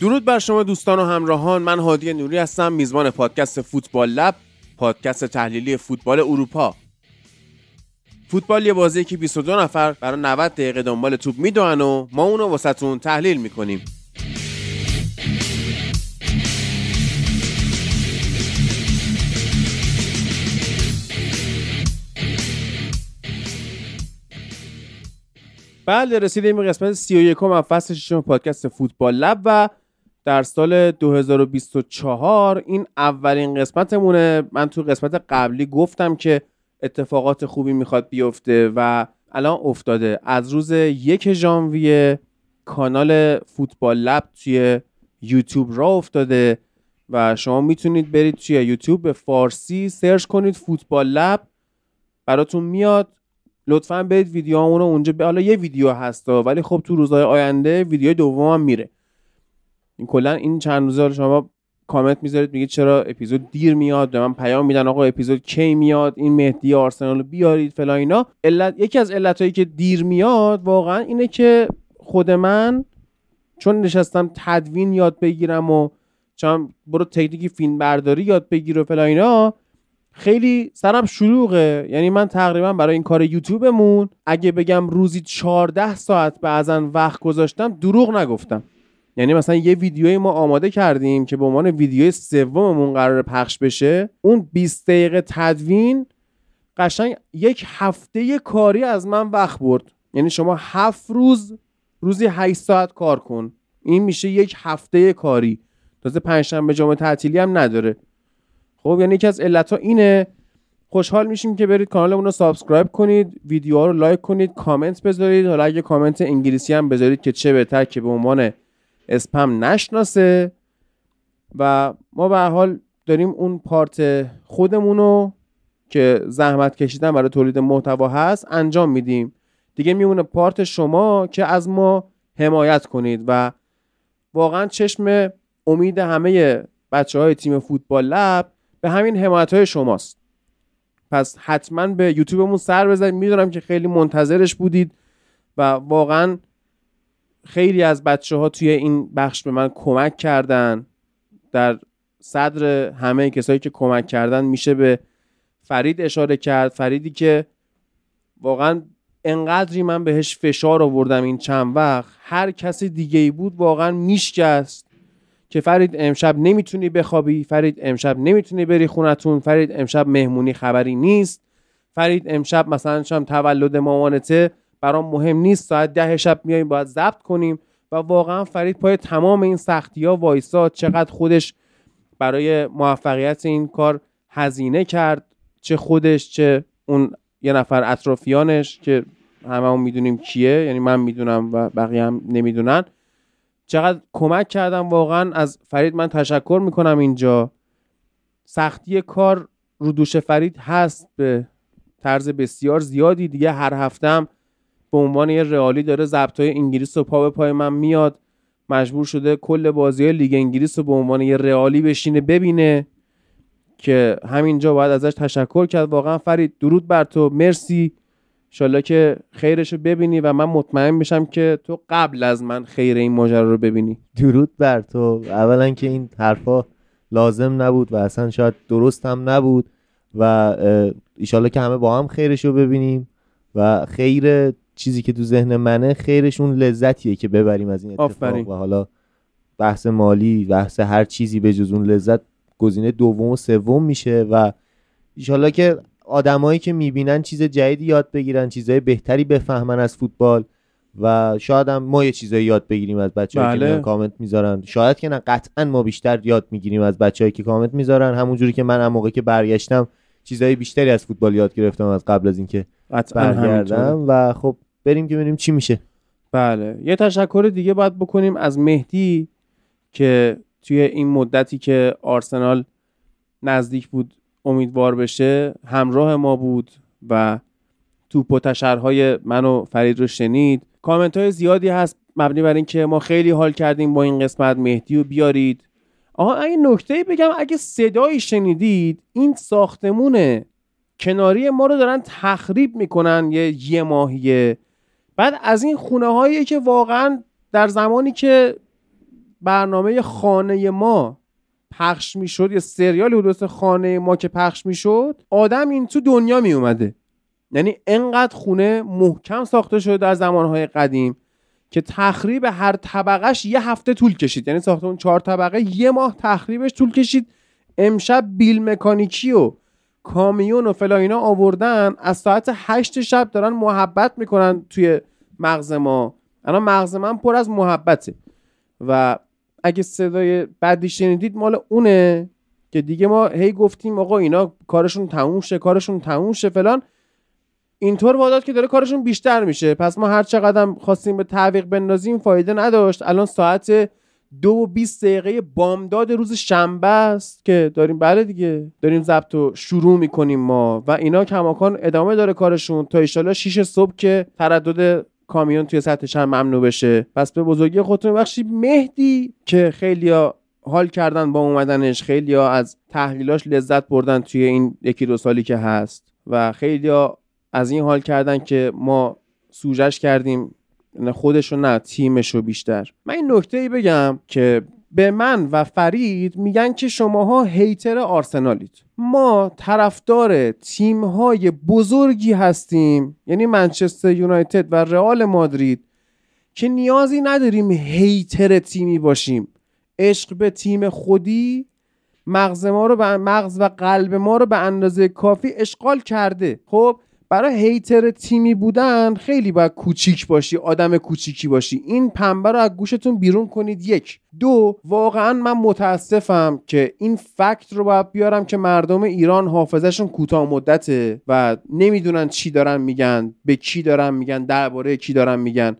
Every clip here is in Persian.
درود بر شما دوستان و همراهان، من هادی نوری هستم، میزبان پادکست فوتبال لب، پادکست تحلیلی فوتبال اروپا. فوتبال یه بازیه که 22 نفر برای 90 دقیقه دنبال توپ میدوئن و ما اون رو واسهتون تحلیل میکنیم. بله، رسیدیم به قسمت 31ام از فصل 6 پادکست فوتبال لب و در سال 2024 این اولین قسمتمونه. من تو قسمت قبلی گفتم که اتفاقات خوبی میخواد بیفته و الان افتاده. از روز 1 ژانویه کانال فوتبال لب توی یوتیوب راه افتاده و شما میتونید برید توی یوتیوب به فارسی سرچ کنید فوتبال لب، براتون میاد. لطفاً برید ویدیوامون رو اونجا حالا یه ویدیو هستا، ولی خب تو روزهای آینده ویدیو دومم میره. این کلا این چند روزه شما کامنت میذارید میگید چرا اپیزود دیر میاد، به من پیام میدن آقا اپیزود کی میاد، این مهدی آرسنال رو بیارید فلان اینا. یکی از علتایی که دیر میاد واقعاً اینه که خود من چون نشستم تدوین یاد بگیرم و چون برو تکنیک فیلم برداری یاد بگیر و فلان اینا خیلی سرم شلوغه. یعنی من تقریبا برای این کار یوتیوبمون اگه بگم روزی 14 ساعت بعضن وقت گذاشتم دروغ نگفتم. یعنی مثلا یه ویدیوی ما آماده کردیم که به عنوان ویدیوی سوممون قراره پخش بشه، اون 20 دقیقه تدوین قشنگ 1 هفته کاری از من وقت برد. یعنی شما 7 روز روزی 8 ساعت کار کن، این میشه 1 هفته کاری. تازه پنجشنبه جمعه تعطیلی هم نداره. خب یعنی یکی از علت‌ها اینه. خوشحال میشیم که برید کانالمون رو سابسکرایب کنید، ویدیوها رو لایک کنید، کامنت بذارید. حالا اگه کامنت انگلیسی هم بذارید که چه بهتر که به عنوان اسپم نشناسه. و ما به هر حال داریم اون پارت خودمونو که زحمت کشیدن برای تولید محتوا هست انجام میدیم. دیگه میمونه پارت شما که از ما حمایت کنید و واقعا چشم امید همه بچه‌های تیم فوتبال لب به همین حمایت‌های شماست. پس حتما به یوتیوبمون سر بزنید. میدونم که خیلی منتظرش بودید و واقعا خیلی از بچه‌ها توی این بخش به من کمک کردن. در صدر همه کسایی که کمک کردن میشه به فرید اشاره کرد. فریدی که واقعا انقدری من بهش فشار آوردم این چند وقت، هر کسی دیگه‌ای بود واقعا میشکست که فرید امشب نمیتونی بخوابی، فرید امشب نمیتونی بری خونتون، فرید امشب مهمونی خبری نیست، فرید امشب مثلا شام تولد مامانته برام مهم نیست، ساعت 10 شب میایم باید ضبط کنیم. و واقعا فرید پای تمام این سختی‌ها وایساد، چقدر خودش برای موفقیت این کار هزینه کرد، چه خودش چه اون یه نفر اطرافیانش که هممون میدونیم کیه، یعنی من میدونم و بقیه هم نمیدونن. چقدر کمک کردم واقعا. از فرید من تشکر میکنم. اینجا سختی کار رو دوش فرید هست به طرز بسیار زیادی. دیگه هر هفتم به عنوان یه رئالی داره ضبط‌های انگلیس رو پا به پای من میاد، مجبور شده کل بازی‌های لیگ انگلیس رو به عنوان یه رئالی بشینه ببینه که همینجا باید ازش تشکر کرد. واقعا فرید درود بر تو، مرسی، انشالله که خیرش رو ببینی و من مطمئن بشم که تو قبل از من خیر این ماجرا رو ببینی. درود بر تو. اولا که این حرفا لازم نبود و اصلا شاید درست هم نبود و انشالله که همه با هم خیرش رو ببینیم و خیر چیزی که تو ذهن منه خیرشون لذتیه که ببریم از این اتفاق. آفرین. و حالا بحث مالی، بحث هر چیزی به جز اون لذت گزینه دوم و سوم میشه و انشالله که آدمایی که میبینن چیز جدیدی یاد بگیرن، چیزای بهتری بفهمن از فوتبال و شاید هم ما یه چیزایی یاد بگیریم از بچه‌ها که میان کامنت میذارن. شاید که نه، قطعاً ما بیشتر یاد میگیریم از بچه‌ای که کامنت میذارن. همونجوری که من موقعی که برگشتم چیزای بیشتری از فوتبال یاد گرفتم از قبل از اینکه برگردم. و خب بریم که ببینیم چی میشه. بله، یه تشکر دیگه باید بکنیم از مهدی که توی این مدتی که آرسنال نزدیک بود امیدوار بشه همراه ما بود و توپ و تشرهای من و فرید رو شنید. کامنت های زیادی هست مبنی بر این که ما خیلی حال کردیم با این قسمت، مهدی رو بیارید. آها، این نکته بگم، اگه صدایی شنیدید این ساختمون کناری ما رو دارن تخریب میکنن یه ماهیه. بعد از این خونه هایی که واقعا در زمانی که برنامه خانه ما پخش میشد، یه سریال حدوث خانه ما که پخش میشد، آدم این تو دنیا می اومده. یعنی انقدر خونه محکم ساخته شده در زمانهای قدیم که تخریب هر طبقش یه هفته طول کشید. یعنی ساختمون 4 طبقه یه ماه تخریبش طول کشید. امشب بیل مکانیکی و کامیون و فلا اینا آوردن، از ساعت 8 شب دارن محبت میکنن توی مغز ما. الان مغز من پر از محبته و اگه صدای بعدی شنیدید مال اونه که دیگه ما هی گفتیم آقا اینا کارشون تموم شه، کارشون تموم شه فلان. اینطور واداد که داره کارشون بیشتر میشه. پس ما هر چقدر هم خواستیم به تعویق بندازیم فایده نداشت. الان ساعت 2:20 بامداد روز شنبه است که داریم بله دیگه داریم ضبط رو شروع میکنیم ما و اینا کماکان ادامه داره کارشون تا ان شاءالله 6 صبح که تردد کامیون توی سطحش هم ممنوع بشه. پس به بزرگی خودتون ببخشید مهدی که خیلیا حال کردن با اومدنش، خیلیا از تحلیلاش لذت بردن توی این 1-2 سالی که هست و خیلیا از این حال کردن که ما سوژش کردیم، نه خودشو نه تیمشو بیشتر. من این نکته‌ای بگم که به من و فرید میگن که شماها هیتر آرسنالید. ما طرفدار تیم‌های بزرگی هستیم، یعنی منچستر یونایتد و رئال مادرید، که نیازی نداریم هیتر تیمی باشیم. عشق به تیم خودی مغز ما رو، به مغز و قلب ما رو به اندازه کافی اشغال کرده. خب برای هیتر تیمی بودن خیلی باید کوچیک باشی، آدم کوچیکی باشی. این پنبه رو از گوشتون بیرون کنید. 1. 2. واقعا من متاسفم که این فکت رو باید بیارم که مردم ایران حافظه‌شون کوتاه مدته و نمیدونن چی دارن میگن، به کی دارن میگن، درباره کی دارن میگن.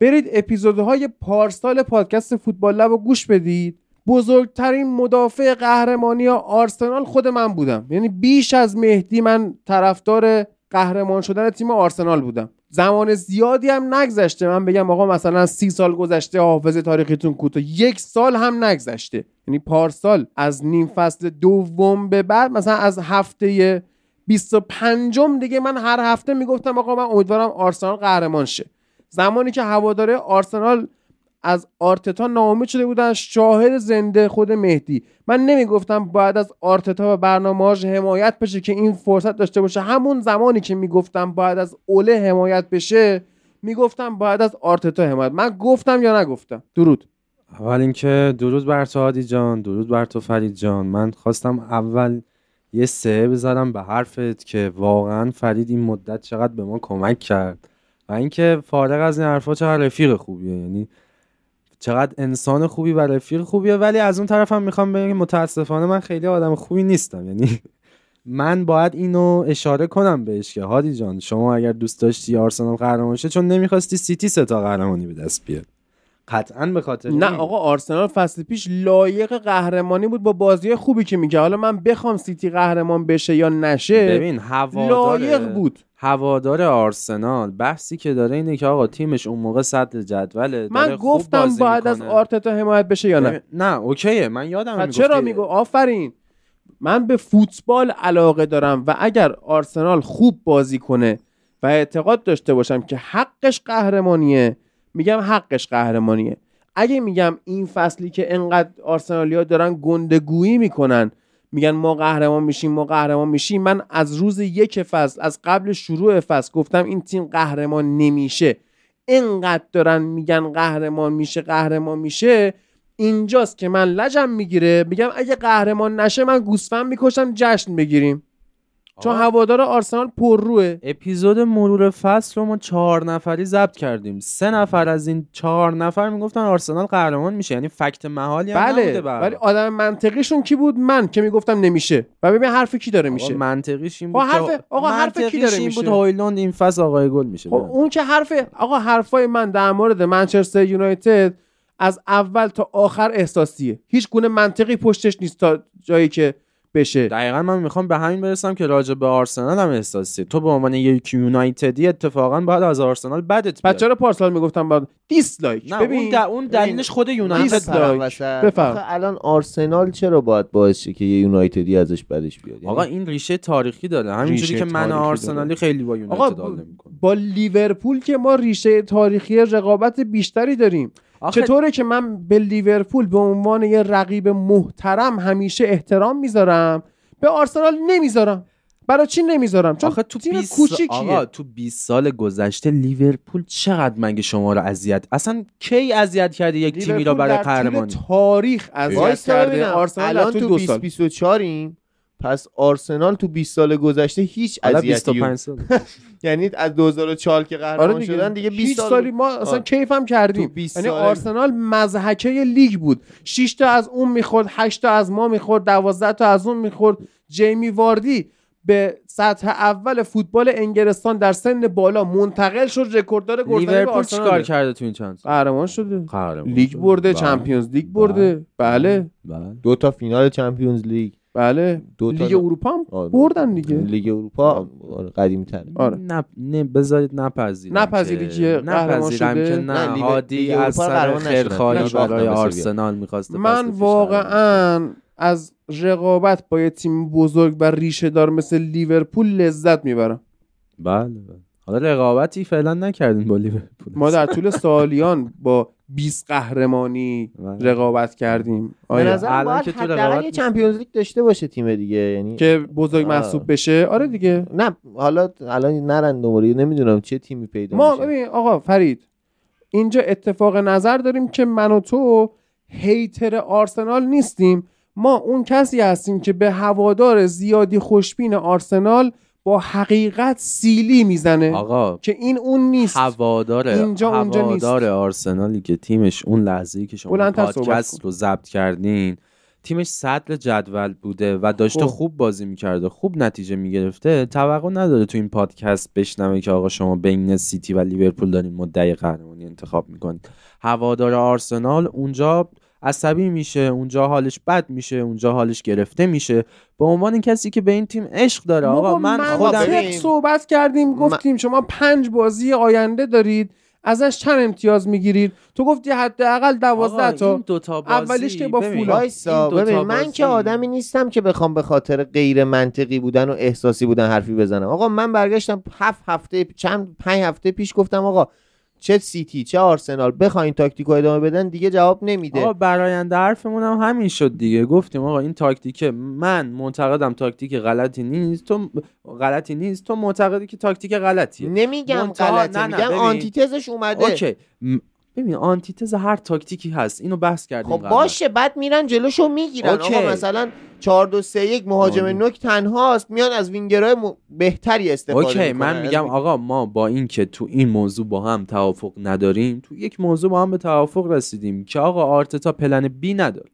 برید اپیزودهای پارسال پادکست فوتبال لب رو گوش بدید. بزرگترین مدافع قهرمانی آرسنال خود من بودم. یعنی بیش از مهدی من طرفدار قهرمان شدن تیم آرسنال بودم. زمان زیادی هم نگذشته من بگم آقا مثلا 30 سال گذشته حافظه تاریخیتون کوتاه، 1 سال هم نگذشته. یعنی پارسال از نیم فصل دوم به بعد، مثلا از هفته 25م دیگه من هر هفته میگفتم آقا من امیدوارم آرسنال قهرمان شه. زمانی که هواداره آرسنال از آرتتا ناامید شده بودن، شاهد زنده خود مهدی. من نمیگفتم باید از آرتتا و برنامه‌اش حمایت بشه که این فرصت داشته باشه. همون زمانی که میگفتم باید از اوله حمایت بشه، میگفتم باید از آرتتا حمایت. من گفتم یا نگفتم؟ درود. اول اینکه درود بر تو هادی جان، درود بر تو فرید جان. من خواستم اول یه سه بزنم به حرفت که واقعا فرید این مدت چقدر به ما کمک کرد و اینکه فارغ از این حرفا چه رفیق خوبیه، یعنی چقدر انسان خوبی و رفیق خوبیه. ولی از اون طرف هم میخوام بگم متاسفانه من خیلی آدم خوبی نیستم. یعنی من باید اینو اشاره کنم بهش که هادی جان شما اگر دوست داشتی آرسنال قهرمان شه، چون نمیخواستی سیتی 3 تا قهرمانی به دست بیاره، قطعاً به خاطر نه آقا آرسنال فصل پیش لایق قهرمانی بود با بازی خوبی که میگه. حالا من بخوام سیتی قهرمان بشه یا نشه، ببین هوادار لایق بود. هوادار آرسنال بحثی که داره اینه که آقا تیمش اون موقع صدر جدوله. من گفتم باید از آرتتا حمایت بشه یا نه؟ نه اوکیه، من یادم میگفت چرا میگو. آفرین، من به فوتبال علاقه دارم و اگر آرسنال خوب بازی کنه و اعتقاد داشته باشم که حقش قهرمانیه، میگم حقش قهرمانیه. اگه میگم این فصلی که انقدر آرسنالیا دارن گندگویی میکنن میگن ما قهرمان میشیم ما قهرمان میشیم، من از روز 1 فصل از قبل شروع فصل گفتم این تیم قهرمان نمیشه. انقدر دارن میگن قهرمان میشه قهرمان میشه، اینجاست که من لجم میگیره. میگم اگه قهرمان نشه من گوسفند میکشم جشن بگیریم. چون هوادار آرسنال پر روه. اپیزود مرور فصل رو ما 4 نفری ضبط کردیم. 3 نفر از این 4 نفر میگفتن آرسنال قهرمان میشه. یعنی فکت محالی هم نبوده. بله، ولی آدم منطقیشون کی بود؟ من که میگفتم نمیشه. و ببین حرف کی داره میشه. منطقیش این بود آقا حرف کی داره میشه؟ بود هایلند این فصل آقای گل میشه. اون که حرف آقا حرفای من در مورد منچستر یونایتد از اول تا آخر احساسیه. هیچ گونه منطقی پشتش نیست تا جایی که بشه. دقیقا من میخوام به همین برسم که راجع به آرسنال هم احساسی. تو به عنوان یک یونایتدی اتفاقا بعد از آرسنال بدت میاد. بچه‌ها پارسال میگفتم بعد دیسلایک. ببین اون دلیلش خود یونایتد بفهم. الان آرسنال چرا باید باعث شه که یه یونایتدی ازش بدش بیاد؟ آقا این ریشه تاریخی داره. همینجوری که من آرسنالی خیلی با یونایتد دال نمی‌کنم. با لیورپول که ما ریشه تاریخی رقابت بیشتری داریم. چطوره که من به لیورپول به عنوان یه رقیب محترم همیشه احترام میذارم، به آرسنال نمیذارم. برای چی نمیذارم؟ چون تو تیم کوچیکیه. آقا تو 20 سال گذشته لیورپول چقدر منگ شما رو اذیت، اصلا کی اذیت کرده یک تیمی رو برای قهرمانی؟ تاریخ اذیت کرده. آرسنال الان تو 2024یم، پس آرسنال تو 20 سال گذشته هیچ اذیتی، یعنی از 2004 که قهرمان شدن دیگه 20 سالی ما اصلا کیفم کردیم. یعنی آرسنال مضحکه لیگ بود، 6 تا از اون میخورد، 8 تا از ما میخورد، 12 تا از اون میخورد. جیمی واردی به سطح اول فوتبال انگلستان در سن بالا منتقل شد، رکورددار گلزنی به آرسنال. چیکار کرده تو این چند؟ قهرمان شده، لیگ برده، چمپیونز لیگ برده، بله. دو تا فینال چمپیونز لیگ، بله، لیگ اروپا هم بردن دیگه. لیگ اروپا قدیمی‌تره. آره. نه بذارید نپذیریم که قهرمان شده. نه هادی اصلا خیرخواهی برای آرسنال می‌خواسته. من واقعاً از رقابت با یه تیم بزرگ و ریشه دار مثل لیورپول لذت میبرم. بله. حالا رقابتی فعلا نکردیم با لیورپول. ما در طول سالیان با 20 قهرمانی رقابت کردیم. به نظر من که تو رقابت چمپیونز لیگ داشته باشه تیم دیگه، یعنی که بزرگ محسوب بشه. آره دیگه. نه حالا الان نرند دوباره، نمیدونم چه تیمی پیدا میشه. ما ببین آقا فرید، اینجا اتفاق نظر داریم که من و تو هیتر آرسنال نیستیم. ما اون کسی هستیم که به هوادار زیادی خوشبین آرسنال با حقیقت سیلی میزنه، آقا که این اون نیست. هوادار آرسنالی که تیمش اون لحظه‌ای که شما پادکست رو ضبط کردین تیمش صدر جدول بوده و داشته خوب بازی میکرده، خوب نتیجه میگرفته، توقع نداره تو این پادکست بشنوه که آقا شما بین سیتی و لیورپول دارین مدعی قهرمانی انتخاب میکنید. هوادار آرسنال اونجا عصبی میشه، اونجا حالش بد میشه، اونجا حالش گرفته میشه به عنوان کسی که به این تیم عشق داره. آقا من خودم صحبت کردیم، گفتیم شما 5 بازی آینده دارید، ازش چند امتیاز میگیرید؟ تو گفتی حداقل 12 تا. اولیش که با فولام. ببین من که آدمی نیستم که بخوام به خاطر غیر منطقی بودن و احساسی بودن حرفی بزنم. آقا من برگشتم 5 هفته پیش گفتم آقا چه سیتی چه آرسنال بخواین تاکتیکو ادامه بدن دیگه جواب نمیده. آقا براینده حرفمون هم همین شد دیگه. گفتیم آقا این تاکتیکه، من معتقدم تاکتیک غلطی نیست، تو معتقدی که تاکتیک غلطیه. نمیگم غلطه، میگم آنتیتزش اومده. اوکی ببین آنتیتز هر تاکتیکی هست، اینو بحث کردیم. خب باشه، بعد میرن جلوشو میگیرن. آقا مثلا 4-2-3-1 مهاجم نوک تنهاست، میان از وینگرهای بهتری استفاده میکنن. من میگم آقا ما با این که تو این موضوع با هم توافق نداریم، تو یک موضوع با هم به توافق رسیدیم که آقا آرتتا پلن بی نداره.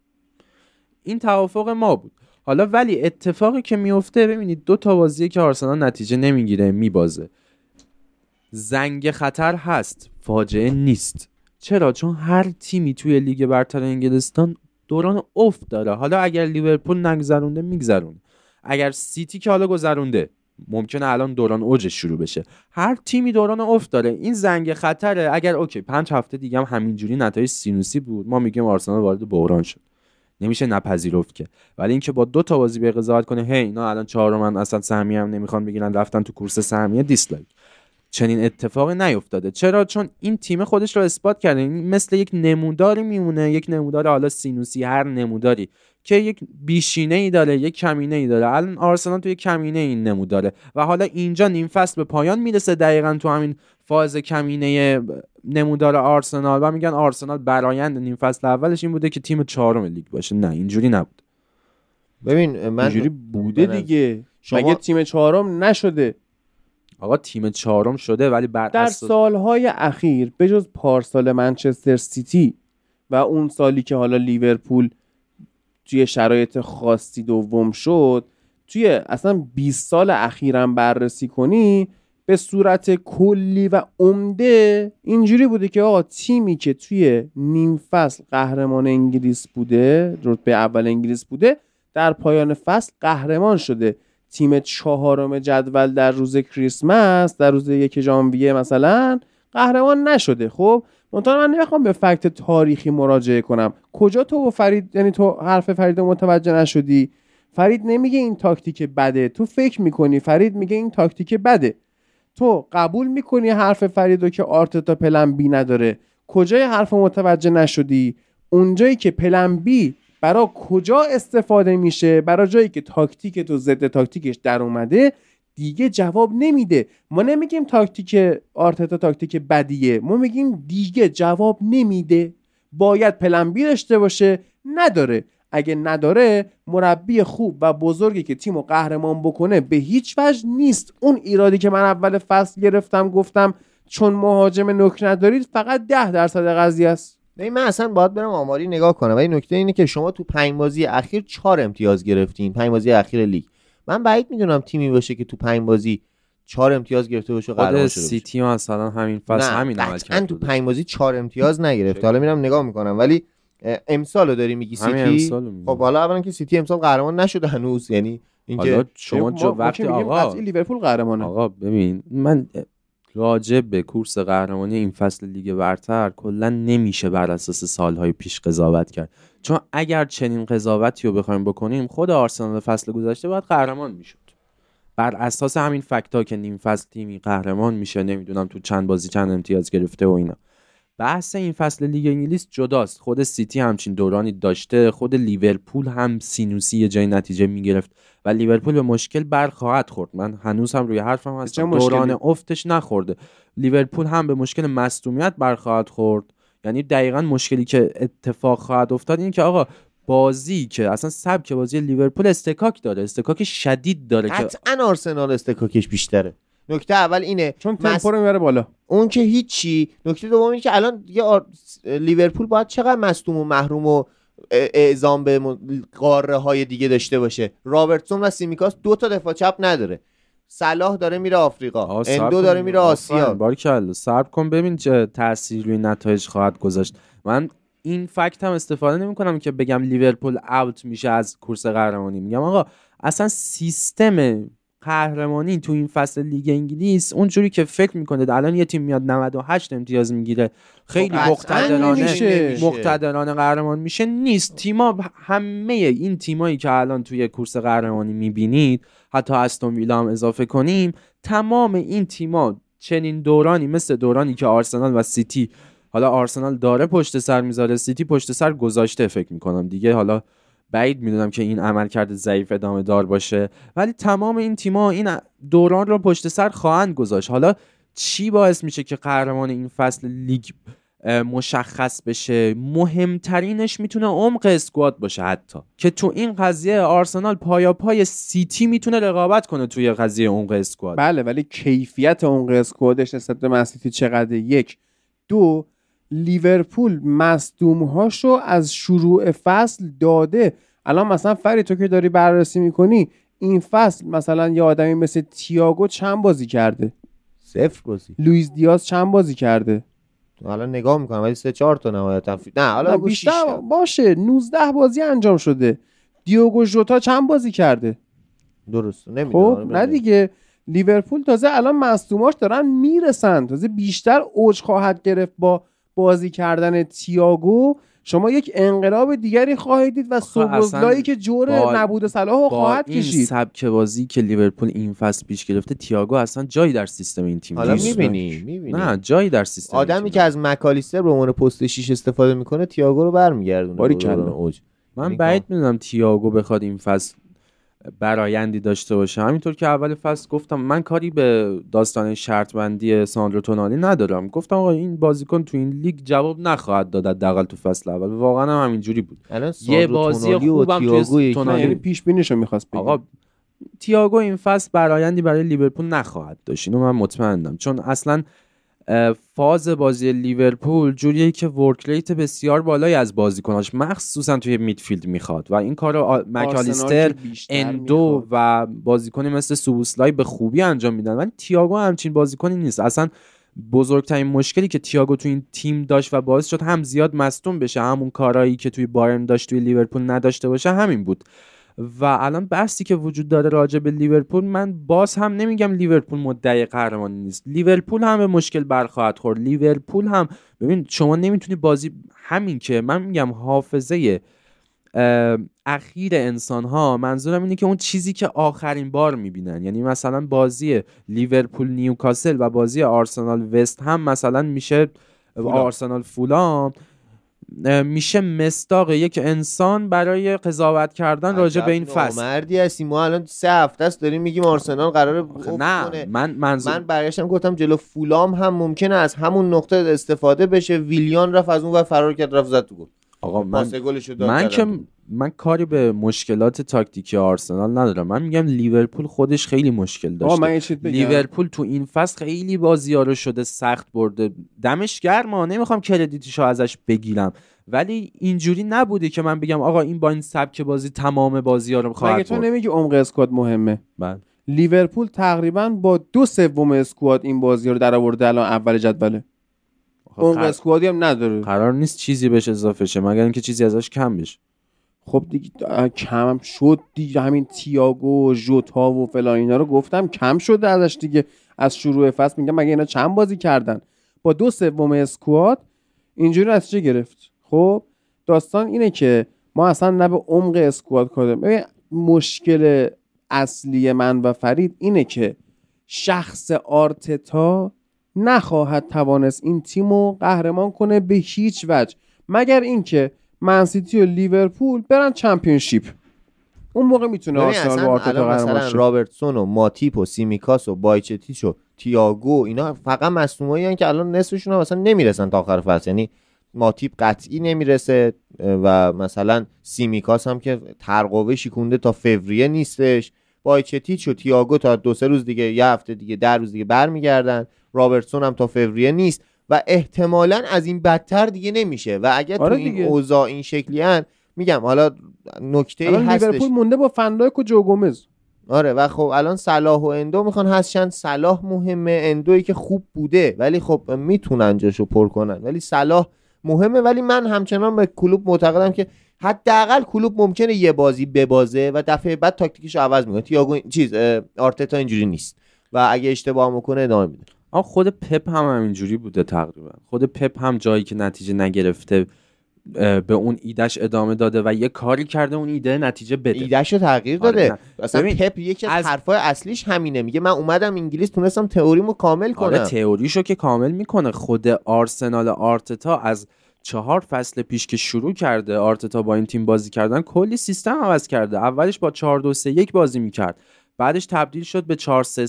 این توافق ما بود. حالا ولی اتفاقی که میفته، ببینید 2 بازیه که آرسنال نتیجه نمیگیره، میبازه. زنگ خطر هست، فاجعه نیست. چرا؟ چون هر تیمی توی لیگ برتر انگلستان دوران افت داره. حالا اگر لیورپول نگذرونده میگذرونه، اگر سیتی که حالا گذرونده ممکنه الان دوران اوجش شروع بشه. هر تیمی دوران افت داره، این زنگ خطره. اگر 5 هفته دیگه هم همینجوری نتایج سینوسی بود، ما میگیم آرسنال وارد بحران شد، نمیشه نپذیرفت که. ولی اینکه با 2 بازی به قضاوت کنه هی اینا الان چهارمن، اصلا سهمیه هم نمیخوان بگیرن، رفتن تو کورس سهمیه، دیسلایک. چنین اتفاقی نیفتاده. چرا؟ چون این تیم خودش رو اثبات کرده. مثل یک نموداری میمونه، یک نمودار حالا سینوسی، هر نموداری که یک بیشینه ای داره، یک کمینه ای داره. الان آرسنال توی کمینه این نموداره و حالا اینجا نیم فصل به پایان میرسه، دقیقاً تو همین فاز کمینه نمودار آرسنال و میگن آرسنال برآیند نیم فصل اولش این بوده که تیم 4م لیگ باشه. نه اینجوری نبود. ببین من اینجوری بوده دیگه. مگه تیم 4م نشده؟ آقا تیم 4م شده، ولی در سالهای اخیر به جز پارسال منچستر سیتی و اون سالی که حالا لیورپول توی شرایط خاصی 2 شد، توی اصلا 20 سال اخیرم بررسی کنی به صورت کلی و عمده اینجوری بوده که آقا تیمی که توی نیم فصل قهرمان انگلیس بوده، رتبه اول انگلیس بوده، در پایان فصل قهرمان شده. تیم 4م جدول در روز کریسمس، در روز 1 ژانویه مثلا قهرمان نشده. خب منتها من نمیخوام به فکت تاریخی مراجعه کنم. کجا تو و فرید، یعنی تو حرف فرید متوجه نشدی؟ فرید نمیگه این تاکتیک بده، تو فکر میکنی. فرید میگه این تاکتیک بده، تو قبول میکنی حرف فریدو که آرتتا پلن بی نداره. کجای حرف متوجه نشدی؟ اونجایی که پلن بی برای کجا استفاده میشه، برای جایی که تاکتیک تو ضد تاکتیکش در اومده دیگه جواب نمیده. ما نمیگیم تاکتیک آرتتا تاکتیک بدیه، ما میگیم دیگه جواب نمیده، باید پلن بی داشته باشه، نداره. اگه نداره مربی خوب و بزرگی که تیمو قهرمان بکنه به هیچ وجه نیست. اون ایرادی که من اول فصل گرفتم گفتم چون مهاجم نوک ندارید فقط 10% قضیه است. نه من اصلا باید برم آماری نگاه کنم، ولی نکته اینه که شما تو 5 بازی اخیر 4 امتیاز گرفتین. 5 بازی اخیر لیگ من بعید میدونم تیمی باشه که تو 5 بازی 4 امتیاز گرفته باشه قهرمان شده. سیتی مثلا همین فصل همین عمل کرد. من تو 5 بازی 4 امتیاز نگرفت. حالا میرم نگاه میکنم، ولی امسالو داری میگی سیتی؟ خب حالا اولا که سیتی امسال قهرمان نشده هنوز، یعنی اینکه شما وقتی آقا لیورپول قهرمانه. آقا ببین من راجب به کورس قهرمانی این فصل لیگ برتر کلا نمیشه بر اساس سالهای پیش قضاوت کرد، چون اگر چنین قضاوتی رو بخوایم بکنیم خود آرسنال فصل گذشته باید قهرمان میشد بر اساس همین فکتا که نیم فصل تیمی قهرمان میشه نمیدونم تو چند بازی چند امتیاز گرفته و اینا. بحث این فصل لیگ انگلیس جداست. خود سیتی همچین دورانی داشته، خود لیورپول هم سینوسی یه جای نتیجه میگرفت و لیورپول به مشکل برخواهد خورد. من هنوز هم روی حرفم هستم، دوران افتش نخورده. لیورپول هم به مشکل مصدومیت برخواهد خورد. یعنی دقیقاً مشکلی که اتفاق خواهد افتاد این که آقا بازی که اصلا سبک بازی لیورپول استکاک داره، استکاک شدید داره که قطعاً آرسنال استکاکش بیشتره. نکته اول اینه چون تمپو رو میاره بالا، اون که هیچی. نکته دوم اینه که الان دیگه لیورپول باید چقدر مصدوم و محروم و اعزام به قاره های دیگه داشته باشه. رابرتسون و سیمیکاس 2 تا دفاع چپ نداره، صلاح داره میره آفریقا، اندو داره میره آسیا. بارکالله صبر کن ببین چه تأثیر روی نتایج خواهد گذاشت. من این فکت هم استفاده نمی‌کنم که بگم لیورپول اوت میشه از کورس قهرمانی. میگم آقا اصلا سیستم قهرمانی تو این فصل لیگ انگلیس اونجوری که فکر میکنید الان یه تیم میاد 98 امتیاز میگیره خیلی مقتدرانه قهرمان میشه نیست. تیما همه این تیمایی که الان توی کورس قهرمانی میبینید، حتی استون ویلا هم اضافه کنیم، تمام این تیما چنین دورانی مثل دورانی که آرسنال و سیتی، حالا آرسنال داره پشت سر میذاره، سیتی پشت سر گذاشته فکر میکنم دیگه، حالا بعید میدونم که این عملکرد ضعیف ادامه دار باشه، ولی تمام این تیم‌ها این دوران رو پشت سر خواهند گذاشت. حالا چی باعث میشه که قهرمان این فصل لیگ مشخص بشه؟ مهمترینش میتونه عمق اسکواد باشه، حتی که تو این قضیه آرسنال پای سیتی میتونه رقابت کنه توی قضیه عمق اسکواد. بله، ولی کیفیت عمق اسکوادش نسبت به من سیتی چقدره؟ 1 2 لیورپول مصدوم‌هاشو از شروع فصل داده. الان مثلا فرید تو که داری بررسی میکنی این فصل مثلا یه آدمی مثل تییاگو چند بازی کرده؟ 0 بازی. لوئیس دیاز چند بازی کرده؟ الان نگاه میکنم ولی 3-4 تا نهایتاً نه حالا بیشتر باشه 19 بازی انجام شده. دیوگو ژوتا چند بازی کرده؟ درست نمیدونم. خب نه دیگه، لیورپول تازه الان مصدوماش دارن میرسن، تازه بیشتر اوج خواهد گرفت. با بازی کردن تییاگو شما یک انقلاب دیگری خواهید دید و سوبوزلایی که جور نبود صلاحو خواهد کشید. این سبک بازی که لیورپول این فصل پیش گرفته، تییاگو اصلا جایی در سیستم این تیم نیست. میبینی نه جایی در سیستم آدمی که از مکالیستر به عنوان پست 6 استفاده میکنه تییاگو رو برمیگردونه. باری کردن اوج. من بعید میدونم تییاگو بخواد این فصل برایندی داشته باشه. همینطور که اول فصل گفتم من کاری به داستان شرط بندی ساندرو تونالی ندارم، گفتم آقا این بازیکن تو این لیگ جواب نخواهد داد حداقل تو فصل اول. واقعا هم همین جوری بود. یه بازی خوبم تو تونالی پیش بینیشو می‌خواست بگم. آقا تییاگو این فصل برایندی برای لیورپول نخواهد داشت، اینو من مطمئنم، چون اصلا فاز بازی لیورپول جوریه که ورکلیت بسیار بالایی از بازیکناش مخصوصا توی میدفیلد میخواد و این کارو مکالیستر، اندو و بازیکنی مثل سوبوسلای به خوبی انجام میدن، ولی تییاگو همچین بازیکنی نیست. اصلا بزرگترین مشکلی که تییاگو تو این تیم داشت و باعث شد هم زیاد مصدوم بشه، همون کارایی که توی بایرن داشت توی لیورپول نداشته باشه، همین بود. و الان بحثی که وجود داره راجع به لیورپول، من باز هم نمیگم لیورپول مدعی قهرمانی نیست، لیورپول هم به مشکل برخواهد خورد. لیورپول هم ببین شما نمیتونی بازی، همین که من میگم حافظه اخیر انسان ها، منظورم اینه که اون چیزی که آخرین بار میبینن، یعنی مثلا بازی لیورپول نیوکاسل و بازی آرسنال وست هم مثلا میشه آرسنال فولام میشه مصداق یک انسان برای قضاوت کردن راجع به این فصل. مردی هستی، ما الان 3 هفته است داریم میگیم آرسنال قراره بخوره. نه من برگشتم گفتم جلو فولام هم ممکنه از همون نقطه استفاده بشه. ویلیان رفت از اون و فرار کرد، رفت زد تو گل. آقا من کاری به مشکلات تاکتیکی آرسنال ندارم. من میگم لیورپول خودش خیلی مشکل داشته. لیورپول تو این فصل خیلی بازی‌ها رو شده سخت برده، دمش گرما، نمیخوام کردیتشو ازش بگیرم، ولی اینجوری نبوده که من بگم آقا این با این سبک بازی تمام بازی‌ها رو خواهد برد. مگه تو نمیگی عمق اسکواد مهمه؟ بله، لیورپول تقریبا با 2/3 اسکواد این بازی‌ها رو درآورده، الان اول جدوله. عمق اسکوادی هم نداره، قرار نیست چیزی بهش اضافه شه مگر اینکه چیزی ازش کم بشه. خب دیگه کم شد دیگه، همین تییاگو، ژوتا و فلان اینا رو گفتم کم شده ازش دیگه از شروع فصل. میگم مگه اینا چند بازی کردن با 2/3 اسکواد اینجوری نتیجه گرفت؟ خب داستان اینه که ما اصلا نه به عمق اسکواد کردیم. ببین مشکل اصلی من و فرید اینه که شخص آرتتا نخواهد توانست این تیمو قهرمان کنه به هیچ وجه، مگر اینکه منسیتی و لیورپول برن چمپیونشیپ، اون موقع میتونه آرسنال و آرتتا قهرمان بشه. رابرتسون و ماتیپ و سیمیکاس و بایچتیچ و تییاگو اینا فقط مصدومایین که الان نصفشون هم اصلا نمیرسن تا آخر فصل، یعنی ماتیپ قطعی نمیرسه و مثلا سیمیکاس هم که ترقوه شیکونده تا فوریه نیستش، بایچتیچ و تییاگو تا 2-3 روز دیگه، یه هفته دیگه، 10 روز دیگه برمیگردن، رابرتسون هم تا فوریه نیست و احتمالاً از این بدتر دیگه نمیشه. و اگه تو این اوضاع این شکلیان میگم حالا نکته ای هستش، لیورپول مونده با فندایک و جو گومز. آره و خب الان صلاح و اندو میخوان هستن، صلاح مهمه، اندویی که خوب بوده ولی خب میتونن جاشو پر کنن، ولی صلاح مهمه. ولی من همچنان به کلوب معتقدم که حداقل کلوب ممکنه یه بازی ببازه و دفعه بعد تاکتیکش عوض میکنه. تییاگو آرتتا اینجوری نیست و اگه اشتباه میکنه ادامه میده. خود پپ هم اینجوری بوده تقریبا. خود پپ هم جایی که نتیجه نگرفته به اون ایدهش ادامه داده و یه کاری کرده اون ایده نتیجه بده، ایدهشو تغییر داده. آره اصلا پپ یکی از حرفای اصلیش همینه، میگه من اومدم انگلیس تونستم تئوریمو کامل کنم. آره تئوریشو که کامل میکنه. خود آرسنال آرتتا از 4 فصل پیش که شروع کرده آرتتا با این تیم بازی کردن کلی سیستم عوض کرده. اولش با 4-2-3-1 بازی میکرد، بعدش تبدیل شد به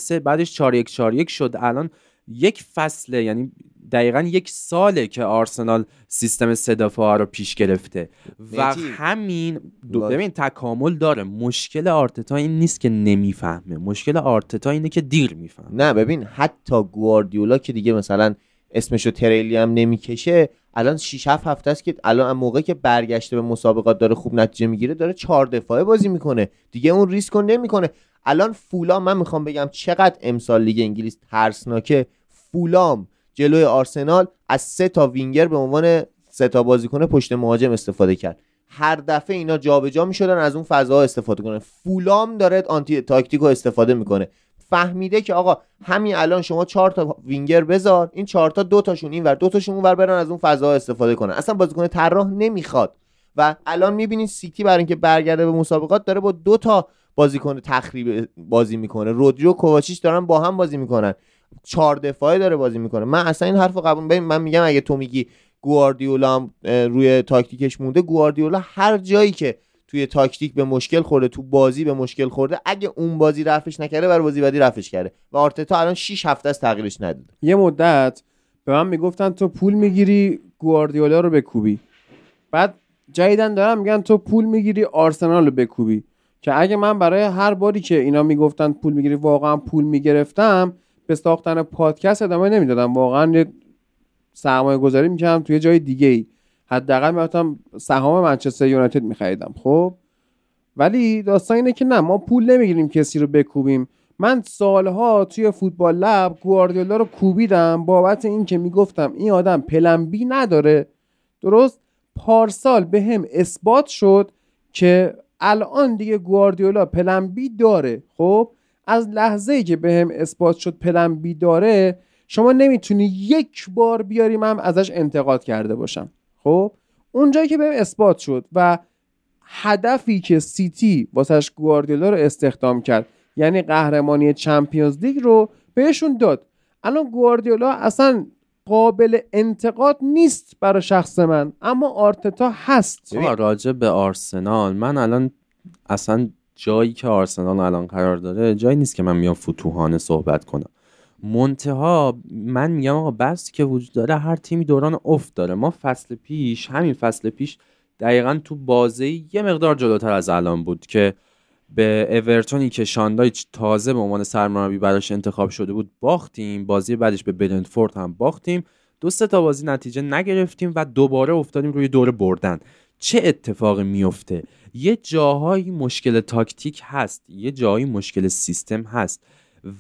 4-3-3، بعدش 4-1-4-1 شد. الان یک فصله، یعنی دقیقاً 1 ساله که آرسنال سیستم 3 دفاعه رو پیش گرفته و همین ببین تکامل داره. مشکل آرتتا این نیست که نمیفهمه، مشکل آرتتا اینه که دیر میفهمه. نه ببین حتی گواردیولا که دیگه مثلا اسمشو تریلی هم نمیکشه، الان 6 هفته است که الان موقعی که برگشته به مسابقات داره خوب نتیجه میگیره، داره 4 دفاعه بازی میکنه دیگه، اون ریسکو نمیکنه. الان فولام من میخوام بگم چقدر امسال لیگ انگلیس ترسناکه. فولام جلوی آرسنال از 3 تا وینگر به عنوان 3 تا بازیکن پشت مهاجم استفاده کرد. هر دفعه اینا جابجا میشدن از اون فضاها استفاده کنه. فولام داره آنتی تاکتیکو استفاده میکنه، فهمیده که آقا همین الان شما 4 تا وینگر بذار، این 4 تا 2 تاشون اینور 2 تاشون اونور برن از اون فضاها استفاده کنن. اصلا بازیکن طراح نمیخواد و الان میبینید سیتی برای اینکه برگرده به مسابقات داره با 2 تا بازیکن تخریب بازی میکنه. رودریو کوواچیچ دارن با هم بازی میکنن، 4 دفاعه داره بازی میکنه. من اصلا این حرفو قبول نمیکنم. من میگم اگه تو میگی گواردیولا روی تاکتیکش مونده، گواردیولا هر جایی که توی تاکتیک به مشکل خورده، تو بازی به مشکل خورده، اگه اون بازی رفعش نکرده برای بازی بعدی رفعش کرده و آرتتا الان 6 هفته است تغییرش نداده. یه مدت به من میگفتن تو پول میگیری گواردیولا رو بکوبی، بعد جدیدن دارن میگن تو پول میگیری آرسنال رو بکوبی، که اگه من برای هر باری که اینا میگفتن پول میگیری واقعا پول میگرفتم به ساختن پادکست ادامه نمیدادم، واقعا یه سرمایه گذاری میکردم توی جای دیگه ای، حداقل میرفتم سهام منچستر یونایتد میخریدم. خب ولی داستان اینه که نه، ما پول نمیگیریم کسی رو بکوبیم. من سالها توی فوتبال لب گواردیولا رو کوبیدم بابت این که میگفتم این آدم پلن بی نداره. درست پارسال به هم اثبات شد که الان دیگه گواردیولا پلن بی داره. خب از لحظه‌ای که بهم اثبات شد پلن بی داره، شما نمیتونی یک بار بیاری من ازش انتقاد کرده باشم. خب اونجایی که بهم اثبات شد و هدفی که سیتی واسش گواردیولا رو استخدام کرد، یعنی قهرمانی چمپیونز لیگ رو بهشون داد، الان گواردیولا اصلا قابل انتقاد نیست برای شخص من، اما آرتتا هست. راجع به آرسنال من الان اصلا جایی که آرسنال الان قرار داره جایی نیست که من میام فتوحانه صحبت کنم، منتها من میگم آقا بحثی که وجود داره هر تیمی دوران افت داره. ما فصل پیش، همین فصل پیش دقیقاً تو بازی یه مقدار جلوتر از الان بود که به اورتونی که شاندایچ تازه به عنوان سرمربی براش انتخاب شده بود باختیم، بازی بعدش به برنتفورد هم باختیم، 2-3 تا بازی نتیجه نگرفتیم و دوباره افتادیم روی دوره بردن. چه اتفاقی میفته؟ یه جاهایی مشکل تاکتیک هست، یه جاهایی مشکل سیستم هست،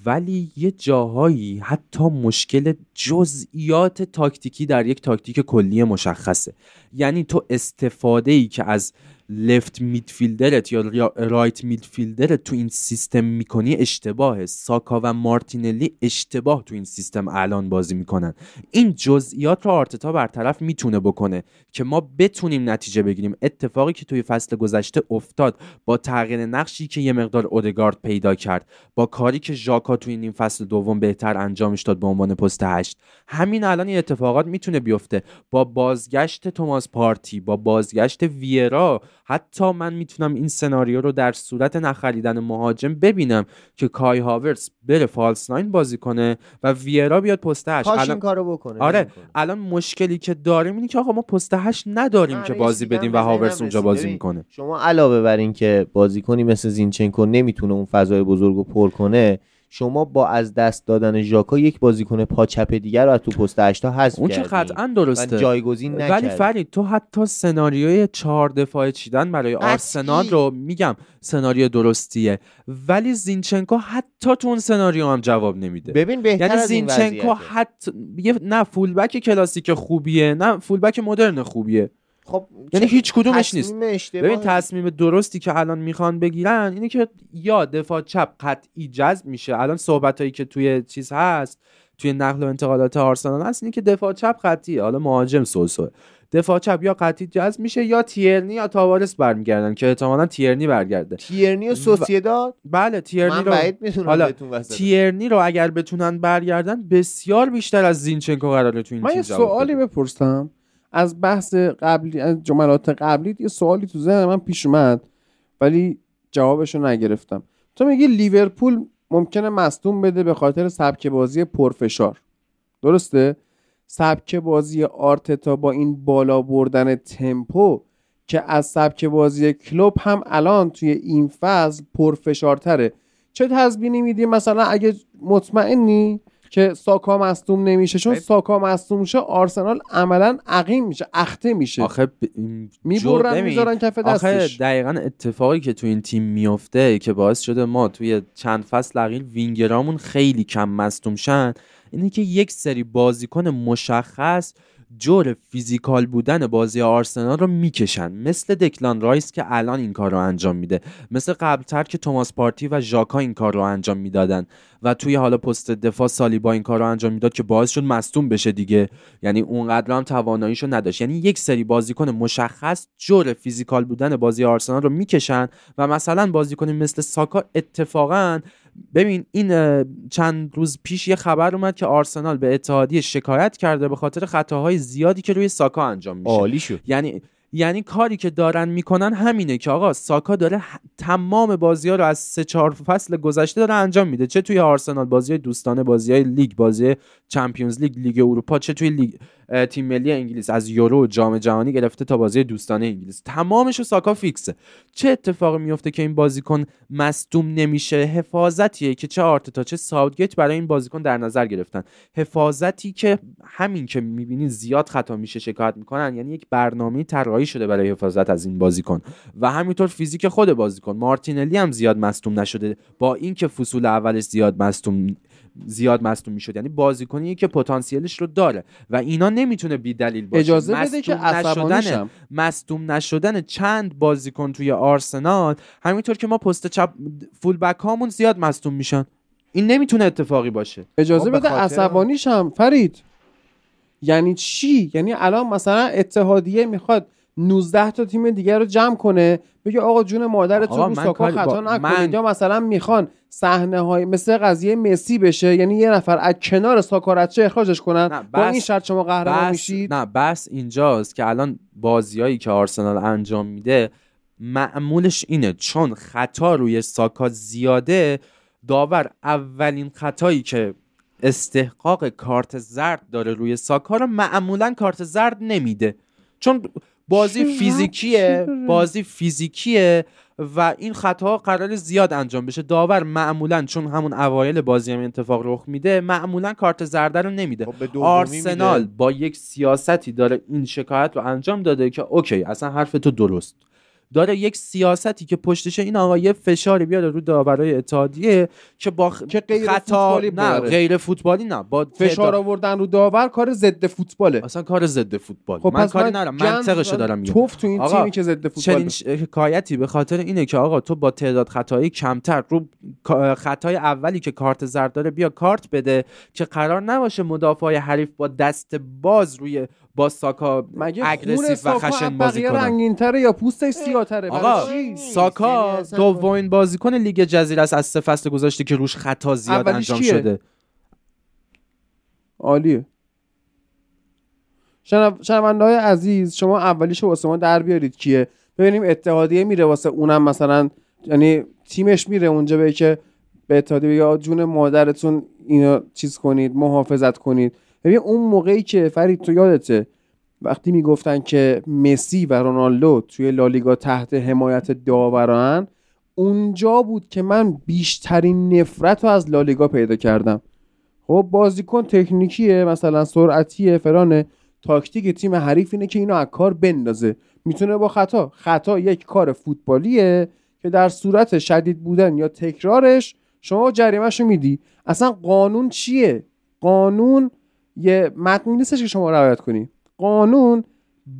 ولی یه جاهایی حتی مشکل جزئیات تاکتیکی در یک تاکتیک کلی مشخصه. یعنی تو استفاده‌ای که از لفت میدفیلدرت یا رایت میدفیلدرت تو این سیستم میکنی اشتباهه. ساکا و مارتینلی اشتباه تو این سیستم الان بازی میکنن. این جزئیات رو آرتتا برطرف میتونه بکنه که ما بتونیم نتیجه بگیریم. اتفاقی که توی فصل گذشته افتاد با تغییر نقشی که یه مقدار اودگارد پیدا کرد، با کاری که ژاکا توی این فصل دوم بهتر انجامش داد به عنوان پست 8، همین الان این اتفاقات میتونه بیفته. با بازگشت توماس پارتی، با بازگشت ویرا، حتی من میتونم این سناریو رو در صورت نخریدن مهاجم ببینم که کای هاورتس بره فالس ناین بازی کنه و ویرا بیاد پست 8. الان کارو بکنه. آره الان مشکلی که داریم اینه که آقا ما پست 8 نداریم که بازی بدیم و هاورتس اونجا بازی میکنه. شما علاوه بر این که بازیکنی مثل زینچنکو نمیتونه اون فضای بزرگو پر کنه، شما با از دست دادن ژاکا یک بازیکن پاچپ دیگر رو از تو پست 8 تا حذف کردی. اون که قطعاً درسته، جایگزین نکردی. ولی فرید تو حتی سناریوی 4 دفاعه چیدن برای آرسنال رو میگم سناریو درستیه، ولی زینچنکو حتی تو اون سناریو هم جواب نمیده. ببین بهتر یعنی از این زینچنکو حتی نه فولبک کلاسیک خوبیه نه فولبک مدرن خوبیه. خب یعنی هیچ کدومش نیست. ببین تصمیم درستی که الان میخوان بگیرن اینه که یا دفاع چپ قطعی جذب میشه. الان صحبتایی که توی چیز هست، توی نقل و انتقالات آرسنال هست، اینه که دفاع چپ قطعی، حالا مهاجم سوسو، دفاع چپ یا قطعی جذب میشه یا تیرنی یا تاوارس برمیگردن که احتمالاً تیرنی برگرده. تیرنی و سوسییداد؟ بله تیرنی رو بعید میتونم بهتون واسه. تیرنی رو اگر بتونن برگردن بسیار بیشتر از زینچنکو قراره تو این چیزا. من سوالی بپرسم از بحث قبلی، از جملات قبلی یه سوالی تو ذهن من پیش اومد ولی جوابش رو نگرفتم. تو میگی لیورپول ممکنه مصدوم بده به خاطر سبک بازی پرفشار، درسته؟ سبک بازی آرتتا با این بالا بردن تمپو که از سبک بازی کلوب هم الان توی این فاز پرفشارتره. چه تضمینی میدی مثلا اگه مطمئنی که ساکا مصدوم نمیشه؟ چون ساکا مصدوم شه آرسنال عملا عقیم میشه، اخته میشه. آخه میبرن میذارن کف دستش. دقیقاً اتفاقی که تو این تیم میفته که باعث شده ما توی چند فصل اخیر وینگرامون خیلی کم مصدوم شن اینه که یک سری بازیکن مشخص جور فیزیکال بودن بازی آرسنال رو میکشن، مثل دکلان رایس که الان این کار رو انجام میده، مثل قبلتر که توماس پارتی و ژاکا این کار رو انجام میدادن و توی حالا پست دفاع سالیبا این کار رو انجام میداد که باعث شد مصدوم بشه دیگه. یعنی اونقدر هم تواناییشو نداشت. یعنی یک سری بازیکن مشخص جور فیزیکال بودن بازی آرسنال رو میکشن و مثلا بازیکن مثل ساکا اتفاقا ببین این چند روز پیش یه خبر اومد که آرسنال به اتحادیه شکایت کرده به خاطر خطاهای زیادی که روی ساکا انجام میشه. عالی شد. یعنی کاری که دارن میکنن همینه که آقا ساکا داره تمام بازی‌ها رو از 3-4 فصل گذشته داره انجام میده، چه توی آرسنال بازی‌های دوستانه، بازی‌های لیگ، بازی چمپیونز لیگ، لیگ اروپا، چه توی لیگ تیم ملی انگلیس، از یورو و جام جهانی گرفته تا بازی دوستانه انگلیس، تمامش ساکا فیکسه. چه اتفاقی میفته که این بازیکن مصدوم نمیشه؟ حفاظتیه که چه آرتتا چه ساوتگیت برای این بازیکن در نظر گرفتن، حفاظتی که همین که میبینی زیاد خطا میشه شکایت میکنن، یعنی یک برنامه طراحی شده برای حفاظت از این بازیکن و همینطور فیزیک خود بازیکن. مارتینلی هم زیاد مصدوم نشده با اینکه فصول اولش زیاد مصدوم میشد، یعنی بازیکنی که پتانسیلش رو داره و اینا نمیتونه بی دلیل باشه. اجازه بده که عصبانیشم. مصدوم نشدن چند بازیکن توی آرسنال، همینطور که ما پست چپ فول بک هامون زیاد مصدوم میشن، این نمیتونه اتفاقی باشه. اجازه بده عصبانیشم فرید. یعنی چی؟ یعنی الان مثلا اتحادیه میخواد 19 تا تیم دیگر رو جمع کنه بگه آقا جون مادرتون ساکا خطا نکنید، یا مثلا میخوان صحنه های مثل قضیه مسی بشه، یعنی یه نفر از کنار ساکارچه اخراجش کنن با این شرط شما قهرمان میشید. نه بس اینجاست که الان بازیایی که آرسنال انجام میده معمولش اینه، چون خطا روی ساکا زیاده، داور اولین خطایی که استحقاق کارت زرد داره روی ساکا رو معمولا کارت زرد نمیده، چون بازی فیزیکیه و این خطاها قراره زیاد انجام بشه. داور معمولا چون همون اوایل بازی هم اتفاق رخ میده معمولا کارت زرد رو نمیده. آرسنال با یک سیاستی داره این شکایت رو انجام داده که اوکی اصلا حرف تو درست، داره یک سیاستی که پشتش این آقا یه فشاری بیاره رو داورای اتحادیه که با که غیر فوتبالی نه غیر فوتبالی نه با فشار آوردن رو داور کار ضد فوتباله، اصلا کار ضد فوتبال. خب من کاری ندارم، منطقشو دارم میگم. توف تو این تیمی که ضد فوتبال حکایتی به خاطر اینه که آقا تو با تعداد خطایی کمتر رو خطای اولی که کارت زرد داره بیا کارت بده که قرار نباشه مدافعای حریف با دست باز روی با ساکا اگریسیو و خشن بازی کنه. رنگین‌تره یا پوستش سیاه‌تره؟ آقا ساکا دومین بازیکن لیگ جزیره است از 3 فصل گذشته که روش خطا زیاد انجام شده. عالیه. شنونده‌های عزیز شما اولیشو واسه ما در بیارید کیه؟ ببینیم اتحادیه میره واسه اونم مثلا، یعنی تیمش میره اونجا به که به اتحادیه بگه جون مادرتون اینو چیز کنید، محافظت کنید. ببین اون موقعی که فرید تو یادته وقتی میگفتن که مسی و رونالدو توی لالیگا تحت حمایت داوران، اونجا بود که من بیشترین نفرت رو از لالیگا پیدا کردم. خب بازیکن تکنیکیه، مثلا سرعتیه، فلانه، تاکتیک تیم حریف اینه که اینو از کار بندازه، میتونه با خطا یک کار فوتبالیه که در صورت شدید بودن یا تکرارش شما جریمه‌شو میدی. اصلا قانون چیه؟ قانون یه متنی نیستش که شما رعایت کنی، قانون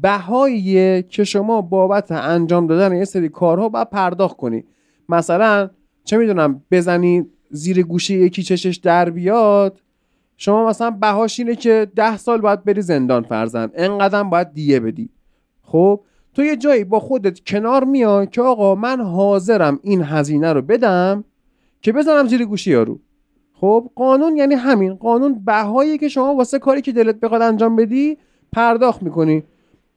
بهاییه که شما بابت انجام دادن یه سری کارها باید پرداخت کنی. مثلا چه میدونم بزنی زیر گوشه یکی چشش در بیاد، شما مثلا بهاش اینه که 10 سال باید بری زندان، فرضاً اینقدر باید دیه بدی. خب تو یه جایی با خودت کنار میای که آقا من حاضرم این هزینه رو بدم که بزنم زیر گوشه یارو. خب قانون یعنی همین، قانون بهایی که شما واسه کاری که دلت بخواد انجام بدی پرداخت میکنی.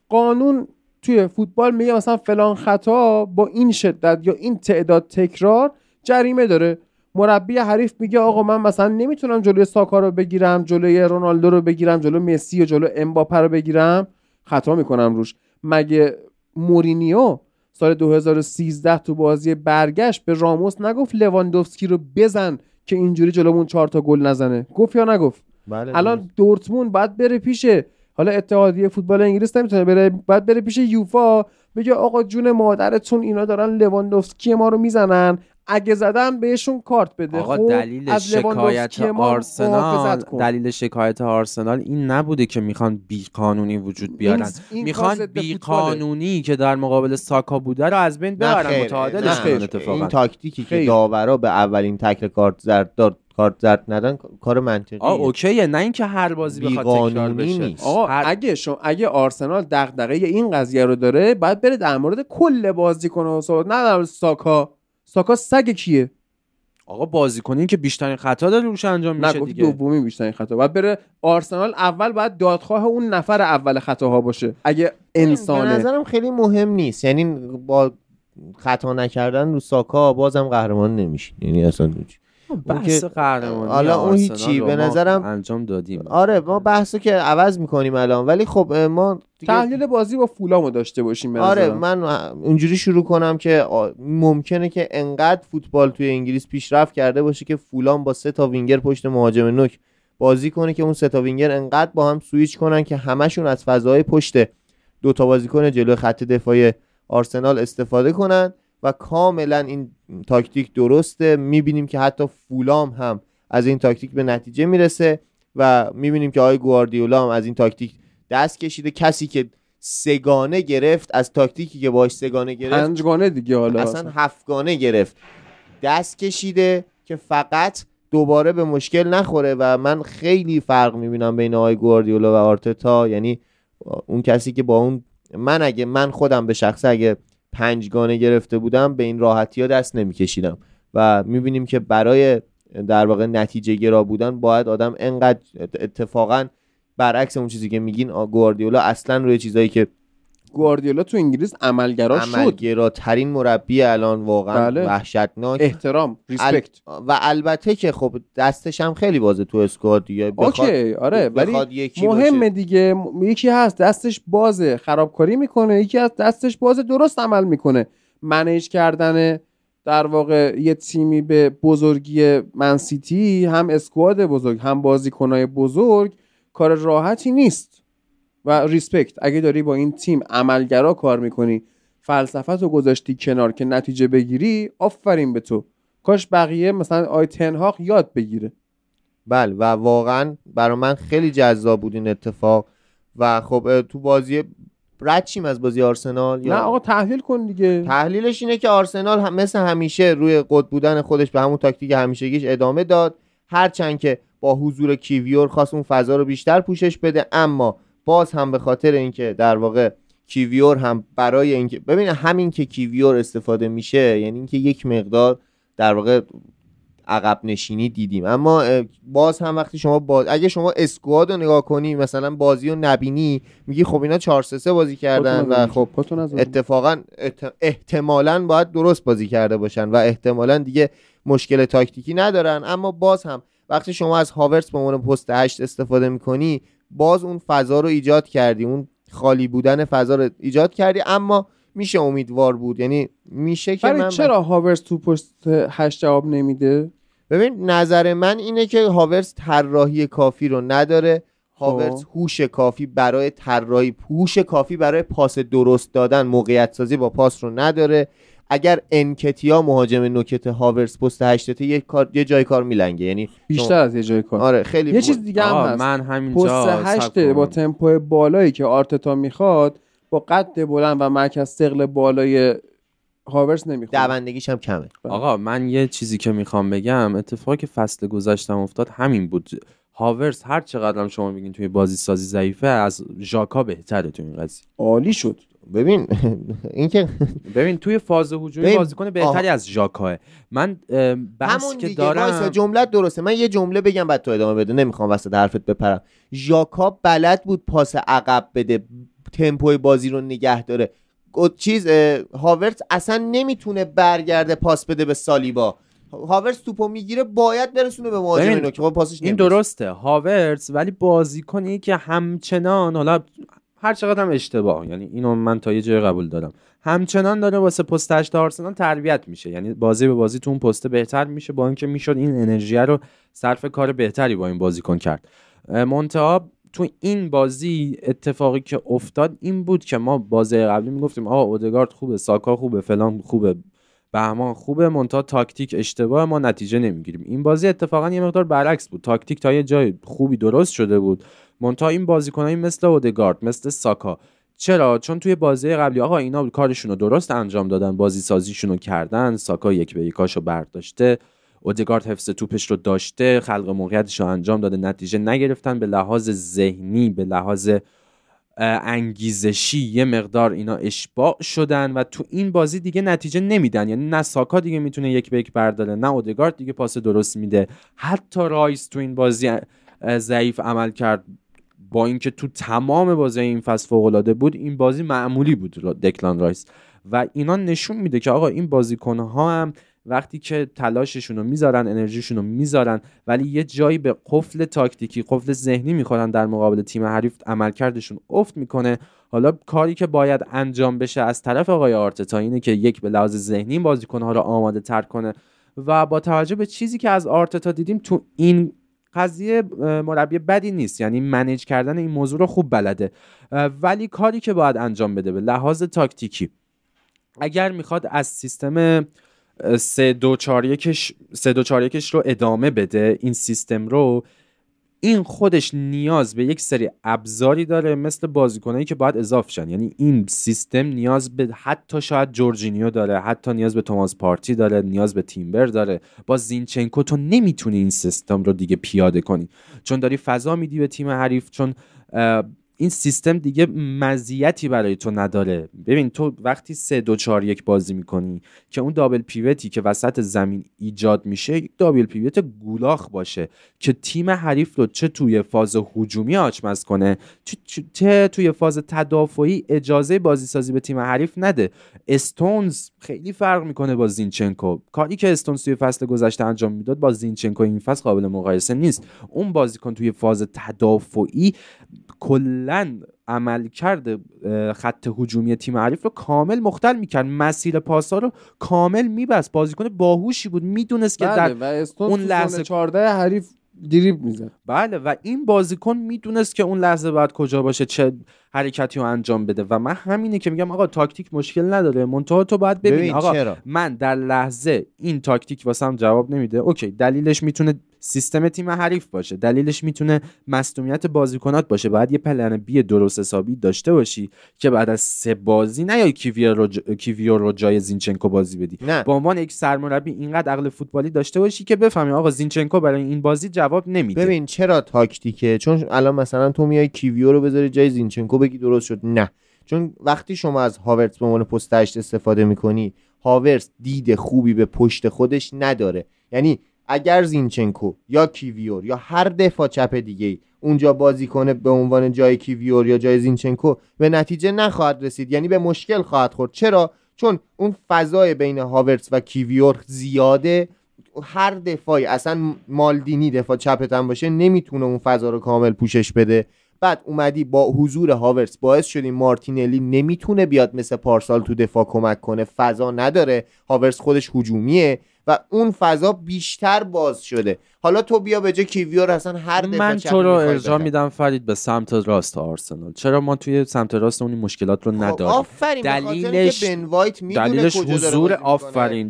قانون توی فوتبال میگه مثلا فلان خطا با این شدت یا این تعداد تکرار جریمه داره. مربی حریف میگه آقا من مثلا نمیتونم جلوی ساکا رو بگیرم، جلوی رونالدو رو بگیرم، جلوی مسی و جلوی امباپه رو بگیرم، خطا میکنم روش. مگه مورینیو سال 2013 تو بازی برگشت به راموس نگفت لواندوفسکی رو بزن که اینجوری جلومون 4 تا گل نزنه؟ گفت یا نگفت؟ بله. الان دورتموند باید بره پیشه، حالا اتحادیه فوتبال انگلیس نمیتونه بره، باید بره پیشه یوفا بگه آقا جون مادرتون اینا دارن لواندوفسکی ما رو میزنن، اگه زدن بهشون کارت بده. آقا دلیل شکایت آرسنال این نبوده که میخوان بیقانونی وجود بیارن، میخوان بیقانونی که در مقابل ساکا بوده رو از بین ببرن. متعادلش کنن. اتفاقا این تاکتیکی که داورا به اولین تکل کارت زرد داد کارت زرد ندن کار منطقیه. اوکیه، نه اینکه هر بازی بخواد تکرار بشه. آقا اگه آرسنال دغدغه این قضیه رو داره باید بره در مورد کل بازیکن و صحبت، نه در مورد ساکا سگ کیه؟ آقا بازیکنی که بیشترین خطا داره روش انجام میشه دیگه. نه دومی بیشترین خطا. باید بره آرسنال اول باید دادخواه اون نفر اول خطاها باشه. اگه انسانه. به نظرم خیلی مهم نیست. یعنی با خطا نکردن رو ساکا بازم قهرمان نمیشین. یعنی اصلا بحث قهرمانی حالا اون هیچی به نظرم انجام دادیم. آره ما بحثو که عوض میکنیم الان، ولی خب ما تحلیل بازی با فولامو داشته باشیم. آره من اونجوری شروع کنم که ممکنه که انقدر فوتبال توی انگلیس پیشرفت کرده باشه که فولام با 3 تا وینگر پشت مهاجم نوک بازی کنه که اون 3 تا وینگر انقدر با هم سویچ کنن که همشون از فضای پشت 2 تا بازیکن جلوی خط دفاعی آرسنال استفاده کنن و کاملا این تاکتیک درسته. میبینیم که حتی فولام هم از این تاکتیک به نتیجه میرسه و میبینیم که آقای گواردیولا هم از این تاکتیک دست کشیده. کسی که 3 گانه گرفت از تاکتیکی که باش 3 گانه گرفت 5 گانه دیگه، حالا اصلا 7 گانه گرفت، دست کشیده که فقط دوباره به مشکل نخوره. و من خیلی فرق میبینم بین آقای گواردیولا و آرتتا، یعنی اون کسی که با اون من اگه من خودم به شخصه اگه 5 گانه گرفته بودم به این راحتی ها دست نمیکشیدم و میبینیم که برای در واقع نتیجه گرا بودن باید آدم انقدر، اتفاقا برعکس اون چیزی که میگین گواردیولا اصلا روی چیزایی که گواردیولا تو انگلیس عملگرا شد، عملگراترین مربی الان واقعا، بله. وحشتناک، احترام، ریسپکت و البته که خب دستش هم خیلی بازه تو اسکواد دیگه، اوکی، آره، ولی مهمه دیگه، یکی هست دستش بازه خرابکاری میکنه، یکی هست دستش بازه درست عمل میکنه. منیج کردن در واقع یه تیمی به بزرگی منسیتی، هم اسکواد بزرگ هم بازیکنای بزرگ، کار راحتی نیست و ریسپکت. اگه داری با این تیم عملگرا کار میکنی، فلسفتو گذاشتی کنار که نتیجه بگیری، آفرین به تو. کاش بقیه مثلا تنهاق یاد بگیره. بله، و واقعا برای من خیلی جذاب بود این اتفاق. و خب تو بازی ردشیم از بازی آرسنال، نه آقا تحلیل کن دیگه. تحلیلش اینه که آرسنال مثل همیشه روی قد بودن خودش به همون تاکتیک همیشگیش ادامه داد، هرچند که با حضور کیویور خواست اون فضا رو بیشتر پوشش بده، اما باز هم به خاطر اینکه در واقع کیویور هم برای اینکه ببین همین که کیویور استفاده میشه، یعنی اینکه یک مقدار در واقع عقب نشینی دیدیم، اما باز هم وقتی شما اگه شما اسکواد رو نگاه کنی، مثلا بازی رو نبینی، میگی خب اینا 4-3-3 بازی کردن و خب اتفاقا احتمالاً باید درست بازی کرده باشن و احتمالاً دیگه مشکل تاکتیکی ندارن، اما باز هم وقتی شما از هاورتس به عنوان پست 8 استفاده میکنی، باز اون فضا رو ایجاد کردی، اون خالی بودن فضا رو ایجاد کردی، اما میشه امیدوار بود. یعنی میشه که من چرا هاورتس تو پست 8 جواب نمیده؟ ببین نظر من اینه که هاورتس طراحی کافی رو نداره، هاورتس هوش کافی برای طراحی، هوش کافی برای پاس درست دادن، موقعیت سازی با پاس رو نداره. اگر انکتیا مهاجم نوکت هاورتس پست 8 یه جای کار میلنگه، یعنی بیشتر از یه جای کار، آره خیلی. یه چیز دیگه هم هست، من همینجا پست 8 با تمپو بالایی که آرتتا میخواد با قد بلند و مرکز ثقل بالای هاورتس نمیخواد، دوندگیش هم کمه. آقا من یه چیزی که میخوام بگم، اتفاقی که فصل گذشتم افتاد همین بود. هاورتس هر چقدر هم شما بگین توی بازی سازی ضعیفه، از ژاکا بهتره تو این قضیه. عالی شد. ببین اینکه ببین توی فاز هجومی بازیکن بهتری از ژاکا. من بحثی که دارم همون جمله درسته، من یه جمله بگم بعد تو ادامه بده، نمیخوام وسط حرفت بپرم. ژاکا بلد بود پاس عقب بده، تمپوی بازی رو نگه داره. هاورتس اصلا نمیتونه برگرده پاس بده به سالیبا. هاورتس توپو میگیره باید برسونه به مهاجم اینو که پاسش نمیرسه. این درسته هاورتس، ولی بازیکنی که همچنان حالا هر چقدر هم اشتباه، یعنی اینو من تا یه جای قبول دارم، همچنان داره واسه پست 8 آرسنال تربیت میشه، یعنی بازی به بازی تو اون پست بهتر میشه، با اینکه میشد این انرژی رو صرف کار بهتری با این بازیکن کرد. منتها تو این بازی اتفاقی که افتاد این بود که ما بازی قبلی میگفتیم آقا اودگارد خوبه، ساکا خوبه، فلان خوبه، بهمان خوبه، منتها تاکتیک اشتباه، ما نتیجه نمیگیریم. این بازی اتفاقا یه مقدار برعکس بود، تاکتیک تا یه جای خوبی درست شده بود، منتها این بازیکنایی مثل اودگارد، مثل ساکا، چرا؟ چون توی بازی قبلی آقا اینا کارشون رو درست انجام دادن، بازی سازیشون رو کردن، ساکا 1-1 برداشته، اودگارد حفظ توپش رو داشته، خلق موقعیتش رو انجام داده، نتیجه نگرفتن. به لحاظ ذهنی، به لحاظ انگیزشی یه مقدار اینا اشباع شدن و تو این بازی دیگه نتیجه نمیدن، یعنی نه ساکا دیگه میتونه 1-1 برداره، نه اودگارد دیگه پاس درست میده، حتی رایس تو این بازی ضعیف عمل کرد، با اینکه تو تمام بازی این فصل فوق‌العاده بود، این بازی معمولی بود دکلان رایس. و اینا نشون میده که آقا این بازیکن‌ها هم وقتی که تلاششون رو میذارن، انرژیشون رو میذارن، ولی یه جایی به قفل تاکتیکی، قفل ذهنی میخورن، در مقابل تیم حریف عملکردشون افت میکنه. حالا کاری که باید انجام بشه از طرف آقای آرتتا اینه که یک، به لحاظ ذهنی بازیکن‌ها رو آماده تر کنه و با توجه به چیزی که از آرتتا دیدیم تو این قضیه مربی بدی نیست، یعنی منیج کردن این موضوع رو خوب بلده، ولی کاری که باید انجام بده به لحاظ تاکتیکی، اگر میخواد از سیستم 3-2-4-1 رو ادامه بده، این سیستم رو، این خودش نیاز به یک سری ابزاری داره مثل بازیکنایی که باید اضافه شن. یعنی این سیستم نیاز به حتی شاید جورجینیو داره، حتی نیاز به توماس پارتی داره، نیاز به تیمبر داره. با زینچنکو تو نمیتونی این سیستم رو دیگه پیاده کنی، چون داری فضا میدی به تیم حریف، چون این سیستم دیگه مزیتی برای تو نداره. ببین تو وقتی 3-2-4-1 بازی میکنی که اون دابل پیوتی که وسط زمین ایجاد میشه یک دابل پیوت گولاخ باشه که تیم حریف رو چه توی فاز هجومی آچمز کنه چه توی فاز تدافعی اجازه بازی سازی به تیم حریف نده. استونز خیلی فرق میکنه با زینچنکو. کاری که استونز توی فصل گذشته انجام میداد با زینچنکو این فصل قابل مقایسه نیست. اون بازیکن توی فاز تدافعی کلن عمل کرده خط هجومی تیم حریف رو کامل مختل میکرد، مسیر پاسا رو کامل میبست. بازیکن باهوشی بود، میدونست که در اون لحظه 14 حریف دریبل میزنه. بله و این بازیکن میدونست که اون لحظه بعد کجا باشه، چه حرکتی رو انجام بده. و من همینه که میگم آقا تاکتیک مشکل نداره، منتها تو باید ببین آقا چرا؟ من در لحظه این تاکتیک واسم جواب نمیده. اوکی، دلیلش میتونه سیستم تیم حریف باشه، دلیلش میتونه مصدومیت بازیکنات باشه. باید یه پلن بی درست حسابی داشته باشی که بعد از 3 بازی نیای کیویو رو جای زینچنکو بازی بدی. به عنوان یک سرمربی اینقدر عقل فوتبالی داشته باشی که بفهمی آقا زینچنکو برای این بازی جواب نمیده. ببین چرا تاکتیکه، چون الان مثلا تو میای کیویو رو بذاری جای زینچنکو بگی درست شد. نه، چون وقتی شما از هاورتس به عنوان پست 8 استفاده میکنی، هاورتس دید خوبی به پشت خودش نداره. یعنی اگر زینچنکو یا کیویور یا هر دفاع چپ دیگه اونجا بازی کنه به عنوان جای کیویور یا جای زینچنکو، به نتیجه نخواهد رسید، یعنی به مشکل خواهد خورد. چرا؟ چون اون فضای بین هاورتس و کیویور زیاده. هر دفاعی، اصلا مالدینی دفاع چپت هم باشه، نمیتونه اون فضا رو کامل پوشش بده. بعد اومدی با حضور هاورتس باعث شدی مارتینلی نمیتونه بیاد مثل پارسال تو دفاع کمک کنه، فضا نداره. هاورتس خودش هجومیه و اون فضا بیشتر باز شده. حالا تو بیا به جای کیویور اصلا هر دفعه من تو رو ارجاع میدم فرید به سمت راست آرسنال. چرا ما توی سمت راست اون مشکلات رو نداریم؟ دلیلش حضور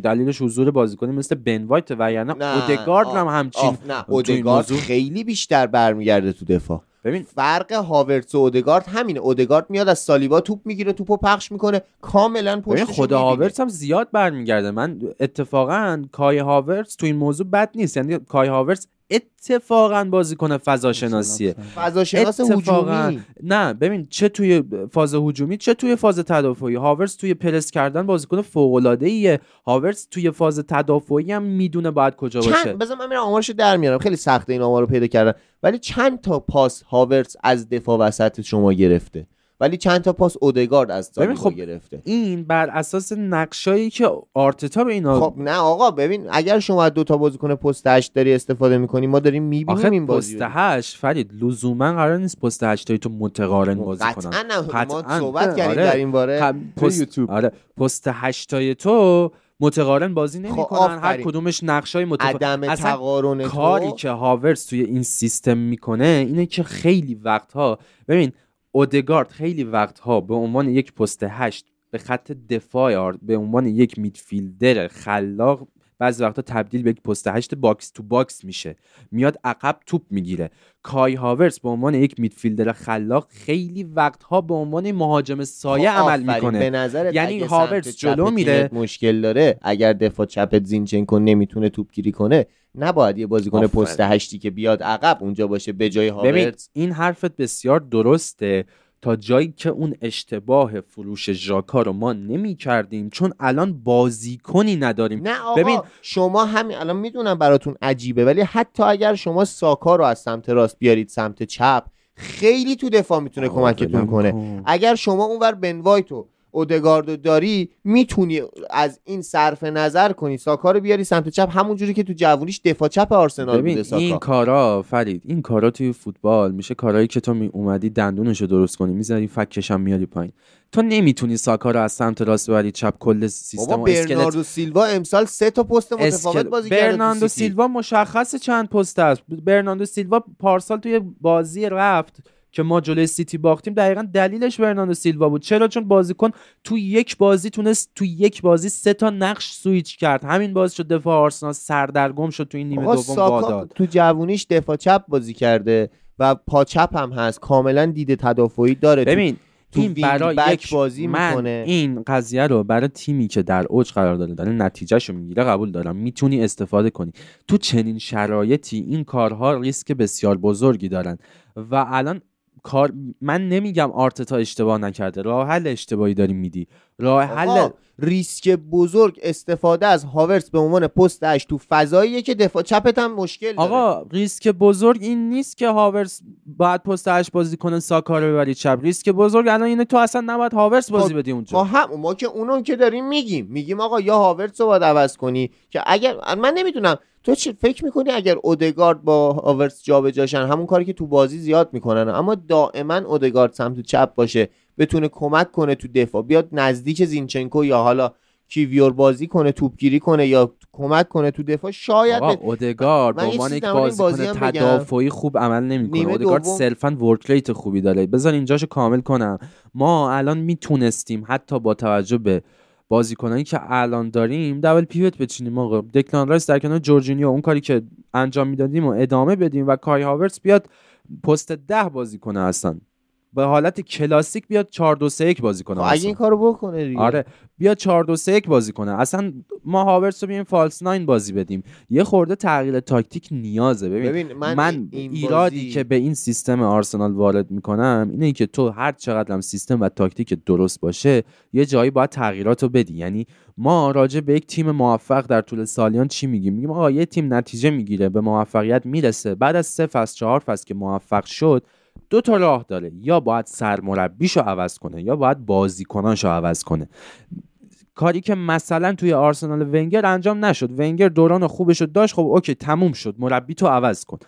دلیلش حضور بازیکنی مثل بن وایت و یعنی اودگارد هم همچین. اودگارد خیلی بیشتر برمیگرده تو دفاع. ببین فرق هاورتس و اودگارد همینه. اودگارد میاد از سالیبا توپ میگیره، توپو پخش میکنه، کاملا پشتش میگیره. خود هاورتس هم زیاد برمیگرده. من اتفاقا کای هاورتس تو این موضوع بد نیست، یعنی کای هاورتس اتفاقا بازیکن فضاشناسیه، فضاشناس هجومی. نه ببین، چه توی فاز هجومی چه توی فاز تدافعی هاورتس توی پرس کردن بازیکن فوق‌العاده‌ایه. هاورتس توی فاز تدافعی هم میدونه باید کجا باشه. بذار من میرم آمارشو در میارم، خیلی سخته این آمارو پیدا کردن. ولی چند تا پاس هاورتس از دفاع وسط شما گرفته، ولی چند تا پاس اودگارد از دفاع گرفته. این بر اساس نقشایی که آرتتا به اینا. خب نه آقا ببین، اگر شما دو تا بازیکن پست 8 داری استفاده می‌کنی، ما داریم می‌بینیم این بازی پست 8 فرید لزوما قرار نیست پست 8 تایی تو متقارن بازی کنن. قطعاً صحبت کردیم در این باره تو یوتیوب. آره پست 8 تایی تو متقارن بازی نمی‌کنن، هر کدومش نقشای متفاوت. اصلا تقارن کاری که هاورتس توی این سیستم می‌کنه اینه که خیلی وقت‌ها ببین اودگارد خیلی وقتها به عنوان یک پست 8 به خط دفاع، به عنوان یک میدفیلدر خلاق، بعضی وقتا تبدیل به یک پست 8 باکس تو باکس میشه، میاد عقب توپ میگیره. کای هاورتس به عنوان یک میدفیلدر خلاق خیلی وقتها به عنوان مهاجم سایه عمل میکنه. یعنی هاورتس جلو میره. مشکل داره اگر دفاع چپت زینچنکو نمیتونه توپگیری کنه، نباید یه بازیکن پست 8 که بیاد عقب اونجا باشه به جای هاورتس. ببین این حرفت بسیار درسته تا جایی که اون اشتباه فروش ژاکا رو ما نمی کردیم، چون الان بازیکنی نداریم. نه آقا ببین شما همین الان میدونم براتون عجیبه، ولی حتی اگر شما ساکا رو از سمت راست بیارید سمت چپ، خیلی تو دفاع میتونه کمکتون کنه. اگر شما اونور بن وایت و اودگاردو داری، میتونی از این صرف نظر کنی ساکا رو بیاری سمت چپ، همون جوری که تو جوونیش دفاع چپ آرسنال بوده ساکا. این کارا فرید، این کارا توی فوتبال میشه کارهایی که تو اومدی دندونشو درست کنی، میذاری فکش هم میاری پایین. تو نمیتونی ساکا رو از سمت راست ببری چپ. کل سیستم و اسکلت. برناردو سیلوا امسال 3 تا پست متفاوت بازی کرده. برناردو سیلوا مشخص چند پست است. برناردو سیلوا پارسال توی بازی رفت که ما جلوی سیتی باختیم، دقیقاً دلیلش برناردو سیلوا بود. چرا؟ چون بازیکن تو یک بازی تونست تو یک بازی 3 تا نقش سوئیچ کرد. همین باعث شد دفاع آرسنال سردرگم شد تو این نیمه دوم. واداد تو جوونیش دفاع چپ بازی کرده و پا چپ هم هست، کاملاً دیده تدافعی داره. ببین این برای یک بازی میکنه. این قضیه رو برای تیمی که در اوج قرار داره داره نتیجهشو میگیره قبول دارم، میتونی استفاده کنی. تو چنین شرایطی این کارها ریسک بسیار بزرگی دارن و الان کار من نمیگم آرتتا اشتباه نکرده، راه حل اشتباهی داری میدی، راه حل ریسک بزرگ استفاده از هاورتس به عنوان پست 8 تو فضاییه که دفاع چپت هم مشکل داره. آقا ریسک بزرگ این نیست که هاورتس بعد پست 8 بازی کنه ساکا رو ببری چپ، ریسک بزرگ الان اینه تو اصلا نباید هاورتس بازی بدی اونجا. ما که اونم که داریم میگیم آقا یا هاورتس رو باید عوض کنی که اگر من نمیدونم تو چی فکر میکنی اگر اودگارد با هاورتس جابجاشن، همون کاری که تو بازی زیاد میکنن اما دائما اودگارد سمت چپ باشه بتونه کمک کنه تو دفاع، بیاد نزدیک زینچنکو یا حالا کیویور بازی کنه، توپگیری کنه یا کمک کنه تو دفاع. شاید اودگارد به عنوان یک بازیکن تدافعی خوب عمل نمیکنه، اودگارد صرفاً ورکلیت خوبی داره. بذار اینجاشو کامل کنم، ما الان میتونستیم حتی با توجه به بازیکنایی که الان داریم دابل پیوت بچینیم، آقا دکلان رایس در کنار جورجینیو اون کاری که انجام میدادیم و ادامه بدیم و کای هاورتس بیاد پست 10 بازی کنه، هستن به حالت کلاسیک بیاد 4-2-3-1 بازی کنه. اگه این کارو بکنه دیگه، آره بیاد 4-2-3-1 بازی کنه، اصلا ما هاورتس رو بیایم فالس 9 بازی بدیم. یه خورده تغییر تاکتیک نیازه. ببین من ایرادی که به این سیستم آرسنال وارد میکنم اینه که تو هر چقدرم سیستم و تاکتیک درست باشه یه جایی باید تغییراتو بدی. یعنی ما راجع به یک تیم موفق در طول سالیان چی میگیم؟ میگیم آقا یه تیم نتیجه میگیره، به موفقیت میرسه، بعد از 3 فصل 4 فصل که موفق شد 2 تا راه داره، یا باید سرمربیشو عوض کنه یا باید بازیکناشو عوض کنه. کاری که مثلا توی آرسنال ونگر انجام نشد، ونگر دوران خوبشو داشت، خب اوکی تموم شد، مربی تو عوض کن.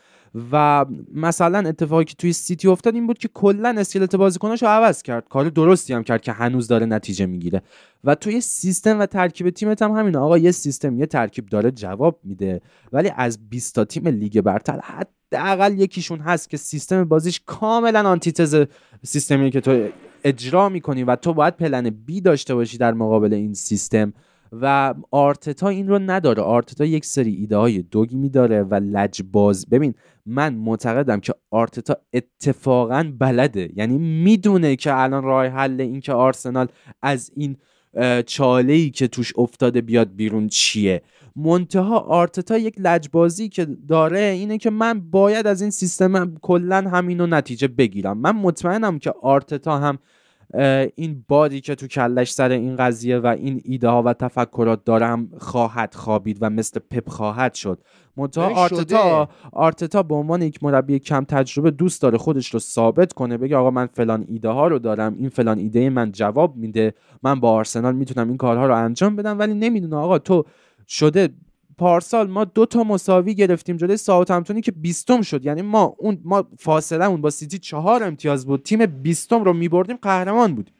و مثلا اتفاقی که توی سیتی افتاد این بود که کلا اسکلت بازیکناشو عوض کرد، کار درستی هم کرد که هنوز داره نتیجه میگیره. و توی سیستم و ترکیب تیمت هم همین، آقا یه سیستم یه ترکیب داره جواب میده، ولی از 20 تا تیم لیگ برتر حداقل یکیشون هست که سیستم بازیش کاملا آنتیتز سیستمی که تو اجرا میکنی و تو باید پلن بی داشته باشی در مقابل این سیستم. و آرتتا این رو نداره، آرتتا یک سری ایده های دوگمی داره و لجباز. ببین من معتقدم که آرتتا اتفاقا بلده، یعنی میدونه که الان راه حل این که آرسنال از این چاله‌ای که توش افتاده بیاد بیرون چیه. منتها آرتتا یک لجبازی که داره اینه که من باید از این سیستم کلن همینو نتیجه بگیرم. من مطمئنم که آرتتا هم این بادی که تو کلش سر این قضیه و این ایده ها و تفکرات دارم خواهد خوابید و مثل پپ خواهد شد. منتها آرتتا به عنوان یک مربی کم تجربه دوست داره خودش رو ثابت کنه، بگه آقا من فلان ایده ها رو دارم، این فلان ایده من جواب میده، من با آرسنال میتونم این کارها رو انجام بدم. ولی نمیدونه آقا تو شده پارسال ما 2 تا مساوی گرفتیم جلوی ساوثهمپتونی که 20م شد، یعنی ما فاصله اون با سیتی 4 امتیاز بود، تیم 20م رو میبردیم قهرمان بودیم.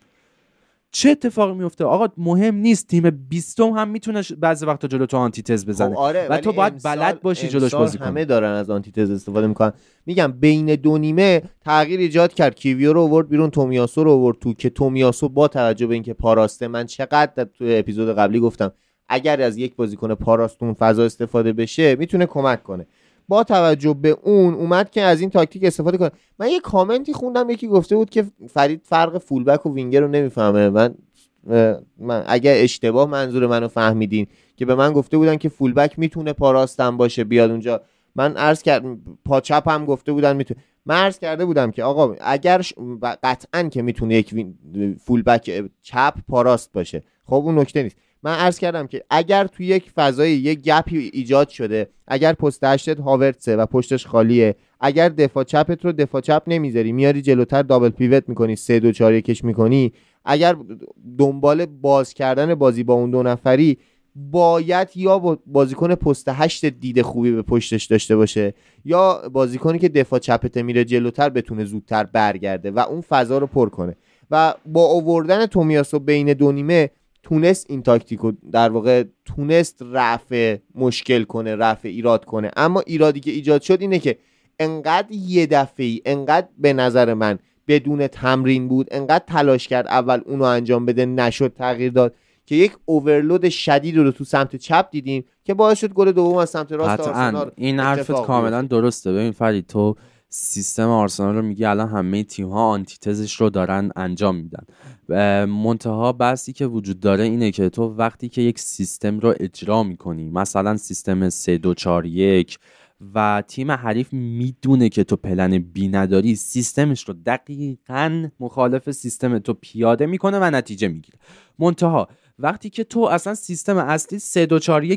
چه اتفاقی میفته؟ آقا مهم نیست، تیم 20م هم میتونه بعضی وقتا جلو تو آنتیتز بزنه. آره، و تو باید بلد باشی جلوش بازی کنی. همه دارن از آنتیتز استفاده میکنن. میگم بین دو نیمه تغییر ایجاد کرد، کیویو رو آورد بیرون، تومیاسو رو آورد تو، که تومیاسو با توجه به اینکه پاراسته، من چقدر تو اپیزود قبلی گفتم اگر از یک بازیکن پاراستون فضا استفاده بشه میتونه کمک کنه، با توجه به اون اومد که از این تاکتیک استفاده کنه. من یه کامنتی خوندم، یکی گفته بود که فرید فرق فولبک و وینگر رو نمیفهمه. من اگر اشتباه منظور منو فهمیدین که به من گفته بودن که فولبک میتونه پاراستم باشه بیاد اونجا، من عرض کردم پاچپ هم گفته بودن میتونه، من عرض کرده بودم که آقا اگر قطعاً که میتونه یک فولبک چپ پاراست باشه. خب اون نکته نیست. من عرض کردم که اگر تو یک فضای یک گپی ایجاد شده، اگر پست 8 هاورتسه و پشتش خالیه، اگر دفاع چپت رو دفاع چپ نمیذاری میاری جلوتر دابل پیوت میکنی 3-2-4 کش میکنی، اگر دنبال باز کردن بازی با اون دو نفری باید یا بازیکن پست 8 دیده خوبی به پشتش داشته باشه یا بازیکنی که دفاع چپت میره جلوتر بتونه زودتر برگرده و اون فضا رو پر کنه. و با آوردن تومیاسو بین دو نیمه تونست این تاکتیکو در واقع تونست رفع مشکل کنه، رفع ایراد کنه. اما ایرادی که ایجاد شد اینه که انقدر یه دفعه‌ای، انقدر به نظر من بدون تمرین بود، انقدر تلاش کرد اول اونو انجام بده نشد، تغییر داد، که یک اوورلود شدید رو تو سمت چپ دیدیم که باعث شد گل دوم از سمت راست آرسنال. این حرفت کاملا درسته. ببین فرید، تو سیستم آرسنال رو میگه الان همه تیم‌ها آنتیتزش رو دارن انجام میدن. منتها بحثی که وجود داره اینه که تو وقتی که یک سیستم رو اجرا میکنی، مثلا سیستم 3-2-4-1 و تیم حریف میدونه که تو پلن بی نداری، سیستمش رو دقیقاً مخالف سیستم تو پیاده میکنه و نتیجه میگیره. منتها وقتی که تو اصلا سیستم اصلی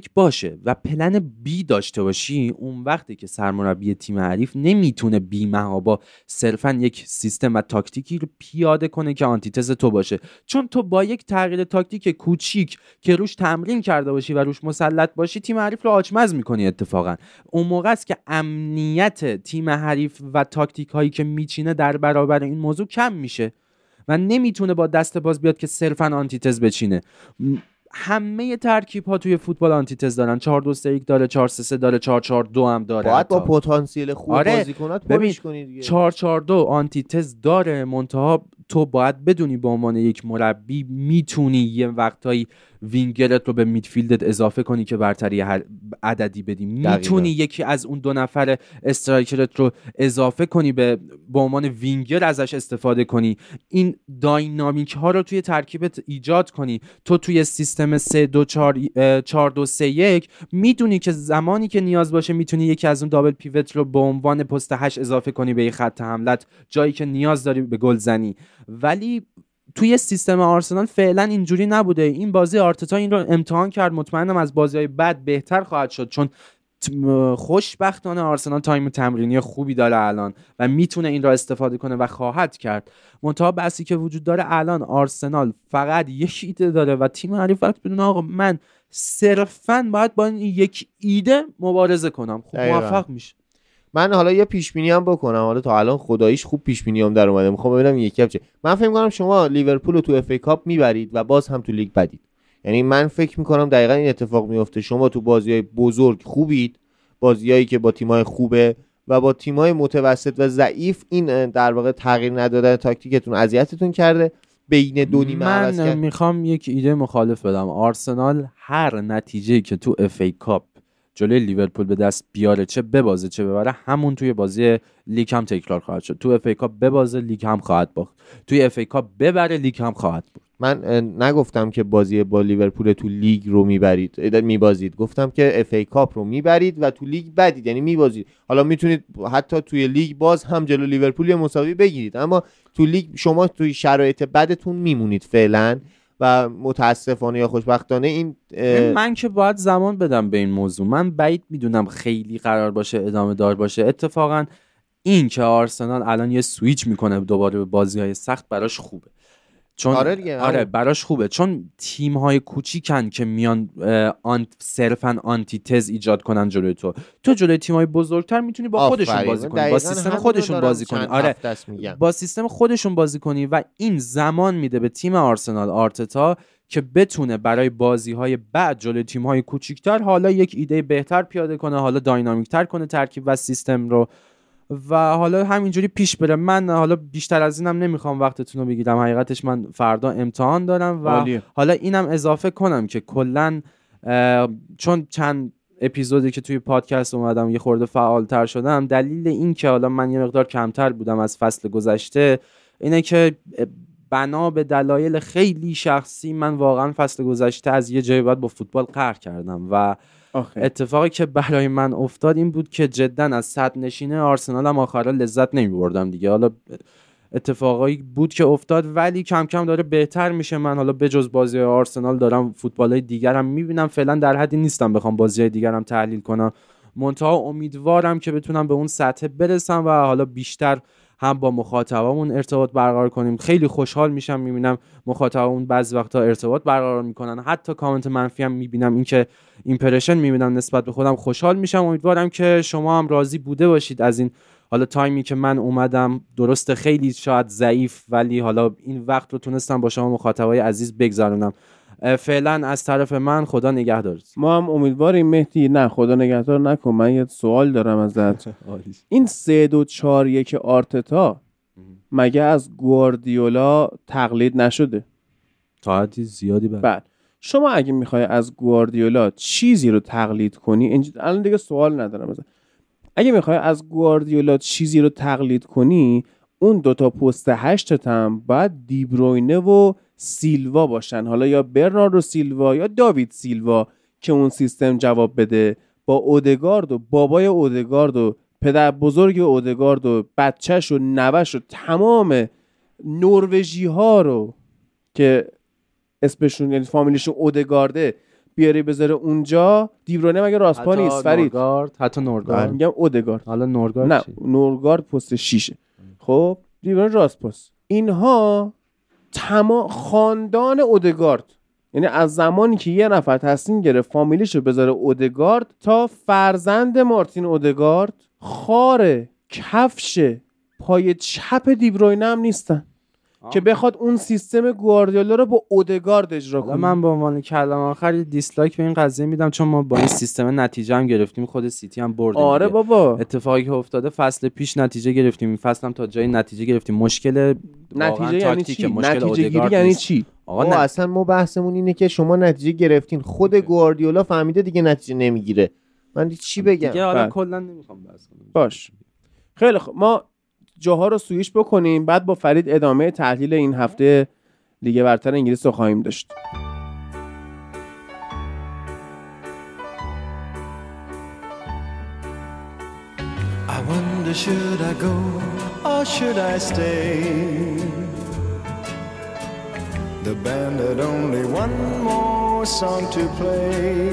3-2-4-1 باشه و پلن بی داشته باشی، اون وقتی که سرمربی تیم حریف نمیتونه بی محابا صرفاً یک سیستم و تاکتیکی رو پیاده کنه که آنتیتز تو باشه، چون تو با یک تغییر تاکتیک کوچیک که روش تمرین کرده باشی و روش مسلط باشی تیم حریف رو آچمز میکنی. اتفاقاً اون موقع است که امنیت تیم حریف و تاکتیک هایی که میچینه در برابر این موضوع کم میشه و نمیتونه با دست باز بیاد که صرفاً آنتیتز بچینه. همه ترکیب ها توی فوتبال آنتیتز دارن، 4-2-3-1 داره، 4-3-3 داره، 4-4-2 هم داره. باید با پتانسیل خوب بازیکنات پوش کنی دیگه. 4-4-2 آنتیتز داره، منتها تو باید بدونی به عنوان یک مربی میتونی یه وقتایی وینگرت رو به میدفیلدت اضافه کنی که برتری عددی بدی، میتونی یکی از اون دو نفر استرایکرت رو اضافه کنی به عنوان وینگر ازش استفاده کنی، این داینامیک ها رو توی ترکیبت ایجاد کنی. تو توی سیستم 3-2-4-2-3-1 میدونی که زمانی که نیاز باشه میتونی یکی از اون دابل پیوت رو به عنوان پست 8 اضافه کنی به خط حملت جایی که نیاز داری به گلزنی، ولی توی سیستم آرسنال فعلا اینجوری نبوده. این بازی آرتتا این رو امتحان کرد، مطمئنم از بازی‌های بعد بهتر خواهد شد، چون خوشبختانه آرسنال تایم تمرینی خوبی داره الان و میتونه این را استفاده کنه و خواهد کرد. منتها بحثی که وجود داره الان آرسنال فقط یک ایده داره و تیم حریف بدون آقا من صرفاً باید با این یک ایده مبارزه کنم، خب موفق میشه. من حالا یه پیش بینی هم بکنم، حالا تا الان خداییش خوب پیش بینی هم در اومده، میخوام ببینم یکی اپ چه. من فکر می‌کنم شما لیورپول رو تو اف ای کاپ میبرید و باز هم تو لیگ بدید، یعنی من فکر می‌کنم دقیقاً این اتفاق میفته. شما تو بازی‌های بزرگ خوبید، بازی‌هایی که با تیم‌های خوبه و با تیم‌های متوسط و ضعیف این در واقع تغییر ندادن تاکتیکتون اذیتتون کرده، بین دو نیمه عوض کرد. من می‌خوام یک ایده مخالف بدم. آرسنال هر نتیجه‌ای که تو اف ای کاپ جلوی لیورپول به دست بیاره، چه ببازه چه ببره، همون توی بازی لیگ هم تکرار خواهد شد. تو اف ای کاپ ببازه لیگ هم خواهد باخت، توی اف ای کاپ ببره لیگ هم خواهد برد. من نگفتم که بازی با لیورپول تو لیگ رو میبرید میبازید، گفتم که اف ای کاپ رو میبرید و تو لیگ بدید، یعنی میبازید. حالا میتونید حتی توی لیگ باز هم جلوی لیورپول مساوی بگیرید، اما تو لیگ شما توی شرایط بدتون میمونید فعلا و متاسفانه یا خوشبختانه. این من که باید زمان بدم به این موضوع، من بعید میدونم خیلی قرار باشه ادامه دار باشه. اتفاقا این که آرسنال الان یه سویچ میکنه دوباره به بازی‌های سخت براش خوبه، چون آره براش خوبه، چون تیم‌های کوچیکن که میان صرفاً آنتیتز ایجاد کنن جلوی تو. تو جلوی تیم‌های بزرگتر میتونی با خودشون بازی کنی، با سیستم خودشون بازی کنی. آره با سیستم خودشون بازی کنی و این زمان میده به تیم آرسنال آرتتا که بتونه برای بازی‌های بعد جلوی تیم‌های کوچیکتر حالا یک ایده بهتر پیاده کنه، حالا داینامیک‌تر کنه ترکیب و سیستم رو و حالا همینجوری پیش بره. من حالا بیشتر از اینم نمیخوام وقتتون رو بگیرم، حقیقتش من فردا امتحان دارم و عالیه. حالا اینم اضافه کنم که کلن چون چند اپیزودی که توی پادکست اومدم یه خورده فعالتر شدم، دلیل این که حالا من یه مقدار کمتر بودم از فصل گذشته اینه که بنا به دلایل خیلی شخصی من واقعا فصل گذشته از یه جایی بعد با فوتبال قهر کردم و اتفاقی که برای من افتاد این بود که جدا از صد نشینه آرسنال هم آخرا لذت نمیبردم دیگه. حالا اتفاقایی بود که افتاد ولی کم کم داره بهتر میشه. من حالا بجز بازی آرسنال دارم فوتبالای دیگر هم میبینم، فعلا در حدی نیستم بخوام بازیای دیگر هم تحلیل کنم، منتها امیدوارم که بتونم به اون سطح برسم و حالا بیشتر هم با مخاطبمون ارتباط برقرار کنیم. خیلی خوشحال میشم میبینم مخاطبمون بعضی وقتا ارتباط برقرار میکنن، حتی کامنت منفی هم میبینم، این که ایمپرشن میبینم نسبت به خودم خوشحال میشم. امیدوارم که شما هم راضی بوده باشید از این حالا تایمی که من اومدم، درست خیلی شاید ضعیف، ولی حالا این وقت رو تونستم با شما مخاطبای عزیز بگذرونم. فعلا از طرف من خدا نگهدار. ما هم امیدواریم مهدی. نه خدا نگهدار نکن، من یه سوال دارم ازت. این 3-2-4-1 آرتتا مگه از گواردیولا تقلید نشده تا حدی زیادی؟ بعد شما اگه میخوای از گواردیولا چیزی رو تقلید کنی، الان دیگه سوال ندارم ازت، اگه میخوای از گواردیولا چیزی رو تقلید کنی اون دوتا پست هشتت هم باید دیبروینه و سیلوا باشن، حالا یا برناردو سیلوا یا داوید سیلوا که اون سیستم جواب بده. با اودگارد و بابای اودگارد و پدر بزرگ اودگارد و بچهش و نوهش و تمام نروژی ها رو که اسمشون یعنی فامیلیشون اودگارده بیاری بذاره اونجا، دیبرونه مگه راستپا نیست فرید؟ حتی نورگارد، میگم اودگارد، حالا نورگارد نه چی؟ نورگارد پست 6. خب دیبرونه راستپاست. اینها تمام خاندان اودگارد، یعنی از زمانی که یه نفر تصمیم گرفت فامیلیشو بذاره اودگارد تا فرزند مارتین اودگارد خاره کفش پای چپ دیبروینه هم نیستن که بخواد اون سیستم گواردیولا رو با اودگارد اجرا کنه. من به عنوان کلام آخر دیسلایک به این قضیه میدم، چون ما با این سیستم نتیجه هم گرفتیم، خود سیتی هم برد. آره بابا، اتفاقی که افتاده فصل پیش نتیجه گرفتیم، این فصل هم تا جای نتیجه گرفتیم. مشکل نتیجه یعنی چی؟ نتیجه گیری یعنی چی؟ آقا اصلا ما بحثمون اینه که شما نتیجه گرفتین، خود گواردیولا فهمیده دیگه نتیجه نمیگیره. من چی بگم دیگه؟ حالا کلا نمیخوام بحث کنم. باش خیلی خب، ما جاها رو سویش بکنیم، بعد با فرید ادامه تحلیل این هفته لیگ برتر انگلیس رو خواهیم داشت. I wonder should I go or should I stay? The band had only one more song to play.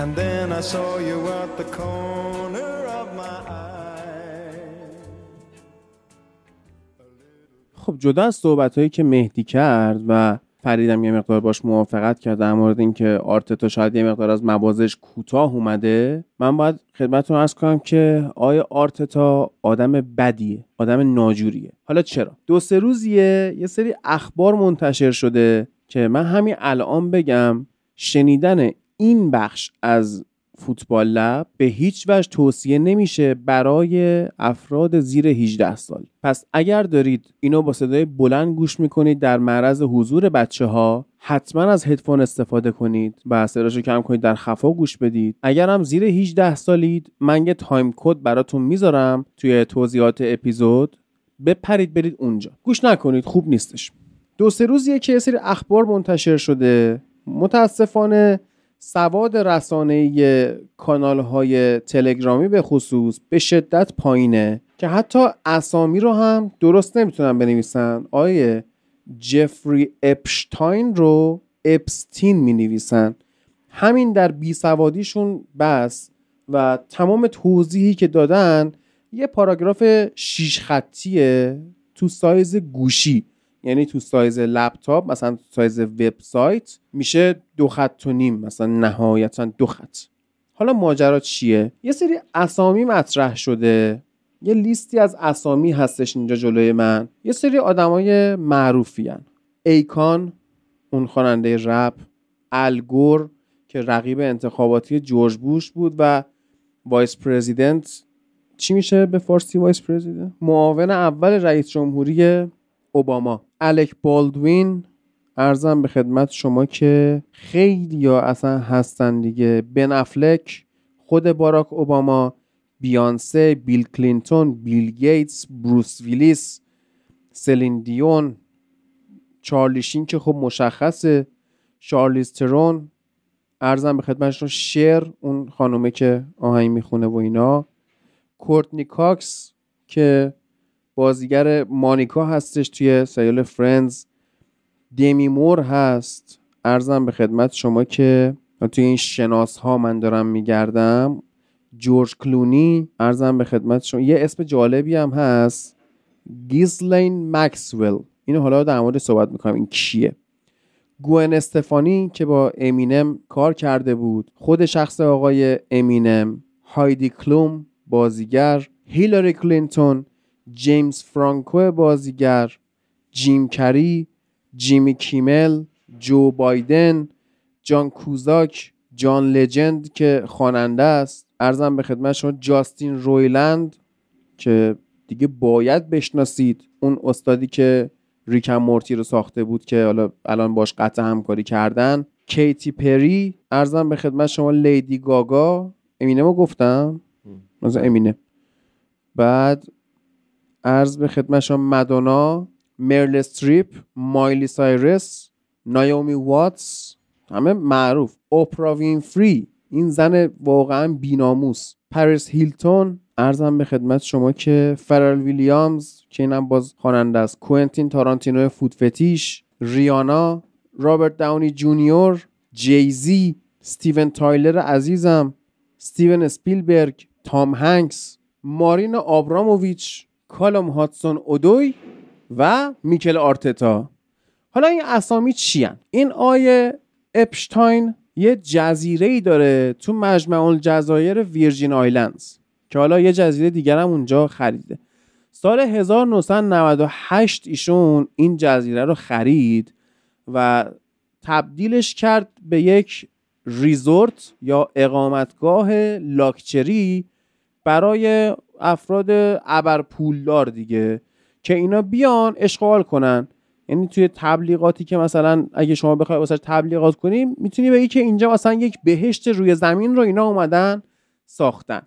And then I saw you at the corner of my eye. خب جدا از صحبتایی که مهدی کرد و فریدم یه مقدار باش موافقت کرد در مورد اینکه آرتتا شاید یه مقدار از موازش کوتاه اومده، من باید خدمتتون عرض کنم که آیا آرتتا آدم بدیه، آدم ناجوریه. حالا چرا؟ دو سه روزیه یه سری اخبار منتشر شده که من همین الان بگم شنیدن این بخش از فوتبال لب به هیچ وجه توصیه نمیشه برای افراد زیر 18 سال. پس اگر دارید اینو با صدای بلند گوش میکنید در معرض حضور بچه ها، حتما از هدفون استفاده کنید و صداشو کم کنید، در خفا گوش بدید. اگر هم زیر 18 سالید، من یه تایم کد براتون میذارم توی توضیحات اپیزود، بپرید برید اونجا گوش نکنید، خوب نیستش. دو سه روزیه که یه سری اخبار منتشر شده، متاسفانه سواد رسانه‌ای کانال‌های تلگرامی به خصوص به شدت پایینه که حتی اسامی رو هم درست نمیتونن بنویسن. آیه جفری اپشتاین رو اپستین مینویسن. همین در بیسوادیشون بس و تمام توضیحی که دادن یه پاراگراف 6 خطیه تو سایز گوشی، یعنی تو سایز لپتاپ مثلا تو سایز وبسایت میشه 2.5 خط مثلا، نهایتا 2 خط. حالا ماجرا چیه؟ یه سری اسامی مطرح شده، یه لیستی از اسامی هستش اینجا جلوی من، یه سری آدمای معروفی هن. ایکان، اون خواننده رپ، آلگور که رقیب انتخاباتی جورج بوش بود و وایس پرزیدنت، چی میشه به فارسی وایس پرزیدنت؟ معاون اول رئیس جمهوری اوباما. الک بالدوین، عرضم به خدمت شما که خیلی ها اصلا هستن دیگه، بن افلک، خود باراک اوباما، بیانسه، بیل کلینتون، بیل گیتس، بروس ویلیس، سلین دیون، چارلی شین که خب مشخصه، شارلیز ترون، عرضم به خدمت شما شیر، اون خانومه که آهنگ میخونه و اینا، کورتنی کاکس که بازیگر مانیکا هستش توی سریال فرندز، دیمی مور هست، عرضم به خدمت شما که توی این شناس ها من دارم میگردم، جورج کلونی، عرضم به خدمت شما یه اسم جالبی هم هست، گیسلین مکسول. اینو حالا در مورد صحبت میکنم این کیه. گوئن استفانی که با امینم کار کرده بود، خود شخص آقای امینم، هایدی کلوم بازیگر، هیلاری کلینتون، جیمز فرانکو بازیگر، جیم کری، جیمی کیمل، جو بایدن، جان کوزاک، جان لجند که خواننده است، عرضم به خدمت شما جاستین رویلند که دیگه باید بشناسید، اون استادی که ریکم مورتی رو ساخته بود که حالا الان باش قطع همکاری کردن، کیتی پری، عرضم به خدمت شما لیدی گاگا، امینمو گفتم مثلا امینه، بعد عرض به خدمت شما مادونا، میرل استریپ، مایلی سایرس، نایومی واتس، همه معروف، اوپرا وینفری، این زن واقعا بی‌ناموس. پاریس هیلتون، عرضم به خدمت شما که فرال ویلیامز که اینم باز خواننده است، کوئنتین تارانتینو فود فتیش، ریانا، رابرت داونی جونیور، جیزی، استیون تایلر عزیزم، استیون اسپیلبرگ، تام هنکس، مارین آبراموویچ، کالوم هاتسون اودوی و میکل آرتتا. حالا این اسامی چی هن؟ این آیه اپشتاین یه جزیره‌ای داره تو مجمع الجزایر ویرجین آیلندز که حالا یه جزیره دیگر هم اونجا خریده. سال 1998 ایشون این جزیره رو خرید و تبدیلش کرد به یک ریزورت یا اقامتگاه لاکچری برای افراد ابرپولدار دیگه که اینا بیان اشغال کنن. یعنی توی تبلیغاتی که مثلا اگه شما بخوای واسه تبلیغات کنیم میتونی بگی که اینجا مثلا یک بهشت روی زمین رو اینا اومدن ساختن.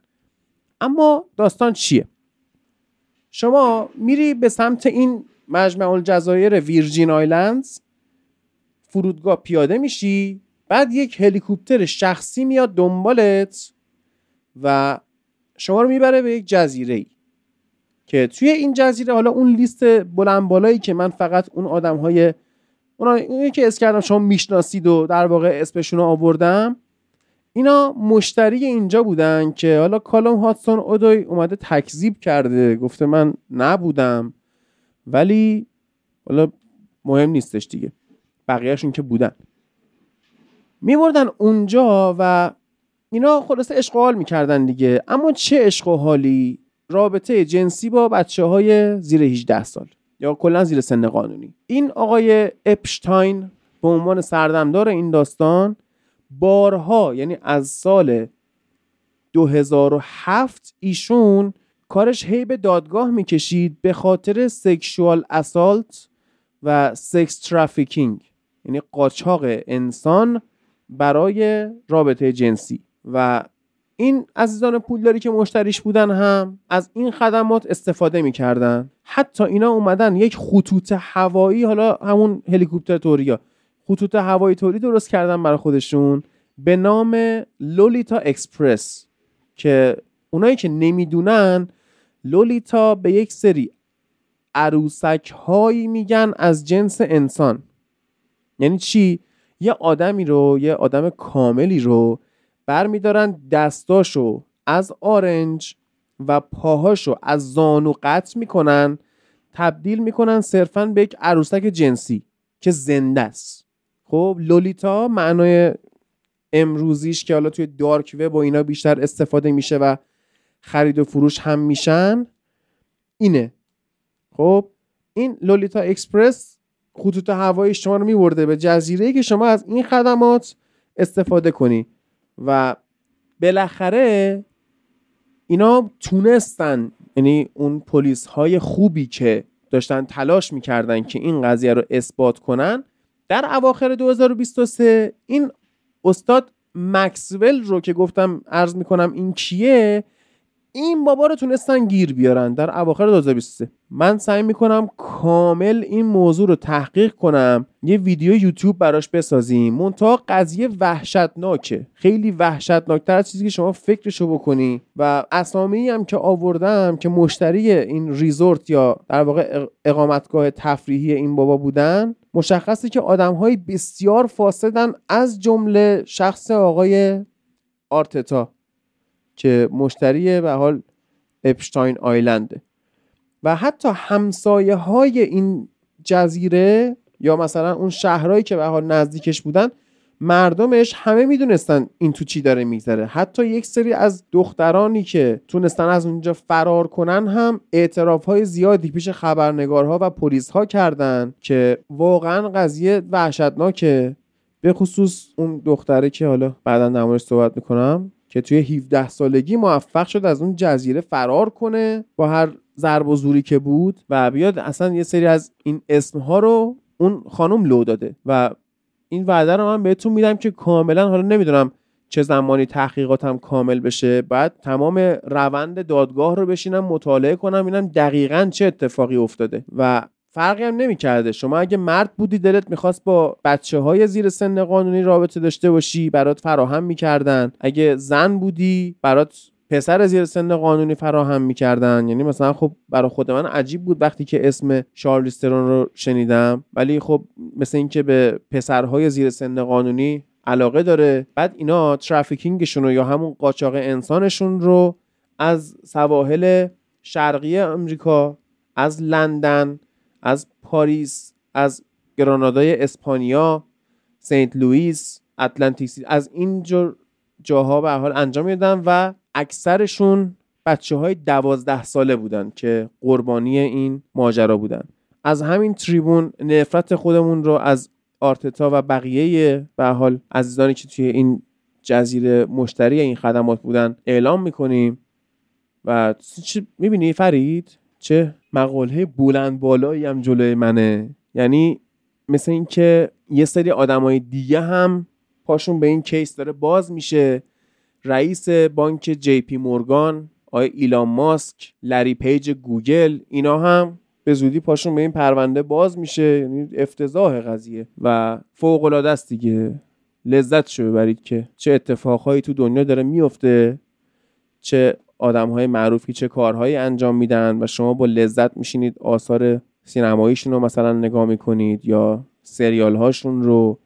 اما داستان چیه؟ شما میری به سمت این مجمع الجزایر ویرجین آیلندز، فرودگاه پیاده میشی، بعد یک هلیکوپتر شخصی میاد دنبالت و شما رو میبره به یک جزیره‌ای که توی این جزیره، حالا اون لیست بلند بالایی که من فقط اون آدم‌های اونایی که اس کردم شما میشناسید و در واقع اسمشون رو آوردم، اینا مشتری اینجا بودن که حالا کالوم هاتسون اودوی اومده تکذیب کرده، گفته من نبودم، ولی حالا مهم نیستش دیگه، بقیه‌شون که بودن. می‌بردن اونجا و اینا خلاصه اشغال می‌کردن دیگه. اما چه عشق و حالی؟ رابطه جنسی با بچه‌های زیر 18 سال یا کلا زیر سن قانونی. این آقای اپشتاین به عنوان سردمدار این داستان بارها، یعنی از سال 2007 ایشون کارش هی به دادگاه میکشید به خاطر سکشوال اسالت و سکس ترافیکینگ، یعنی قاچاق انسان برای رابطه جنسی. و این عزیزان پولداری که مشتریش بودن هم از این خدمات استفاده میکردن. حتی اینا اومدن یک خطوط هوایی، حالا همون هلیکوپتر توریا، خطوط هوایی توری درست کردن برای خودشون به نام لولیتا اکسپرس که اونایی که نمیدونن، لولیتا به یک سری عروسک هایی میگن از جنس انسان. یعنی چی؟ یه آدمی رو، یه آدم کاملی رو برمیدارن، دستاشو از آرنج و پاهاشو از زانو قطع میکنن، تبدیل میکنن صرفاً به یک عروسک جنسی که زنده است. خب لولیتا معنای امروزیش که حالا توی دارک وب و اینا بیشتر استفاده میشه و خرید و فروش هم میشن اینه. خب این لولیتا اکسپرس خطوط هوایی شما رو میبرده به جزیره‌ای که شما از این خدمات استفاده کنی. و بالاخره اینا تونستن، یعنی اون پلیس های خوبی که داشتن تلاش میکردن که این قضیه رو اثبات کنن، در اواخر 2023 این استاد مکسول رو که گفتم عرض میکنم این کیه، این بابا رو تونستن گیر بیارن در اواخر 2023. من سعی میکنم کامل این موضوع رو تحقیق کنم، یه ویدیو یوتیوب براش بسازیم. منتها قضیه وحشتناکه، خیلی وحشتناکتر از چیزی که شما فکرشو بکنی. و اسامی هم که آوردم که مشتری این ریزورت یا در واقع اقامتگاه تفریحی این بابا بودن، مشخصه که آدمهای بسیار فاسدن، از جمله شخص آقای آرتتا که مشتری به حال اپشتاین آیلنده. و حتی همسایه های این جزیره یا مثلا اون شهرهایی که به حال نزدیکش بودن، مردمش همه میدونستن این تو چی داره میگذره. حتی یک سری از دخترانی که تونستن از اونجا فرار کنن هم اعتراف های زیادی پیش خبرنگارها و پلیس ها کردن که واقعا قضیه وحشتناکه. به خصوص اون دختره که حالا بعدا نمارش صحبت میکنم که توی 17 سالگی موفق شد از اون جزیره فرار کنه با هر ضرب و زوری که بود و بیاد. اصلا یه سری از این اسمها رو اون خانم لو داده و این وعده رو من بهتون میدم که کاملا، حالا نمیدونم چه زمانی تحقیقاتم کامل بشه، بعد تمام روند دادگاه رو بشینم مطالعه کنم ببینم دقیقاً چه اتفاقی افتاده. و فرقی هم نمی‌کرده. شما اگه مرد بودی دلت می‌خواست با بچه‌های زیر سن قانونی رابطه داشته باشی، برات فراهم می‌کردن. اگه زن بودی، برات پسر زیر سن قانونی فراهم می‌کردن. یعنی مثلا خب برای خود من عجیب بود وقتی که اسم شارلز ترون رو شنیدم، ولی خب مثل اینکه به پسرهای زیر سن قانونی علاقه داره. بعد اینا ترافیکینگشون رو یا همون قاچاق انسانشون رو از سواحل شرقی آمریکا، از لندن، از پاریس، از گرانادای اسپانیا، سنت لوئیس، اتلانتیک سیتی، از این جاها به حال انجام میدادن و اکثرشون بچه‌های 12 ساله بودن که قربانی این ماجرا بودن. از همین تریبون نفرت خودمون رو از آرتتا و بقیه به حال عزیزانی که توی این جزیره مشتری این خدمات بودن اعلام می‌کنیم. و می‌بینی فرید چه مقاله بلند بالایی هم جلوی منه، یعنی مثل این که یه سری آدمای دیگه هم پاشون به این کیس داره باز میشه. رئیس بانک جی پی مورگان، آقای ایلان ماسک، لری پیج گوگل، اینا هم به زودی پاشون به این پرونده باز میشه. یعنی افتضاح قضیه و فوق العاده است دیگه. لذت شو ببرید که چه اتفاقهایی تو دنیا داره میفته، چه آدم‌های معروفی چه کارهایی انجام میدن و شما با لذت میشینید آثار سینماییشون رو مثلا نگاه میکنید یا سریال‌هاشون رو،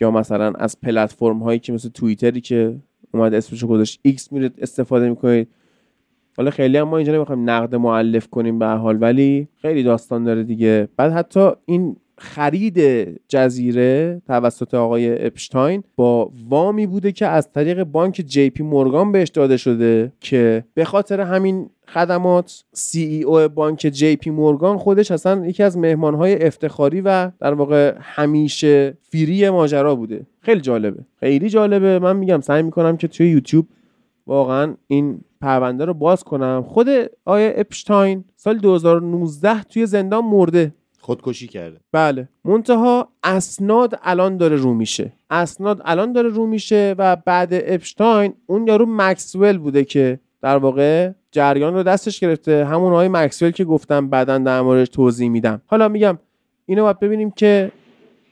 یا مثلا از پلتفرم‌هایی که مثل توییتری که اومد اسمش رو گذاشت ایکس میرید استفاده میکنید. حالا خیلی هم ما اینجا نمیخوایم نقد مؤلف کنیم به حال، ولی خیلی داستان داره دیگه. بعد حتی این خرید جزیره توسط آقای اپشتاین با وامی بوده که از طریق بانک جی پی مورگان بهش داده شده که به خاطر همین خدمات سی ای او بانک جی پی مورگان خودش اصلا یکی از مهمانهای افتخاری و در واقع همیشه فیری ماجرا بوده. خیلی جالبه، خیلی جالبه. من میگم سعی میکنم که توی یوتیوب واقعا این پرونده رو باز کنم. خود آقای اپشتاین سال 2019 توی زندان مرده، خودکشی کرده. بله. منتها اسناد الان داره رو میشه. و بعد اپشتاین اون یارو مکسول بوده که در واقع جریان رو دستش گرفته. همون آقای مکسول که گفتم بعداً در موردش توضیح میدم. حالا میگم اینو باید ببینیم که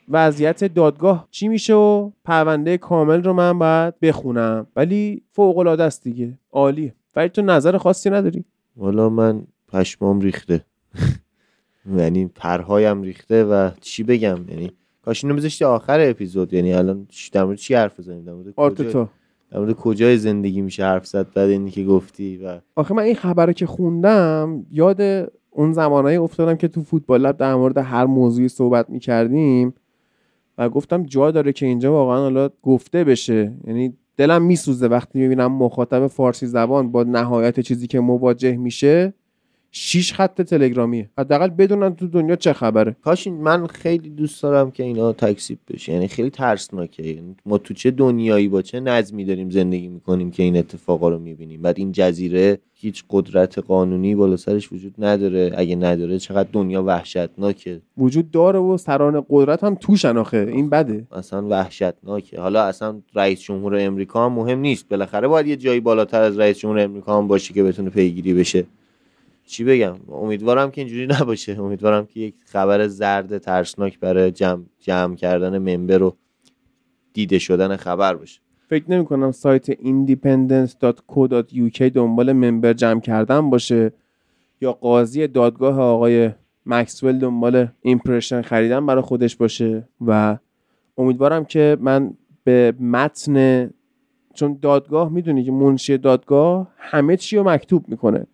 وضعیت دادگاه چی میشه و پرونده کامل رو من باید بخونم، ولی فوق العاده است دیگه. عالیه. فرید تو نظر خاصی نداری؟ والا من پشمام ریخته. یعنی پرهایم ریخته و چی بگم، یعنی کاش اینو میذاشتی آخر اپیزود. یعنی الان در مورد چی حرف بزنیم؟ در مورد آرتتا، در مورد کجای زندگی میشه حرف زد بعد اینی که گفتی؟ و آخه من این خبره که خوندم یاد اون زمانایی افتادم که تو فوتبال لب در مورد هر موضوعی صحبت میکردیم و گفتم جا داره که اینجا واقعا حالا گفته بشه. یعنی دلم میسوزه وقتی میبینم مخاطب فارسی زبان با نهایت چیزی که مواجه میشه 6 خط تلگرامیه، حداقل بدونن تو دنیا چه خبره. کاش من خیلی دوست دارم که اینا تکذیب بشه. یعنی خیلی ترسناکه، یعنی ما تو چه دنیایی با چه نظمی داریم زندگی میکنیم که این اتفاقا رو میبینیم. بعد این جزیره هیچ قدرت قانونی بالا سرش وجود نداره. اگه نداره چقدر دنیا وحشتناکه. وجود داره و سران قدرت هم توشن. آخه این بده، اصلا وحشتناکه. حالا اصلا رئیس جمهور امریکا هم مهم نیست، بالاخره باید یه جایی بالاتر از رئیس جمهور امریکا هم باشه که بتونه پیگیری بشه. چی بگم، امیدوارم که اینجوری نباشه. امیدوارم که یک خبر زرد ترسناک برای جمع کردن منبر و دیده شدن خبر باشه. فکر نمی کنم سایت independence.co.uk دنبال منبر جمع کردن باشه یا قاضی دادگاه آقای مکسول دنبال ایمپرشن خریدن برای خودش باشه. و امیدوارم که من به متن، چون دادگاه میدونی که منشی دادگاه همه چی رو مکتوب میکنه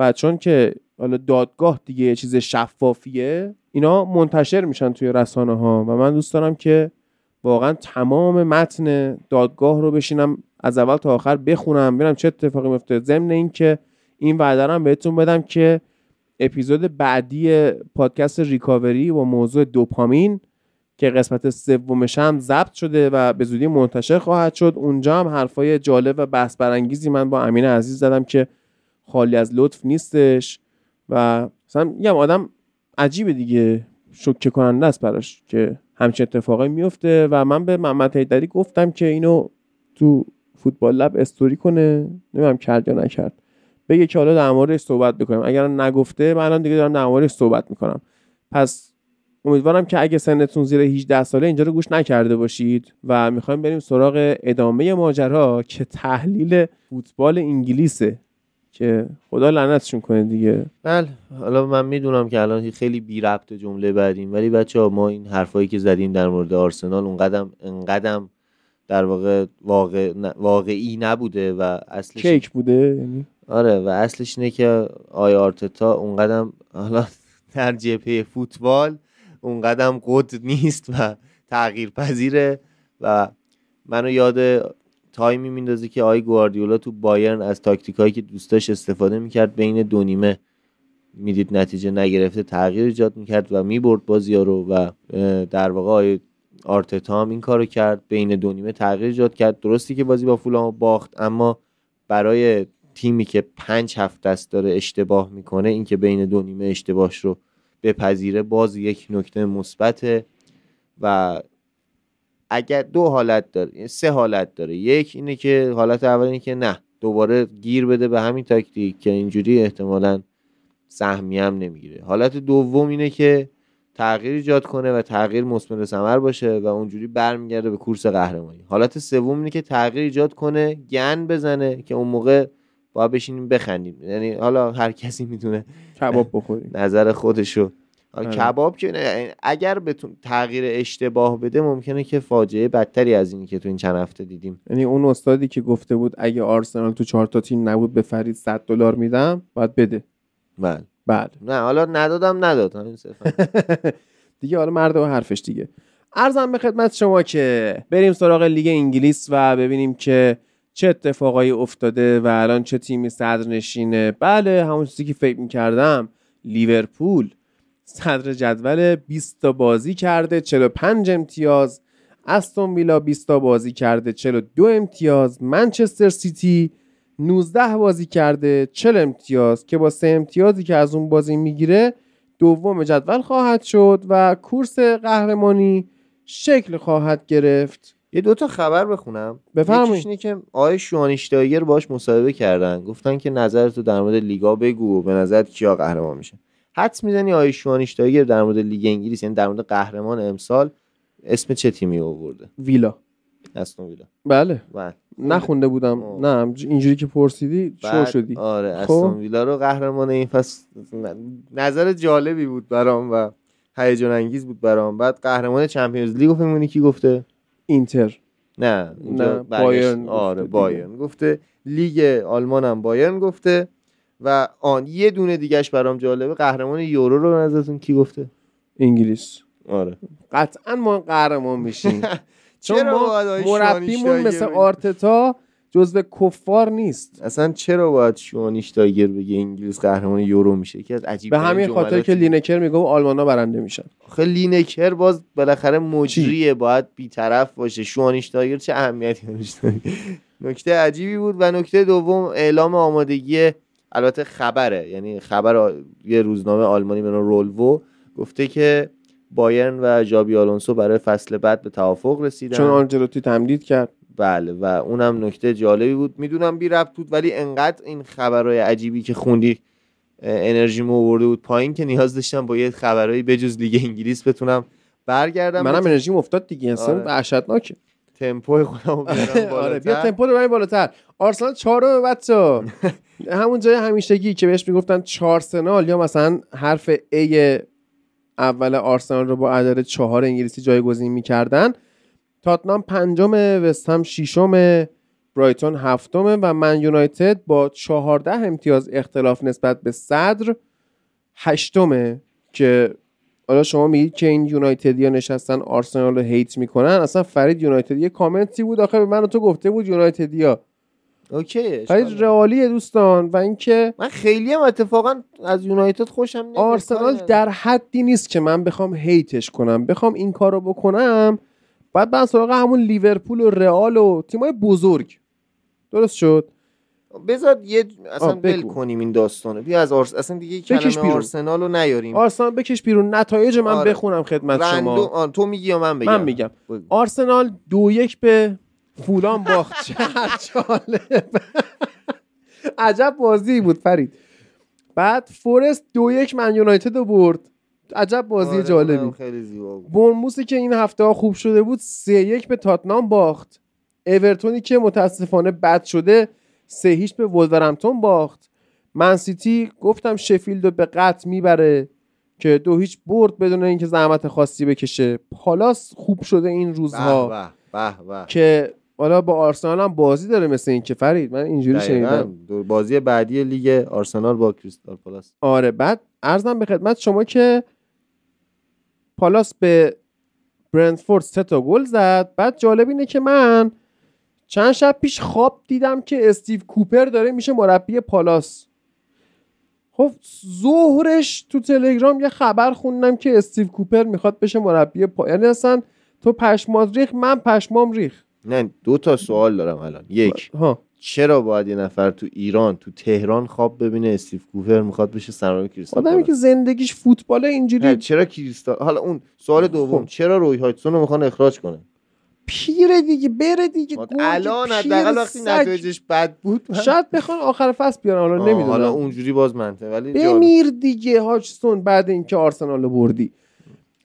و چون که حالا دادگاه دیگه یه چیز شفافیه، اینا منتشر میشن توی رسانه ها و من دوست دارم که واقعا تمام متن دادگاه رو بشینم از اول تا آخر بخونم، ببینم چه اتفاقی میفته. ضمن این که این وعده رو بهتون بدم که اپیزود بعدی پادکست ریکاوری با موضوع دوپامین که قسمت سومش هم ضبط شده و به زودی منتشر خواهد شد، اونجا هم حرفای جالب و بحث برانگیزی من با امین عزیز زدم که خالی از لطف نیستش و مثلا میگم آدم عجیبه دیگه، شوکه کننده است براش که همچین اتفاقی میفته. و من به محمد حیدری گفتم که اینو تو فوتبال لب استوری کنه، نمیدونم کرد یا نکرد، بگه که حالا در موردش صحبت بکنیم. اگر نگفته من الان دیگه دارم در موردش صحبت میکنم. پس امیدوارم که اگه سنتون زیر 18 ساله اینجا رو گوش نکرده باشید و میخوایم بریم سراغ ادامه ماجرا که تحلیل فوتبال انگلیسه که خدا لعنتشون کنه دیگه. بله حالا من میدونم که الان خیلی بی ربط جمله بعدیم، ولی بچه‌ها ما این حرفایی که زدیم در مورد آرسنال اون قدم در واقعی نبوده و اصلش کیک بوده، یعنی آره و اصلش اینه که آیا آرتتا اون قدم حالا در جبهه فوتبال اون قدم قد نیست و تغییر پذیره و منو یاد تایمی میندازه که آقای گواردیولا تو بایرن از تاکتیکایی که دوستاش استفاده میکرد بین دو نیمه میدید نتیجه نگرفته تغییر ایجاد میکرد و میبرد بازی‌ها رو و در واقع آقای آرتتا هم این کارو کرد، بین دو نیمه تغییر ایجاد کرد. درستی که بازی با فولام باخت، اما برای تیمی که 5 هفته است داره اشتباه میکنه این که بین دو نیمه اشتباهش رو بپذیره باز یک نکته مثبته. و اگر 2 حالت داره، 3 حالت داره. یک اینه که حالت اول اینه که نه دوباره گیر بده به همین تاکتیک که اینجوری احتمالاً سهمی هم نمیگیره. حالت دوم اینه که تغییر ایجاد کنه و تغییر مثمر ثمر باشه و اونجوری برمیگرده به کورس قهرمانی. حالت سوم اینه که تغییر ایجاد کنه، گن بزنه که اون موقع باید بشینیم بخندیم، یعنی حالا هر کسی میتونه کباب بخوریم نظر خودشو. کباب که اگر بتون تغییر اشتباه بده ممکنه که فاجعه بدتری از اینی که تو این چند هفته دیدیم، یعنی اون استادی که گفته بود اگه آرسنال تو 4 تا تیم نبود به فرید $100 میدم باید بده. بله نه حالا ندادم این صفحه دیگه، حالا مرد و حرفش دیگه. عرضم به خدمت شما که بریم سراغ لیگ انگلیس و ببینیم که چه اتفاقایی افتاده و الان چه تیمی صدرنشینه. بله همون چیزی که فکر می‌کردم، لیورپول صدر جدول 20 تا بازی کرده 45 امتیاز، استون ویلا 20 تا بازی کرده 42 امتیاز، منچستر سیتی 19 بازی کرده 40 امتیاز که با 3 امتیازی که از اون بازی میگیره دوم جدول خواهد شد و کورس قهرمانی شکل خواهد گرفت. یه 2 تا خبر بخونم. بفرمایید. یکیش اینه که آقای شوانشتایگر باهاش مصاحبه کردن، گفتن که نظرتو در مورد لیگا بگو، به نظرت کیا قهرمان میشه. حدس میزنی آقای شوانشتایگر در مورد لیگ انگلیس یعنی در مورد قهرمان امسال اسم چه تیمی آورده؟ ویلا. استون ویلا. بله. نخونده بودم. نه اینجوری که پرسیدی شو شدی. آره استون ویلا رو قهرمان این فصل نظر جالبی بود برام و هیجان انگیز بود برام. بعد قهرمان چمپیونز لیگ فهمونی کی گفته؟ اینتر. نه بایرن. آره بایرن گفته، لیگ آلمان هم بایرن گفته و آن یه دونه دیگهش برام جالبه، قهرمان یورو رو نظرتون کی گفته؟ انگلیس. آره قطعا ما قهرمان میشیم چون ما مربیمون مثل آرتتا جزو کفار نیست. اصلا چرا باید شوانشتایگر بگه انگلیس قهرمان یورو میشه که عجیب، به همین خاطر که لینکر میگه آلمانا برنده میشن. آخه لینکر باز بالاخره مجریه، باید بی‌طرف باشه. شوانشتایگر چه اهمیتی داشته؟ نکته عجیبی بود. و نکته دوم اعلام آمادگی، البته خبره، یعنی خبر یه روزنامه آلمانی به نام رولوو گفته که بایرن و ژابی آلونسو برای فصل بعد به توافق رسیدن چون آنجلوتی تمدید کرد. بله و اونم نکته جالبی بود. میدونم بی ربط بود ولی انقدر این خبرهای عجیبی که خوندی انرژیمو آورده بود پایین که نیاز داشتم با یه خبرایی بجز لیگ انگلیس بتونم برگردم. منم انرژیم افتاد دیگه انسان و وحشتناکه. تمپو خودمو بیارم بالاتر. بیا تمپو رو بریم بالاتر. آرسنال 4م بچا. همون جای همیشگی که بهش میگفتن چارسنال یا مثلا حرف ای اول آرسنال رو با عدد 4 انگلیسی جایگزین می‌کردن. تاتنام 5م، وست هم 6م، برایتون 7م و من یونایتد با 14 امتیاز اختلاف نسبت به صدر 8م که حالا شما میگید که این یونایتدیا نشستن آرسنال رو هیت میکنن. اصلا فرید یونایتد یه کامنتی بود آخه به من و تو گفته بود یونایتدیا. اوکی فرید رئالیه دوستان. و اینکه من خیلی هم اتفاقا از یونایتد خوشم نمیاد. آرسنال در حدی نیست که من بخوام هیتش کنم. بخوام این کارو بکنم بعد من سراغ همون لیورپول و رئال و تیمای بزرگ. درست شد. بذار یه اصلا بل کنیم این داستانو. بیا از اصلا دیگه کلمه آرسنال رو نیاریم. آرسنال بکش بیرون. نتایج من بخونم خدمت شما. تو میگی یا من بگم؟ من میگم. آرسنال 2-1 به فولام باخت. چه جالب. عجب بازی بود فرید. بعد فورست 2-1 من یونایتد رو برد عجب بازی جالبی. برنموسی که این هفته ها خوب شده بود 3-1 به تاتنام باخت. اورتونی که متاسفانه بد شده 3-0 به وولورهمپتون باخت. منسیتی گفتم شفیلدو به قطع میبره که 2-0 برد بدون اینکه زحمت خاصی بکشه. پالاس خوب شده این روزها. به که حالا با آرسنال هم بازی داره مثل این که فرید من اینجوری شنیدم بازی بعدی لیگ آرسنال با کریستال پالاس. آره بعد عرضم به خدمت شما که پالاس به برنتفورد 3 گل زد. بعد جالب اینه که من چند شب پیش خواب دیدم که استیو کوپر داره میشه مربی پالاس. خب ظهرش تو تلگرام یه خبر خوندم که استیو کوپر میخواد بشه مربی پالاس. یعنی اصلا تو پشمات ریخ من پشمام ریخ. نه 2 سوال دارم الان. یک چرا باید یه نفر تو ایران تو تهران خواب ببینه استیو کوپر میخواد بشه سرمربی کریستال پالاس؟ آدمی که زندگیش فوتبال اینجوری. چرا کریستال؟ حالا اون سوال دوم چرا روی هایتسون رو میخوان اخراج کنه؟ پیره دیگه بره دیگه. الان حداقل وقتی نتایجش بد بود شاید بخوان آخر فصل بیارن. حالا نمیدونم حالا اونجوری باز منطقه ولی بمیر دیگه هاچستون بعد اینکه آرسنال رو بردی.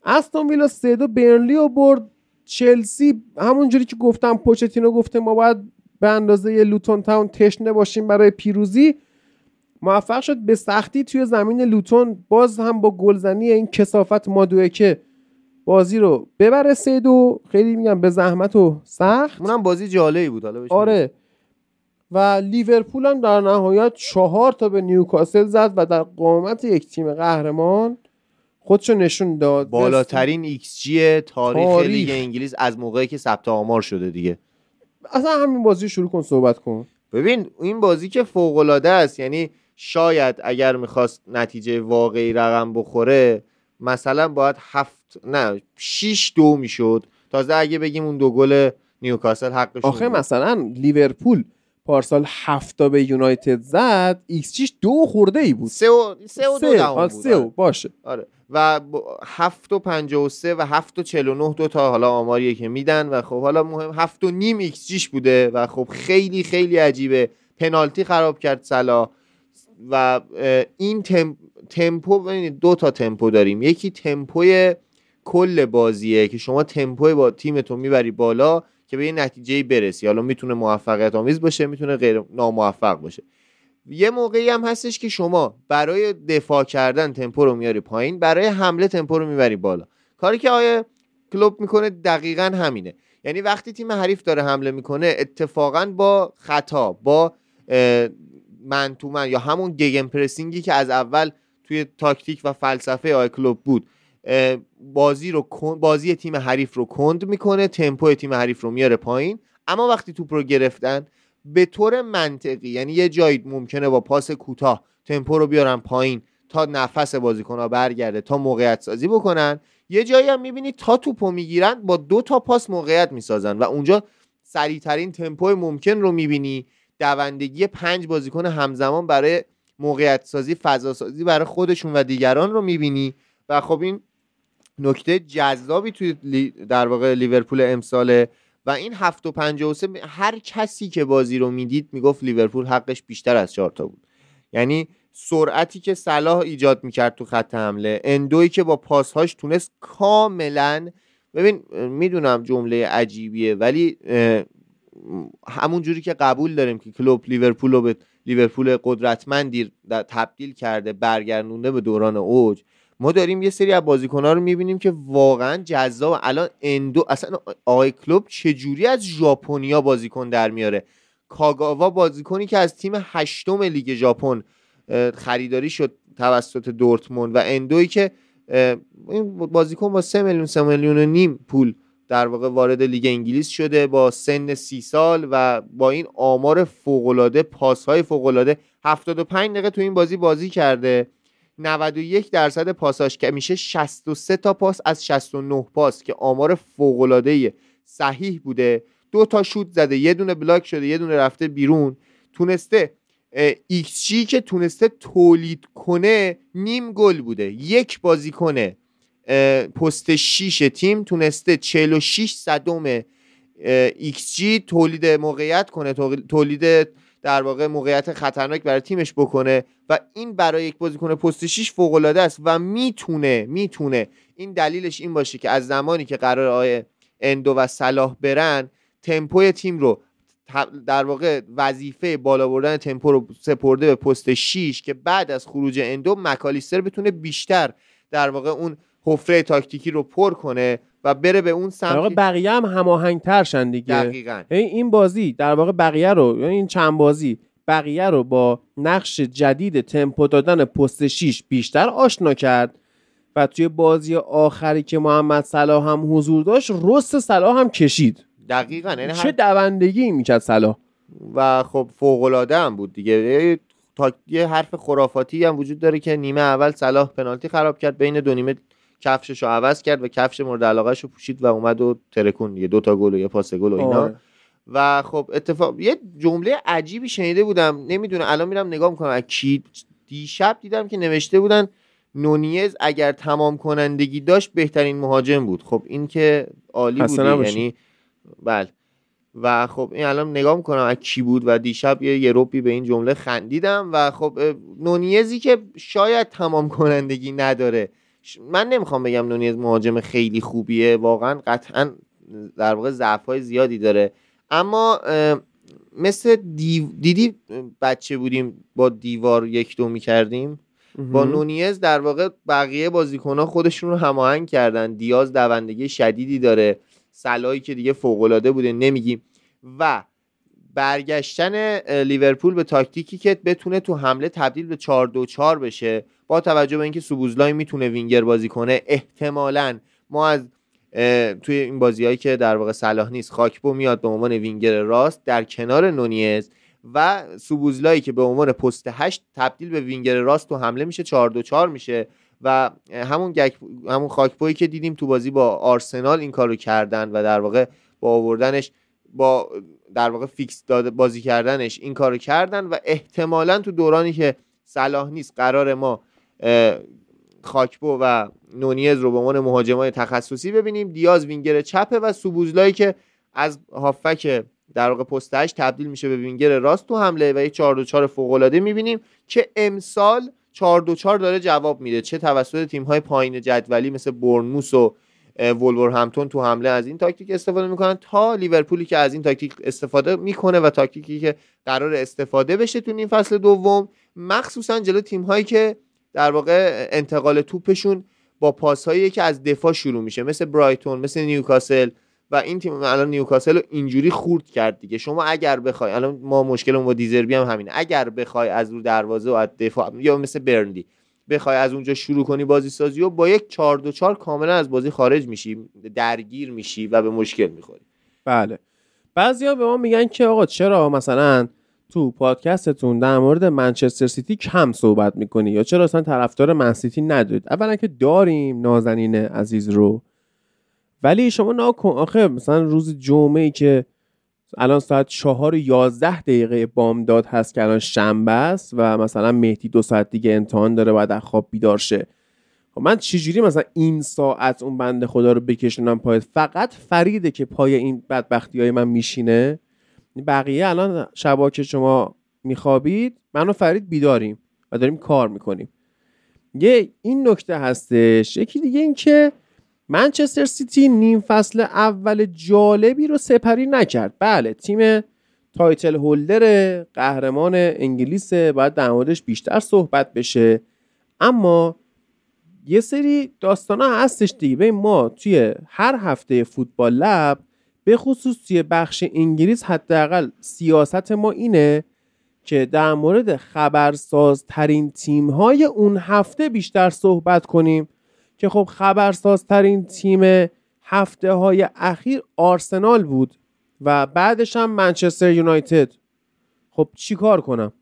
استون ویلا 3-2 برنلی رو برد. چلسی همونجوری که گفتم پوچتینو گفته ما باید به اندازه لوتون تاون تشنه باشیم برای پیروزی، موفق شد به سختی توی زمین لوتون باز هم با گلزنی این کثافت مادوئکه بازی رو ببره 3-2. خیلی میگم به زحمت و سخت. اونم بازی جالبی بود حالا. آره و لیورپول هم در نهایت 4 به نیوکاسل زد و در قامت یک تیم قهرمان خودشو نشون داد. بالاترین ایکس جی تاریخ لیگ انگلیس از موقعی که ثبت آمار شده دیگه. اصلا همین بازی شروع کن صحبت کن. ببین این بازی که فوق العاده است. یعنی شاید اگر می‌خواست نتیجه واقعی رقم بخوره مثلا باید 6-2 میشد. تازه اگه بگیم اون 2 نیوکاسل حقش آخه بود. مثلا لیورپول پارسال 7 به یونایتد زد ایکس جیش 2 خورده ای بود 3 و 2 بود. آره. باشه آره و 7.53 و 7.49 دو تا حالا آماریه که میدن و خب حالا مهم 7.5 ایکس جیش بوده و خب خیلی خیلی عجیبه. پنالتی خراب کرد سلا و این تمپو. ببینید 2 تمپو داریم. یکی تمپوی کل بازیه که شما تمپوی با تیمتون میبری بالا که به یه نتیجه‌ای برسی. حالا میتونه موفقیت آمیز باشه میتونه غیر ناموفق باشه. یه موقعی هم هستش که شما برای دفاع کردن تمپو رو میاری پایین برای حمله تمپو رو میبری بالا. کاری که آیه کلوب میکنه دقیقاً همینه. یعنی وقتی تیم حریف داره حمله میکنه اتفاقاً با خطا با من تو من یا همون گگن پرسینگی که از اول توی تاکتیک و فلسفه آیه کلوب بود بازی تیم حریف رو کند میکنه تمپو تیم حریف رو میاره پایین. اما وقتی توپ رو گرفتن به طور منطقی یعنی یه جایی ممکنه با پاس کوتاه تمپو رو بیارن پایین تا نفس بازیکن‌ها برگرده تا موقعیت سازی بکنن. یه جایی هم میبینی تا توپو میگیرن با 2 پاس موقعیت میسازن و اونجا سریعترین تمپو ممکن رو میبینی. دوندگی 5 بازیکن همزمان برای موقعیت سازی فضا سازی برای خودشون و دیگران رو میبینی و خب این نکته جذابی توی در واقع لیورپول امساله و این 7.53 هر کسی که بازی رو میدید میگفت لیورپول حقش بیشتر از 4 بود. یعنی سرعتی که صلاح ایجاد میکرد تو خط حمله، اندویی که با پاسهاش تونست کاملا ببین میدونم جمله عجیبیه ولی همون جوری که قبول داریم که کلوب لیورپول رو به لیورپول قدرتمندی تبدیل کرده برگردونده به دوران اوج، ما داریم یه سری از بازیکن‌ها رو می‌بینیم که واقعاً جذاب. الان اندو اصلا آقای کلوب چجوری از ژاپنیا بازیکن در میاره. کاگاوا بازیکنی که از تیم 8 لیگ ژاپن خریداری شد توسط دورتموند و اندویی که این بازیکن با 3 میلیون و نیم پول در واقع وارد لیگ انگلیس شده با سن 30 و با این آمار فوق‌العاده پاس‌های فوق‌العاده 75 دقیقه تو این بازی کرده. 91% پاساش که میشه 63 پاس از 69 پاس که آمار فوق‌العاده‌ای صحیح بوده. 2 شوت زده، 1 بلاک شده، 1 رفته بیرون. تونسته ایکس جی که تونسته تولید کنه 0.5 بوده. 1 بازیکن پست 6 تیم تونسته 46 صدم ایکس جی تولید موقعیت کنه، تولید در واقع موقعیت خطرناک برای تیمش بکنه و این برای یک بازیکن پست 6 فوق العاده است و میتونه این دلیلش این باشه که از زمانی که قرار آیه اندو و صلاح برن تمپوی تیم رو در واقع وظیفه بالا بردن تمپو رو سپرده به پست 6 که بعد از خروج اندو مکالیستر بتونه بیشتر در واقع اون حفره تاکتیکی رو پر کنه و بره به اون سمت. در واقع بقیه هم هماهنگتر شن دیگه. دقیقاً. این بازی در واقع بقیه رو، یعنی این چند بازی بقیه رو با نقش جدید تمپو دادن پست 6 بیشتر آشنا کرد و توی بازی آخری که محمد صلاح هم حضور داشت، رست صلاح هم کشید. دقیقاً. یعنی چه دوندگی میکرد صلاح و خب فوق‌العاده هم بود دیگه. یه حرف خرافاتی هم وجود داره که نیمه اول صلاح پنالتی خراب کرد، بین دو نیمه کفششو عوض کرد و کفش مورد علاقهشو پوشید و اومد و ترکون دیگه، دو تا گل و یه پاس گل و اینا. آه. و خب اتفاق یه جمله عجیبی شنیده بودم، نمیدونم الان میرم نگاه میکنم از کی دیشب دیدم که نوشته بودن نونیز اگر تمام کنندگی داشت بهترین مهاجم بود. خب این که عالی بود، یعنی بله. و خب این الان نگاه میکنم از کی بود و دیشب یه روبی به این جمله خندیدم و خب نونیزی که شاید تمام کنندگی نداره، من نمیخوام بگم نونیز مهاجم خیلی خوبیه، واقعا قطعا در واقع ضعف‌های زیادی داره، اما مثل دیدی بچه بودیم با دیوار یک دو میکردیم با نونیز در واقع بقیه بازیکن‌ها خودشون رو هماهنگ کردن. دیاز دوندگی شدیدی داره، سلاحی که دیگه فوق‌العاده بوده نمیگیم و برگشتن لیورپول به تاکتیکی که بتونه تو حمله تبدیل به 4-2-4 بشه، با توجه به اینکه سوبوزلای میتونه وینگر بازی کنه، احتمالاً ما از توی این بازیایی که در واقع صلاح نیست خاکبو میاد به عنوان وینگر راست در کنار نونیز و سوبوزلایی که به عنوان پست 8 تبدیل به وینگر راست تو حمله میشه، 4-2-4 میشه و همون خاکبویی که دیدیم تو بازی با آرسنال این کارو کردن و در واقع با آوردنش با در واقع فیکس داده بازی کردنش این کارو کردن و احتمالاً تو دورانی که صلاح نیست قرار ما خاکبو و نونیز رو به عنوان مهاجمای تخصصی ببینیم، دیاز وینگر چپه و سوبوزلایی که از هافک در واقع پست 8 تبدیل میشه به وینگر راست تو حمله و یک 4-2-4 فوق‌العاده می‌بینیم که امسال 4-2-4 داره جواب میده، چه توسط تیم‌های پایین جدولی مثل بورنموث و ولورهمپتون تو حمله از این تاکتیک استفاده میکنن تا لیورپولی که از این تاکتیک استفاده میکنه و تاکتیکی که قرار استفاده بشه تو این فصل دوم، مخصوصا جلو تیم‌هایی که در واقع انتقال توپشون با پاس‌هایی که از دفاع شروع میشه، مثل برایتون، مثل نیوکاسل و این تیم. الان نیوکاسل رو اینجوری خورد کرد دیگه، شما اگر بخوای الان ما مشکلمون با دیزربی هم همینه، اگر بخوای از رو دروازه و از دفاع یا مثل برندی بخوای از اونجا شروع کنی بازی سازی و با یک 4-2-4 کاملا از بازی خارج میشی، درگیر میشی و به مشکل میخوری. بله. بعضیا به ما میگن که آقا چرا مثلا تو پادکستتون در مورد منچستر سیتی کم صحبت میکنی یا چرا اصلا طرفدار من سیتی ندارید؟ اولا که داریم نازنین عزیز رو، ولی شما ناکن آخه مثلا روز جمعه که الان ساعت 4:11 بامداد هست که الان شنبه است و مثلا مهدی 2 ساعت دیگه امتحان داره بعد از خواب بیدار شه، من چجوری مثلا این ساعت اون بنده خدا رو بکشونم پایت؟ فقط فریده که پای این بدبختیای من میشینه، بقیه الان شبا که شما میخوابید من و فرید بیداریم و داریم کار میکنیم. یه این نکته هستش. یکی دیگه این که منچستر سیتی نیم فصل اول جالبی رو سپری نکرد. بله، تیم تایتل هولدر، قهرمان انگلیس، باید در موردش بیشتر صحبت بشه، اما یه سری داستانا هستش دیگه. ببین ما توی هر هفته فوتبال لب به خصوص توی بخش انگلیس حداقل سیاست ما اینه که در مورد خبرسازترین تیم‌های اون هفته بیشتر صحبت کنیم که خب خبرسازترین تیم هفته های اخیر آرسنال بود و بعدش هم منچستر یونایتد. خب چی کار کنم؟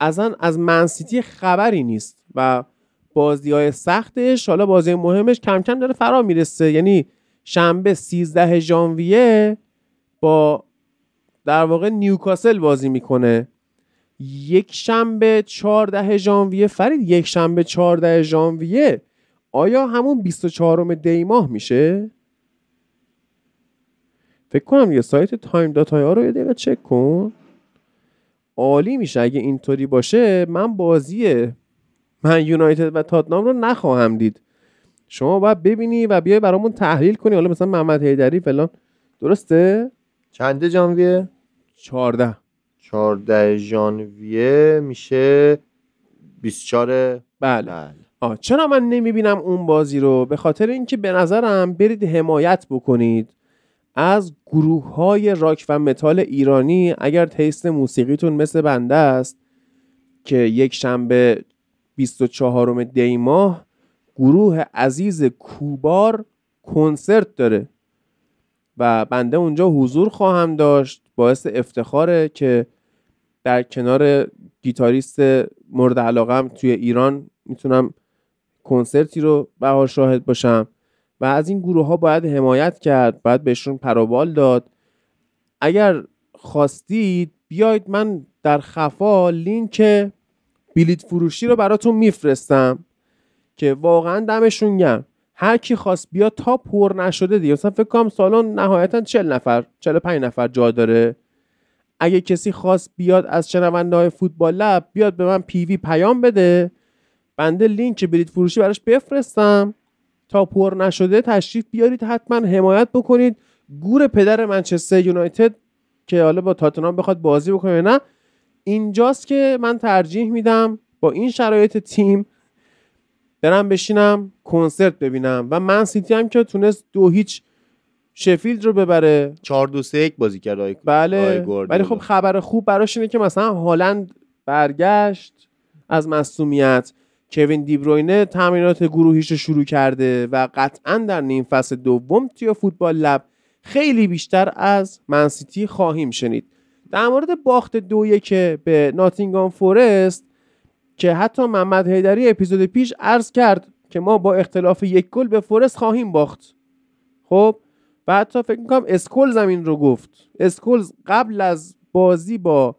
اصلا از من سیتی خبری نیست و بازی های سختش، حالا بازی مهمش کم کم داره فرا میرسه. یعنی شنبه 13 ژانویه با در واقع نیوکاسل بازی میکنه، یک شنبه 14 ژانویه فرید، یک شنبه 14 ژانویه آیا همون 24 دی ماه میشه؟ فکر کنم یه سایت تایم داتا رو یه دقیقه چک کن. عالی میشه. اگه اینطوری باشه من بازی من یونایتد و تاتنام رو نخواهم دید. شما باید ببینی و بیای برامون تحلیل کنی. حالا مثلا محمد حیدری فلان، درسته؟ چنده ژانویه؟ 14. 14 ژانویه میشه 24. بله. چرا من نمیبینم اون بازی رو؟ به خاطر اینکه به نظرم برید حمایت بکنید از گروه‌های راک و متال ایرانی. اگر تیست موسیقیتون مثل بنده است که یک شنبه 24 دی ماه گروه عزیز کوبار کنسرت داره و بنده اونجا حضور خواهم داشت. باعث افتخاره که در کنار گیتاریست مورد علاقه‌ام توی ایران میتونم کنسرتی رو باهاش شاهد باشم و از این گروه ها باید حمایت کرد، باید بهشون پروبال داد. اگر خواستید بیایید من در خفا لینک بلیت فروشی رو براتون میفرستم که واقعا دمشون گرم. هر کی خواست بیا تا پر نشده دیگه. مثلا فکر کنم سالن نهایتا 40 نفر 45 نفر جا داره. اگه کسی خواست بیاد از شنونده‌های فوتبال لب بیاد به من پیوی پیام بده، بنده لینک بلیت فروشی براش بفرستم تا پر نشده تشریف بیارید، حتما حمایت بکنید. گور پدر منچستر یونایتد که حالا با تاتنام بخواد بازی بکنه نه، اینجاست که من ترجیح میدم با این شرایط تیم برم بشینم کنسرت ببینم. و من سیتی هم که تونست 2-0 شفیلد رو ببره، 4-2-3-1 بازی کرد. بله، ولی خب خبر خوب براش اینه که مثلا هالند برگشت از مصونیت، کوین دیبروینه تمرینات گروهیش رو شروع کرده و قطعا در نیم فصل دوم توی فوتبال لب خیلی بیشتر از منسیتی خواهیم شنید. در مورد باخت 2-1 به ناتینگهام فورست که حتی محمد حیدری اپیزود پیش عرض کرد که ما با اختلاف 1 گل به فورست خواهیم باخت. خب و حتی فکر میکنم اسکولز زمین رو گفت. اسکولز قبل از بازی با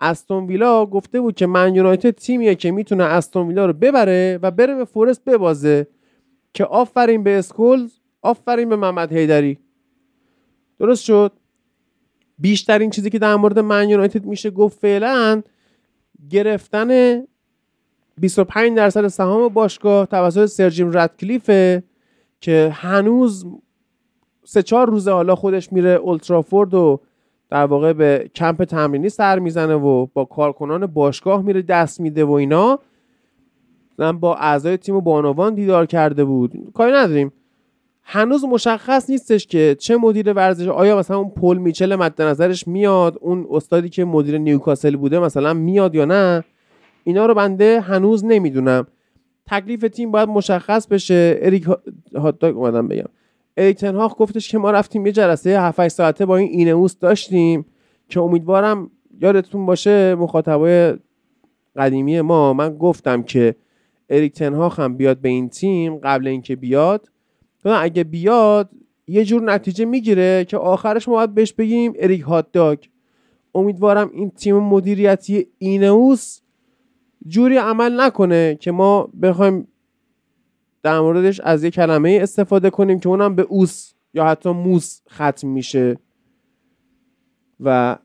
استون ویلا گفته بود که من یونایتد تیمیه که میتونه استون ویلا رو ببره و بره به فورست ببازه، که آفرین به اسکولز، آفرین به محمد حیدری. درست شد. بیشترین چیزی که در مورد من یونایتد میشه گفت فعلا گرفتن 25% سهام باشگاه توسط سر جیم رادکلیفه که هنوز 3-4 روزه حالا خودش میره اولترافورد و در واقع به کمپ تمرینی سر میزنه و با کارکنان باشگاه میره دست میده و اینا. من با اعضای تیم و بانوان دیدار کرده بود. کاری نداریم، هنوز مشخص نیستش که چه مدیر ورزش، آیا مثلا اون پل میچل مد نظرش میاد، اون استادی که مدیر نیوکاسل بوده مثلا میاد یا نه، اینا رو بنده هنوز نمیدونم. تکلیف تیم باید مشخص بشه. اریک هاتاک اومدم بگم ایتنهاخ گفتش که ما رفتیم یه جلسه 7-8 ساعته با این اینئوس داشتیم که امیدوارم یادتون باشه مخاطبای قدیمی ما، من گفتم که اریک تنهاخ هم بیاد به این تیم قبل اینکه بیاد، اگه بیاد یه جور نتیجه میگیره که آخرش ما باید بهش بگیم اریک هاتداگ. امیدوارم این تیم مدیریتی اینئوس جوری عمل نکنه که ما بخوایم در موردش از یک کلمه استفاده کنیم که اونم به اوس یا حتی موس ختم میشه. و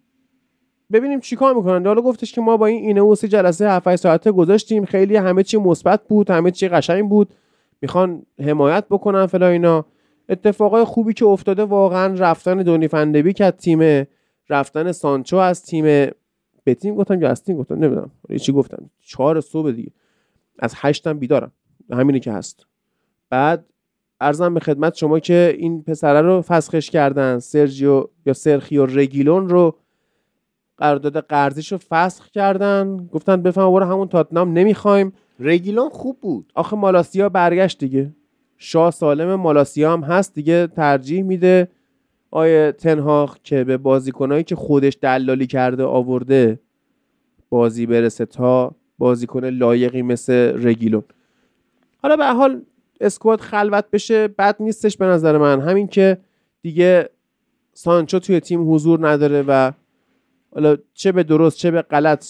ببینیم چیکار میکنن. حالا گفتش که ما با این اینئوس جلسه 7-8 ساعته گذاشتیم، خیلی همه چی مثبت بود، همه چی قشنگ بود، میخوان حمایت بکنن فلا اینا. اتفاقای خوبی که افتاده واقعا رفتن دونی فندبیک از تیمه، رفتن سانچو از تیمه. به تیم گفتم یا از تیم گفتم نمیدونم چی گفتم. 4 صبح دیگه، از 8 بیدارم، همینی که هست. بعد عرضم به خدمت شما که این پسره رو فسخش کردن، سرخیو رگیلون رو، قرارداد قرضیش رو فسخ کردن، گفتن بفهم برو همون تاتنام نمیخوایم. رگیلون خوب بود آخه. مالاسیا برگشت دیگه، شاه سالم مالاسیا هم هست دیگه. ترجیح میده آیه تنهاخ که به بازیکنایی که خودش دلالی کرده آورده بازی برسه تا بازیکن لایقی مثل رگیلون. حالا به حال اسکواد خلوت بشه بد نیستش به نظر من. همین که دیگه سانچو توی تیم حضور نداره و حالا چه به درست چه به غلط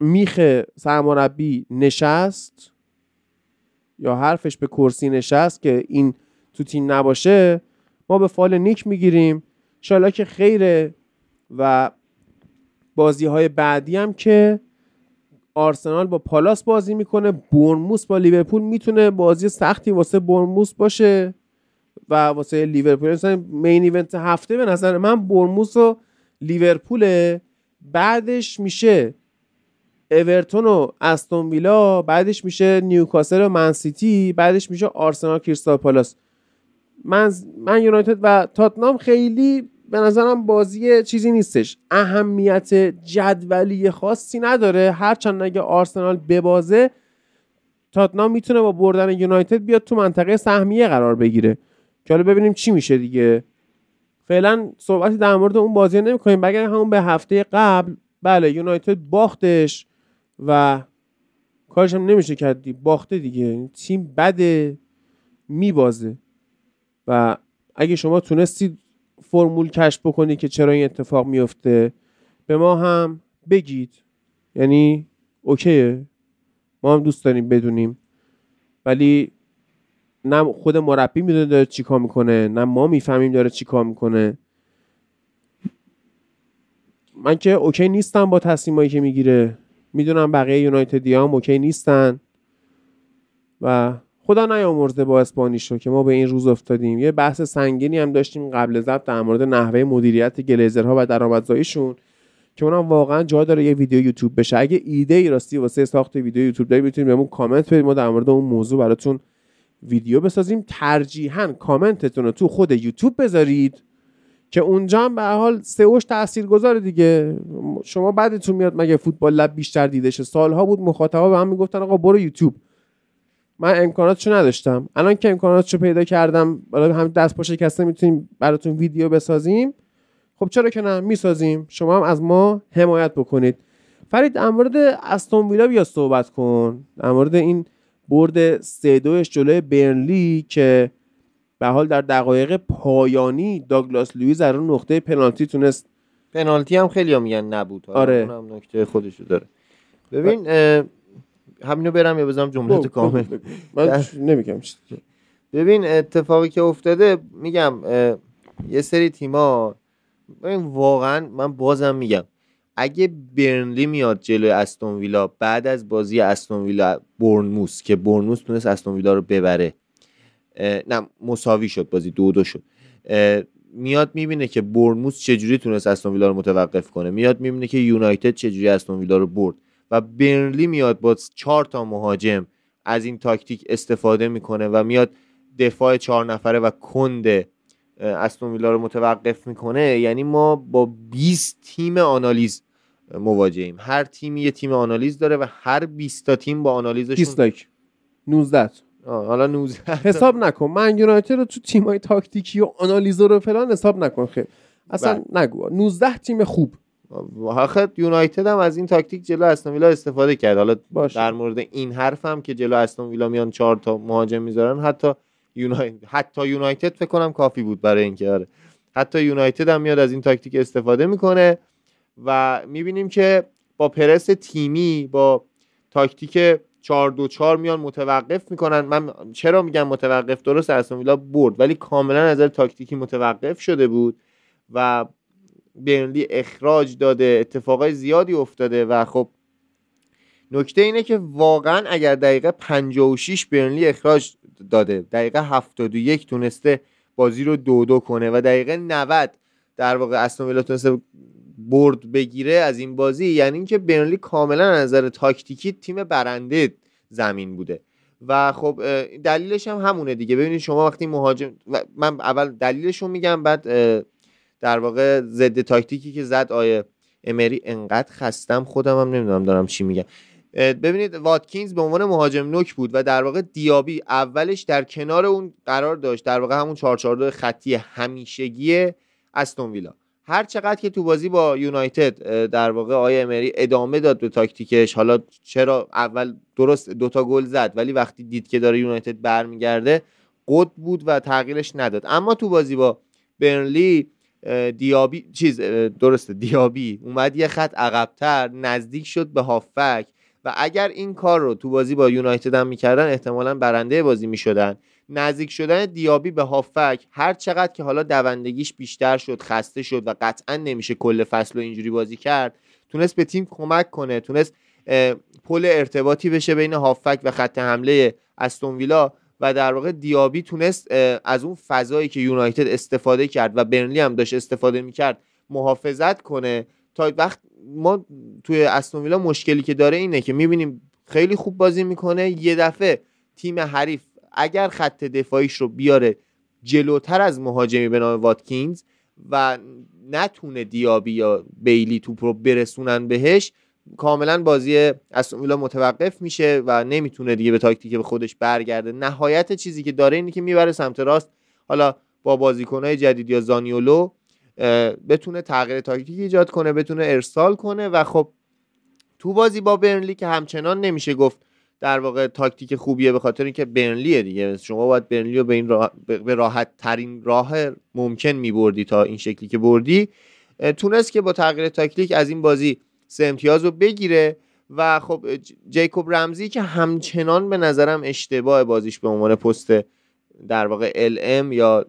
میخه سرمربی نشست یا حرفش به کرسی نشست که این تو تیم نباشه، ما به فال نیک میگیریم. انشالله که خیره و بازی‌های بعدی هم که آرسنال با پالاس بازی میکنه، بورنموث با لیورپول میتونه بازی سختی واسه بورنموث باشه و واسه لیورپول. مثلا مین ایونت هفته به نظر من بورنموث و لیورپوله، بعدش میشه اورتون و استون ویلا، بعدش میشه نیوکاسل و منسیتی، بعدش میشه آرسنال کریستال پالاس. من یونایتد و تاتنام خیلی به نظرم بازی چیزی نیستش، اهمیت جدولی خاصی نداره. هرچند اگه آرسنال ببازه تاتنام میتونه با بردن یونایتد بیاد تو منطقه سهمیه قرار بگیره که حالا ببینیم چی میشه دیگه. فعلا صحبتی در مورد اون بازی نمی‌کنیم مگر همون به هفته قبل. بله یونایتد باختش و کارش هم نمیشه کردی، باخته دیگه، تیم بده میبازه و اگه شما تونستید فرمول کشف بکنی که چرا این اتفاق میفته به ما هم بگید، یعنی اوکیه، ما هم دوست داریم بدونیم، ولی نه خود مربی میدونه داره چی کار میکنه نه ما میفهمیم داره چی کار میکنه. من که اوکی نیستم با تصمیمایی که میگیره، میدونم بقیه یونایتدی هم اوکی نیستن و خدا نیامرزه با اسپانیشو که ما به این روز افتادیم. یه بحث سنگینی هم داشتیم قبل ضبط در مورد نحوه مدیریت گلیزرها و درآمدزاییشون که اونم واقعا جا داره یه ویدیو یوتیوب بشه. اگه ایده ای راستی واسه ساخت ویدیو یوتیوب دارید میتونید بهمون کامنت بدید، ما در مورد اون موضوع براتون ویدیو بسازیم. ترجیحاً کامنتتون رو تو خود یوتیوب بذارید که اونجا هم به هر حال سئوش تاثیرگذاره دیگه. شما بعدتون میاد مگه فوتبال لب بیشتر دیده شه؟ سالها بود مخاطبا به هم میگفتن آقا برو یوتیوب. من امکاناتشو نداشتم، الان که امکاناتشو پیدا کردم، حالا هم دست پا شکسته میتونیم براتون ویدیو بسازیم، خب چرا که نه، میسازیم. شما هم از ما حمایت بکنید. فرید در مورد استون ویلا بیا صحبت کن، در مورد این برد 3-2 جلوی برنلی که به حال در دقایق پایانی داگلاس لوئیز در اون نقطه پنالتی تونست، پنالتی هم خیلی ها میگن نبود، آره اونم نکته خودشو داره. ببین همینو برم یا بذارم جملت کامل؟ من نمیگم چیز. ببین اتفاقی که افتاده، میگم یه سری تیما، ببین واقعا من بازم میگم اگه برنلی میاد جلوی استون ویلا بعد از بازی استون ویلا بورنموث که بورنموث تونست استون ویلا رو ببره، نه مساوی شد بازی 2-2 شد، میاد میبینه که بورنموث چجوری تونست استون ویلا رو متوقف کنه، میاد میبینه که یونایتد چجوری استون ویلا رو برد و برنلی میاد با 4 تا مهاجم از این تاکتیک استفاده میکنه و میاد دفاع 4 نفره و کند استون ویلا رو متوقف میکنه. یعنی ما با 20 تیم آنالیز مواجهیم، هر تیمی یه تیم آنالیز داره و هر 20 تا تیم با آنالیزشون 19 حالا 19 حساب نکن، من یونایتد رو تو تیمای تاکتیکی و آنالیز رو فلان حساب نکن، خیلی اصلا نگو 19 تیم خوب. واقعا یونایتد هم از این تاکتیک جلو استون ویلا استفاده کرد. حالا باشه. در مورد این حرفم که جلو استون ویلا میان 4 تا مهاجم میذارن، حتی یونایتد فکر کنم کافی بود برای اینکه آره حتی یونایتد هم میاد از این تاکتیک استفاده میکنه و میبینیم که با پرس تیمی با تاکتیک 4-2-4 میان متوقف میکنن. من چرا میگم متوقف؟ درست استون ویلا برد ولی کاملا از نظر تاکتیکی متوقف شده بود و برنلی اخراج داده، اتفاقای زیادی افتاده و خب نکته اینه که واقعا اگر دقیقه 56 برنلی اخراج داده، دقیقه 71 تونسته بازی رو 2-2 کنه و دقیقه 90 در واقع استون ویلا تونسته برد بگیره از این بازی، یعنی اینکه برنلی کاملا از نظر تاکتیکی تیم برنده زمین بوده و خب دلیلش هم همونه دیگه. ببینید شما وقتی مهاجم، من اول دلیلش رو میگم بعد در واقع ضد تاکتیکی که زد آیه امری، انقدر خستم خودم هم نمیدونم دارم چی میگم. ببینید واتکینز به عنوان مهاجم نوک بود و در واقع دیابی اولش در کنار اون قرار داشت، در واقع همون 4-4-2 خطی همیشگی استون ویلا. هر چقدر که تو بازی با یونایتد در واقع آیه امری ادامه داد به تاکتیکش، حالا چرا اول درست 2 تا گل زد ولی وقتی دید که داره یونایتد برمیگرده قد بود و تغییرش نداد. اما تو بازی با برنلی دیابی دیابی اومد یه خط عقب‌تر، نزدیک شد به هافک و اگر این کار رو تو بازی با یونایتد هم می‌کردن احتمالاً برنده بازی می‌شدن. نزدیک شدن دیابی به هافک، هر چقدر که حالا دوندگیش بیشتر شد، خسته شد و قطعا نمیشه کل فصل و اینجوری بازی کرد، تونست به تیم کمک کنه، تونست پل ارتباطی بشه بین هافک و خط حمله استون ویلا و در واقع دیابی تونست از اون فضایی که یونایتد استفاده کرد و برنلی هم داشت استفاده میکرد محافظت کنه. تا وقت ما توی استون ویلا مشکلی که داره اینه که میبینیم خیلی خوب بازی میکنه، یه دفعه تیم حریف اگر خط دفاعیش رو بیاره جلوتر از مهاجمی به نام واتکینز و نتونه دیابی یا بیلی توپ رو برسونن بهش، کاملا بازی استون ویلا متوقف میشه و نمیتونه دیگه به تاکتیک به خودش برگرده. نهایت چیزی که داره اینه که میبره سمت راست، حالا با بازیکن‌های جدید یا زانیولو بتونه تغییر تاکتیکی ایجاد کنه، بتونه ارسال کنه و خب تو بازی با برنلی که همچنان نمیشه گفت در واقع تاکتیک خوبیه، به خاطر اینکه برنلیه دیگه، شما باید برنلی رو به این راحت ترین راه ممکن میبردی تا این شکلی که بردی. تونست که با تغییر تاکتیک از این بازی 3 امتیاز رو بگیره و خب جیکوب رمزی که همچنان به نظرم اشتباه بازیش به عنوان پست در واقع LM یا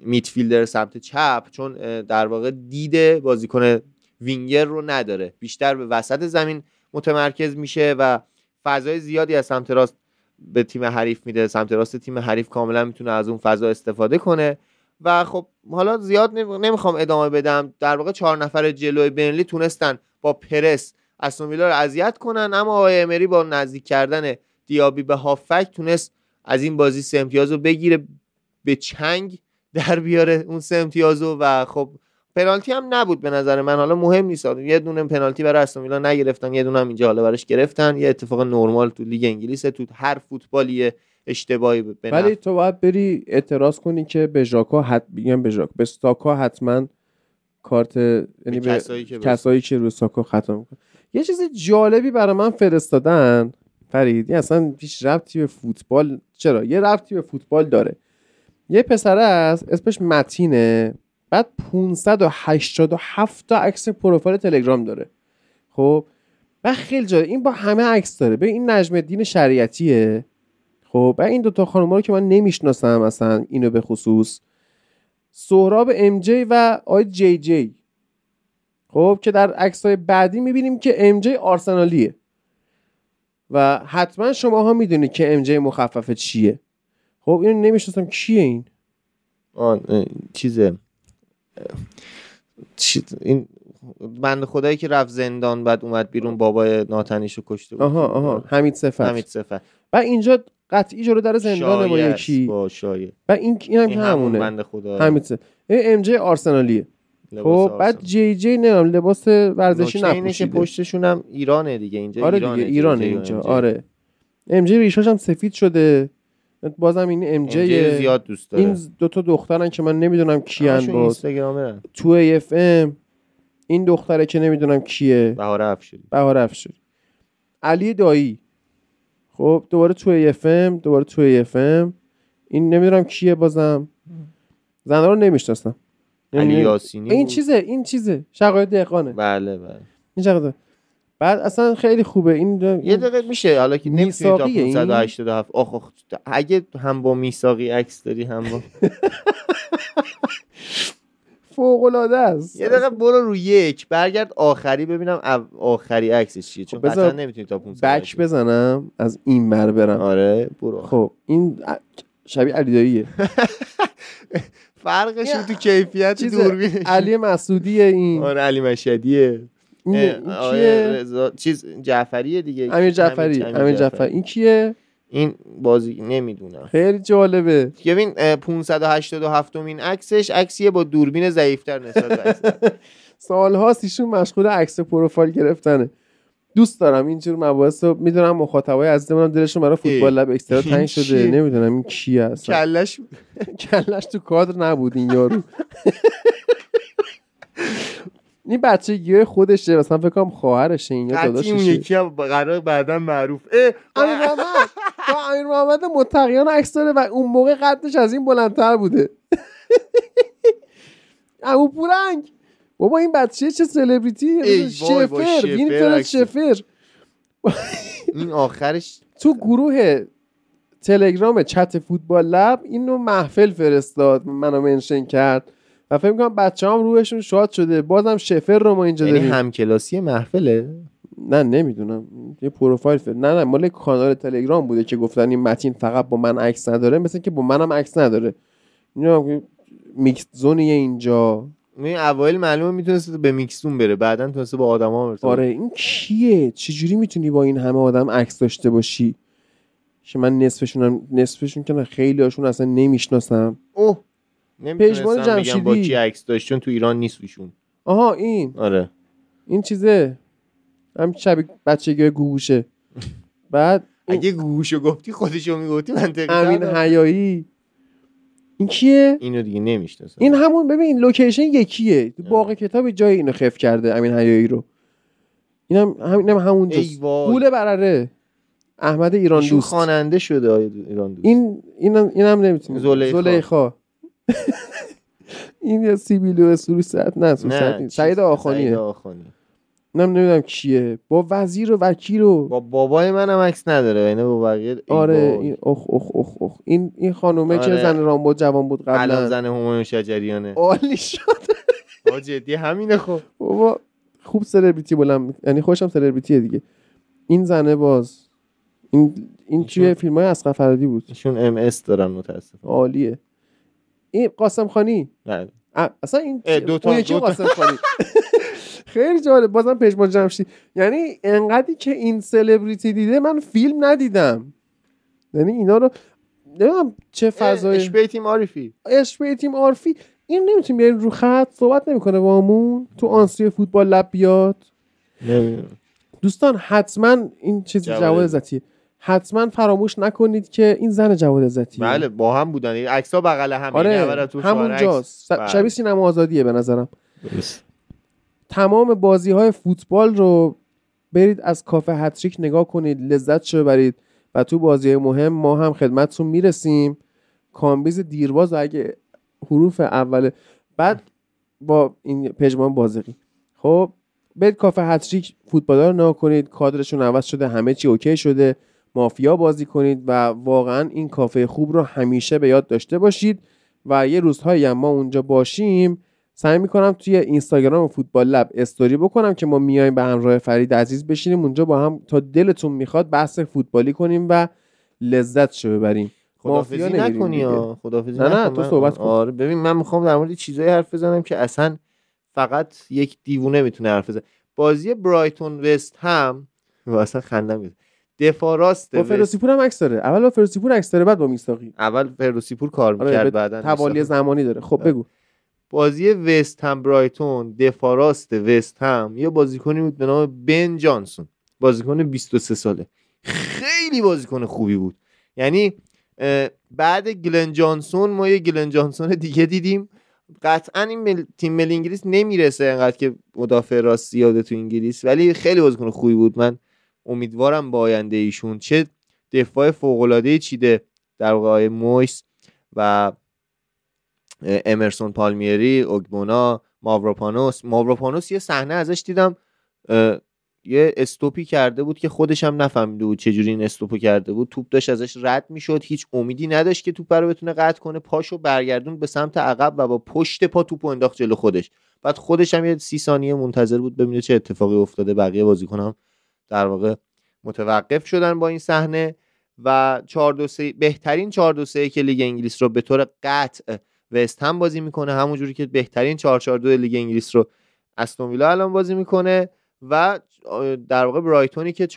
میدفیلدر سمت چپ، چون در واقع دیده بازیکن وینگر رو نداره، بیشتر به وسط زمین متمرکز میشه و فضای زیادی از سمت راست به تیم حریف میده، سمت راست تیم حریف کاملا میتونه از اون فضا استفاده کنه و خب حالا زیاد نمیخوام ادامه بدم. در واقع 4 نفر جلوی برنلی تونستن با پرس استون ویلا رو اذیت کنن، اما آقای امری با نزدیک کردن دیابی به هافک تونست از این بازی 3 امتیاز رو بگیره، به چنگ در بیاره اون 3 امتیاز رو و خب پنالتی هم نبود به نظر من، حالا مهم نیست، یه دونه پنالتی برای استون ویلا نگرفتن، یه دونه هم اینجا حالا براش گرفتن، یه اتفاق نرمال تو لیگ انگلیسه، تو هر فوتبالی اشتباهی بنه. ولی تو باید بری اعتراض کنی که به ژاکا به ساکا حتما کارت، یعنی به کسایی که روی ساکا خطا میکنه. یه چیز جالبی برای من فرستادن فرید، اصلا هیچ ربطی به فوتبال، چرا یه ربطی به فوتبال داره. یه پسره است اسمش متینه، بعد 587 تا عکس پروفایل تلگرام داره. خب بعد خیلی جالب، این با همه عکس داره. ببین این نجم الدین شریعتیه. خب بعد این دوتا خانوما رو که من نمیشناسم اصلا، اینو به خصوص سهراب ام جی و آی جی جی. خب که در عکس‌های بعدی می‌بینیم که ام جی آرسنالیه و حتما شماها می‌دونید که ام جی مخفف چیه. خب اینو نمی‌شناسم کیه این؟ آن چیزه. این بند خدایی که رفت زندان بعد اومد بیرون، بابای ناتنیشو کشته بود. آها حمید صفت. و اینجا قطعی جلو در زندان با یکی و این هم همونه بند خدا حمید صفت. ام جی آرسنالیه. خب بعد جی جی نمیدونم لباس ورزشی نپوشیده، پشتشون هم ایرانه دیگه، اینجا آره دیگه ایرانه اینجا آره. ام جی ریشاش هم سفید شده، بازم این ام جی زیاد دوست داره. این دوتا دخترن که من نمیدونم کیان، با اینستاگرامرن تو اف ام، این دختره که نمیدونم کیه، بهار افشاری، علی دایی. خب دوباره تو اف ام این نمیدونم کیه، بازم زنده رو نمیشناسم. علی یاسینی این چیزه شقایق دهقانه. بله این شقایق. بعد اصلا خیلی خوبه این یه دقیقه میشه حالا که نمیتونی تا 587 آخ اگه هم با میساقی عکس داری هم با فوق العاده است. یه دقیقه برو رو یک برگرد آخری ببینم آخری عکسش چیه، چون اصلا نمیتونی تا 500 بک بزنم از این بر برم. آره برو. خب این شبیه علی داییه فرقش تو کیفیت دوربین علی مسعودیه این. آره علی مشهدیه. این چیز جعفریه دیگه، امیر جعفری. این کیه این بازی؟ نمیدونم. خیلی جالبه. ببین 587 امین عکسش عکسیه با دوربین ضعیف‌تر نسبت به عکس سال‌هاست ایشون مشغول عکس پروفایل گرفتنه. دوست دارم اینجور مباحث رو، میدونم مخاطبای عزیزمونم دلشون برای فوتبال لب اکسترا تنگ شده، نمیدونم این کیه اصلا، کلش تو کادر نبود این یارو. این بچگیه خودشه، مثلا فکر کنم خواهرشه این یا داداششه. این یکی قرار بعداً معروف امیر محمد متقیان عکس داره و اون موقع قدش از این بلندتر بوده. عمو پورنگ بابا این بچه چه سلبریتی، شفر وینتر شفر. این آخرش تو گروه تلگرام چت فوتبال لب اینو محفل فرستاد، منو منشن کرد و فکر می‌کنم بچه‌ام روحشون شاد شده. بازم شفر رو ما اینجا داریم. یعنی همکلاسی محفله؟ نه نمیدونم، یه پروفایل نه مال کانال تلگرام بوده که گفتن این متین فقط با من عکس نداره، مثلا که با منم عکس نداره. اینا میکس زونیه اینجا. این اوایل معلومه میتونسته به میکسون بره، بعدن تونسته با آدما ارتباط. آره این کیه؟ چجوری میتونی با این همه آدم عکس داشته باشی؟ که من نصفشون که خیلی هاشون اصلا نمیشناسم. اوه نمیتونستم بگم با کی عکس داشت چون تو ایران نیست ایشون. آها این آره این چیزه هم شبیه بچگی گوگوشه. بعد اگه گوگوشو گفتی خودشو میگفتی منطقی. امین حیایی این کیه؟ اینو دیگه نمیشناسم. این همون ببین لوکیشن یکیه تو باقی کتاب جای اینو خف کرده امین حیایی رو. اینم همون جاست. گوله برره احمد ایران دوست خواننده شده ایران دوست. اینم نمیتونه. زلیخا این یا سیبیلو سروست نه سروست سعید آخانیه. نمیدونم کیه. با وزیر و وکیل و با بابای منم عکس نداره اینه با بقیه. آره این اخ این خانومه که زن رامبو جوان بود قبلا الان زن همایون شجریانه. عالی شد. با جدی همینه. خب بابا خوب سلبریتی بولم، یعنی خوشم سلبریتیه دیگه. این زنه باز این توی فیلمای اصغر فرهادی بود. ایشون ام اس دارن متاسفانه. عالیه. این قاسم خانی؟ نه. اصلا این دو تا قاسم خانی. خیلی جالب. بازم پشمان جمشید. یعنی انقدری که این سلبریتی دیده من فیلم ندیدم. یعنی اینا رو نمیدونم چه فضای اشبه تیم عارفی این نمیتونیم بیاریم رو خط صحبت نمیکنه با همون تو آنسری فوتبال لب بیاد. نمیدونم. دوستان حتما این چیز جواد عزتیه، حتما فراموش نکنید که این زن جواد عزتیه. بله با هم بودن عکس‌ها بغل هم. آره همونجاست. شبیه سینما آزادیه به نظرم. بس. تمام بازی‌های فوتبال رو برید از کافه هتریک نگاه کنید، لذت شو برید و تو بازی‌های مهم ما هم خدمتتون میرسیم. کامبیز دیرباز اگه حروف اول بعد با این پژمان بازیقی. خب برید کافه هتریک فوتبال‌ها رو نگاه کنید، کادرشون عوض شده، همه چی اوکی شده، مافیا بازی کنید و واقعا این کافه خوب رو همیشه به یاد داشته باشید و یه روزهایی هم ما اونجا باشیم. سعی می‌کنم توی اینستاگرام فوتبال لب استوری بکنم که ما میایم به همراه فرید عزیز بشینیم اونجا با هم تا دلتون میخواد بحث فوتبالی کنیم و لذتشو ببریم. خدافظی نکنی ها، خدافظی نکن. نه تو صحبت کن. آره ببین من می‌خوام در مورد چیزایی حرف بزنم که اصلا فقط یک دیوونه میتونه حرف بزنه. بازی برایتون وست هم واسه خندم میاد. دفاع راست با فروسیپور هم عکس داره. اول با فروسیپور عکس داره بعد با میساقی. اول فروسیپور کار می‌کرد بعدن توالی زمانی داره. خب بگو. بازی وست هم برایتون دفاع راست وست هم یه بازیکنی بود به نام بن جانسون، بازیکن 23 ساله، خیلی بازیکن خوبی بود. یعنی بعد گلن جانسون ما یه گلن جانسون دیگه دیدیم. قطعا این تیم ملی انگلیس نمیرسه انقدر که مدافع راست زیاده تو انگلیس، ولی خیلی بازیکن خوبی بود. من امیدوارم با آینده ایشون چه دفاع فوق العاده چیده در واقع مویس و امرسون پالمیری، اوگبونا، ماوروپانوس یه صحنه ازش دیدم یه استوپی کرده بود که خودش هم نفهمیده بود چجوری این استوپو کرده بود. توپ داشت ازش رد میشد، هیچ امیدی نداشت که توپ رو بتونه قطع کنه، پاشو برگردون به سمت عقب و با پشت پا توپو انداخت جلو خودش. بعد خودش هم یه 30 ثانیه منتظر بود ببینه چه اتفاقی افتاده. بقیه بازیکنام در واقع متوقف شدن با این صحنه و 4-2-3 بهترین 4-2-3 که لیگ انگلیس رو به طور قطع وست هم بازی میکنه، همونجوری که بهترین 4-4-2 لیگ انگلیس رو استون ویلا الان بازی میکنه و در واقع برایتونی که 4-2-2-2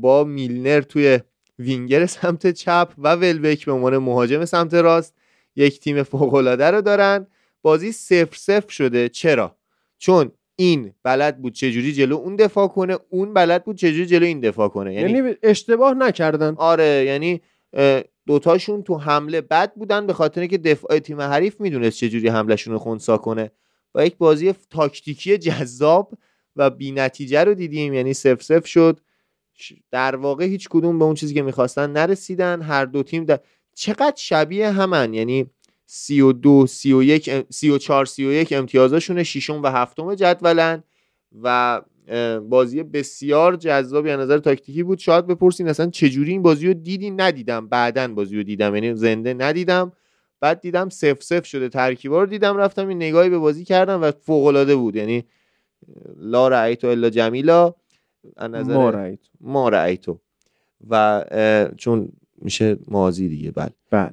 با میلنر توی وینگر سمت چپ و ولبک به عنوان مهاجم سمت راست یک تیم فوق‌العاده رو دارن. بازی 0-0 شده. چرا؟ چون این بلد بود چجوری جلو اون دفاع کنه، اون بلد بود چجوری جلو این دفاع کنه. یعنی اشتباه نکردن. آره یعنی دوتاشون تو حمله بد بودن به خاطر اینکه دفاع تیم حریف میدونست چجوری حملهشون رو خنثی کنه و یک بازی تاکتیکی جذاب و بی نتیجه رو دیدیم. یعنی 0-0 شد. در واقع هیچ کدوم به اون چیزی که میخواستن نرسیدن. هر دو تیم چقدر شبیه همن، یعنی 32-31 34-31 امتیازاشونه، 6م و 7م جدولن و بازی بسیار جذابی از نظر تاکتیکی بود. شاید بپرسین اصلا چجوری این بازی رو دیدین؟ ندیدم، بعدن بازی رو دیدم، یعنی زنده ندیدم، بعد دیدم 0-0 شده، ترکیبا رو دیدم، رفتم این نگاهی به بازی کردم و فوق العاده بود. یعنی لا رأیت الا جمیلا از نظر ما رأیت و چون میشه ماضی دیگه. بله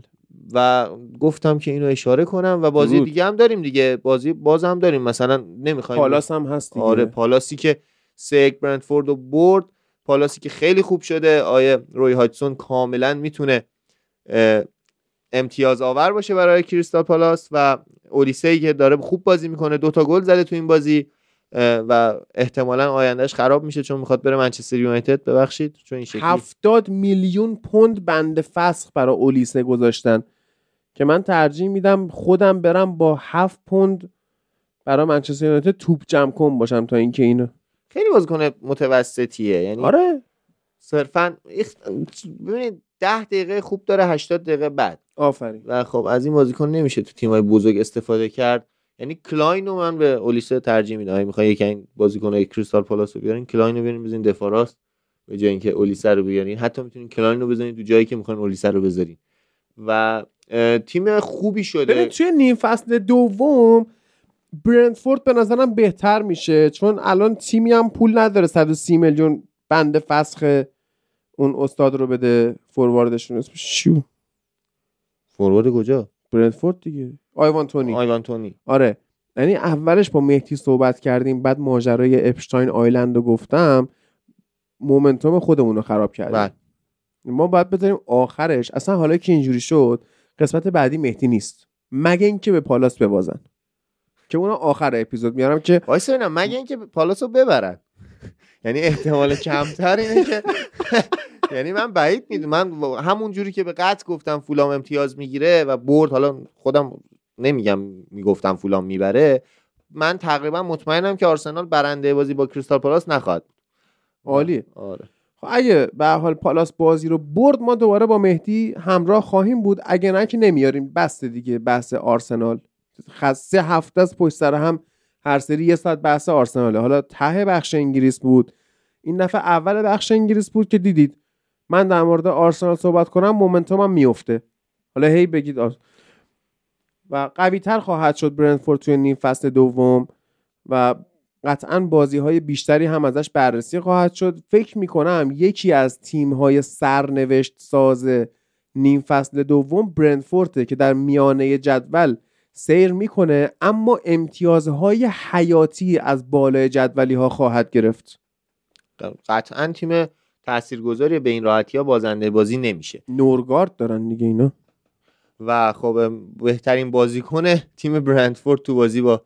و گفتم که اینو اشاره کنم و بازی دیگه هم داریم دیگه، بازی باز هم داریم، مثلا نمیخوایم پالاس هم هست دیگه. آره پالاسی که 3-1 برنتفورد رو برد، پالاسی که خیلی خوب شده، آیه روی هاجسون کاملا میتونه امتیاز آور باشه برای کریستال پالاس و اولیسه‌ای که داره خوب بازی میکنه، 2 گل زده تو این بازی و احتمالاً آیندهش خراب میشه چون میخواد بره منچستر یونایتد. ببخشید چون این شکلی 70 میلیون پوند بند فسخ برای اولیسه گذاشتن که من ترجیح میدم خودم برم با 7 پوند برای منچستر یونایتد توپ جمع کن باشم تا اینکه اینو خیلی بازیکن متوسطیه، یعنی آره صرفاً ببینید 10 دقیقه خوب داره 80 دقیقه بد. آفرین. و خب از این بازیکن نمیشه تو تیم‌های بزرگ استفاده کرد. یعنی کلاینو من به اولیسه ترجیح میدم. میخوای یکی این بازیکنای کریستال پالاس رو بیارین، کلاینو بیارین بزنین دفاع راست به جای اینکه اولیسه رو بیارین. حتی میتونین کلاینو بزنین تو جایی که میخواین اولیسه رو بذارین. و تیم خوبی شده. ببین توی نیم فصل دوم برنتفورد به نظرم بهتر میشه چون الان تیمی هم پول نداره 130 میلیون بند فسخ اون استاد رو بده. فورواردشون اسمش چیه؟ فوروارد کجا؟ برنتفورد دیگه. آیوان تونی. آره یعنی اولش با مهدی صحبت کردیم، بعد ماجرای اپشتاین آیلند رو گفتم، مومنتوم خودمون رو خراب کردیم. ما باید بذاریم آخرش. اصلا حالا که اینجوری شد قسمت بعدی مهدی نیست مگه اینکه به پالاس ببازن که اونا آخر اپیزود میارم که وایسا، مگه اینکه پالاس رو ببرن، یعنی احتمال کمتر اینه که یعنی من بعید میدونم. من همون جوری که به قطع گفتم فولام امتیاز میگیره و برد، حالا خودم نمیگم میگفتم فولام میبره، من تقریبا مطمئنم که آرسنال برنده بازی با کریستال پالاس نخواهد. عالی. آره خب اگه به هر حال پالاس بازی رو برد ما دوباره با مهدی همراه خواهیم بود، اگه نه که نمیاریم. بس دیگه بحث آرسنال سه هفته از پشت سر هم هر سری یه ساعت بحث آرسناله. حالا ته بخش انگلیس بود، این دفعه اول بخش انگلیس بود که دیدید من در مورد آرسنال صحبت کنم مومنتومم میفته. حالا هی بگید و قوی تر خواهد شد برنتفورد توی نیم فصل دوم و قطعا بازی های بیشتری هم ازش بررسی خواهد شد. فکر میکنم یکی از تیم های سرنوشت ساز نیم فصل دوم برنتفورده که در میانه جدول سیر میکنه اما امتیازهای حیاتی از بالای جدولی ها خواهد گرفت. قطعا تیم تاثیرگذاری به این راحتی ها بازنده بازی نمیشه. نورگارد دارن دیگه اینا و خب بهترین بازیکن تیم برنتفورد تو بازی با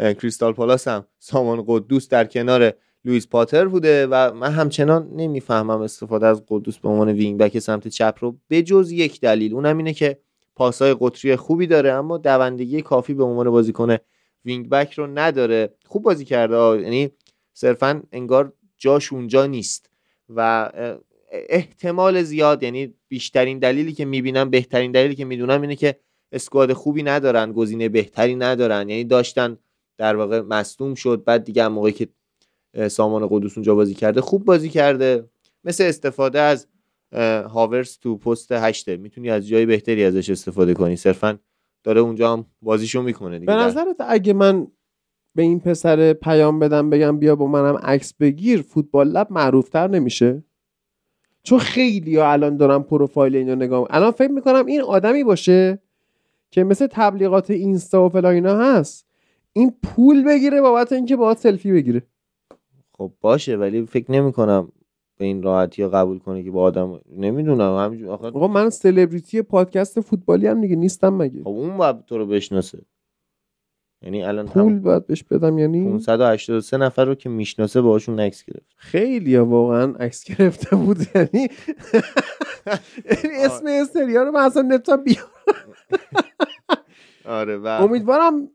کریستال پالاس هم سامان قدوس در کنار لوئیس پاتر بوده و من همچنان نمیفهمم استفاده از قدوس به عنوان وینگ بک سمت چپ رو، به جز یک دلیل، اونم اینه که پاسای قطری خوبی داره اما دوندگی کافی به عنوان بازیکن وینگ بک رو نداره. خوب بازی کرده یعنی صرفا انگار جاش اونجا نیست و احتمال زیاد، یعنی بیشترین دلیلی که میبینم، بهترین دلیلی که میدونم اینه که اسکواد خوبی ندارن، گزینه بهتری ندارن، یعنی داشتن در واقع مصدوم شد، بعد دیگه موقعی که سامان قدوس اونجا بازی کرده خوب بازی کرده، مثل استفاده از هاورس تو پست 8 میتونی از جای بهتری ازش استفاده کنی، صرفا داره اونجا هم بازیشو میکنه دیگه. به نظرت اگه من به این پسر پیام بدم بگم بیا با منم عکس بگیر فوتبال لب معروفتر نمیشه؟ چون خیلی ها الان دارم پروفایل اینو نگاه میکنم، الان فکر میکنم این آدمی باشه که مثل تبلیغات اینستا و فلان اینا هست، این پول بگیره بابت اینکه باهات سلفی بگیره. خب باشه ولی فکر نمیکنم به این راحتی ها قبول کنه که با آدم نمیدونم همینجوری. آقا من سلبریتی پادکست فوتبالی هم دیگه نیستم مگه. خب اون بعد تو رو بشناسه، یعنی الان پول باید بهش بدم، یعنی 583 نفر رو که میشناسه باهاشون عکس گرفت. خیلی ها واقعا عکس گرفته بود، یعنی اسم استریا رو من اصلا نمیتونم بیارم. آره و امیدوارم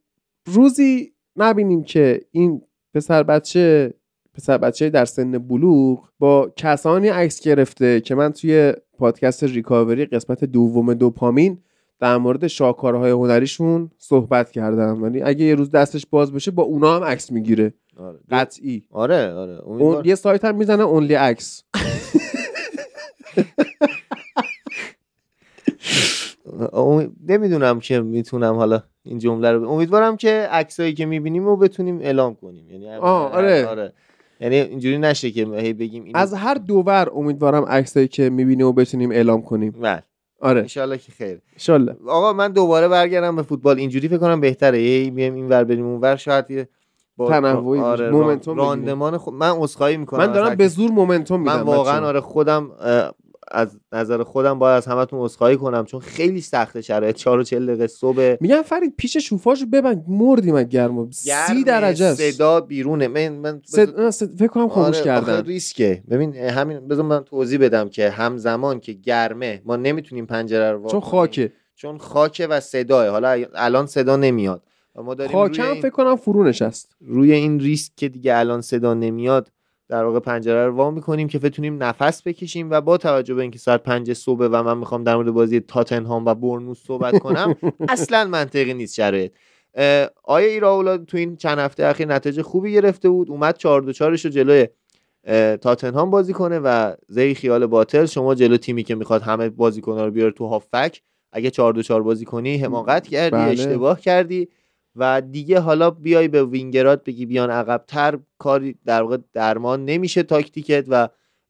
روزی نبینیم که این پسر بچه در سن بلوغ با کسانی عکس گرفته که من توی پادکست ریکاوری قسمت دوم دوپامین در مورد شاهکارهای هنریشون صحبت کردم، یعنی اگه یه روز دستش باز بشه با اونا هم عکس میگیره. قطعی. آره اون یه سایت هم میزنه اونلی عکس. نمیدونم که میتونم حالا این جمله رو امیدوارم که عکسایی که میبینیم رو بتونیم اعلام کنیم، یعنی آره یعنی اینجوری نشه که هی بگیم اینو. از هر دوور امیدوارم عکسایی که میبینیم رو بتونیم اعلام کنیم. بله آره ان شاءالله که خیر ان شاءالله. آقا من دوباره برگردم به فوتبال، اینجوری فکر کنم بهتره یه میایم اینور بریم اونور، شاید تنوعی مومنتوم راندمان خود. من عذرخواهی میکنم، من دارم به زور مومنتوم میدم، من واقعا آره خودم از نظر خودم باید از همتون عذرخواهی کنم چون خیلی سخته شرایط 4:40 دقیقه صبح. میگم فرید پیش شوفاشو ببند، مردیم از گرما 30 درجه است، صدا بیرونه. من فکر کنم خاموش کردم. آخه ریسکه. ببین همین بذار من توضیح بدم که همزمان که گرمه ما نمیتونیم پنجره رو چون خاکه و صداه، حالا الان صدا نمیاد ما داریم خاکم فکر کنم فرونش است روی این ریسک که دیگه الان صدا نمیاد در واقع پنجره رو وا می‌کنیم که بتونیم نفس بکشیم. و با توجه به اینکه ساعت 5 صبح و من میخوام در مورد بازی تاتنهام و بورنموث صحبت کنم اصلا منطقی نیست شرایط. آیا ایراولا تو این چند هفته اخیر نتایج خوبی گرفته بود، اومد 4-4 رو جلوی تاتنهام بازی کنه و زی خیال باطل شما جلو تیمی که میخواد همه بازیکن‌ها رو بیاره تو هافک اگه 4-4 بازی کنی حماقت کردی، بله. اشتباه کردی و دیگه حالا بیای به وینگرات بگی بیان عقب‌تر، کاری در واقع درمان نمیشه تاکتیکت. و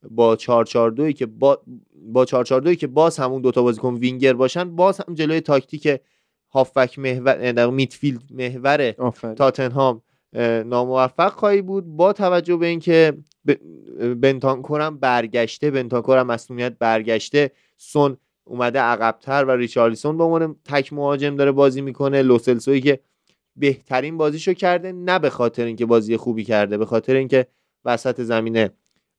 با 4-4-2 که با 4-4-2 که باز همون دوتا بازیکن وینگر باشن باز هم جلوی تاکتیک هافبک محور در میدفیلد محور تاتنهام ناموفق خواهی بود. با توجه به اینکه بنتانکورم برگشته، بنتانکورم مسئولیت برگشته، سون اومده عقب‌تر و ریچارلیسون به عنوان تک مهاجم داره بازی میکنه، لوسلسویی که بهترین بازیشو کرده نه به خاطر اینکه بازی خوبی کرده، به خاطر اینکه وسط زمین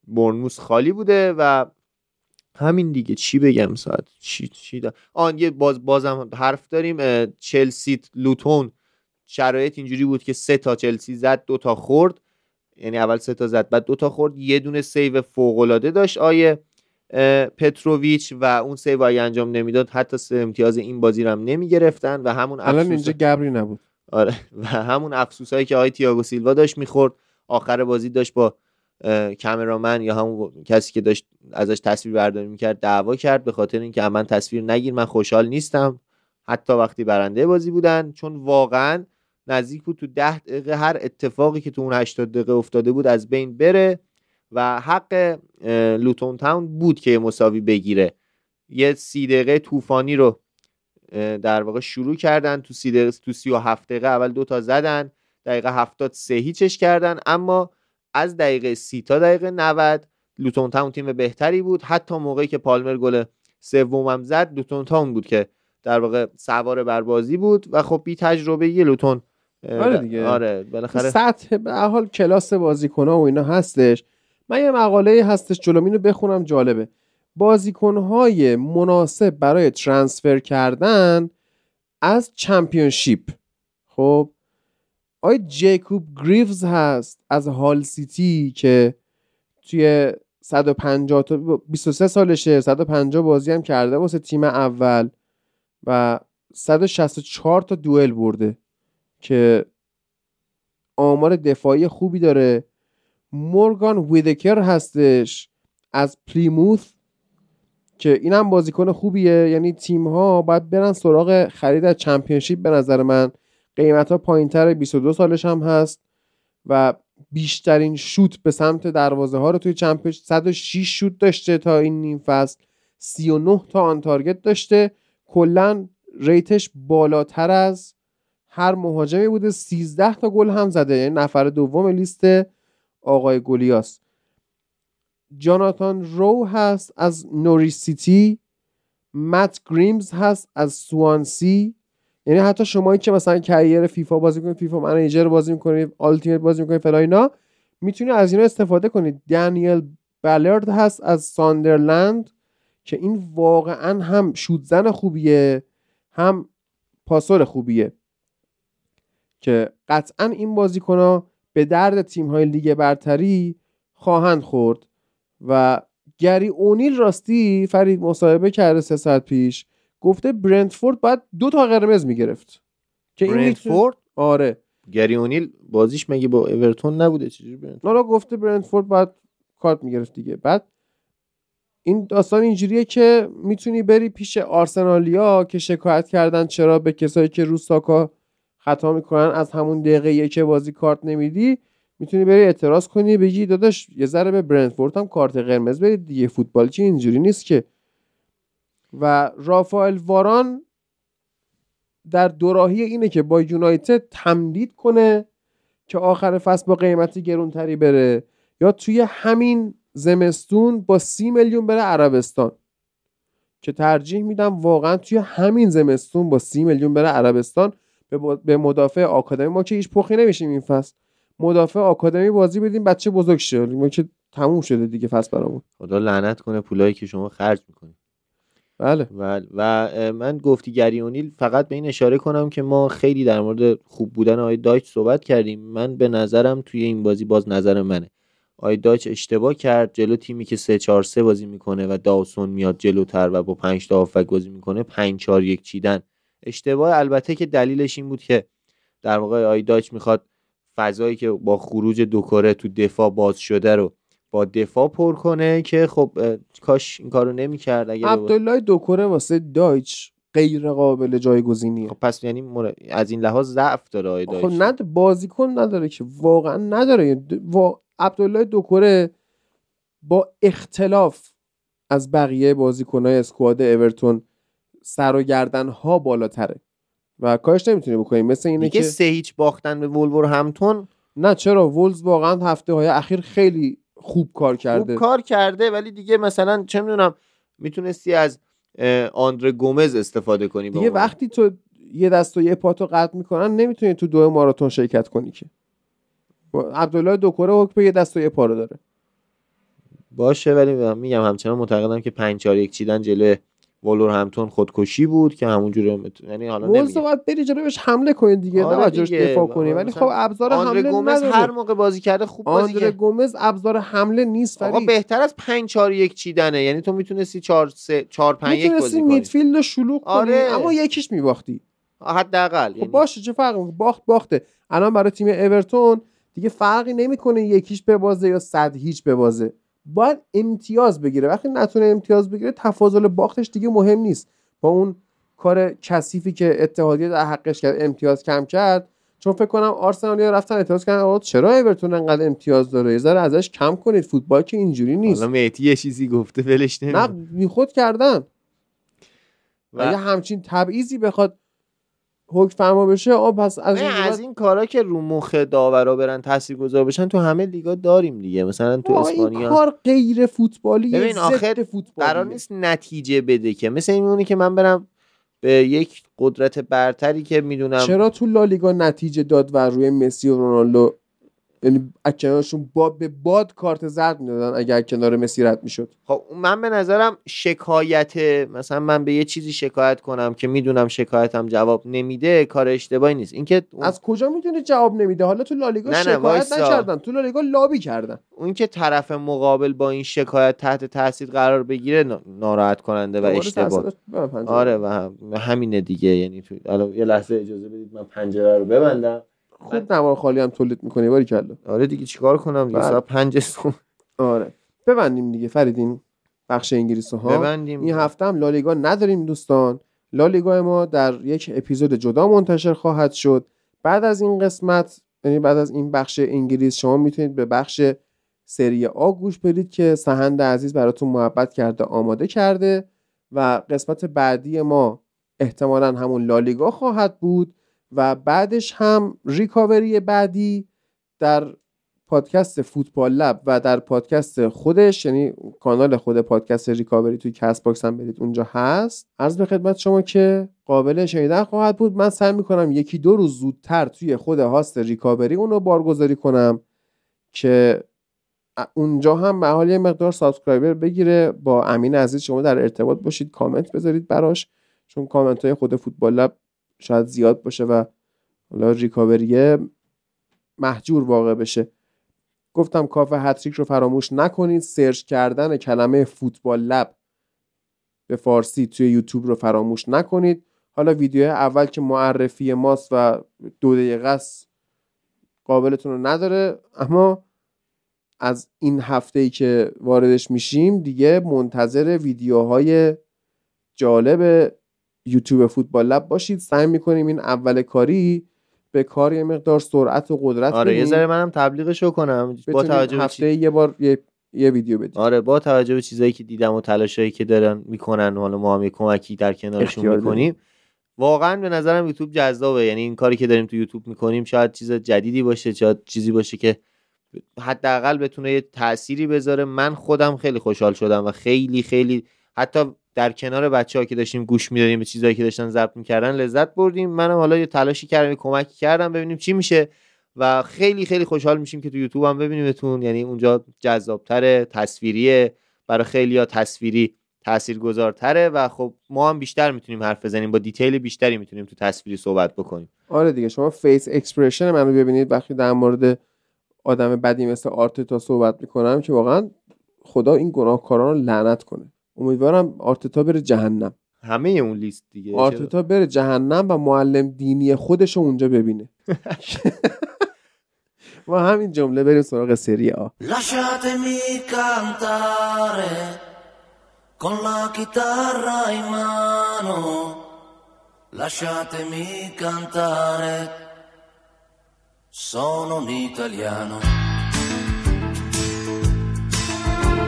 بورنموث خالی بوده و همین دیگه. چی بگم ساعت چی آن یه بازم حرف داریم. چلسی لوتون شرایط اینجوری بود که 3 چلسی زد 2 خورد، یعنی اول 3 زد بعد 2 خورد. یه دونه سیو فوق‌العاده داشت آیه پتروویچ و اون سیو آیه انجام نمیداد حتی امتیاز این بازی رو هم نمیگرفتن و همون الان اینجا گبری نبود. آره و همون افسوسایی که آقای تییاگو سیلوا داشت میخورد آخر بازی، داشت با کامرامن یا همون کسی که داشت ازش تصویر برداری میکرد دعوا کرد به خاطر اینکه من تصویر نگیر، من خوشحال نیستم حتی وقتی برنده بازی بودن، چون واقعا نزدیک بود تو 10 دقیقه هر اتفاقی که تو اون 80 دقیقه افتاده بود از بین بره و حق لوتون تاون بود که مساوی بگیره. یه 30 دقیقه طوفانی رو در واقع شروع کردن، تو 37 دقیقه اول 2 زدن، دقیقه 70 3-0 کردن، اما از دقیقه 30 تا دقیقه 90 لوتون تاون تیم بهتری بود. حتی موقعی که پالمر گل سومم زد لوتون تاون بود که در واقع سوار بر بازی بود و خب بی تجربه یه لوتون آره دیگه آره بالاخره سطح به حال کلاس بازیکن‌ها و اینا هستش. من یه مقاله هستش جلومینو بخونم جالبه. بازیکن‌های مناسب برای ترانسفر کردن از چمپیونشیپ. خب آقای جیکوب گریوز هست از هال سیتی که توی 150 تا 23 سالشه، 150 بازی هم کرده واسه تیم اول و 164 تا دوئل برده که آمار دفاعی خوبی داره. مورگان ویدکر هستش از پلیموث که این هم بازیکن خوبیه. یعنی تیم ها باید برن سراغ خرید از چمپیونشیپ به نظر من. قیمت ها پایین تر، 22 سالش هم هست و بیشترین شوت به سمت دروازه ها رو توی چمپیونشیپ 106 شوت داشته تا این نیم فصل، 39 تا آن تارگت داشته، کلا ریتش بالاتر از هر مهاجمی بوده، 13 تا گل هم زده، یعنی نفر دوم لیست آقای گلیاس. جاناتان رو هست از نوریچ سیتی، مت گریمز هست از سوانسی. یعنی حتی شمایی که مثلا کریر فیفا بازی می‌کنید، فیفا منیجر بازی می‌کنید، آلتیمیت بازی می‌کنید، فلان اینا، می‌تونید از اینا استفاده کنید. دنیل بالرد هست از ساندرلند که این واقعا هم شوتزن خوبیه هم پاسور خوبیه که قطعا این بازیکن‌ها به درد تیم‌های لیگ برتری خواهند خورد. و گری اونیل راستی فرید مصاحبه کرده 3 ساعت پیش گفته برنتفورد باید 2 قرمز میگرفت که این برنتفورد آره گری اونیل بازیش مگه با اورتون نبوده؟ چجوری برنتفورد؟ نارا گفته برنتفورد باید کارت میگرفت دیگه. بعد این داستان اینجوریه که میتونی بری پیش آرسنالیا که شکایت کردن چرا به کسایی که رو ساکا خطا میکنن از همون دقیقه یک بازی کارت نمیدی، میتونی بری اعتراض کنی بگی داداش یه ذره به برنتفورد هم کارت قرمز بدید دیگه، فوتبال چی اینجوری نیست که. و رافائل واران در دوراهی اینه که با یونایتد تمدید کنه که آخر فصل با قیمتی گرونتری بره، یا توی همین زمستون با 30 میلیون بره عربستان، که ترجیح میدم واقعا توی همین زمستون با 30 میلیون بره عربستان به مدافع آکادمی. ما که هیچ پخی نمیشیم این فصل، مدافع آکادمی بازی بدیم بچه بزرگ شه، ما که تموم شده دیگه فصل برامون. خدا لعنت کنه پولایی که شما خرج میکنید. بله. و من گفتی گریونیل فقط به این اشاره کنم که ما خیلی در مورد خوب بودن آقای دایچ صحبت کردیم. من به نظرم توی این بازی، باز نظر منه، آقای دایچ اشتباه کرد جلو تیمی که 3-4-3 بازی میکنه و داوسون میاد جلوتر و با 5 تا هافبک بازی میکنه 5-4-1 چیدن. اشتباه، البته که دلیلش این بود که در واقع آقای دایچ میخواد فضایی که با خروج دوکره تو دفاع باز شده رو با دفاع پر کنه، که خب کاش این کارو نمی‌کرد. اگه عبدالله دوکره واسه دایچ غیر قابل جایگزینیه. خب پس یعنی از این لحاظ ضعف داره آید دایچ. خب نه بازیکن نداره که، واقعا نداره. عبدالله دوکره با اختلاف از بقیه بازیکن‌های اسکواد اورتون سر و گردن‌ها بالاتره و کاش نمیتونی بکنی. مثل اینه که 3-0 باختن به وولورهمپتون. نه چرا، وولز واقعا هفته‌های اخیر خیلی خوب کار کرده ولی دیگه مثلا چه میدونم میتونستی از آندره گومز استفاده کنی دیگه. وقتی تو یه دست و یه پاتو قطع میکنن نمیتونی تو دو ماراتون شرکت کنی که. عبدالله دوکره حکم یه دست و یه پا رو داره. باشه، ولی میگم همچنان معتقدم که 5-4-1 چیدن جلوی وولورهمپتون خودکشی بود که همونجوری یعنی حالا نمیگه وولز باید بری جلویش حمله کنین دیگه، نه باجوش دفاع کنین. ولی خب ابزار حمله گومز هر موقع بازی کرده خوب بازی کرده. گومز ابزار حمله نیست فرید. آقا بهتر از 5-4-1 چیدنه، یعنی تو میتونستی 4-5-1 بازی کنی، میدفیلد رو شلوغ کنی، اما یکیش میباختی حداقل. خب یعنی باشه، چه فرقی میکنه؟ باخته. الان برای تیم اورتون دیگه فرقی نمیکنه یکیش ببازه یا 100-0 ببازه، باید امتیاز بگیره. وقتی نتونه امتیاز بگیره تفاضل باختش دیگه مهم نیست. با اون کار کثیفی که اتحادیه در حقش کرد، امتیاز کم کرد، چون فکر کنم آرسنالیا رفتن اعتراض کردن آقا چرا اورتون انقدر امتیاز داره، یه ذره ازش کم کنید، فوتبال که اینجوری نیست. حالا مهدی یه چیزی گفته ولش نمی‌کنه، نه بیخود کردن. اگه همچین تبعیضی بخواد حق فرما بشه آب پس از این کارا که رو مخ داورا برن تاثیرگذار بشن تو همه لیگا داریم دیگه. مثلا تو اسپانیا این کار غیر فوتبالی، ببین آخر قرار نیست نتیجه بده که. مثلا میونه که من برم به یک قدرت برتری که میدونم. چرا تو لالیگا نتیجه داد و روی مسی و رونالدو یعنی اکنارشون به باد کارت زرد میدادن اگر کنار مسی رد میشد. خب من به نظرم شکایت، مثلا من به یه چیزی شکایت کنم که میدونم شکایتم جواب نمیده کار اشتباهی نیست. اینکه از کجا میدونی جواب نمیده؟ حالا تو لالیگا شکایت نکردن، تو لالیگا لابی کردن. اون که طرف مقابل با این شکایت تحت تاثیر قرار بگیره ناراحت کننده و اشتباه. آره و همین دیگه. یعنی تو الان یه لحظه اجازه بدید من پنجره رو ببندم. خود نوار خالی هم تولید میکنه باری کلا. آره دیگه چیکار کنم دیگه، ساعت 5 صبح. آره ببندیم دیگه فریدین بخش انگلیس ها ببندیم. این هفته هم لالیگا نداریم دوستان. لالیگا ما در یک اپیزود جدا منتشر خواهد شد. بعد از این قسمت، یعنی بعد از این بخش انگلیس، شما میتونید به بخش سری آ گوش بدید که سهند عزیز براتون محبت کرده آماده کرده، و قسمت بعدی ما احتمالاً همون لالیگا خواهد بود و بعدش هم ریکاوری بعدی در پادکست فوتبال لب و در پادکست خودش، یعنی کانال خود پادکست ریکاوری توی کست باکس هم برید اونجا هست. عرض به خدمت شما که قابل شنیدن خواهد بود. من سعی میکنم 1-2 روز زودتر توی خود هاست ریکاوری اونو بارگذاری کنم که اونجا هم به حال یه مقدار سابسکرایبر بگیره. با امین عزیز شما در ارتباط باشید، کامنت بذارید براش، چون کامنت های خود فوتبال لب شاید زیاد باشه و حالا ریکاوریه محجور واقع بشه. گفتم کافه هتریک رو فراموش نکنید، سرچ کردن کلمه فوتبال لب به فارسی توی یوتیوب رو فراموش نکنید. حالا ویدیو اول که معرفی ماست و 2 دقیقه است قابلتون رو نداره. اما از این هفته‌ای که واردش میشیم دیگه منتظر ویدیوهای جالب یوتیوب فوتبال لب باشید. سعی میکنیم این اول کاری به کار یه مقدار سرعت و قدرت بدیم. آره یه ذره منم تبلیغشو کنم با توجه به هفته یه بار یه ویدیو بدید. آره با توجه به چیزایی که دیدم و تلاشایی که دارن میکنن، حالا ما هم کمکی در کنارشون میکنیم. واقعا به نظرم یوتیوب جذابه، یعنی این کاری که داریم تو یوتیوب میکنیم شاید چیز جدیدی باشه، شاید چیزی باشه که حداقل بتونه یه تأثیری بذاره. من خودم خیلی خوشحال شدم و خیلی خیلی حتی در کنار بچه‌ها که داشتیم گوش می‌دادیم به چیزایی که داشتن ضبط می‌کردن لذت بردیم. منم حالا یه تلاشی کردم، کمکی کردم ببینیم چی میشه و خیلی خیلی خوشحال میشیم که تو یوتیوب هم ببینیمتون. یعنی اونجا جذاب‌تره، تصویریه، برای خیلی‌ها تصویری تاثیرگذارتره و خب ما هم بیشتر میتونیم حرف بزنیم، با دیتیل بیشتری میتونیم تو تصویری صحبت بکنیم. آره دیگه شما فیس اکسپرشن منو ببینید وقتی در مورد آدم بدی مثل آرتتا صحبت میکنم که واقعا خدا این گناهکاران رو لعنت کنه. امیدوارم آرتتا بره جهنم، همه اون لیست دیگه. آرتتا بره جهنم و معلم دینی خودش رو اونجا ببینه. ما همین جمله بریم سراغ سری آ. Con la chitarra in mano, lasciatemi cantare, sono un italiano.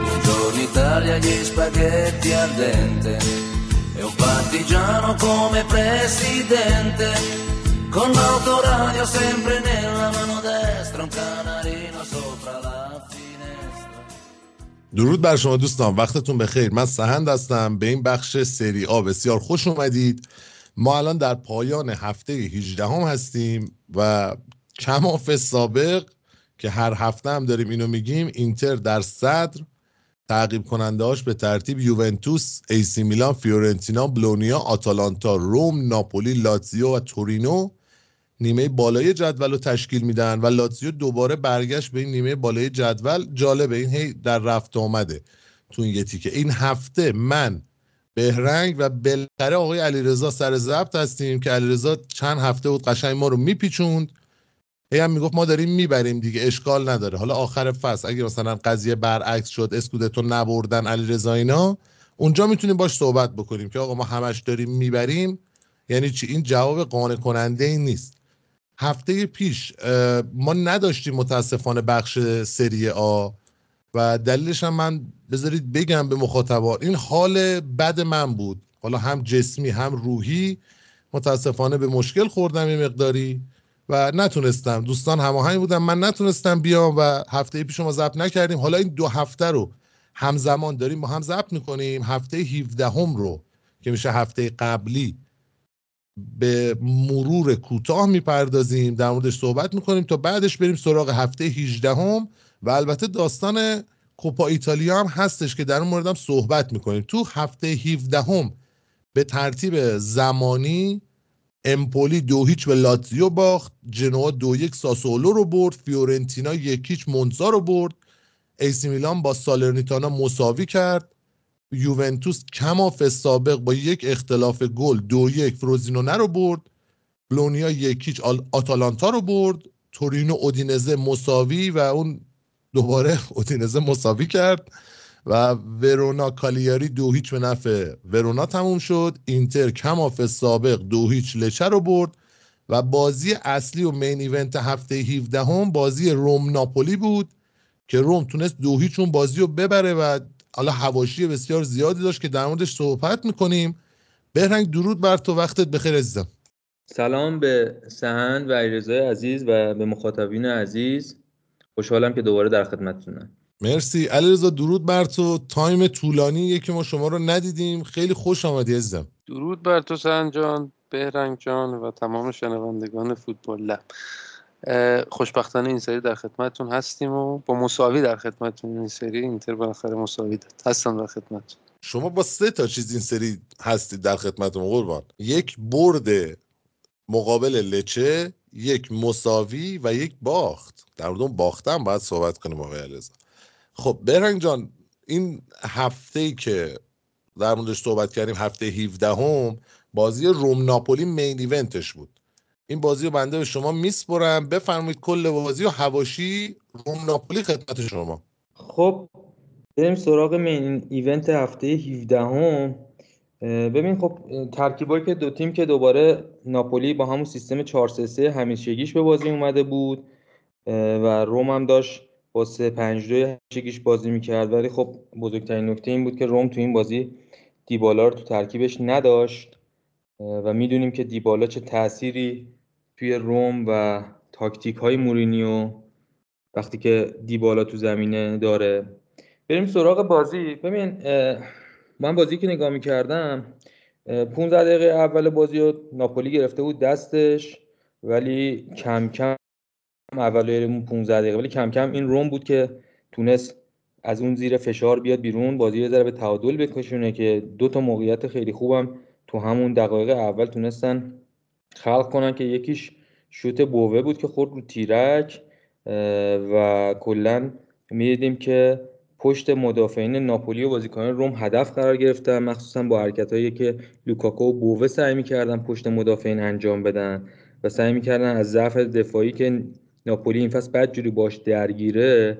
Buongiorno Italia, gli spaghetti al dente, e un partigiano come presidente, con l'autoradio sempre nella mano destra, un canarino sopra la finestra. درود بر شما دوستان، وقتتون بخیر. من سهند هستم. به این بخش سری آ بسیار خوش اومدید. ما الان در پایان هفته 18 هستیم و کماف سابق که هر هفته هم داریم اینو میگیم، اینتر در صدر، تعقیب کننده هاش به ترتیب یوونتوس، ایسی میلان، فیورنتینا، بولونیا، آتالانتا، روم، ناپولی، لاتزیو و تورینو نیمه بالای جدول رو تشکیل میدن و لاتزیو دوباره برگشت به این نیمه بالای جدول. جالبه این هی در رفت آمده تو این یه تیکه. این هفته من، بهرنگ و بالاخره آقای علیرضا سر ضبط هستیم که علیرضا چند هفته بود قشنگ ما رو میپیچوند، هی هم میگفت ما داریم میبریم دیگه اشکال نداره. حالا آخر فصل اگه مثلا قضیه برعکس شد، اسکودتو نبردن علیرضا اینا، اونجا میتونیم باش صحبت بکنیم که آقا ما همش داریم میبریم یعنی چی. این جواب قانع کننده ای نیست. هفته پیش ما نداشتیم متاسفانه بخش سری آ و دلیلش هم من بذارید بگم به مخاطبان، این حال بد من بود، حالا هم جسمی هم روحی. متاسفانه به مشکل خوردم یه مقداری و نتونستم، دوستان هماهنگ بودن، من نتونستم بیام و هفته پیش ما ضبط نکردیم. حالا این دو هفته رو همزمان داریم با هم ضبط میکنیم. هفته 17 هم رو که میشه هفته قبلی به مرور کوتاه میپردازیم، در موردش صحبت میکنیم تا بعدش بریم سراغ هفته 18 هم و البته داستان کوپا ایتالیا هم هستش که در اون موردم صحبت میکنیم. تو هفته 17 هم به ترتیب زمانی امپولی 2-0 به لاتزیو باخت، جنوا 2-1 ساسولو رو برد، فیورنتینا 1-0 مونزا رو برد، ایسی میلان با سالرنیتانا مساوی کرد، یوونتوس کماف سابق با یک اختلاف گل 2-1 فروزینونه رو برد، بولونیا 1-0 آتالانتا رو برد، تورینو اودینزه مساوی و اون دوباره اودینزه مساوی کرد و ورونا کالیاری 2-0 به نفع ورونا تموم شد. اینتر کماف سابق 2-0 لچه رو برد و بازی اصلی و مین ایونت هفته 17 هم بازی روم ناپولی بود که روم تونست 2-0 اون بازی رو ببره و حالا حواشی بسیار زیادی داشت که در موردش صحبت میکنیم. بهرنگ درود بر تو، وقتت بخیر عزیزم. سلام به سهند و علیرضا عزیز و به مخاطبین عزیز، خوشحالم که دوباره در خدمتتونم. مرسی علیرضا، درود بر تو. تایم طولانیه که ما شما رو ندیدیم، خیلی خوش آمدی عزیزم. درود بر تو سهند جان، بهرنگ جان و تمام شنوندگان فوتبال لب. خوشبختانه این سری در خدمتتون هستیم و با مساوی در خدمتتون. این سری اینتر بالاخره مساوی داد، هستم در خدمتتون. شما با 3 چیز این سری هستید در خدمتتون قربان. یک برد مقابل لچه، یک مساوی و یک باخت. در مورد اون باختم باید صحبت کنیم آقای علیرضا. خب برنگ جان، این هفته‌ای که در موردش صحبت کردیم هفته 17 هم بازی روم ناپولی مین ایونتش بود. این بازی رو بنده به شما میسپرم. بفرمایید کل بازی و حواشی روم ناپولی خدمت شما. خب بریم سراغ مین ایونت هفته 17ام. ببین خب ترکیبایی که دو تیم که دوباره ناپولی با همون سیستم 4-3-3 همیشگیش به بازی اومده بود و روم هم داشت با 3-5-2 همیشگیش بازی میکرد، ولی خب بزرگترین نکته این بود که روم تو این بازی دیبالا رو تو ترکیبش نداشت و میدونیم که دیبالا چه تأثیری توی روم و تاکتیک های مورینیو وقتی که دیبالا تو زمینه داره. بریم سراغ بازی. ببین من بازی که نگاه می‌کردم 15 دقیقه اول بازی رو ناپولی گرفته بود دستش، ولی کم کم اولایمون 15 دقیقه ولی کم کم این روم بود که تونست از اون زیر فشار بیاد بیرون، بازی رو ذره به تعادل بکشونه که دو تا موقعیت خیلی خوبم تو همون دقایق اول تونستن خلق کنن که یکیش شوت بووه بود که خورد رو تیرک و کلا می‌دیدیم که پشت مدافعین ناپولی و بازیکنان روم هدف قرار گرفتن، مخصوصا با حرکتایی که لوکاکو و بووه سعی می‌کردن پشت مدافعین انجام بدن و سعی می‌کردن از ضعف دفاعی که ناپولی این فصل بدجوری باش درگیره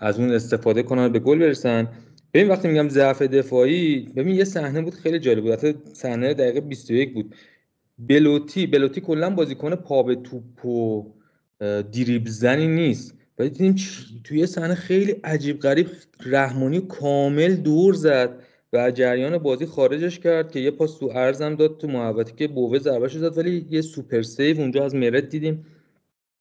از اون استفاده کنن به گل برسن. ببین وقتی میگم ضعف دفاعی، ببین یه صحنه بود خیلی جالب بود، البته صحنه دقیقه 21 بود. بلوتی کلا بازیکن پا به توپ و دریبل زنی نیست، ولی دیدیم توی یه صحنه خیلی عجیب غریب رحمانی کامل دور زد و جریان بازی خارجش کرد که یه پاس تو عرض هم داد تو محوطه که بووه ضربه‌شو زد، ولی یه سوپر سیو اونجا از مرد دیدیم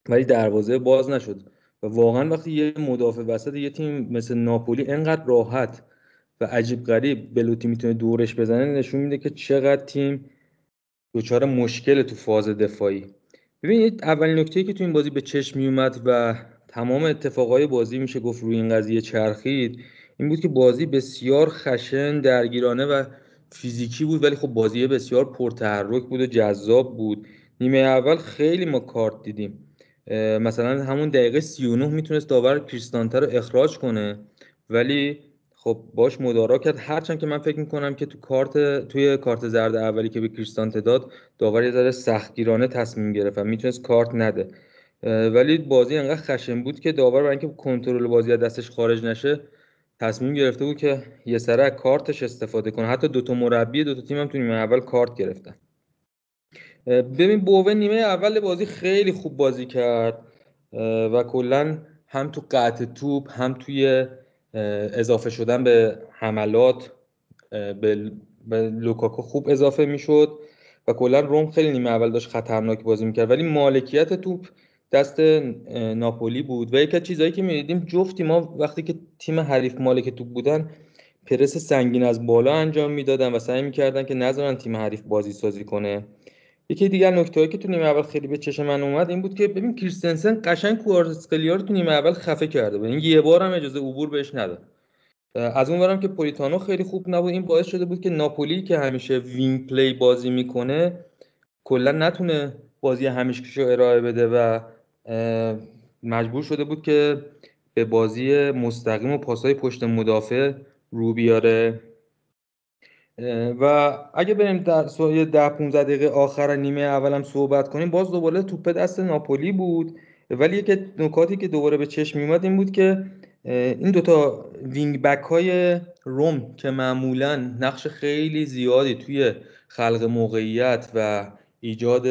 ولی دروازه باز نشد. و واقعا وقتی یه مدافع وسط یه تیم مثل ناپولی انقدر راحت و عجیب غریب بلوتی میتونه دورش بزنه نشون میده که چقدر تیم دچار مشکل تو فاز دفاعی. ببینید اولین نکته‌ای که تو این بازی به چشم میومد و تمام اتفاقای بازی میشه گفت روی این قضیه چرخید، این بود که بازی بسیار خشن، درگیرانه و فیزیکی بود، ولی خب بازی بسیار پرتحرک بود و جذاب بود. نیمه اول خیلی ما کارت دیدیم، مثلا همون دقیقه 39 میتونست داور کریستانته رو اخراج کنه ولی خب باش مدارا کرد، هرچند که من فکر میکنم که توی کارت زرد اولی که به کریستانته داد داور یه ذره سختگیرانه تصمیم گرفت و میتونست کارت نده، ولی بازی انقدر خشن بود که داور برای اینکه کنترل بازی از دستش خارج نشه تصمیم گرفته بود که یه سره کارتش استفاده کنه. حتی دوتا مربی دوتا تیم هم تو نیمه اول کارت گرفتن. ببین بووه نیمه اول بازی خیلی خوب بازی کرد و کلا هم تو قطع توپ هم توی اضافه شدن به حملات به لوکاکو خوب اضافه میشد و کلا روم خیلی نیمه اول داشت خطرناک بازی میکرد، ولی مالکیت توپ دست ناپولی بود و یک از چیزایی که میدیدیم جفت ما وقتی که تیم حریف مالک توپ بودن پرس سنگین از بالا انجام میدادن و سعی میکردن که نذارن تیم حریف بازی سازی کنه. یکی دیگر نکته‌ای که تو نیمه اول خیلی به چشم من اومد این بود که ببین کریستنسن قشنگ کوارتسخلیا رو تو نیمه اول خفه کرده بود، این یه بار هم اجازه عبور بهش نداد. از اون برم که پولیتانو خیلی خوب نبود، این باعث شده بود که ناپولی که همیشه وینگ پلی بازی میکنه کلا نتونه بازی همیشگیشو ارائه بده و مجبور شده بود که به بازی مستقیم و پاس‌های پشت مدافع رو بیاره. و اگه بریم در 10-15 دقیقه آخر نیمه اول هم صحبت کنیم، باز دوباره توپ دست ناپولی بود، ولی یک نکاتی که دوباره به چشم میومد این بود که این دوتا وینگ بک های روم که معمولا نقش خیلی زیادی توی خلق موقعیت و ایجاد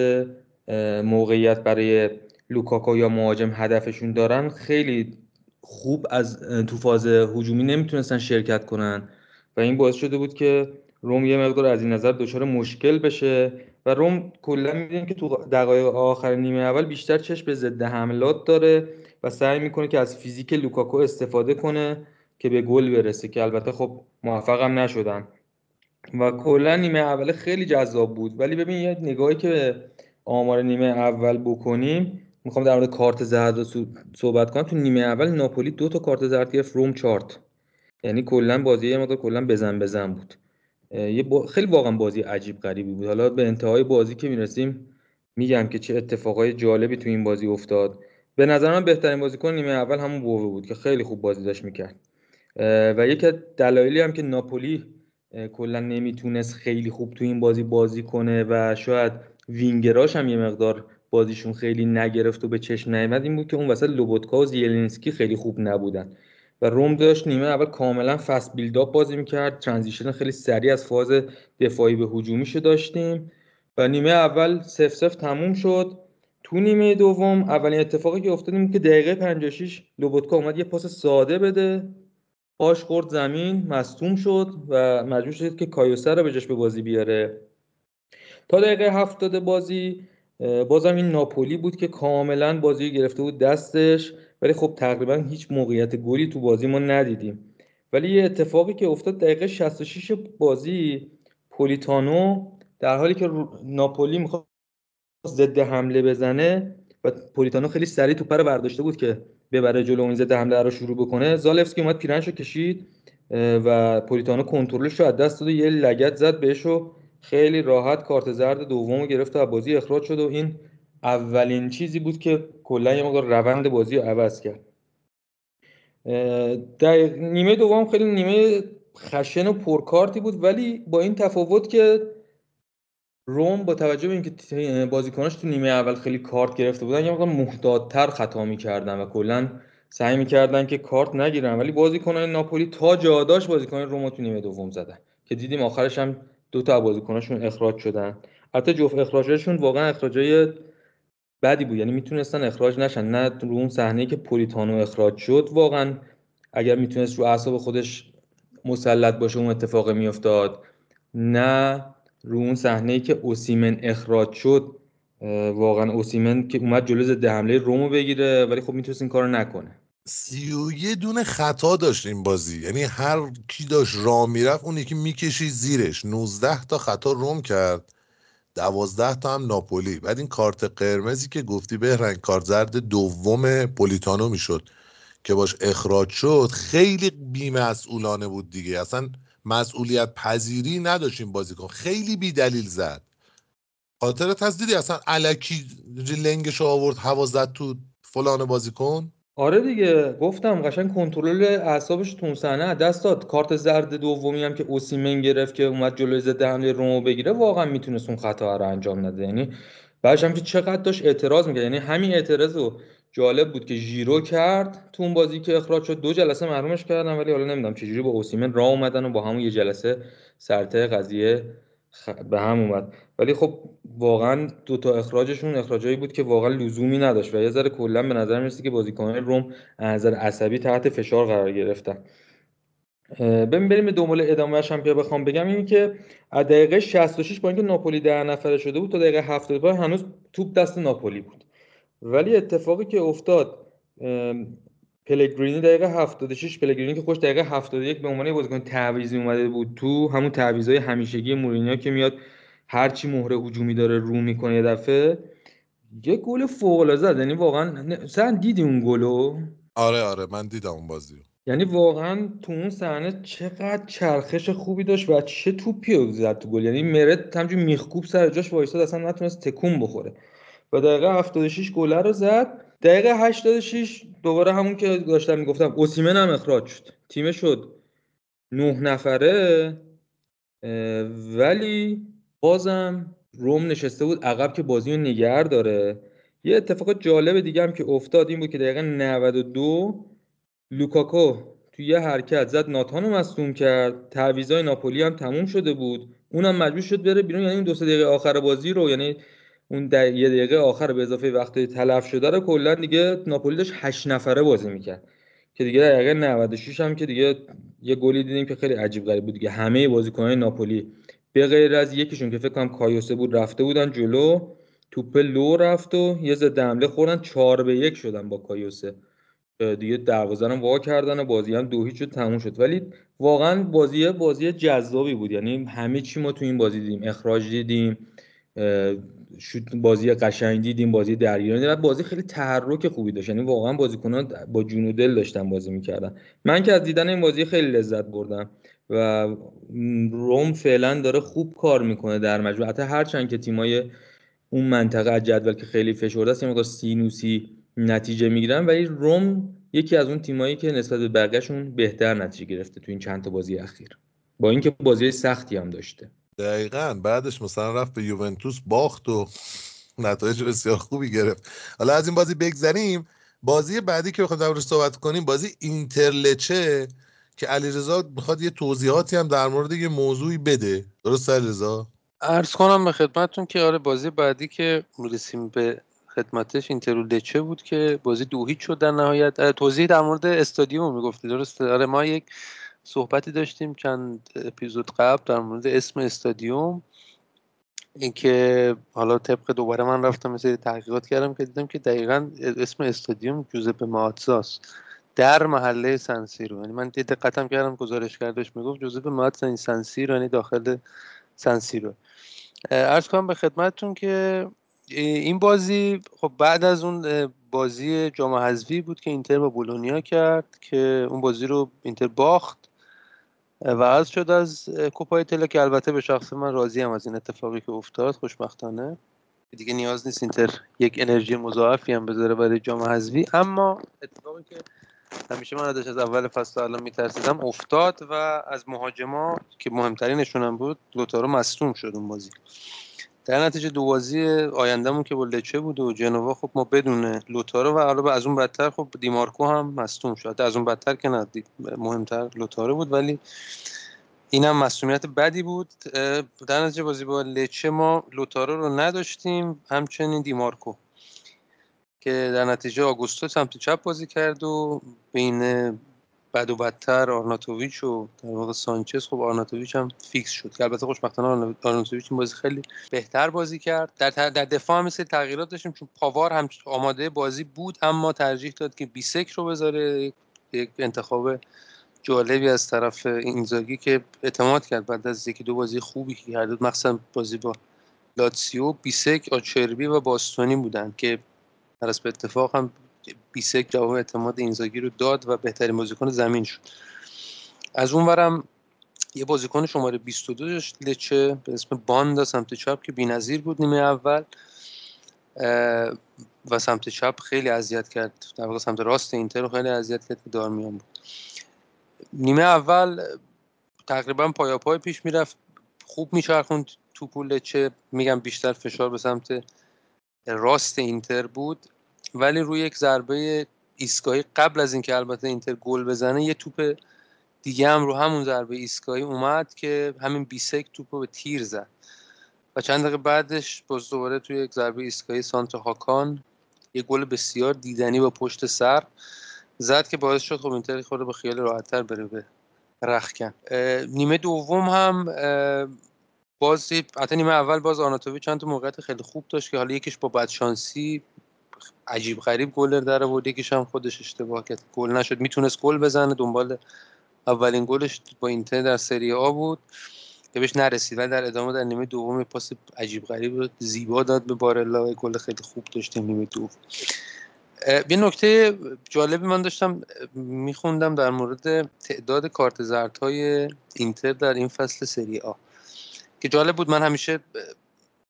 موقعیت برای لوکاکو یا مهاجم هدفشون دارن خیلی خوب از تو فاز هجومی نمیتونستن شرکت کنن و این باعث شده بود که روم یه مقدار از این نظر دچار مشکل بشه و روم کلا می‌بینیم که تو دقایق آخر نیمه اول بیشتر چشم به ضد حملات داره و سعی میکنه که از فیزیک لوکاکو استفاده کنه که به گل برسه که البته خب موفق هم نشدن و کلا نیمه اول خیلی جذاب بود. ولی ببین یه نگاهی که به آمار نیمه اول بکنیم، میخوام در مورد کارت زرد صحبت کنم. تو نیمه اول ناپولی 2 تا کارت زرد گرفت، روم 4، یعنی کلا بازی یه مقدار کلا بزن بود. خیلی واقعا بازی عجیب غریبی بود. حالا به انتهای بازی که میرسیم میگم که چه اتفاقای جالبی تو این بازی افتاد. به نظر من بهترین بازیکن نیمه اول همون بووه بود که خیلی خوب بازی داشت میکرد و یکی از دلایلی هم که ناپولی کلا نمیتونست خیلی خوب تو این بازی کنه و شاید وینگراش هم یه مقدار بازیشون خیلی نگرفت و به چشم نیامد این بود که اون وسط لوبوتکا و زیلینسکی خیلی خوب نبودن و روم داشت نیمه اول کاملا فست بیلداپ بازی می‌کرد، ترانزیشن خیلی سریع از فاز دفاعی به هجومیشو داشتیم و نیمه اول 0-0 تموم شد. تو نیمه دوم اولین اتفاقی که افتاد این که دقیقه 56 لوبوتکا اومد یه پاس ساده بده، پاش خورد زمین، مصدوم شد و مجبور شد که کایوسر رو به جاش به بازی بیاره. تا دقیقه 70 بازی بازم این ناپولی بود که کاملا بازی رو گرفته بود دستش، ولی خب تقریبا هیچ موقعیت گلی تو بازی ما ندیدیم. ولی یه اتفاقی که افتاد دقیقه 66 بازی، پولیتانو در حالی که ناپولی میخواست ضد حمله بزنه و پولیتانو خیلی سریع توپ رو برداشته بود که ببره جلو اون ضد حمله رو شروع بکنه، زالفسکی اومد پیرنشو کشید و پولیتانو کنترلش رو از دست داد و یه لگد زد بهش و خیلی راحت کارت زرد دومو گرفت و از بازی اخراج شد و این اولین چیزی بود که کلا یه مقدار روند بازی رو عوض کرد. در نیمه دوم خیلی نیمه خشن و پرکارتی بود، ولی با این تفاوت که روم با توجه به اینکه بازیکناش تو نیمه اول خیلی کارت گرفته بودن یه مقدار محتاط‌تر خطا می‌کردن و کلا سعی می‌کردن که کارت نگیرن، ولی بازیکنان ناپولی تا جا داشت بازیکنان روم تو نیمه دوم زدن که دیدیم آخرش هم دو تا بازیکناشون اخراج شدن. البته جفت اخراجشون واقعا اخراجای بدی بود، یعنی میتونستن اخراج نشن. نه رو اون صحنه‌ای که پولیتانو اخراج شد واقعا اگر میتونست رو اعصاب خودش مسلط باشه اون اتفاق میافتاد، نه رو اون صحنه‌ای که اوسیمن اخراج شد واقعا اوسیمن که اومد جلوی ضد حمله رومو بگیره، ولی خب میتونست این کارو نکنه. 31 دونه خطا داشت این بازی، یعنی هر کی داشت راه میرفت اون یکی میکشید زیرش. 19 تا خطا روم کرد، 12 تا هم ناپولی. بعد این کارت قرمزی که گفتی بهرنگ کارت زرد دوم پولیتانو میشد که باش اخراج شد خیلی بی‌مسئولانه بود دیگه، اصلا مسئولیت پذیری نداشت این بازیکن، خیلی بی دلیل زد. خاطرت هست دیدی اصلا الکی لنگشو آورد هوا زد تو فلان بازیکن. آره دیگه گفتم قشنگ کنترل اعصابش تو صحنه دست داد. کارت زرد دومی هم که اوسیمن گرفت که اومد جلوی ضد حمله رومو بگیره واقعا میتونست اون خطا رو انجام نده، یعنی بعدش هم که چقدر داشت اعتراض میکرد، یعنی همین اعتراضو جالب بود که ژیرو کرد تو اون بازی که اخراج شد، 2 جلسه محرومش کردن، ولی حالا نمیدونم چجوری با اوسیمن راه اومدن و با همون 1 جلسه سرته قضیه به هم اومد. ولی خب واقعا 2 تا اخراجشون اخراجایی بود که واقعا لزومی نداشت و یه ذره کلا به نظر میاد که بازیکنان روم از نظر عصبی تحت فشار قرار گرفتن. بریم به دنبال ادامه‌اش هم که بخوام بگم این که از دقیقه 66 با اینکه ناپولی 10 نفره شده بود تا دقیقه 70 هنوز توپ دست ناپولی بود، ولی اتفاقی که افتاد پلگرینی دقیقه 76، پلگرینی که خوش دقیقه 71 به عنوان بازیکن تعویضی اومده بود تو همون تعویضای همیشگی مورینیو که میاد هرچی مهره هجومی داره رو میکنه، یه دفعه یه گل فوق العاده زد. یعنی واقعا سن دیدی اون گلو؟ آره من دیدم اون بازیو، یعنی واقعا تو اون صحنه چقدر چرخش خوبی داشت و چه توپی زد تو گل، یعنی مرد همینجوری میخکوب سر جاش وایساد اصلا نتونست تکون بخوره و دقیقه 76 گل رو زد. دقیقه 86 دوباره همون که داشتم میگفتم اوسیمن هم اخراج شد، تیمه شد 9 نفره، ولی بازم روم نشسته بود عقب که بازی رو نگه داره. یه اتفاق جالب دیگه هم که افتاد این بود که دقیقه 92 لوکاکو توی یه حرکت زد ناتانو مصدوم کرد، تعویضای ناپولی هم تموم شده بود، اونم مجبور شد بره بیرون، یعنی این 2-3 دقیقه آخر بازی رو، یعنی اون یه دقیقه آخر به اضافه وقتی تلف شده رو کلا دیگه ناپولی داشت 8 نفره بازی میکرد که دیگه دقیقه 96 هم که دیگه یه گلی دیدیم که خیلی عجیب غریب بود دیگه. همه بازیکنان ناپولی به غیر از یکیشون که فکر کنم کایوسه بود رفته بودن جلو، توپ لو رفت و یه ضد حمله خوردن، 4-1 شدن با کایوسه دیگه، دروازه رو وا کردن و بازی هم 2-0 شد، تموم شد. ولی واقعا بازی جذابی بود، یعنی همه چی ما تو این بازی دیدیم، اخراج دیدیم، شوت بازی قشنگ دیدیم، بازی درگیرانه و بازی خیلی تحرک خوبی داشت، یعنی واقعا بازیکنان با جون و دل داشتن بازی میکردن. من که از دیدن این بازی خیلی لذت بردم و روم فعلا داره خوب کار میکنه در مجموع، حتی هرچند که تیمای اون منطقه از جدول که خیلی فشرده است یه مقدار سینوسی نتیجه میگیرن، ولی روم یکی از اون تیمایی که نسبت به بقیه‌شون بهتر نتیجه گرفته تو این چند تا بازی اخیر، با اینکه بازی سختی هم داشته. دقیقاً بعدش مثلا رفت به یوونتوس باخت و نتایج بسیار خوبی گرفت. حالا از این بازی بگذریم، بازی بعدی که بخوایم دربارش صحبت کنیم بازی اینتر لچه که علیرضا میخواد یه توضیحاتی هم در مورد یه موضوعی بده. درسته علیرضا؟ عرض کنم به خدمتتون که آره بازی بعدی که می‌رسیم به خدمتش اینتر لچه بود که بازی 2-0 شد در نهایت. توضیحی در مورد استادیوم میگفتی درسته؟ آره ما یک صحبتی داشتیم چند اپیزود قبل در مورد اسم استادیوم، اینکه حالا طبق دوباره من رفتم مثل تحقیقات کردم که دیدم که دقیقاً اسم استادیوم جوزپه ماتزاست در محله سنسیرو. یعنی من دقتم کردم گزارش کردش میگفت جوزپه ماتزا سنسیرو، یعنی داخل سنسیرو. عرض کنم به خدمتتون که این بازی خب بعد از اون بازی جام حذفی بود که اینتر با بولونیا کرد که اون بازی رو اینتر باخت و عزل شد از کوپا ایتالیا، که البته به شخص من راضی ام از این اتفاقی که افتاد خوشبختانه. دیگه نیاز نیست اینتر یک انرژی مضاعفی هم بذاره برای جام حذفی، اما اتفاقی که همیشه من ازش از اول فصل تا الان میترسیدم افتاد و از مهاجما که مهمترینشون هم بود لوتارو مصدوم شد اون بازی. در نتیجه دو بازی آیندهمون که با لچه بود و جنوا خب ما بدون لوتارو و علاوه از اون بدتر خب دیمارکو هم مصدوم شد. از اون بدتر که نه، مهمتر لوتارو بود، ولی اینم مصدومیت بدی بود. در نتیجه بازی با لچه ما لوتارو رو نداشتیم، همچنین دیمارکو که در نتیجه آگوستو سمت چپ بازی کرد و بین بد و بدتر آرناتوویچ و در واقع سانچز خب آرناتوویچ هم فیکس شد که البته خوشبختانه آرناتوویچ این بازی خیلی بهتر بازی کرد. در دفاع هم مثل تغییرات داشتیم چون پاوار هم آماده بازی بود اما ترجیح داد که بیسک رو بذاره، یک انتخاب جالبی از طرف اینزاگی که اعتماد کرد بعد از یکی دو بازی خوبی که کرد، مخصوصا بازی با لاتزیو. بیسک، آچربی و باستونی بودن که درست به اتفاق هم بیسک جواب اعتماد اینزاگی رو داد و بهترین بازیکن زمین شد. از اونورم یه بازیکن شماره 22 داشت لچه به اسم باندا سمت چپ که بی‌نظیر بود نیمه اول و سمت چپ خیلی اذیت کرد، در واقع سمت راست اینتر رو خیلی اذیت کرد که دارمیان بود. نیمه اول تقریبا پایاپای پیش میرفت، خوب میچرخوند توپ لچه، میگم بیشتر فشار به سمت راست اینتر بود، ولی روی یک ضربه ایستگاهی قبل از اینکه البته اینتر گل بزنه یه توپ دیگه هم رو همون ضربه ایستگاهی اومد که همین بیسک توپو به تیر زد و چند دقیقه بعدش باز دوباره توی یک ضربه ایستگاهی سانت هاکان یه گل بسیار دیدنی با پشت سر زد که باعث شد خب اینتر خود به خیال راحت‌تر بره به رختکن. نیمه دوم هم باز حتی نیمه اول باز آناتوویچ چند تا موقعیت خیلی خوب داشت که حالا یکیش با بدشانسی عجیب غریب گل در آورد، یکیش هم خودش اشتباه کرد گل نشد. میتونست گل بزنه، دنبال اولین گلش با اینتر در سری آ بود که بهش نرسید، ولی در ادامه در نیمه دوم پاس عجیب غریب زیبا داد به بارلا، گل خیلی خوب داشت نیمه دوم. یه نکته جالبی من داشتم میخوندم در مورد تعداد کارت زردهای اینتر در این فصل سری آ که جالب بود. من همیشه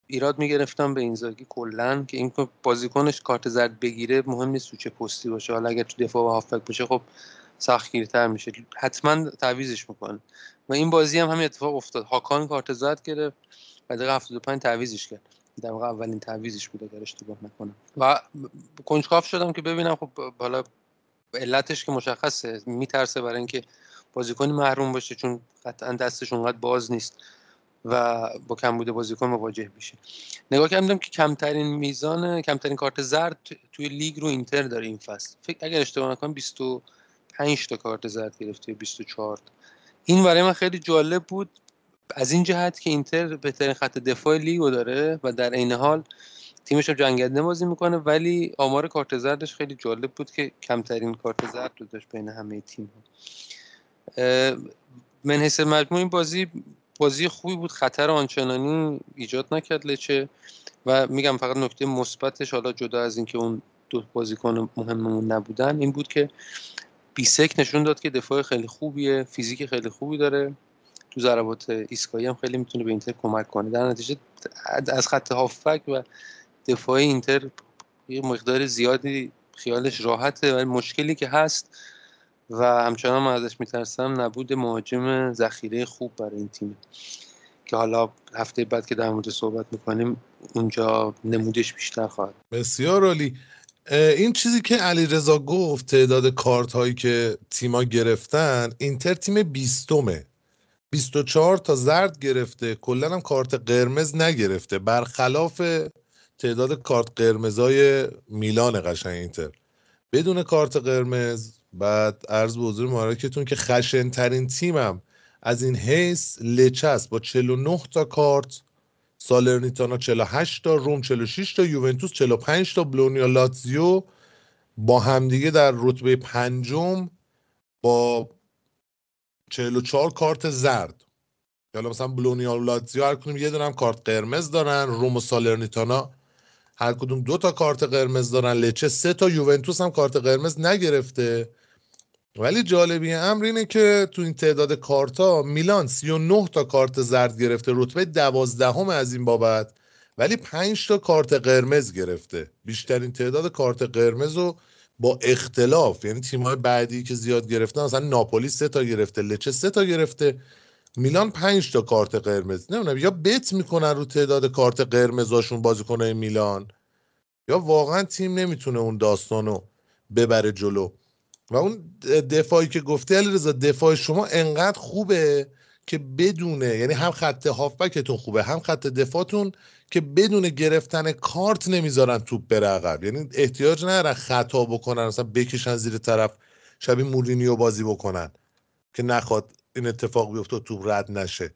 ایراد میگرفتم به اینزاگی کلا که این بازیکنش کارت زرد بگیره مهم نیست تو چه پستی باشه، حالا اگر تو دفاع و هافبک باشه خب سختگیرتر میشه، حتما تعویضش میکنه و این بازی هم همین اتفاق افتاد. هاکان کارت زرد گرفت و دقیقه 75 تعویضش کرد، در واقع اولین تعویضش بود اگر اشتباه نکنم و کنجکاو شدم که ببینم خب حالا علتش که مشخصه، میترسه برای اینکه بازیکنی محروم باشه چون قطعا دستش اونقدر باز نیست و با کمبود بازیکن مواجه میشه. نگاه کردم که کمترین کارت زرد توی لیگ رو اینتر داره این فصل، فکر اگر اشتباه نکنم 25 تا کارت زرد گرفته 24. این برای من خیلی جالب بود از این جهت که اینتر بهترین خط دفاع لیگ رو داره و در عین حال تیمش هم جنگنده بازی میکنه، ولی آمار کارت زردش خیلی جالب بود که کمترین کارت زرد رو داشت بین همه تیم‌ها. من حس مجموع این بازی خوبی بود، خطر آنچنانی ایجاد نکرد لچه و میگم فقط نکته مثبتش حالا جدا از اینکه اون دو بازیکن مهممون نبودن این بود که بیسک نشون داد که دفاع خیلی خوبیه، فیزیک خیلی خوبی داره، تو ضربات ایستگاهی هم خیلی میتونه به اینتر کمک کنه. در نتیجه از خط هافبک و دفاع اینتر یه مقدار زیادی خیالش راحته، ولی مشکلی که هست و همچنان من ازش میترسم نبود مهاجم ذخیره خوب برای این تیم که حالا هفته بعد که در مورد صحبت میکنیم اونجا نمودش بیشتر خواهد. بسیار عالی. این چیزی که علیرضا گفت تعداد کارت هایی که تیما گرفتن، اینتر تیم 20مه، 24 تا زرد گرفته، کلا هم کارت قرمز نگرفته، برخلاف تعداد کارت قرمزای میلان. قشنگ اینتر بدون کارت قرمز. بعد عرض به حضور معرکتون که خشن ترین تیمم از این حیث لچه است با 49 تا کارت، سالرنیتانا 48 تا، روم 46 تا، یوونتوس 45 تا، بولونیا لاتزیو با همدیگه در رتبه پنجم با 44 کارت زرد. حالا مثلا بولونیا و لاتزیو هر کدوم یه دونه هم کارت قرمز دارن، روم و سالرنیتانا هر کدوم 2 تا کارت قرمز دارن، لچه 3 تا، یوونتوس هم کارت قرمز نگرفته. ولی جالبیه امر اینه که تو این تعداد کارتا میلان 39 تا کارت زرد گرفته، رتبه 12ام از این بابت، ولی 5 تا کارت قرمز گرفته. بیشترین تعداد کارت قرمز رو با اختلاف، یعنی تیم‌های بعدی که زیاد گرفتن، مثلا ناپولی 3 تا گرفته، لچه 3 تا گرفته، میلان 5 تا کارت قرمز. نمیدونم یا بت میکنن رو تعداد کارت قرمزاشون بازیکن‌های میلان، یا واقعا تیم نمیتونه اون داستانو ببره جلو. و اون دفاعی که گفتی علیرضا، دفاع شما انقدر خوبه که بدونه، یعنی هم خط هافبکتون خوبه هم خط دفاعتون، که بدون گرفتن کارت نمیذارن توپ بره عقب، یعنی احتیاج ندارن خطا بکنن، مثلا بکشن زیر طرف شبیه مورینیو بازی بکنن که نخواد این اتفاق بیفته و توپ رد نشه.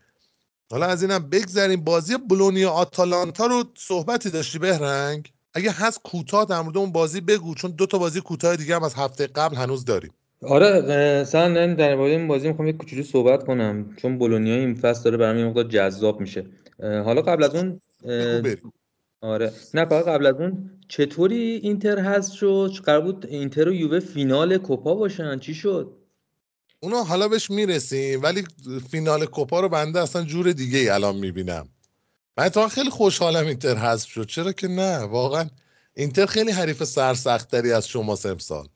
حالا از اینم بگذریم. بازی بولونیا آتالانتا رو صحبتی داشتی بهرنگ؟ اگه هست کوتاه در مورد اون بازی بگو، چون 2 تا بازی کوتاه دیگه هم از هفته قبل هنوز داریم. آره مثلا در مورد این بازی میخوام یک کوچولو صحبت کنم، چون بولونیا این فصل داره برام یه مقدار جذاب میشه. حالا قبل از اون آره نه قبل از اون چطوری اینتر هست شد؟ قرار بود اینتر و یووه فینال کوپا باشن، چی شد؟ اونا حالا بهش میرسیم، ولی فینال کوپا رو بنده اصلا جور دیگه ای الان میبینم. من تا خیلی خوشحالم اینتر حذف شد، چرا که نه، واقعا اینتر خیلی حریف سرسختری از شما امسال.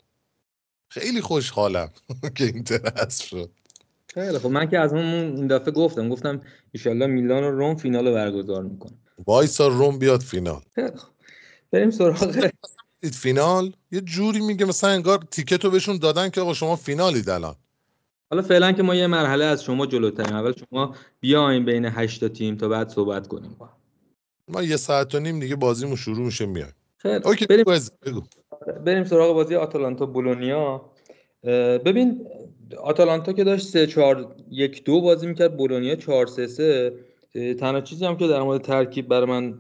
خیلی خوشحالم که اینتر حذف شد. خیلی خب، من که از اون دفعه گفتم ان شاء الله میلان و روم فینال رو برگزار میکنه. وایسا روم بیاد فینال. بریم سراغ فینال. یه جوری میگه مثلا انگار تیکتو بهشون دادن که آقا شما فینالید الان. حالا فعلا که ما یه مرحله از شما جلوتریم، اول شما بیاین بین 8 تا تیم تا بعد صحبت کنیم. ما 1.5 ساعت دیگه بازیمون شروع میشه، میایم. اوکی بریم سراغ بازی آتالانتا بولونیا. ببین آتالانتا که داشت 3-4-1-2 بازی میکرد، بولونیا 4-3-3. تنها چیزی هم که در مورد ترکیب برای من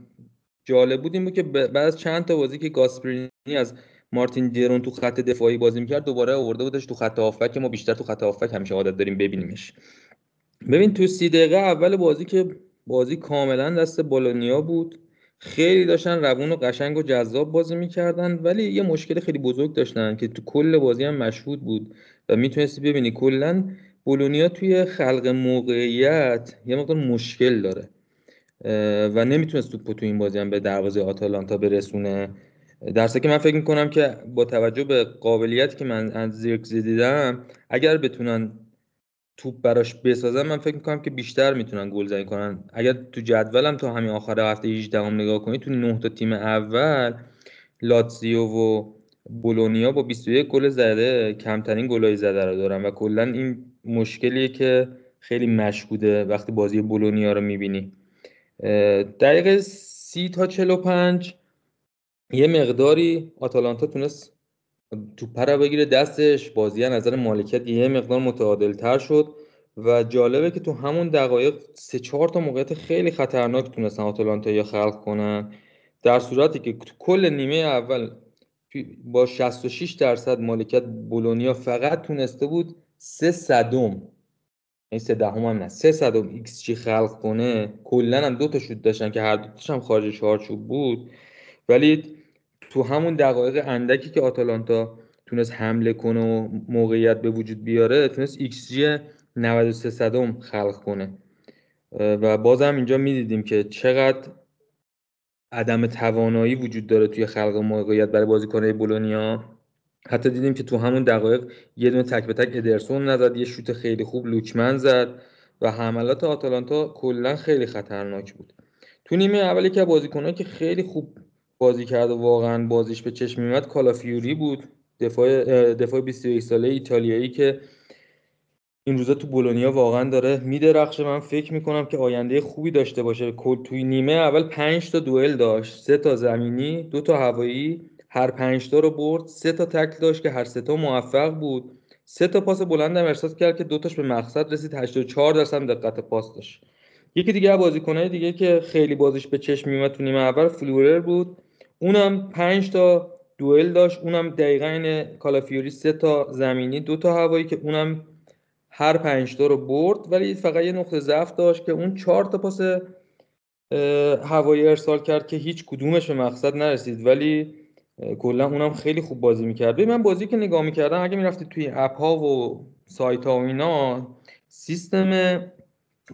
جالب بود این بود که بعد از چند تا بازی که گاسپرینی از مارتین دیرون تو خط دفاعی بازی میکرد، دوباره آورده بودش تو خط هافبک. ما بیشتر تو خط هافبک همیشه عادت داریم ببینیمش. ببین تو 30 دقیقه اول بازی که بازی کاملا دست بولونیا بود، خیلی داشتن روون و قشنگ و جذاب بازی میکردن، ولی یه مشکل خیلی بزرگ داشتن که تو کل بازی هم مشهود بود و میتونستی ببینی کلا بولونیا توی خلق موقعیت یه مقدار مشکل داره و نمیتونست توپ تو این بازی هم به دروازه آتالانتا برسونه. درسته که من فکر میکنم که با توجه به قابلیتی که من از زیرکزی دیدم، اگر بتونن توپ براش بسازن، من فکر میکنم که بیشتر میتونن گل زنی کنن. اگر تو جدولم تا همین آخر هفته 18 نگاه کنی، تو 9 تا تیم اول لاتزیو و بولونیا با 21 گل زده کمترین گلای زده رو دارن و کلا این مشکلیه که خیلی مشکوده وقتی بازی بولونیا رو میبینی. دقیقه 30 تا 45 یه مقداری آتالانتا تونست توپ رو بگیره دستش، بازی از نظر مالکیت یه مقدار متعادل‌تر شد و جالبه که تو همون دقایق 3-4 تا موقعیت خیلی خطرناک تونستن آتالانتا یا خلق کنن، در صورتی که تو کل نیمه اول با 66% مالکیت بولونیا فقط تونسته بود 0.03، یعنی 0.3 هم نه 0.3 ایکس جی خلق کنه. کلا هم 2 تا شوت داشتن که هر دو تاش هم خارج چارچوب بود، ولی تو همون دقایق اندکی که آتالانتا تونست حمله کنه و موقعیت به وجود بیاره، تونست XG 0.93 خلق کنه و بازم اینجا میدیدیم که چقدر عدم توانایی وجود داره توی خلق موقعیت برای بازیکن‌های بولونیا. حتی دیدیم که تو همون دقایق یه دونه تک به تک ادرسون نزد، یه شوت خیلی خوب لوکمن زد و حملات آتالانتا کلا خیلی خطرناک بود. تو نیمه اولی که بازیکن‌ها که خیلی خوب بازی کرد و واقعا بازیش به چشم میاد کالافیوری بود، دفاع 21 ساله ایتالیایی که این روزا تو بولونیا واقعا داره میدرخشه. من فکر میکنم که آینده خوبی داشته باشه. توی نیمه اول 5 تا دوئل داشت، 3 تا زمینی، 2 تا هوایی، هر 5 تا رو برد، 3 تا تکل داشت که هر 3 تا موفق بود، 3 تا پاس بلند هم ارسال کرد که 2 تاش به مقصد رسید، 84% دقت پاس داشت. یکی دیگه بازیکنای دیگه که خیلی بازیش به چشم میومد تو نیمه اول فلورر بود، اونم 5 تا دوئل داشت، اونم دقیقاً این کالافیوری، 3 تا زمینی، 2 تا هوایی که اونم هر 5 تا رو برد، ولی فقط یه نقطه ضعف داشت که اون 4 تا پاس هوایی ارسال کرد که هیچ کدومش به مقصد نرسید، ولی کلا اونم خیلی خوب بازی می‌کرد. ببین من بازی که نگاه می‌کردم، اگه می‌رفتید توی اپ‌ها و سایت‌ها و اینا، سیستم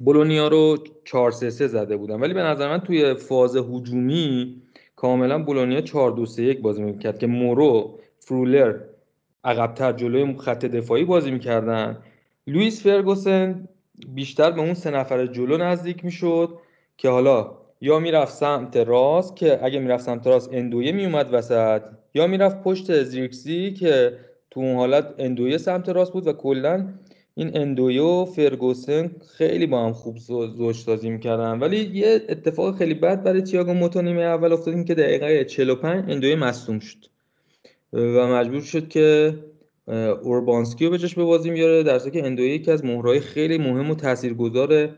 بولونیا رو 4-3-3 زده بودن، ولی به نظر من توی فاز هجومی کاملا بولونیا 4-2-3-1 بازی می‌کرد که مورو، فرولر عقب‌تر جلوی خط دفاعی بازی می‌کردن. لوئیس فرگوسن بیشتر به اون 3 نفر جلو نزدیک میشد که حالا یا میرفت سمت راست، که اگه میرفت سمت راست اندویه میومد وسط، یا میرفت پشت زیرکسی که تو اون حالت اندویه سمت راست بود، و کلا این اندویه و فرگوسن خیلی با هم خوب زوج‌سازی میکردن. ولی یه اتفاق خیلی بد برای تییاگو موتا نیمه اول افتاد، این که دقیقه 45 اندویه مصدوم شد و مجبور شد که اوربانسکی رو به جاش به بازی میاره، در حالی که اندویه یکی از مهرهای خیلی مهم و تاثیرگذار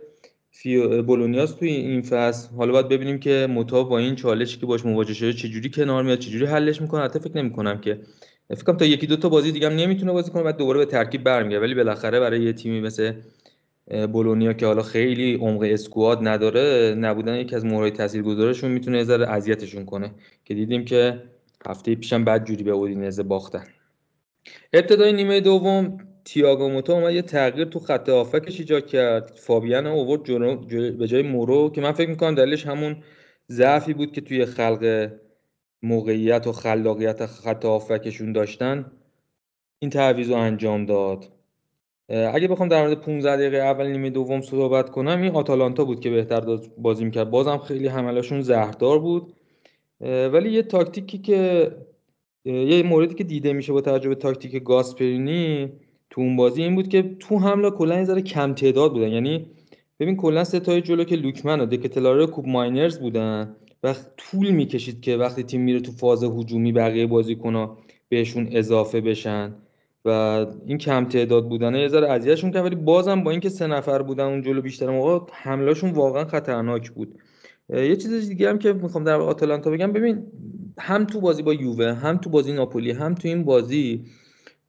بولونیاس توی این فصل. حالا باید ببینیم که موتا با این چالشی که باش مواجه شده چجوری کنار میاد، چجوری حلش میکنه. حتی فکر نمیکنم که فکرم تا 1-2 تا بازی دیگه هم نمیتونه بازی کنه، بعد دوباره به ترکیب برمیگرده. ولی بالاخره برای یه تیمی مثل بولونیا که حالا خیلی عمق اسکواد نداره، نبودن یکی از مهرهای تاثیرگذارشون میتونه یه ذره اذیتشون کنه، که دیدیم که هفته پیشم بدجوری به اودینزه باختن. ابتدای نیمه دوم تییاگو موتا اومد یه تغییر تو خط هافکش ایجاد کرد، فابیان آورد جلو به جای مورو، که من فکر می‌کنم دلیلش همون ضعفی بود که توی خلق موقعیت و خلاقیت خط هافکشون داشتن. این تعویض رو انجام داد. اگه بخوام در مورد 15 دقیقه اول نیمه دوم صحبت کنم، این آتالانتا بود که بهتر بازی می‌کرد، بازم خیلی حمله‌شون زهردار بود، ولی یه تاکتیکی که یه موردی که دیده میشه با توجه به تاکتیک گاسپرینی تو اون بازی این بود که تو حمله کلا یه ذره کم تعداد بودن. یعنی ببین کلا ستای جلو که لوکمن و دکتلاره کوب ماینرز بودن و طول میکشید که وقتی تیم میره تو فاز هجومی بقیه بازیکن‌ها بهشون اضافه بشن و این کم تعداد بودن یه ذره اذیتشون کرد. ولی بازم با اینکه 3 نفر بودن اون جلو بیشتر موقع حمله‌شون واقعا خطرناک بود. یه چیز دیگه هم که میخوام در آتالانتا بگم، ببین هم تو بازی با یووه، هم تو بازی ناپولی، هم تو این بازی،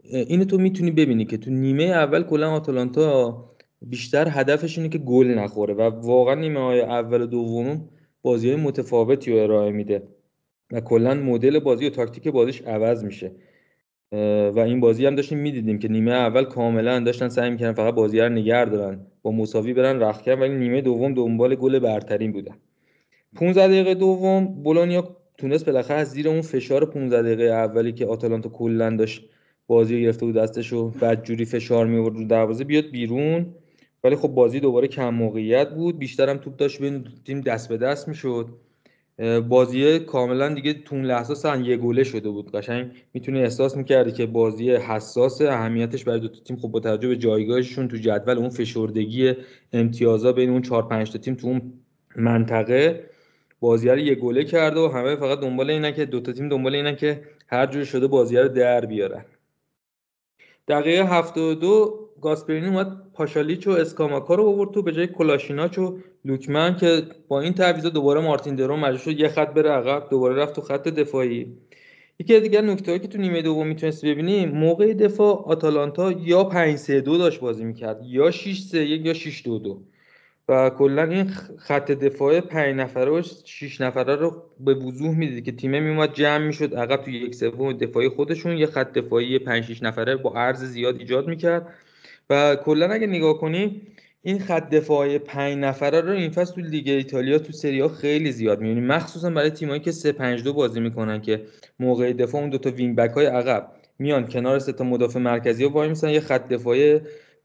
اینو تو میتونی ببینی که تو نیمه اول کلا آتالانتا بیشتر هدفش اینه که گل نخوره و واقعا نیمه های اول و دوم بازی‌های متفاوتی رو ارائه میده و کلا مدل بازی و تاکتیک بازیش عوض میشه. و این بازی هم داشتیم میدیدیم که نیمه اول کاملا داشتن سعی میکردن فقط بازی رو نگه دارن، با مساوی برن رختکن، ولی نیمه دوم دنبال گل برتری بودن. 15 دقیقه دوم بولونیا تونست بالاخره از زیر اون فشار 15 دقیقه اولی که آتالانتا کلا داشت بازی رو گرفته بود دستشو، بعد جوری فشار می آورد رو دروازه بیاد بیرون، ولی خب بازی دوباره کم موقعیت بود، بیشتر هم توپ داشت بین تیم دست به دست میشد. بازی کاملا دیگه تون لحظه سن یه گله شده بود، قشنگ میتونه احساس میکردی که بازی حساس، اهمیتش برای دو تا تیم خب با توجه به جایگاهشون تو جدول، اون فشردگی امتیازا بین اون 4-5 تا تیم تو اون منطقه، بازی رو یه گله کرد و همه فقط دنبال اینن که دو تا تیم دنبال اینن که هر جوری شده بازی رو در بیارن. دقیقه 72 گاسپرینی اومد پاشالیچ و اسکاماکا رو آورد تو به جای کلاشیناچ و لوکمن، که با این تعویضا دوباره مارتین درو مجبور شد یه خط بره عقب، دوباره رفت تو خط دفاعی. یکی دیگه نکته‌ای که تو نیمه دوم میتونست ببینیم، موقع دفاع آتالانتا یا 5-3-2 داشت بازی میکرد، یا 6-3-1 یا 6-2-2 و کلا این خط دفاع 5 نفره و 6 نفره رو به وضوح میدید که تیمه میومد جمع میشد عقب توی 1/3 دفاعی خودشون، یه خط دفاعی 5-6 نفره با عرض زیاد ایجاد میکرد. و کلا اگه نگاه کنی این خط دفاعی 5 نفره رو این فصل تو لیگ ایتالیا تو سری آ خیلی زیاد میبینیم، مخصوصا برای تیمایی که 3-5-2 بازی میکنن که موقع دفاع اون دو تا وینگ بک های عقب میان کنار 3 تا مدافع مرکزی و وای میسن، یه خط دفاعی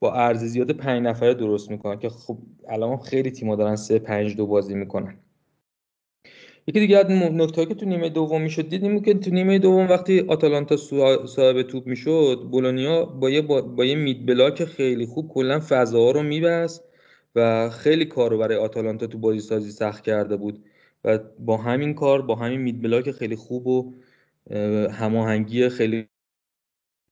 با عرض زیاد 5 نفره درست میکنن که خب الان خیلی تیم‌ها دارن 3-5-2 بازی میکنن. یکی دیگه از نکته‌ای که تو نیمه دوم میشد دیدیم که تو نیمه دوم وقتی آتالانتا صاحب توپ میشد، بولونیا با یه مید بلاک خیلی خوب کلا فضاها رو میبست و خیلی کار رو برای آتالانتا تو بازی سازی سخت کرده بود و با همین کار، با همین مید بلاک خیلی خوب و هماهنگی خیلی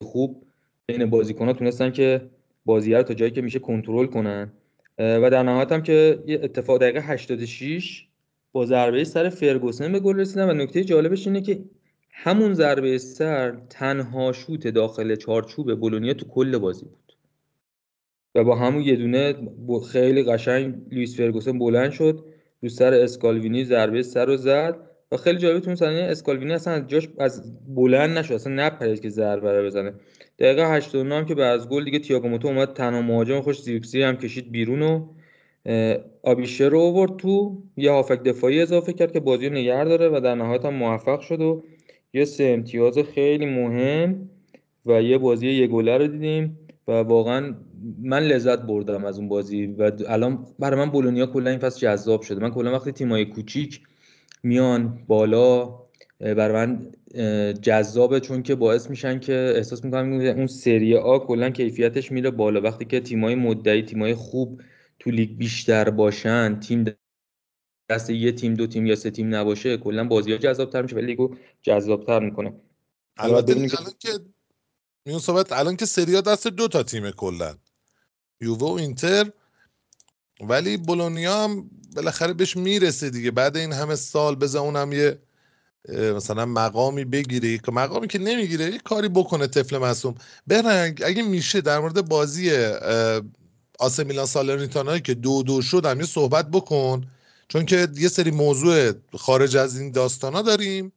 خوب بین بازیکن‌ها تونستن که بازی رو تا جایی که میشه کنترل کنن و در نهایت هم که یه اتفاق دقیقه 86 با ضربه سر فرگوسن به گل رسیدن و نکته جالبش اینه که همون ضربه سر تنها شوت داخل چارچوب بولونیا تو کل بازی بود و با همون یه دونه خیلی قشنگ لوئیس فرگوسن بلند شد رو سر اسکالوینی ضربه سر رو زد و خیلی جالبه تو اون صحنه اسکالوینی اصلا جاش از بلند نشد، اصلا نپرید که ضربه رو بزنه. دقیقه 89 هم که بعد از گل دیگه تییاگو موتو اومد تنها مهاجم خوش زیرکسی هم کشید بیرون و آبیشه رو آورد تو، یه هافک دفاعی اضافه کرد که بازی رو نگه داره و در نهایت هم موفق شد و یه 3 امتیاز خیلی مهم و یه بازی یه گله رو دیدیم و واقعا من لذت بردم از اون بازی و الان برای من بولونیا کلا این فصل جذاب شده. من کلا وقتی تیم‌های کوچیک میان بالا برای من جذابه چون که باعث میشن که احساس میکنم اون سری آ کلا کیفیتش میره بالا. وقتی که تیم‌های مدعی، تیم‌های خوب تو لیگ بیشتر باشن، تیم دست یه تیم، 2 تیم یا 3 تیم نباشه، کلا بازی‌ها جذاب‌تر میشه و لیگو جذاب‌تر میکنه. البته الان که سری آ دست 2 تا تیمه کلا، یووه و اینتر، ولی بولونیا هم بالاخره بهش میرسه دیگه بعد این همه سال بزن اونم یه مثلا مقامی بگیره، مقامی که نمیگیره، یه کاری بکنه طفل معصوم. برنگ اگه میشه در مورد بازی آس میلان سالرنیتانا که 2-2 شد هم یه صحبت بکن، چون که یه سری موضوع خارج از این داستانا داریم،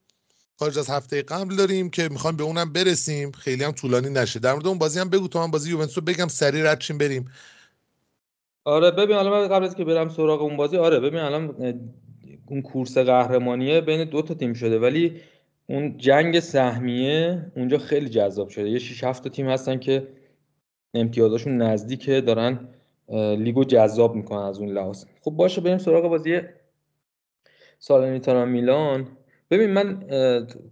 خارج از هفته قبل داریم که میخوایم به اونم برسیم، خیلی هم طولانی نشه. در مورد اون بازی هم بگو تا من بازی یوونتوس بگم سری رد شیم بریم. آره ببین الان قبل از که برم سراغ اون بازی، آره ببین الان اون کورس قهرمانیه بین 2 تا تیم شده ولی اون جنگ سهمیه اونجا خیلی جذاب شده. یه 6-7 تیم هستن که امتیازاشون نزدیکه، دارن لیگو جذاب میکنن از اون لحاظ. خب باشه بریم سراغ بازی سالرنیتانا میلان. ببین من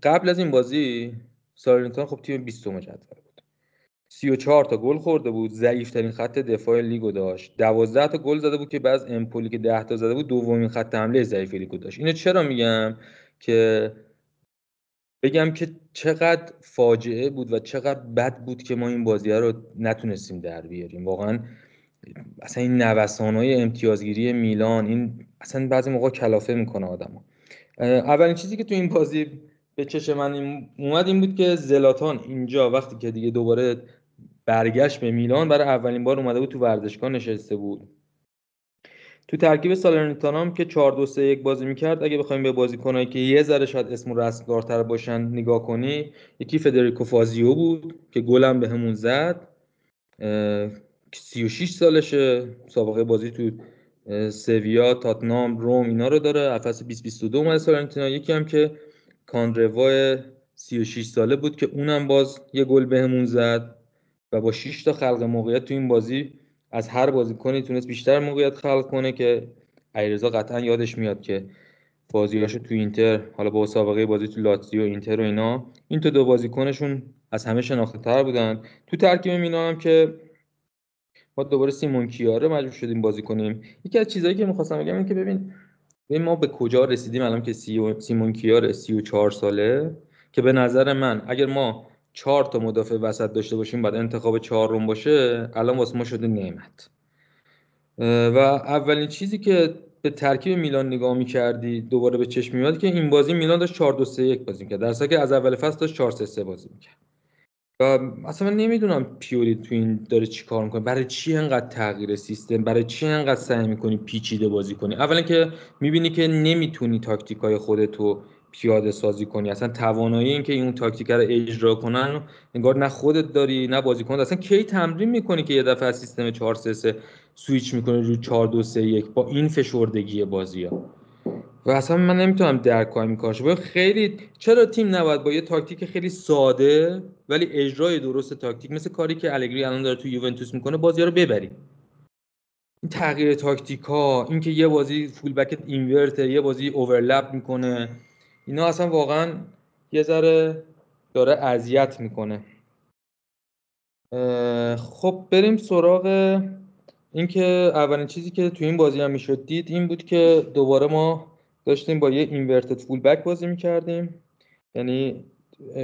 قبل از این بازی سالرنیتانا خب تیم 20م جدول بود، 34 تا گل خورده بود، ضعیف‌ترین خط دفاع لیگو داشت، 12 تا گل زده بود که بعد امپولی که 10 تا زده بود دومین خط حمله ضعیف لیگو داشت. اینو چرا میگم؟ که بگم که چقدر فاجعه بود و چقدر بد بود که ما این بازی‌ها رو نتونستیم در بیاریم. واقعا اصلا این نوسان‌های امتیازگیری میلان، این اصلا بعضی موقع کلافه میکنه آدمو. اولین چیزی که تو این بازی به چشم من اومد این بود که زلاتان اینجا وقتی که دیگه دوباره برگشت به میلان، برای اولین بار اومده بود تو ورزشگاه نشسته بود. تو ترکیب سالرنیتانا هم که 4-2-3-1 بازی میکرد، اگه بخوایم به بازیکنایی که یه ذره شاید اسم رسم‌دارتر باشن نگاه کنی، یکی فدریکو فازیو بود که گلم به همون زد، 36 سالشه، سابقه بازی تو سویا، تاتنام، روم اینا رو داره، افس 2022 اومده سالرنیتانا. یکی هم که کاندروای 36 ساله بود که اونم باز یه گل بهمون زد و با 6 تا خلق موقعیت تو این بازی از هر بازیکنی تونست بیشتر موقعیت خلق کنه که علیرضا قطعا یادش میاد که بازیاشو تو اینتر، حالا با سابقه بازی تو لاتزیو، اینتر و اینا، این تو دو بازیکنشون از همه شناخته‌تر بودن. تو ترکیب میلان هم که ما دوباره سیمون کیاره مجبور شدیم بازی کنیم. یکی از چیزایی که می‌خواستم بگم اینه که ببین ما به کجا رسیدیم الان که سیمون کیاره 34 ساله که به نظر من اگر ما 4 تا مدافع وسط داشته باشیم بعد انتخاب 4م باشه، الان واسه ما شده نعمت. و اولین چیزی که به ترکیب میلان نگاه می‌کردی دوباره به چشم میاد که این بازی میلان داشت 4-2-3-1 بازی می‌کرد، در حالی که از اول فصل داشت 4-3-3 بازی می‌کرد. و اصلا من نمیدونم پیولی تو این داره چیکار می‌کنه، برای چی انقدر تغییر سیستم، برای چی انقدر سعی می‌کنی پیچیده بازی کنی. اولا که می‌بینی که نمی‌تونی تاکتیک‌های خودتو پیاده سازی کنی، اصلا توانایی این که اون تاکتیک رو اجرا کنن انگار نه خودت داری نه بازیکن. اصلا کی تمرین میکنی که یه دفعه از سیستم 4-3-3 سویچ میکنی رو 4-2-3-1 با این فشردگی بازی‌ها؟ و اصلا من نمیتونم درک کنم این کارش. خیلی چرا تیم نباید با یه تاکتیک خیلی ساده و ولی اجرای درست تاکتیک مثل کاری که آلگری الان داره تو یوونتوس میکنه بازی‌ها رو ببری. این تغییر تاکتیک‌ها، این که یه بازی فول بک اینورت، یه بازی اورلپ میکنه، اینا اصلا واقعا یه ذره داره اذیت میکنه. خب بریم سراغ اینکه اولین چیزی که تو این بازی هم میشد دید این بود که دوباره ما داشتیم با یه اینورتد فول بک بازی میکردیم، یعنی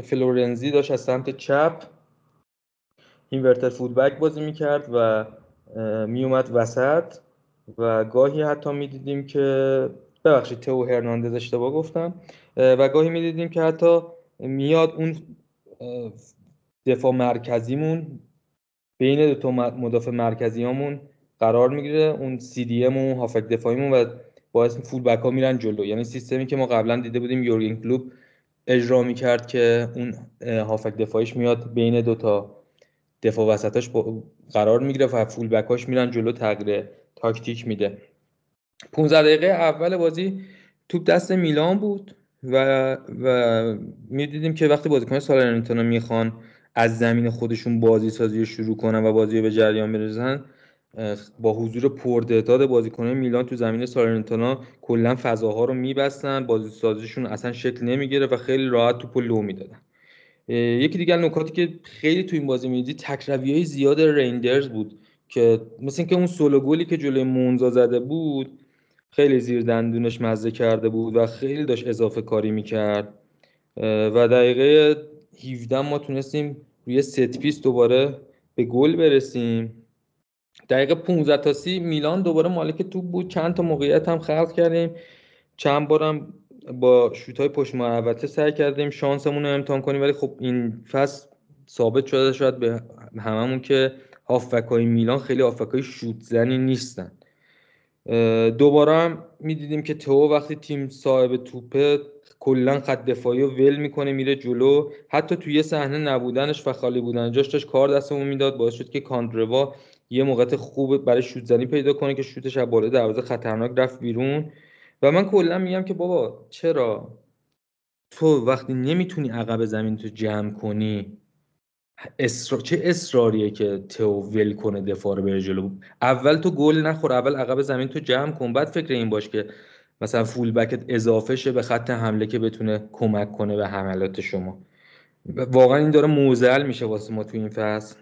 فلورنزی داشت از سمت چپ اینورتد فول بک بازی میکرد و میومد وسط و گاهی حتی میدیدیم که ببخشید تو هرناندز اشتباه گفتم و گاهی میدیدیم که حتی میاد اون دفاع مرکزیمون بین دو تا مدافع مرکزیامون قرار میگیره، اون سی دی ام و هافک دفاعیمون و باعث فول بک ها میرن جلو. یعنی سیستمی که ما قبلا دیده بودیم یورگن کلوپ اجرا میکرد که اون هافک دفاعیش میاد بین دو تا دفاع وسطاش قرار میگیره و فول بک هاش میرن جلو، تغییر تاکتیک میده. 15 دقیقه اول بازی توپ دست میلان بود و میدیدیم که وقتی بازیکن سالرنیتانا میخوان از زمین خودشون بازی سازی رو شروع کنن و بازی رو به جریان برسونن، با حضور پردعداد بازیکنان میلان تو زمین سالرنیتانا کلا فضاها رو میبستن، بازی سازیشون اصلا شکل نمیگیره و خیلی راحت توپو لو میدادن. یکی دیگه نکاتی که خیلی تو این بازی میدید تکرویای زیاد ریندرز بود که مثل اینکه اون سولو گلی که جلوی مونزا زده بود خیلی زیر دندونش مزه کرده بود و خیلی داشت اضافه کاری میکرد و دقیقه 17 ما تونستیم روی ست پیس دوباره به گل برسیم. دقیقه 15 تا 30 میلان دوباره مالک توپ بود، چند تا موقعیت هم خلق کردیم، چند بارم با شوت‌های پشت محوطه سعی کردیم شانسمون رو امتحان کنیم، ولی خب این فصل ثابت شده شاید به هممون که هافبک‌های میلان خیلی هافبک‌های شوت زنی نیستن. دوباره هم می‌دیدیم که تو وقتی تیم صاحب توپه کلا خط دفاعی رو ول میکنه میره جلو، حتی توی یه صحنه نبودنش و خالی بودن جاش داشت کار دستمون میداد، باعث شد که کاندروا یه موقعیت خوب برای شوت زنی پیدا کنه که شوتش از بالای دروازه خطرناک رفت بیرون. و من کلا میگم که بابا چرا تو وقتی نمیتونی عقب زمین تو جمع کنی چه اصراریه که تو ول کنه دفاع رو بره جلو؟ اول تو گل نخور، اول عقب زمین تو جمع کن، بعد فکر این باش که مثلا فول بکت اضافه شه به خط حمله که بتونه کمک کنه به حملات شما. واقعا این داره موزل میشه واسه ما تو این فصل.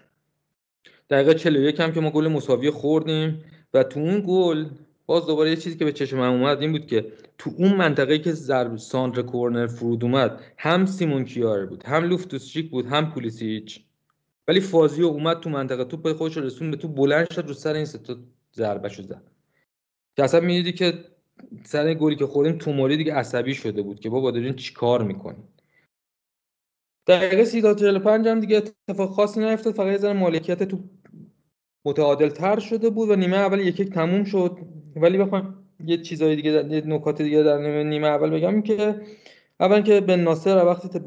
دقیقه 41 هم که ما گل مساوی خوردیم و تو اون گل باز دوباره یه چیزی که به چشم من اومد این بود که تو اون منطقه‌ای که ضرب سانتر کورنر فرود اومد هم سیمون کیار بود، هم لوفتوسچیک بود، هم پولیسیچ، ولی فازیو اومد تو منطقه توپ خودش رو رسون به تو، بلند شد رو سر این سه تا ضربه‌شو زد. اصلا می‌دیدی که سر گلی که خوردیم توماری دیگه عصبی شده بود که بابا دارین چیکار می‌کنین. دقیقه 35 هم دیگه اتفاق خاصی نیفتاد، فقط یه ذره مالکیت تو متعادل‌تر شده بود و نیمه اول 1-1 تموم شد. ولی بخوام یه چیزای دیگه یه نکات دیگه در نیمه اول بگم که اولا که بن ناصر وقتی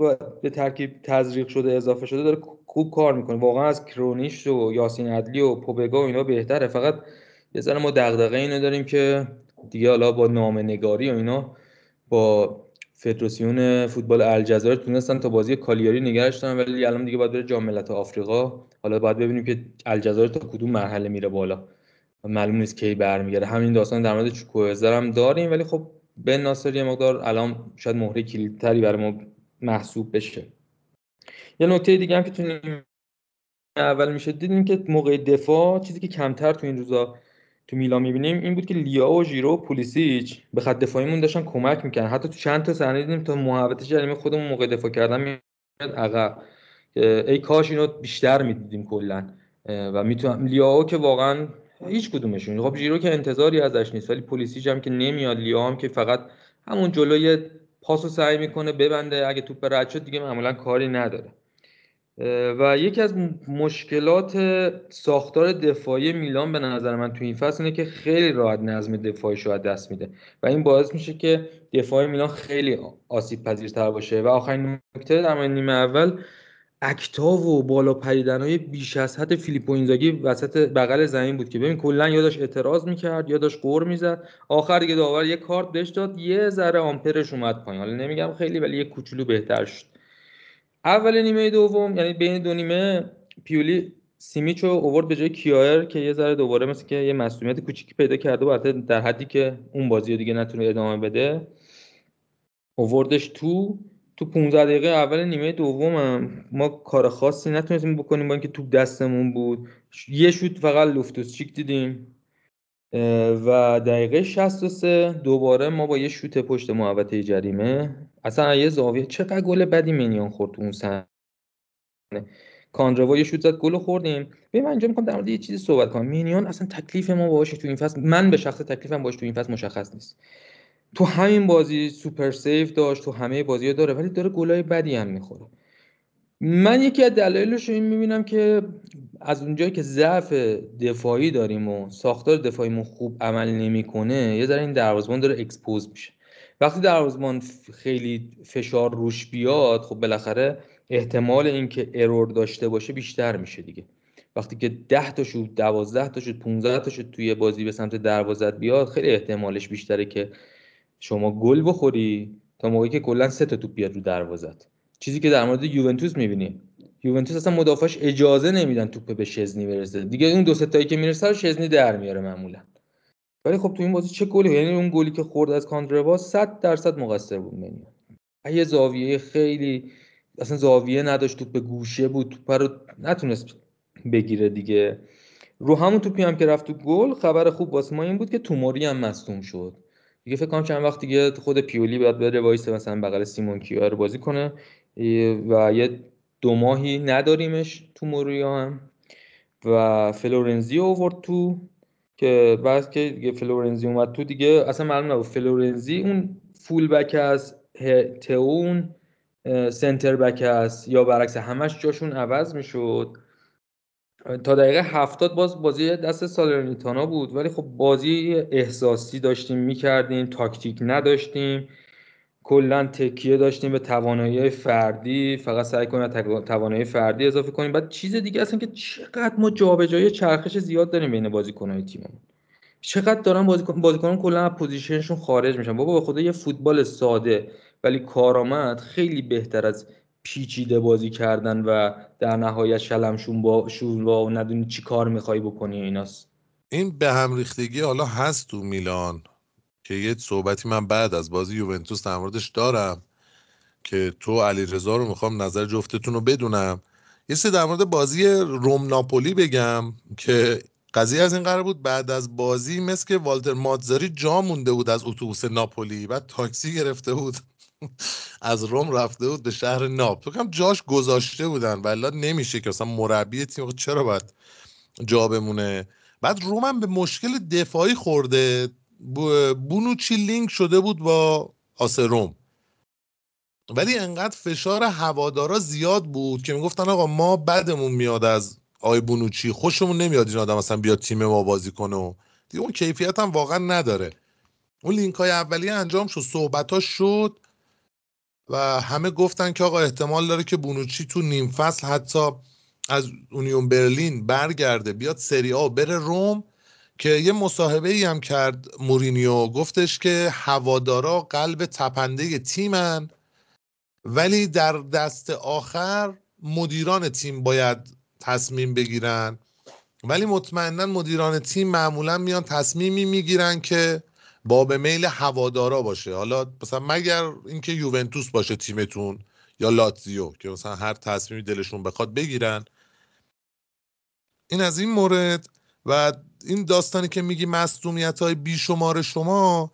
به ترکیب تزریق شده اضافه شده داره خوب کار میکنه، واقعا از کرونیش و یاسین عدلی و پوبگا و اینا بهتره. فقط یه ذره ما دغدغه اینو داریم که دیگه حالا با نامه نگاری و اینا با فدراسیون فوتبال الجزایر تونستن تا بازی کالیاری نگاش داشتن، ولی الان دیگه باید بره جام ملت‌های آفریقا. حالا باید ببینیم که الجزایر تا کدوم مرحله میره بالا، معلوم نیست کی برمیگرده. همین داستان در مورد چوکوزر هم داریم، ولی خب بن ناصر یه مقدار الان شاید مهره کلیدتری برای ما محسوب بشه. یه نکته دیگه هم که تو نیمه اول میشه دیدیم که موقع دفاع چیزی که کمتر تو این روزا تو میلان میبینیم این بود که لیا و ژیرو و پولیسیچ به خط دفاعیمون داشتن کمک میکنن. حتی تو چند تا صحنه دیدیم تا محوطه جریمه خودمون موقع دفاع کردن میاد عقب، ای کاش اینو بیشتر میدیدیم کلا. و میتونم لیاو که واقعا هیچ کدومشون، خب ژیرو که انتظاری ازش نیست، ولی پلیسیج هم که نمیاد، لیا هم که فقط همون جلوی پاسو سعی میکنه ببنده، اگه توپ رد شد دیگه معمولا کاری نداره. و یکی از مشکلات ساختار دفاعی میلان به نظر من تو این فصل اینه که خیلی راحت نظم دفاعیش رو از دست میده و این باعث میشه که دفاع میلان خیلی آسیب پذیرتر باشه. و آخرین نکته در نیمه اول اکتاو و بالا پریدن‌های بیش از حد فیلیپو اینزاگی وسط بغل زمین بود که ببین کلا یا داشت اعتراض می‌کرد یا داشت قر می‌زد. آخر دیگه داور یه کارت بهش داد، یه ذره آمپرش اومد پایین، حالا نمیگم خیلی ولی یه کوچولو بهتر شد. اول نیمه دوم، یعنی بین دو نیمه، پیولی سیمیچو اوورد به جای کیایر که یه ذره دوباره مثل که یه مسئولیت کوچیکی پیدا کرده بود، در حدی که اون بازی رو دیگه نتونه ادامه بده، اووردش تو 15 دقیقه اول نیمه دومم ما کار خاصی نتونستیم بکنیم با اینکه توپ دستمون بود. یه شوت فقط لوفتوسچیک دیدیم و دقیقه 63 دوباره ما با یه شوت پشت محوطه جریمه، اصلا یه زاویه، چقدر گل بدی منیان خورد اون صحنه، کاندروا یه شوت زد گل خوردیم. ببین من اینجا می‌خوام در مورد یه چیزی صحبت کنم. منیان اصلا تکلیف ما باشه تو این فصل، من به شخص تکلیفم باشه تو این فصل مشخص نیست. تو همین بازی سوپر سیف داشت، تو همه بازی‌ها داره، ولی داره گلای بدی هم می‌خوره. من یکی از دلایلش رو این می‌بینم که از اونجایی که ضعف دفاعی داریم و ساختار دفاعیمون خوب عمل نمی‌کنه، یه ذره این دروازه‌بان داره اکسپوز میشه. وقتی دروازه‌بان خیلی فشار روش بیاد، خب بالاخره احتمال اینکه ارور داشته باشه بیشتر میشه دیگه. وقتی که 10 تا شوت، 12 تا شوت، 15 تا شوت توی بازی به سمت دروازه بیاد، خیلی احتمالش بیشتره که شما گل بخوری تا موقعی که کلا 3 تا توپ بیاد رو دروازهت. چیزی که در مورد یوونتوس می‌بینیم، یوونتوس اصلا مدافعش اجازه نمیدن توپ به شزنی برسه. دیگه اون دو سه تایی که میرسه رو شزنی در میاره معمولا. ولی خب تو این بازی چه گلی، یعنی اون گلی که خورد از کاندروا 100% مقصر بود منیان. یه زاویه خیلی اصلا زاویه نداشت، توپ به گوشه بود، توپ رو نتونست بگیره دیگه. رو همون توپی هم که رفت تو گل، خبر خوب واسه ما این بود که توموری هم مصدوم شد. دیگه فکر کنم چند وقت دیگه خود پیولی باید بره وایسه مثلا بغل سیمون کیار بازی کنه و یه دو ماهی نداریمش توموری هم. و فلورنزی آورد تو که بعد که دیگه فلورنزی اومد تو دیگه اصلا معلوم نبود. فلورنزی اون فول بک از تئون سنتر بک است یا برعکس، همش جاشون عوض میشد. تا دقیقه 70 بازی دست سالرنیتانا بود، ولی خب بازی احساسی داشتیم میکردیم، تاکتیک نداشتیم، کلا تکیه داشتیم به توانایی فردی، فقط سعی کنیم توانایی فردی اضافه کنیم. بعد چیز دیگه اصلا که چقدر ما جابجایی چرخش زیاد داریم بین بازیکن‌های تیممون، چقدر دارن بازیکنان کلا از پوزیشنشون خارج میشن. بابا به خدا یه فوتبال ساده ولی کارآمد خیلی بهتر از پیچیده بازی کردن و در نهایت شلمشون با شون و ندونی چی کار میخوایی بکنی ایناست. این به هم ریختگی حالا هست تو میلان که یه صحبتی من بعد از بازی یوونتوس در موردش دارم که تو علیرضا رو میخوام نظر جفتتون رو بدونم. یه سری در مورد بازی روم ناپولی بگم که قضیه از این قرار بود بعد از بازی مثل که والتر ماتزاری جا مونده بود از اتوبوس ناپولی، بعد تاکسی گرفته بود از روم رفته بود به شهر ناپ. تو کم جاش گذاشته بودن ولی نمیشه که اصلا مربی تیم چرا باید جا بمونه. بعد روم هم به مشکل دفاعی خورده، بونوچی لینک شده بود با آسروم، ولی انقدر فشار هوادارا زیاد بود که میگفتن آقا ما بدمون میاد از آی بونوچی، خوشمون نمیاد این آدم اصلا بیاد تیم ما بازی کنه و دیگه اون کیفیت هم واقعا نداره. اون لینک های اولیه انجام شد، صحبت ها شد و همه گفتن که آقا احتمال داره که بونوچی تو نیم فصل حتی از اونیون برلین برگرده بیاد سری آ بره روم. که یه مصاحبه‌ای هم کرد مورینیو، گفتش که هوادارا قلب تپنده تیمن ولی در دست آخر مدیران تیم باید تصمیم بگیرن، ولی مطمئناً مدیران تیم معمولاً میان تصمیمی میگیرن که با به میل هوادارا باشه. حالا مثلا مگر اینکه یوونتوس باشه تیمتون یا لاتزیو که مثلا هر تصمیمی دلشون بخواد بگیرن. این از این مورد. و این داستانی که میگی مصدومیت‌های بیشمار شما،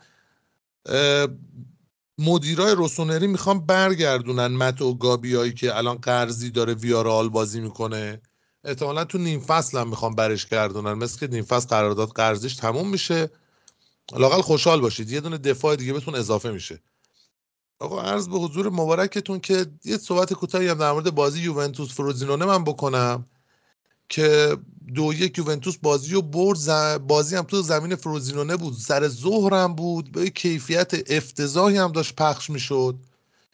مدیرای روسونری میخوان برگردونن متو گابیایی که الان قرضی داره ویارال بازی میکنه، احتمالا تو نیم فصل هم میخوان برش گردونن، مثل که نیم فصل قرارداد قرضیش تموم میشه. لااقل خوشحال باشید یه دونه دفاع دیگه بهتون اضافه میشه. آقا عرض به حضور مبارکتون که یه صحبت کوتاهی هم در مورد بازی یوونتوس فروزینونه من بکنم که 2-1 یوونتوس بازی رو برد. بازی هم تو زمین فروزینونه بود، سر ظهر هم بود، به کیفیت افتضاحی هم داشت پخش میشد.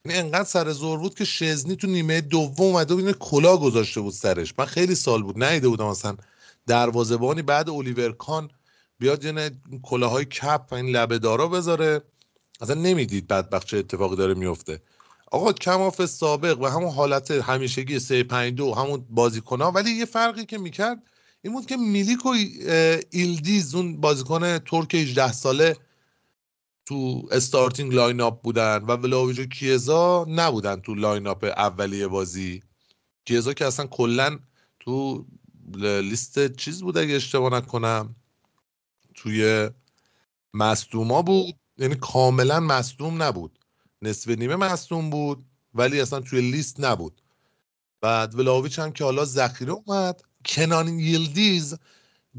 یعنی انقدر سر ظهر بود که شزنی تو نیمه دوم اومده بود کلا گذاشته بود سرش. من خیلی سال بود ندیده بودم مثلا دروازه‌بانی بعد الیور کان بیاد یعنی کلاهای کپ و این لبه دارا بذاره، اصلا نمیدید بدبخت چه اتفاقی داره میفته. آقا کماف سابق و همون حالت همیشگی 352 همون بازیکن‌ها، ولی یه فرقی که میکرد این بود که میلیک و ایلدیز اون بازیکن ترک 18 ساله تو استارتینگ لاین اپ بودن و ولاویچ و کیزا نبودن تو لاین اپ اولیه بازی. کیزا که اصلا کلا تو لیست چیز بود اگه اشتباه نکنم، توی مصدوما بود، یعنی کاملا مصدوم نبود، نصف نیمه مصدوم بود ولی اصلا توی لیست نبود. بعد ولاویچ هم که حالا ذخیره اومد. کنان یلدیز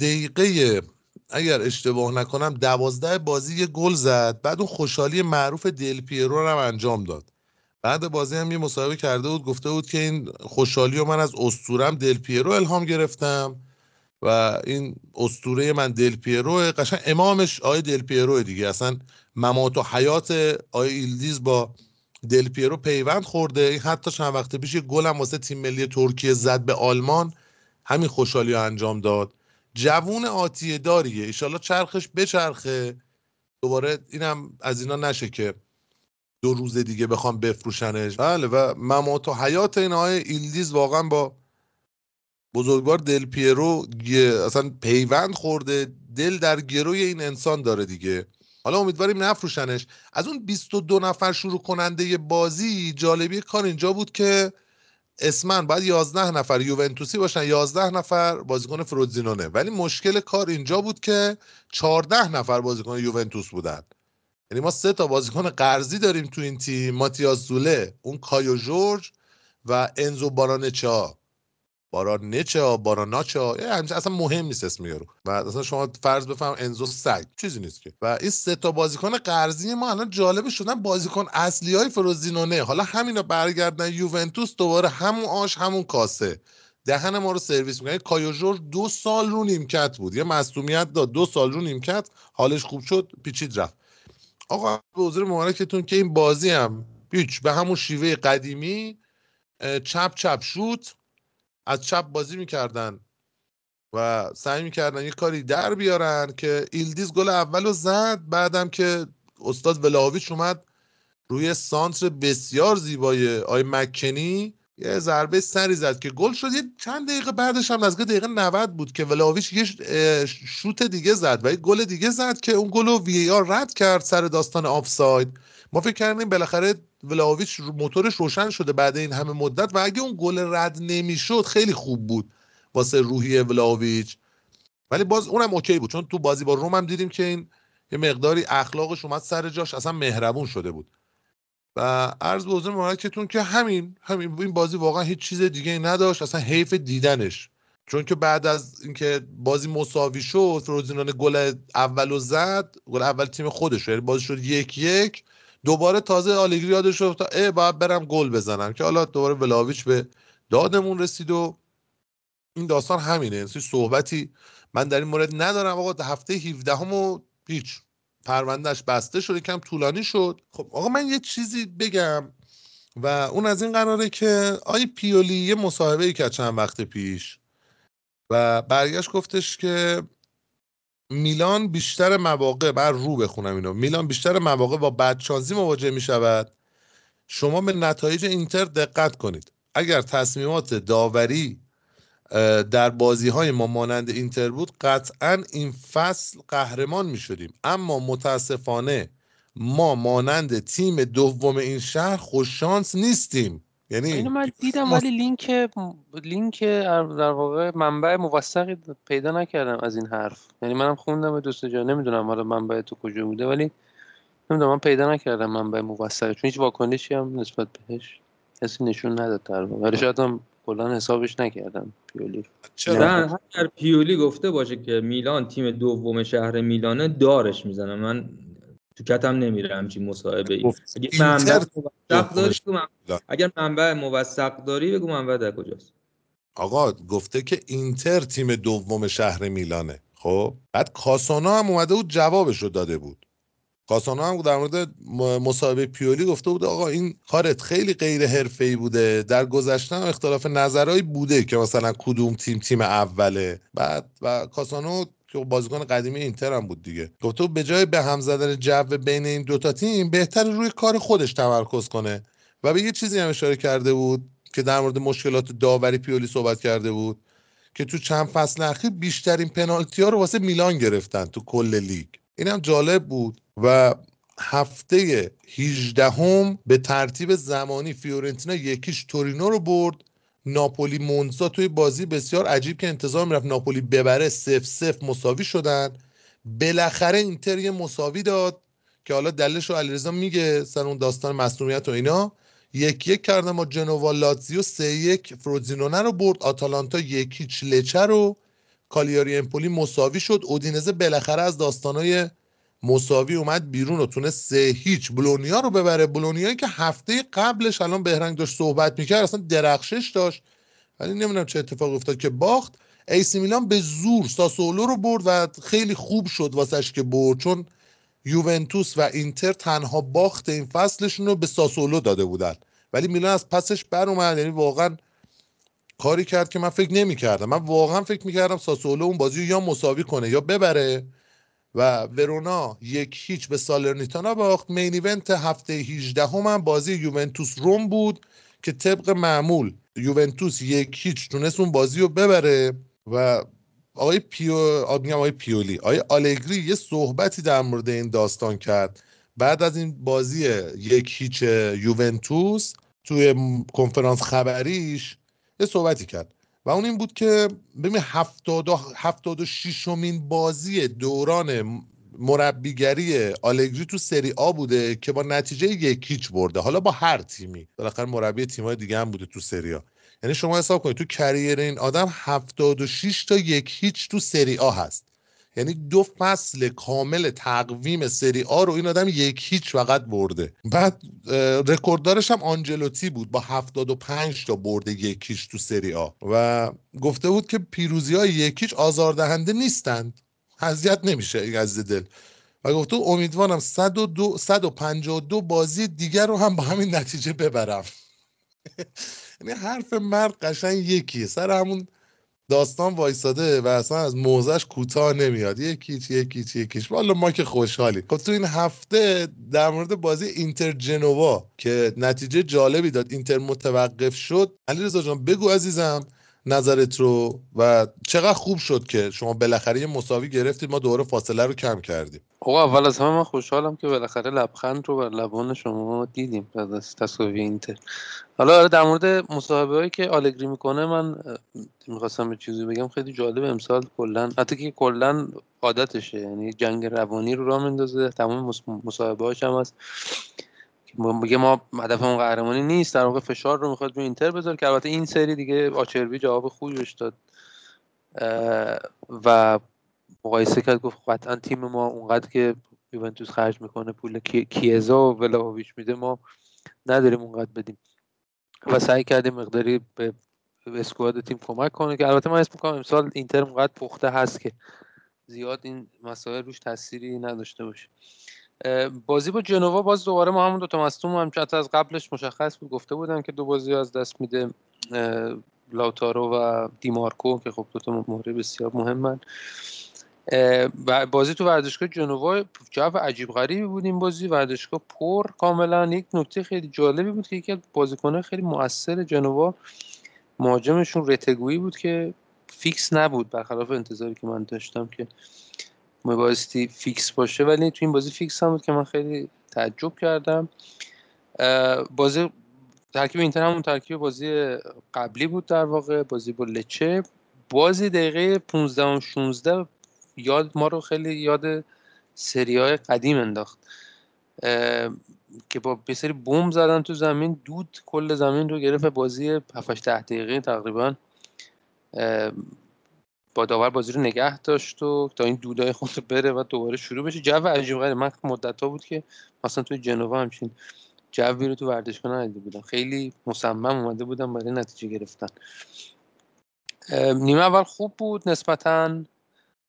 دقیقه اگر اشتباه نکنم 12 بازی یه گل زد، بعد اون خوشحالی معروف دل پیرو رو هم انجام داد. بعد بازی هم یه مصاحبه کرده بود، گفته بود که این خوشحالی رو من از اسطورم دل پیرو الهام گرفتم و این اسطوره من دل پیروه، قشنگ امامش آیه دل پیروه دیگه، اصلا ممات و حیات آیه ایلدیز با دل پیرو پیوند خورده. حتی چند وقت پیش یه گل هم واسه تیم ملی ترکیه زد به آلمان، همین خوشحالی رو انجام داد. جوون آتیه داریه، ایشالا چرخش بچرخه دوباره، اینم از اینا نشه که 2 روز دیگه بخوام بفروشنش. بله و ممات و حیات این آیه ایلدیز واقعا با بزرگوار دل پیرو اصلا پیوند خورده، دل در گروی این انسان داره دیگه. حالا امیدواریم نفروشنش. از اون 22 نفر شروع کننده بازی، جالبی کار اینجا بود که اسمن باید 11 نفر یوونتوسی باشن، 11 نفر بازیکن فروزینونه، ولی مشکل کار اینجا بود که 14 نفر بازیکن یوونتوس بودن. یعنی ما 3 تا بازیکن قرضی داریم تو این تیم، ماتیاس زوله، اون کایو جورج و انزو بارانچا. باراناچا اصلا مهم نیست اسم یارو، و اصلا شما فرض بفهم انزو سگ چیزی نیست که. و این 3 تا بازیکن قرضی ما الان جالب شدن بازیکن اصلی های فروزینونه. حالا همینا برگردن یوونتوس دوباره همون آش همون کاسه، دهن ما رو سرویس میکنه. کایوجور 2 سال رو نیمکت بود، یه مصدومیت داد، 2 سال رو نیمکت، حالش خوب شد پیچید رفت. آقا به حضور مبارکتون که این بازی هم هیچ به همون شیوه قدیمی چپ شوت از چپ بازی میکردن و سعی میکردن یه کاری در بیارن که ایلدیز گل اولو زد. بعدم که استاد ولاویچ اومد روی سانتر بسیار زیبای آی مکنی یه ضربه سری زد که گل شد. یه چند دقیقه بعدش هم از دقیقه 90 بود که ولاویچ یه شوت دیگه زد و یه گل دیگه زد که اون گلو وی آر رد کرد سر داستان آفساید. ما فکر کردیم بالاخره ولاویچ موتورش روشن شده بعد این همه مدت، و اگه اون گل رد نمیشد خیلی خوب بود واسه روحیه ولاویچ، ولی باز اونم اوکی بود، چون تو بازی با روم هم دیدیم که این یه مقداری اخلاقش اومد سر جاش، اصلا مهربون شده بود. و عرض به حضور مبارکتون که همین این بازی واقعا هیچ چیز دیگه نداشت، اصلا حیف دیدنش، چون که بعد از اینکه بازی مساوی شد فروزینونه گل اولو زد، گل اول تیم خودش، یعنی بازی شد 1-1. دوباره تازه آلگری یادش افتاد باید برم گل بزنم، که حالا دوباره ولاویچ به دادمون رسید و این داستان همینه. این صحبتی من در این مورد ندارم. آقا هفته 17م هیچ پروندهش بسته شد، یکم طولانی شد. خب آقا من یه چیزی بگم و اون از این قراره که آی پیولی یه مصاحبه‌ای کرد چند وقت پیش و برگشت گفتش که میلان بیشتر مواقع با بدشانسی مواجه می شود. شما به نتایج اینتر دقت کنید. اگر تصمیمات داوری در بازی های ما مانند اینتر بود قطعا این فصل قهرمان می شدیم، اما متاسفانه ما مانند تیم دوم این شهر خوششانس نیستیم. یعنی اینو من دیدم ولی لینک در واقع منبع موثقی پیدا نکردم از این حرف، یعنی منم خوندم دوست جا، نمیدونم حالا منبع تو کجا بوده، ولی نمیدونم من پیدا نکردم منبع موثقی، چون هیچ واکنشی هم نسبت بهش کسی نشون نداد در واقع. ولی شاید هم کلا حسابش نکردم پیولی. چرا هر پیولی گفته باشه که میلان تیم دوم شهر میلانه دارش میزنم، من تو کتم نمیره همچین مصاحبه ای. اگر منبع موثق داری بگو منبع در کجاست. آقا گفته که اینتر تیم دوم شهر میلانه. خب بعد کاسانا هم اومده بود جوابش رو داده بود. کاسانا هم در مورد مصاحبه پیولی گفته بود آقا این کارت خیلی غیر حرفه‌ای بوده، در گذشته اختلاف نظرهایی بوده که مثلا کدوم تیم اوله. بعد و کاسانو که بازیکن قدیمی اینتر هم بود دیگه، گفت به جای به هم زدن جو بین این دوتا تیم بهتره روی کار خودش تمرکز کنه و به یه چیزی هم اشاره کرده بود که در مورد مشکلات داوری پیولی صحبت کرده بود که تو چند فصل اخیر بیشترین پنالتی‌ها رو واسه میلان گرفتن تو کل لیگ. اینم جالب بود. و هفته 18 به ترتیب زمانی فیورنتینا یکیش تورینو رو برد، ناپولی مونزا توی بازی بسیار عجیب که انتظار میرفت ناپولی ببره 0-0 مساوی شدن. بالاخره اینتر یه مساوی داد که حالا دلش رو علیرضا میگه سر اون داستان مسئولیت و اینا. 1-1 کردن با جنوا، لاتزیو 3-1 فروزینونه رو برد، آتالانتا 1-0 لچه رو، کالیاری امپولی مساوی شد، اودینزه بالاخره از داستانای مساوی اومد بیرون و تونه 3-0 بولونیا رو ببره. بولونیایی که هفته قبلش الان بهرنگ داشت صحبت میکرد اصلا درخشش داشت ولی نمیدونم چه اتفاق افتاد که باخت. ایسی میلان به زور ساسولو رو برد و خیلی خوب شد واسش که برد، چون یوونتوس و اینتر تنها باخت این فصلشون رو به ساسولو داده بودن ولی میلان از پسش بر اومد. یعنی واقعا کاری کرد که من فکر نمی‌کردم. من واقعا فکر می‌کردم ساسولو اون بازی رو یا مساوی کنه یا ببره. و ورونا 1-0 به سالرنیتانا باخت. مین ایونت هفته 18 هم بازی یوونتوس روم بود که طبق معمول یوونتوس 1-0 تونست اون بازی رو ببره و آقای پیولی آلگری یه صحبتی در مورد این داستان کرد بعد از این بازی 1-0 یوونتوس توی کنفرانس خبریش یه صحبتی کرد و اون این بود که ببین 76مین بازی دوران مربیگری آلگری تو سری آ بوده که با نتیجه 1-0 برده، حالا با هر تیمی، بالاخره مربی تیم‌های دیگه هم بوده تو سری آ. یعنی شما حساب کنید تو کریر این آدم 76 تا 1-0 تو سری آ هست، یعنی 2 فصل کامل تقویم سری آ رو این آدم 1-0 فقط برده. بعد رکورددارش هم آنجلوتی بود با 75 تا برده 1-0 تو سری آ و گفته بود که پیروزی‌های 1-0 آزاردهنده نیستند، اذیت نمیشه این از دل. و گفته امیدوارم 152 بازی دیگر رو هم با همین نتیجه ببرم. یعنی حرف مرد قشنگ یکی سر همون داستان وایساده و اصلا از موزش کوتاه نمیاد. یکیش والا ما که خوشحالی. خب تو این هفته در مورد بازی اینتر جنوا که نتیجه جالبی داد، اینتر متوقف شد. علیرضا جان بگو عزیزم نظرت رو و چقدر خوب شد که شما بالاخره یه مساوی گرفتید، ما دوباره فاصله رو کم کردیم. آقا اول از همه من خوشحالم که بالاخره لبخند رو بر لبان شما دیدیم بعد از تساوی اینتر. حالا در مورد مصاحبه‌هایی که آلگری میکنه من می‌خواستم یه چیزی بگم خیلی جالب امسال کلاً، حتی که کلاً عادتشه، یعنی جنگ روانی رو راه میندازه، تمام مصاحبه‌هاش هم هست میگه ما هدفمون قهرمانی نیست، در واقع فشار رو میخواد روی اینتر بذاره که البته این سری دیگه آچربی جواب خوبی بهش داد و مقایسه کرد گفت قطعا تیم ما اونقدر که یوونتوس خرج میکنه پول کیزا و ولاویچ میده ما نداریم اونقدر بدیم و سعی کردیم مقداری به اسکواد تیم کمک کنه که البته من اسم میکنم امسال اینتر اونقدر پخته هست که زیاد این مسائل روش تأثیری نداشته باشه. بازی با جنوا باز دوباره ما همون دوتا مصدوم هم چند تا از قبلش مشخص بود، گفته بودم که 2 بازی از دست میده لوتارو و دیمارکو که خب دوتا مهره بسیار مهمن. بازی تو ورزشگاه جنوا جو عجیب غریبی بود، این بازی ورزشگاه پر کاملا. یک نکته خیلی جالبی بود که یکی از بازیکن‌های خیلی مؤثر جنوا مهاجمشون رتگویی بود که فیکس نبود برخلاف انتظاری که من داشتم که میبایستی فیکس باشه ولی تو این بازی فیکس هم بود که من خیلی تعجب کردم. بازی ترکیب اینتر همون ترکیب بازی قبلی بود، در واقع بازی با لچه. بازی دقیقه 15 و 16 یاد ما رو خیلی یاد سری‌های قدیم انداخت که با یه سری بمب زدن تو زمین، دود کل زمین رو گرفت. بازی 7-8 دقیقه تقریبا با داور بازی رو نگه داشت و تا این دودای خودت بره و دوباره شروع بشه. جو عجیب غریب، من مدت‌ها بود که مثلا توی جنوا همچین جوی رو تو ورزشگاه ندیده بودم. خیلی مصمم اومده بودم برای نتیجه گرفتن. نیمه اول خوب بود نسبتاً،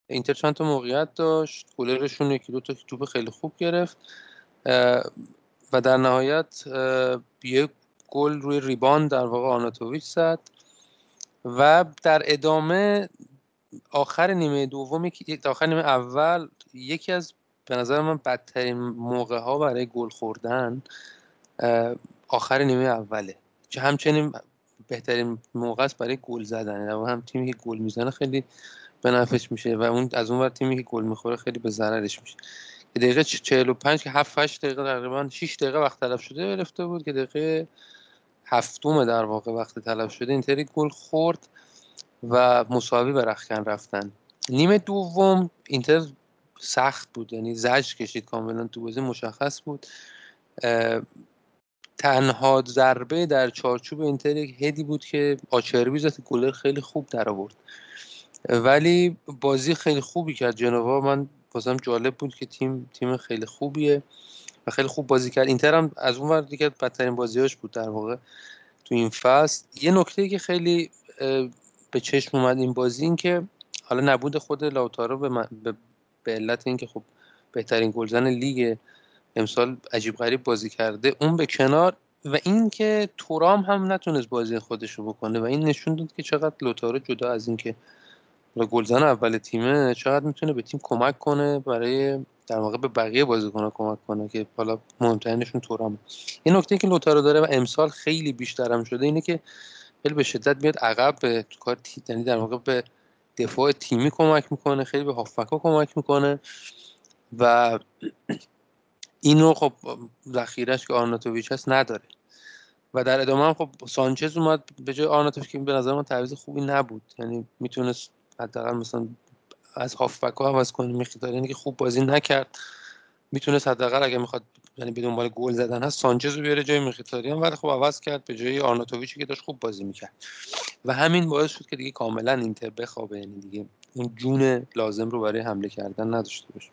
اینتر چند تا موقعیت داشت، گلرشون یکی دو تا توپ خیلی خوب گرفت و در نهایت یه گل روی ریباند در واقع آناتوویچ زد و در ادامه آخر نیمه دوم تا آخر نیمه اول یکی از به نظر من بدترین موقع‌ها برای گل خوردن آخر نیمه اوله که همچنین بهترین موقع است برای گل زدن و هم تیمی که گل میزنه خیلی به نفعش میشه و اون از اون ور تیمی که گل میخوره خیلی به ضررش میشه. دقیقه 45 که 7 8 دقیقه تقریبا 6 دقیقه وقت تلف شده گرفته بود که دقیقه هفتم در واقع وقت تلف شده اینتر گل خورد و مساوی به رختکن رفتن. نیمه دوم اینتر سخت بود، یعنی زجر کشید کاملا، تو بازی مشخص بود. تنها ضربه در چارچوب اینتر یک هدی بود که آچربی زد، گلر خیلی خوب در آورد، ولی بازی خیلی خوبی کرد جنوا. من بازم جالب بود که تیم خیلی خوبیه و خیلی خوب بازی کرد. اینتر هم از اون ور دیگه بدترین بازیاش بود در واقع تو این فصل. یه نکته که خیلی به چشم اومد این بازی این که حالا نبود خود لوتارو به علت اینکه خب بهترین گلزن لیگ امسال عجیب غریب بازی کرده، اون به کنار، و اینکه تورام هم نتونست بازی خودش رو بکنه و این نشون داد که چقدر لوتارو جدا از اینکه گلزن اول تیمه چقدر میتونه به تیم کمک کنه، برای در واقع به بقیه بازیکن‌ها کمک کنه که حالا مهمترینشون تورامه. این نکته که لوتارو داره و امسال خیلی بیشتر هم شده اینه که خیلی به شدت میاد عقب به کار یعنی در واقع به دفاع تیمی کمک میکنه، خیلی به هافبک‌ها کمک میکنه و اینو خب ذخیره‌اش که آرناتوویچ هست نداره. و در ادامه هم خب سانچز اومد به جای آرناتوویچ که به نظر من تعویض خوبی نبود، یعنی میتونست حداقل مثلا از هافبک‌ها عوض کنه، میخواد یعنی که خوب بازی نکرد، میتونست حداقل اگه میخواد یعنی به دنبال گل زدن هست سانچز رو بیاره جای میخیتاریان، ولی خب عوض کرد به جای آرناتوویچی که داشت خوب بازی میکرد و همین باعث شد که دیگه کاملا اینتر بخوابه، یعنی دیگه اون جون لازم رو برای حمله کردن نداشته باشه.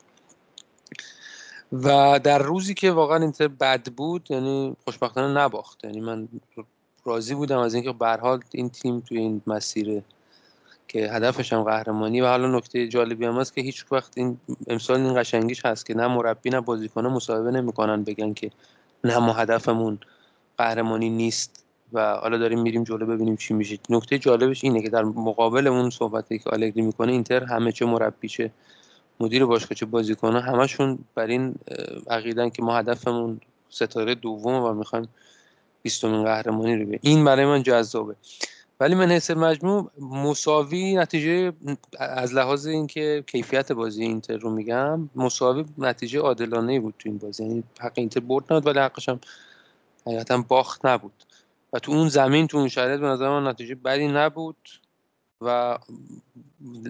و در روزی که واقعا اینتر بد بود، یعنی خوشبختانه نباخت، یعنی من راضی بودم از اینکه به هر حال این تیم توی این مسیر که هدفش هم قهرمانی. و حالا نکته جالبی هم هست که هیچ وقت این امسال این قشنگیش هست که نه مربی نه بازیکن مصاحبه نمی‌کنن بگن که نه ما هدفمون قهرمانی نیست و حالا داریم میریم جلو ببینیم چی میشه. نکته جالبش اینه که در مقابل اون صحبتی که آلگری میکنه اینتر همه چه مربی چه مدیر باشگاه چه بازیکن‌ها همشون بر این عقیدن که ما هدفمون ستاره دومه و می‌خوایم 20مین قهرمانی رو ببینیم. این برای من جذابه. ولی من حساب مجموع مساوی نتیجه از لحاظ اینکه کیفیت بازی اینتر رو میگم مساوی نتیجه عادلانه بود تو این بازی، یعنی حق اینتر برد نبود ولی حقش هم حقیقتا باخت نبود و تو اون زمین تو اون شرایط به نظر من نتیجه بدی نبود. و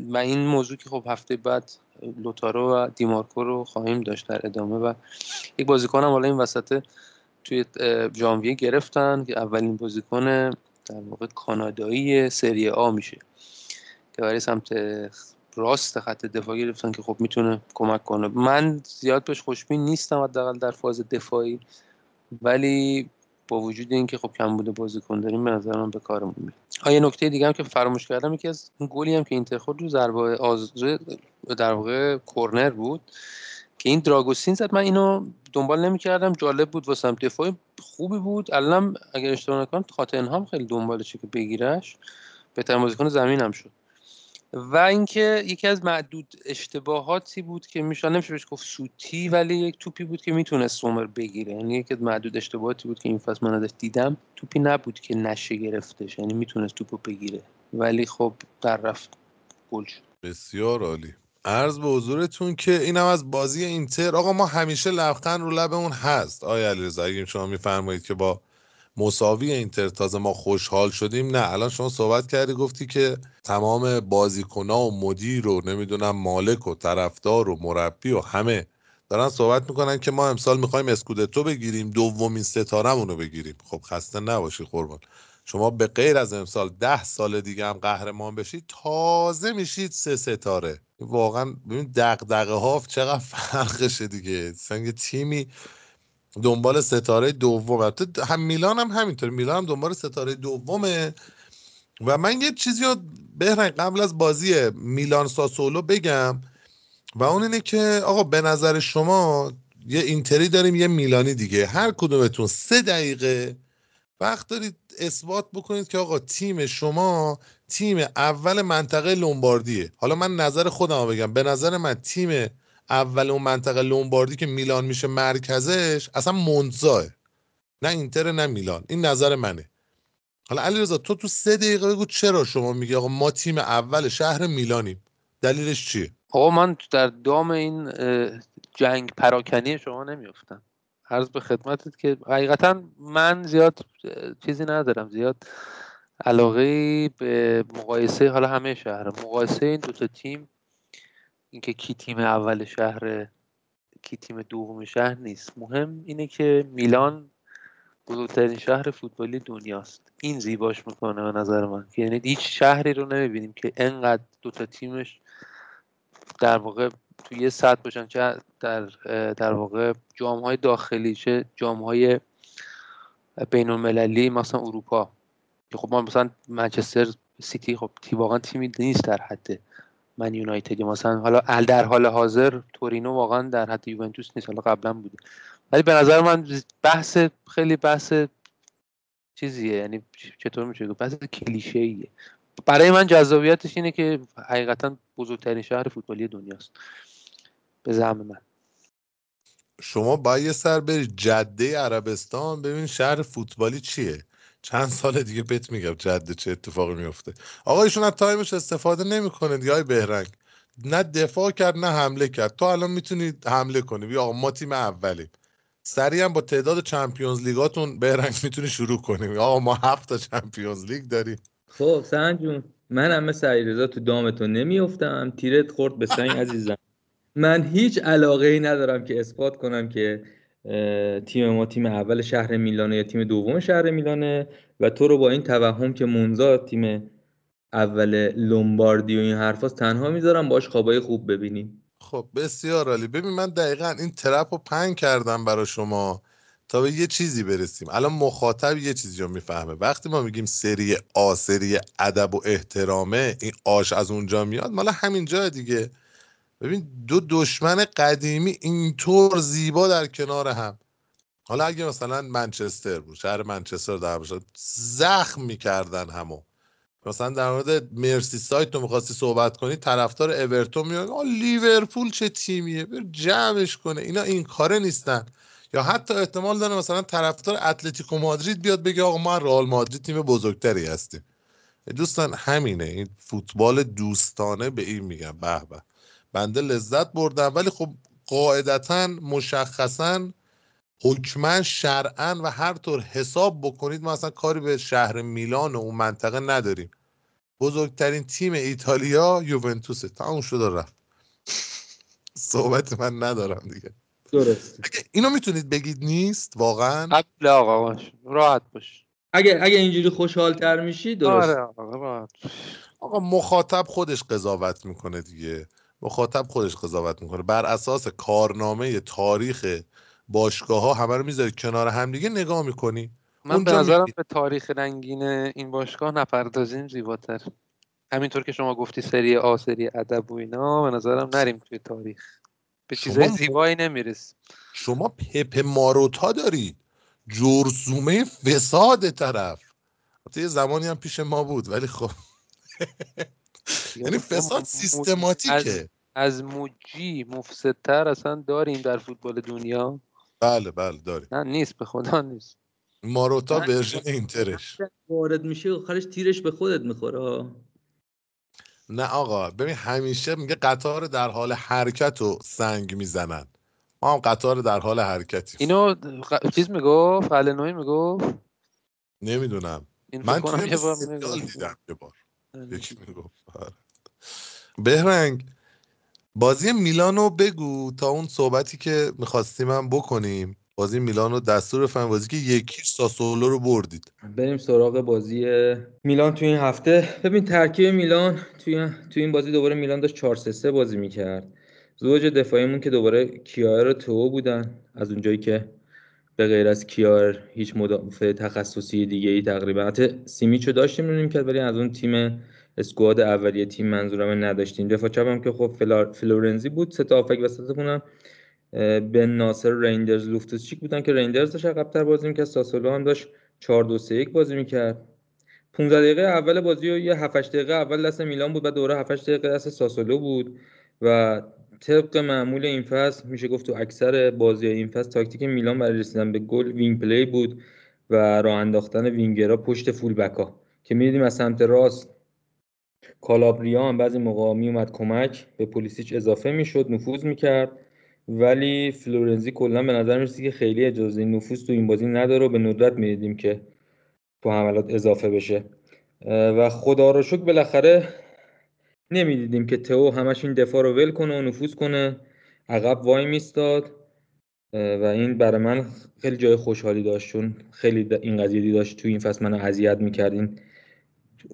من این موضوع که خب هفته بعد لوتارو و دیمارکو رو خواهیم داشت در ادامه و یک بازیکن هم حالا این وسط توی ژانویه گرفتن که اولین بازیکن در واقع کانادایی سری آ میشه که برای سمت راست خط دفاعی گرفتن که خب میتونه کمک کنه. من زیاد بهش خوشبین نیستم حداقل در فاز دفاعی، ولی با وجود اینکه خب کم بوده بازیکن داریم به نظر من به کارمون میاد. یه نکته دیگه هم که فراموش کردم یکی از اون گلی هم که اینتر خورد رو ضربه آزاد در واقع کرنر بود که این دراگوسین زد. من اینو دنبال نمی‌کردم، جالب بود واسم، دفاع خوبی بود. الان اگر اشتباه نکنم تاتنهام خیلی دنبالشه که بگیرش، بهترین بازیکن زمینم شد. و اینکه یکی از معدود اشتباهاتی بود که نمیشه بهش گفت سوتی، ولی یک توپی بود که میتونست سومر بگیره، یعنی یکی از معدود اشتباهاتی بود که این فصل من ازش دیدم. توپی نبود که نشه گرفتش، یعنی میتونست توپو بگیره ولی خب در رفت گل شد. بسیار عالی. عرض به حضورتون که اینم از بازی اینتر. آقا ما همیشه لبخند رو لبمون هست. آیا علیرضا اگه شما میفرمایید که با مساوی اینتر تازه ما خوشحال شدیم؟ نه، الان شما صحبت کردی گفتی که تمام بازیکن‌ها و مدیر و نمیدونم مالک و طرفدار و مربی و همه دارن صحبت میکنن که ما امسال میخوایم اسکودتو بگیریم، دومین ستارمون رو بگیریم. خب خسته نباشی قربان، شما به غیر از امسال 10 سال دیگه هم قهرمان بشید تازه میشید 3 ستاره. واقعا ببین دغدغه ها چقدر فرقشه دیگه. سنگ تیمی دنبال ستاره دومه، هم میلان هم همینطور، میلان هم دنبال ستاره دومه. و من یه چیزی رو بهرنگ قبل از بازی میلان ساسولو بگم و اون اینه که آقا به نظر شما یه اینتری داریم یه میلانی دیگه، هر کدومتون 3 دقیقه وقت دارید اثبات بکنید که آقا تیم شما تیم اول منطقه لومباردیه. حالا من نظر خودم بگم، به نظر من تیم اول اون منطقه لومباردی که میلان میشه مرکزش اصلا مونزاه، نه اینتر نه میلان. این نظر منه. حالا علیرضا تو 3 دقیقه بگو چرا شما میگی آقا ما تیم اول شهر میلانیم، دلیلش چیه؟ آقا من در دام این جنگ پراکنی شما نمیافتم. عرض به خدمتت که حقیقتا من زیاد چیزی ندارم، زیاد علاقه به مقایسه، حالا همه شهر، مقایسه این دوتا تیم، اینکه کی تیم اول شهر کی تیم دوم شهر نیست. مهم اینه که میلان بزرگترین شهر فوتبالی دنیاست. این زیباش میکنه به نظر من، یعنی هیچ شهری رو نمیبینیم که انقدر دوتا تیمش در واقع توی یه سطح باشن، چه در واقع جام‌های داخلی چه جام‌های بین‌المللی مثلا اروپا. خب ما مثلا منچستر سیتی خب واقعا تیمی نیست در حد من یونایتد، مثلا حالا در حال حاضر تورینو واقعا در حد یوونتوس نیست، حالا قبلا بوده. ولی به نظر من بحث خیلی بحث چیزیه، یعنی چطور میشه گفت بحث کلیشه‌ایه. برای من جذابیتش اینه که حقیقتا بزرگترین شهر فوتبالی دنیاست. به زعم من شما باید سر بری جده عربستان ببین شهر فوتبالی چیه. چند سال دیگه بهت میگم جده چه اتفاقی میفته. آقایشون از تایمش استفاده نمیکنه دیگه های بهرنگ، نه دفاع کرد نه حمله کرد. تو الان میتونی حمله کنی، بیا آقا ما تیم اولیم، سریعا با تعداد چمپیونز لیگاتون بهرنگ میتونی شروع کنیم، آقا ما 7 تا چمپیونز لیگ داریم. خب سنجون منم مثل علیرضا تو دامتون نمیافتم، تیرت خورد به سنگ عزیزم. من هیچ علاقه‌ای ندارم که اثبات کنم که تیم ما تیم اول شهر میلانه یا تیم دوم شهر میلانه و تو رو با این توهم که مونزا تیم اول لومباردی و این حرفاست تنها میذارم، باش خوابای خوب ببینی. خب بسیار عالی. ببین من دقیقاً این ترپ رو پنگ کردم برای شما تا به یه چیزی برسیم. الان مخاطب یه چیزی رو میفهمه، وقتی ما میگیم سری آ سری ادب و احترامه، این آش از اونجا میاد، مالا همین جا دیگه. ببین دو دشمن قدیمی اینطور زیبا در کنار هم، حالا اگه مثلا منچستر بود شهر منچستر در باشه زخم میکردن همو، مثلا در مورد مرسی سایت رو میخواستی صحبت کنی طرفدار اورتون میاد آ لیورپول چه تیمیه بر جمعش کنه، اینا این کاره نیستن. یا حتی احتمال داره مثلا طرفدار اتلتیکو مادرید بیاد بگه آقا ما رئال مادرید تیم بزرگتری هستیم. دوستان همینه، این فوتبال دوستانه به این میگن. به به بنده لذت بردم. ولی خب قاعدتاً مشخصاً حکماً شرعاً و هر طور حساب بکنید ما اصلا کاری به شهر میلان و اون منطقه نداریم. بزرگترین تیم ایتالیا یوونتوسه. تموم شد رفت. صحبت من ندارم دیگه. درست. اینو میتونید بگید نیست واقعا؟ قبل آقا باش، راحت باش. اگه اینجوری خوشحال‌تر میشی درست. آره آقا راحت. آقا مخاطب خودش قضاوت میکنه دیگه. مخاطب خودش قضاوت میکنه بر اساس کارنامه تاریخ باشگاه‌ها، همه رو میذاری کنار هم دیگه نگاه میکنی. من به نظرم به تاریخ رنگین این باشگاه نپردازیم زیباتر. همینطور که شما گفتی سری آ سری ادب و اینا، به نظرم نریم توی تاریخ. به چیزای زیبایی نمیرسیم. شما پپ ماروتا داری، جرثومه فساد طرف. البته یه زمانی هم پیش ما بود ولی خب یعنی فساد سیستماتیکه. از موجی مفسدتر اصلا داریم در فوتبال دنیا؟ بله بله داریم. نه نیست، به خدا نیست. ماروتا ورژن اینترش وارد میشه آخرش تیرش به خودت میخوره. نه آقا ببین همیشه میگه قطار در حال حرکت و سنگ میزنن، ما هم قطار در حال حرکتیم. اینو چیز میگفت علنوی میگفت، نمیدونم من توی یه بار دیدم یه بار یکی میگفت. بهرنگ بازی میلانو بگو تا اون صحبتی که میخواستیم هم بکنیم. بازی میلانو دستور فن بازی که یکیش ساسولو رو بردید. بریم سراغ بازی میلان توی این هفته. ببین ترکیب میلان توی این بازی دوباره میلان داشت 4-3-3 بازی میکرد. زوج دفاعیمون که دوباره کیار و تو بودن، از اونجایی که به غیر از کیار هیچ مدافع تخصصی دیگه ای تقریبا، حتی سیمیچو داشتیم رو نمی‌کرد ولی از اون تیم اسکواد اولیه تیم منظورم نداشتیم. دفاع چپم که خب فلورنزی بود، سه تا هافک وسطمون بن ناصر ریندرز لوفتوس چیک بودن که ریندرز داشت عقب‌تر بازی می‌کرد، ساسولو هم داشت 4-2-3-1 بازی می‌کرد. 15 دقیقه اول بازی و یه 7-8 دقیقه اول دست میلان بود، بعد دوره 7-8 دقیقه دست ساسولو بود و طبق معمول این فصل میشه گفت تو اکثر بازی‌های این فصل تاکتیک میلان برای رسیدن به گل وینگ پلی بود و راه انداختن وینگرها پشت فول بکا که می‌دیدیم از سمت راست کالابریا هم بعضی موقع میومد کمک به پولیسیچ اضافه میشد، نفوذ میکرد، ولی فلورنزی کلا به نظر میرسید که خیلی اجازه نفوذ تو این بازی نداره و به ندرت میدیدیم که تو حملات اضافه بشه و خدا رو شکر بالاخره نمیدیدیم که تئو همش این دفاع رو ول کنه و نفوذ کنه، عقب وای میستاد و این برای من خیلی جای خوشحالی داشت چون خیلی این قضیه داشت تو این فصل منو اذیت میکردین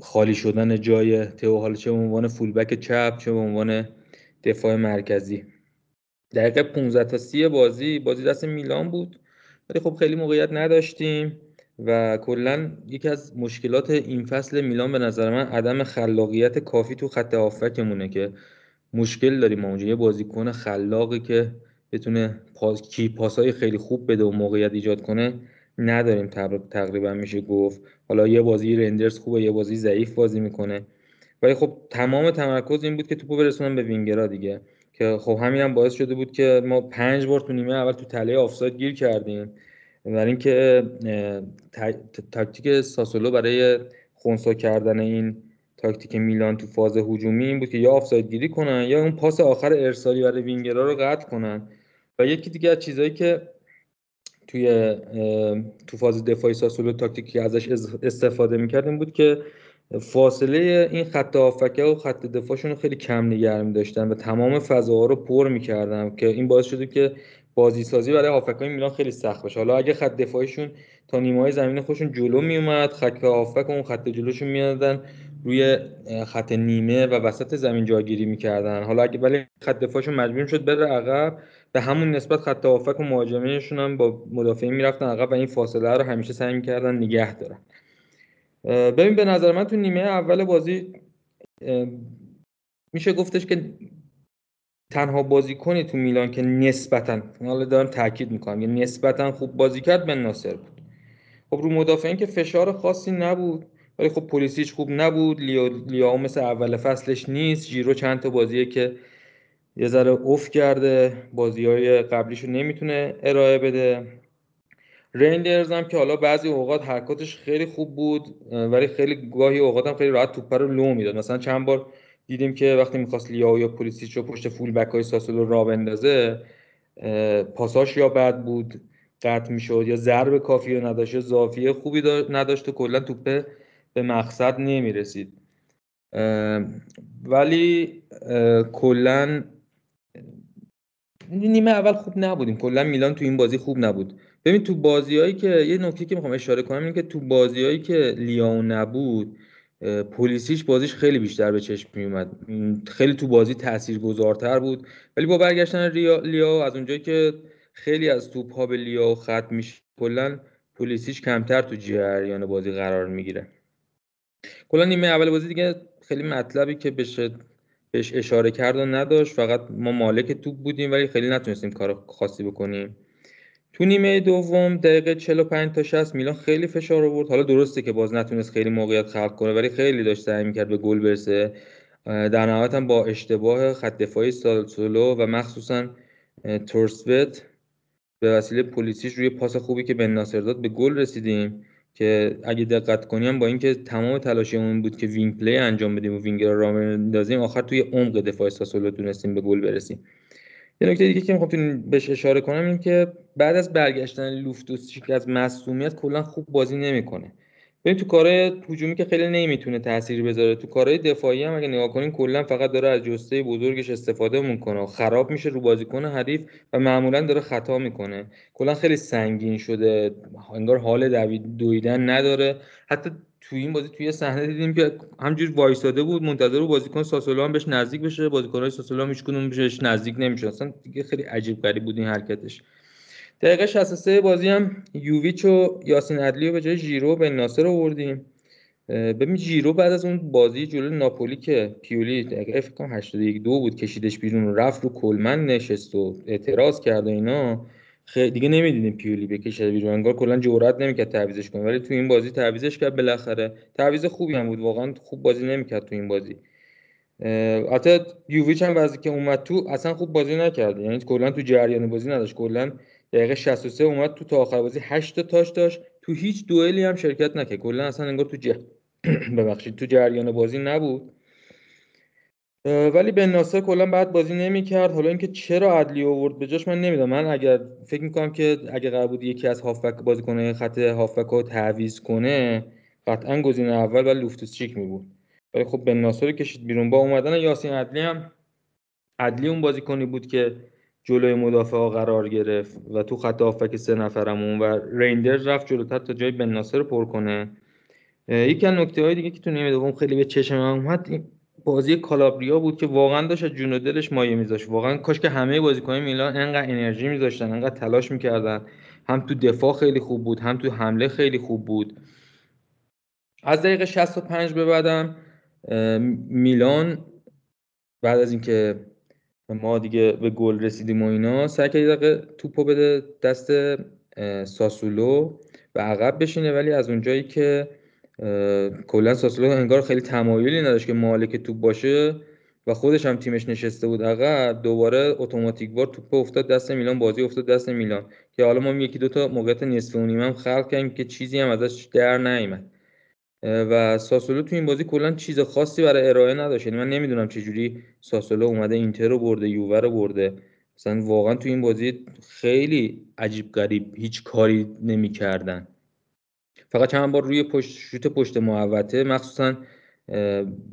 خالی شدن جای تئو، حالا چه به عنوان فولبک چپ چه به عنوان دفاع مرکزی. دقیقه 15 تا 30 بازی دست میلان بود ولی خب خیلی موقعیت نداشتیم و کلا یکی از مشکلات این فصل میلان به نظر من عدم خلاقیت کافی تو خط هافبکمونه که مشکل داریم اونجا یه بازیکن خلاقی که بتونه پاس‌های خیلی خوب بده و موقعیت ایجاد کنه نداریم تقریبا میشه گفت. حالا یه بازی رندرز خوبه یه بازی ضعیف بازی میکنه ولی خب تمام تمرکز این بود که توپو برسونن به وینگرها دیگه که خب همین هم باعث شده بود که ما 5 بار تو نیمه اول تو تله آفساید گیر کردیم. در این که تاکتیک ساسولو برای خنثی کردن این تاکتیک میلان تو فاز هجومی این بود که یا آفساید گیری کنن یا اون پاس آخر ارسالی برای وینگرها رو قطع کنن و یکی دیگه از چیزایی که تو فاز دفاعی ساسولو تاکتیکی ازش استفاده می‌کردیم بود که فاصله این خط هافبک و خط دفاعشون رو خیلی کم نگه می‌داشتن و تمام فضاها رو پر می‌کردن که این باعث شده که بازی سازی برای هافبک‌های میلان خیلی سخت بشه. حالا اگه خط دفاعشون تا نیمه‌های زمین خودشون جلو میومد خط هافبک اون خط جلوشون می‌اندادن روی خط نیمه و وسط زمین جاگیری می‌کردن، حالا اگه ولی خط دفاعشون مجبور شد بره عقب به همون نسبت خط هافبک و مهاجمینشون هم با مدافعین می‌رفتن عقب و این فاصله رو همیشه سعی می‌کردن نگه دارن. ببین به نظر من تو نیمه اول بازی میشه گفتش که تنها بازیکنی تو میلان که نسبتاً حالا دارم تاکید میکنم یعنی نسبتاً خوب بازی کرد بن ناصر بود. خب رو مدافعین که فشار خاصی نبود ولی خب پولیسیچ خوب نبود، لیاو مثل اول فصلش نیست، جیرو چند تا بازیه که یه ذره اوف کرده، بازی‌های قبلیشو نمیتونه ارائه بده. رندرز هم که حالا بعضی اوقات حرکاتش خیلی خوب بود ولی خیلی گاهی اوقات هم خیلی راحت توپ رو لو میداد. مثلا چند بار دیدیم که وقتی می‌خواست لیاو یا پولیسیچ رو پشت فول بکای ساسولو را بندازه پاساش یا بد بود قطع می‌شد یا ضرب کافی رو نداشت یا زاویه خوبی نداشت و کلا توپ به مقصد نمی‌رسید. ولی کلا نیمه اول خوب نبودیم، کلا میلان تو این بازی خوب نبود. ببین تو بازیایی که یه نکته که میخوام اشاره کنم اینه که تو بازیایی که لیاو نبود پولیسیچ بازیش خیلی بیشتر به چشم میومد، خیلی تو بازی تاثیرگذارتر بود ولی با برگشتن لیاو از اونجایی که خیلی از توپ‌ها به لیاو ختم میشه کلا پولیسیچ کمتر تو جریان بازی قرار میگیره. کلا نیمه اول بازی دیگه خیلی مطلبی که بشه بهش اشاره کردن نداشت، فقط ما مالک توپ بودیم ولی خیلی نتونستیم کار خاصی بکنیم. تو نیمه دوم دقیقه 45 تا 60 میلان خیلی فشار آورد. حالا درسته که باز نتونست خیلی موقعیت خلق کنه ولی خیلی داشت سعی می‌کرد به گل برسه. در نهایت هم با اشتباه خط دفاعی سالسولو و مخصوصا تورسوت به وسیله پولیسیچ روی پاس خوبی که بن ناصر داد به گل رسیدیم که اگه دقت کنیم با اینکه تمام تلاشمون بود که وینگ پلی انجام بدیم و وینگرها راه بندازیم آخر توی عمق دفاع ساسولو تونستیم به گل برسیم. یه نکته دیگه که میخوام بهش اشاره کنم این که بعد از برگشتن لوفتوس از مصونیت کلا خوب بازی نمیکنه. ببین تو کارهای هجومی که خیلی نمیتونه تأثیر بذاره، تو کارهای دفاعی هم اگه نگاه کنیم کلا فقط داره از جسته بزرگش استفاده میکنه و خراب میشه رو بازیکن حریف و معمولا داره خطا میکنه. کلا خیلی سنگین شده، انگار حال دویدن نداره. حتی تو این بازی توی صحنه دیدیم که همجوری وایساده بود منتظر بازیکن ساسولو هم بهش نزدیک بشه، بازیکن‌های ساسولو هم هیچکدوم بهش نزدیک نمیشه، اصلا دیگه خیلی عجیب غریب بود این حرکتش. دقیقه 63 بازی هم یوویچ و یاسین عدلیو به جای ژیرو بن ناصر آوردیم. ببین ژیرو بعد از اون بازی جلوی ناپولی که پیولی دقیقه فکر کنم 81 2 بود کشیدش بیرون و رفت رو کلمن نشست و اعتراض کرد و اینا، خیلی دیگه نمیدیدیم پیولی بکشه بیرون، انگار کلا جرئت نمیکرد تعویضش کنه ولی تو این بازی تعویضش کرد. بالاخره تعویض خوبی هم بود، واقعا خوب بازی نمیکرد تو این بازی. حتی یوویچ هم وقتی که اومد تو اصلا خوب بازی نکرد، یعنی کلا تو جریان بازی نداشت، کلا دقیقه 63 اومد تو تا آخر بازی 8 تاش داشت، تو هیچ دوئلی هم شرکت نکرد، کلا اصلا انگار تو جریان بازی نبود. ولی بن ناصر کلا بعد بازی نمی‌کرد. حالا اینکه چرا عدلی آورد به جاش من نمیدونم. من اگر فکر می‌کنم که اگه قرار بود یکی از هافبک بازیکن‌های خط هافبک‌ها تعویض کنه قطعاً گزینه اول ولی لوفتوس چیک می‌بود، ولی خب بن ناصر رو کشید بیرون. با اومدن یاسین عدلی هم، عدلی اون بازیکنی بود که جلوی مدافعا قرار گرفت و تو خط هافبک سه نفرمون و ریندرز رفت جلوتر تا جای بن ناصر رو پر کنه. یکی از نکته‌های دیگه که تو نیمه دوم خیلی به چشم اومد بازی کالابریا بود که واقعا داشت جون و دلش مایه میذاشت. واقعا کاش که همه بازیکنان میلان انقدر انرژی میذاشتن، انقدر تلاش میکردن، هم تو دفاع خیلی خوب بود، هم تو حمله خیلی خوب بود. از دقیقه 65 به بعدم میلان بعد از اینکه ما دیگه به گل رسیدیم و اینا سعی کرد دقیقه توپو بده دست ساسولو و عقب بشینه، ولی از اونجایی که کلا ساسولو انگار خیلی تمایلی نداشت که مالک توپ باشه و خودش هم تیمش نشسته بود عقب، دوباره اتوماتیک وار توپ افتاد دست میلان، بازی افتاد دست میلان که حالا ما یکی دو تا موقعیت نصف و نیمه هم خلق کردیم که چیزی هم ازش در نیامد و ساسولو تو این بازی کلا چیز خاصی برای ارائه نداشت. یعنی من نمیدونم چه جوری ساسولو اومده اینتر رو برده، یووه رو برده، مثلا واقعا تو این بازی خیلی عجیب غریب هیچ کاری نمی‌کردن. فقط چند بار روی شوت پشت محوطه مخصوصا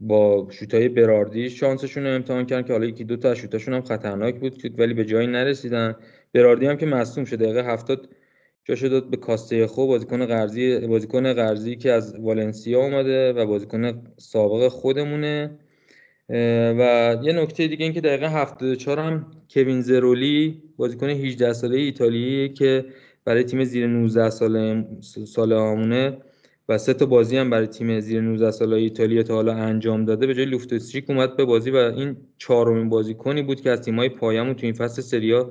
با شوت‌های براردی شانسشون رو امتحان کردن که حالا یکی دو تا از شوت‌هاشون هم خطرناک بود ولی به جایی نرسیدن. براردی هم که مصدوم شد دقیقه 70 جاش داد به کاستیخو، بازیکن قرضی که از والنسیا اومده و بازیکن سابق خودمونه. و یه نکته دیگه این که دقیقه 74 هم کوین زرولی بازیکن 18 ساله ایتالیایی که برای تیم زیر 19 ساله همونه و سه تا بازی هم برای تیم زیر 19 ساله ایتالیا تا حالا انجام داده، به جای لوفتوسچیک اومد به بازی و این چهارمین بازیکنی بود که از تیم‌های پایه‌مون تو این فصل سری آ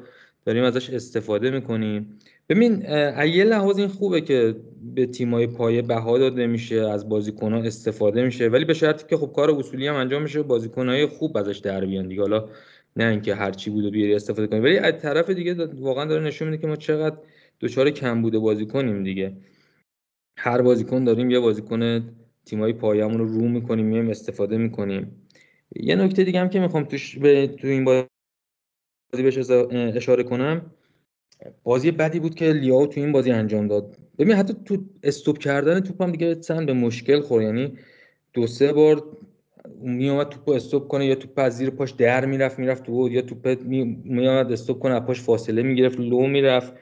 داریم ازش استفاده می‌کنیم. ببین از یه لحاظ این خوبه که به تیم‌های پایه بها داده میشه، از بازیکن‌ها استفاده میشه، ولی به شرطی که خب کار اصولی هم انجام بشه، بازیکن‌های خوب ازش در بیان دیگه، حالا نه اینکه هر چی بود و بیاری استفاده کنی. ولی از طرف دیگه واقعا داره نشون میده که ما چقدر دوچار کم بوده بازیکنیم دیگه. هر بازیکن داریم یه بازیکن تیمای پایه‌مون رو رو می‌کنیم، میایم استفاده می‌کنیم. یه نکته دیگه هم که می‌خوام تو این بازی بهش اشاره کنم، بازی بعدی بود که لیاو تو این بازی انجام داد. ببین حتی تو استوب کردن توپ هم دیگه سن به مشکل خورد، یعنی دو سه بار میومد توپو استوب کنه یا توپ از زیر پاش در میرفت تو، یا توپ میومد استوب کنه پاش فاصله می‌گرفت لو میرفت.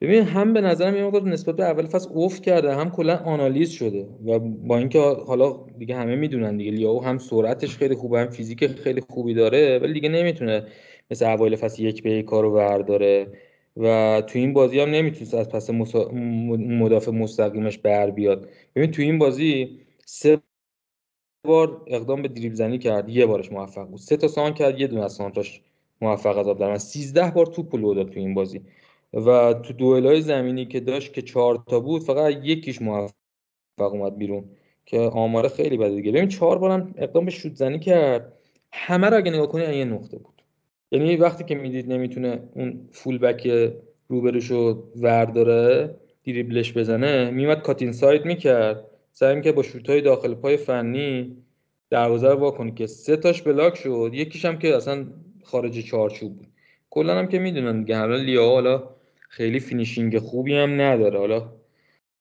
ببین هم به نظرم یه مقدار نسبت به اول فصل افت کرده، هم کلا آنالیز شده و با اینکه حالا دیگه همه میدونن دیگه لیاو هم سرعتش خیلی خوبه، هم فیزیک خیلی خوبی داره، ولی دیگه نمیتونه مثل اوایل فصل یک به یک کارو برداره و تو این بازی هم نمیتونست از پس مدافع مستقیمش بر بیاد. ببین تو این بازی سه بار اقدام به دریبل زنی کرد، یه بارش موفق بود، سه تا سانت کرد، یه دونه سانتش موفق از آب، 13 بار توپ لو داد تو این بازی و تو دوئل‌های زمینی که داشت که 4 تا بود فقط یکیش موفق اومد بیرون که آمار خیلی بده دیگه. ببین 4 بارم اقدام به شوت زنی کرد، همه رو اگه نگاه کنی یه نقطه بود، یعنی وقتی که میدید نمیتونه اون فول بک روبروشو ورداره دریبلش بزنه، میومد کات اینساید میکرد، سعی می‌کرد با شوت‌های داخل پای فنی دروازه رو وا کنه که سه تاش بلاک شد، یکیش هم که اصلا خارج چارچوب بود. کلا هم که میدونن دیگه حالا لیاو خیلی فینیشینگ خوبی هم نداره، حالا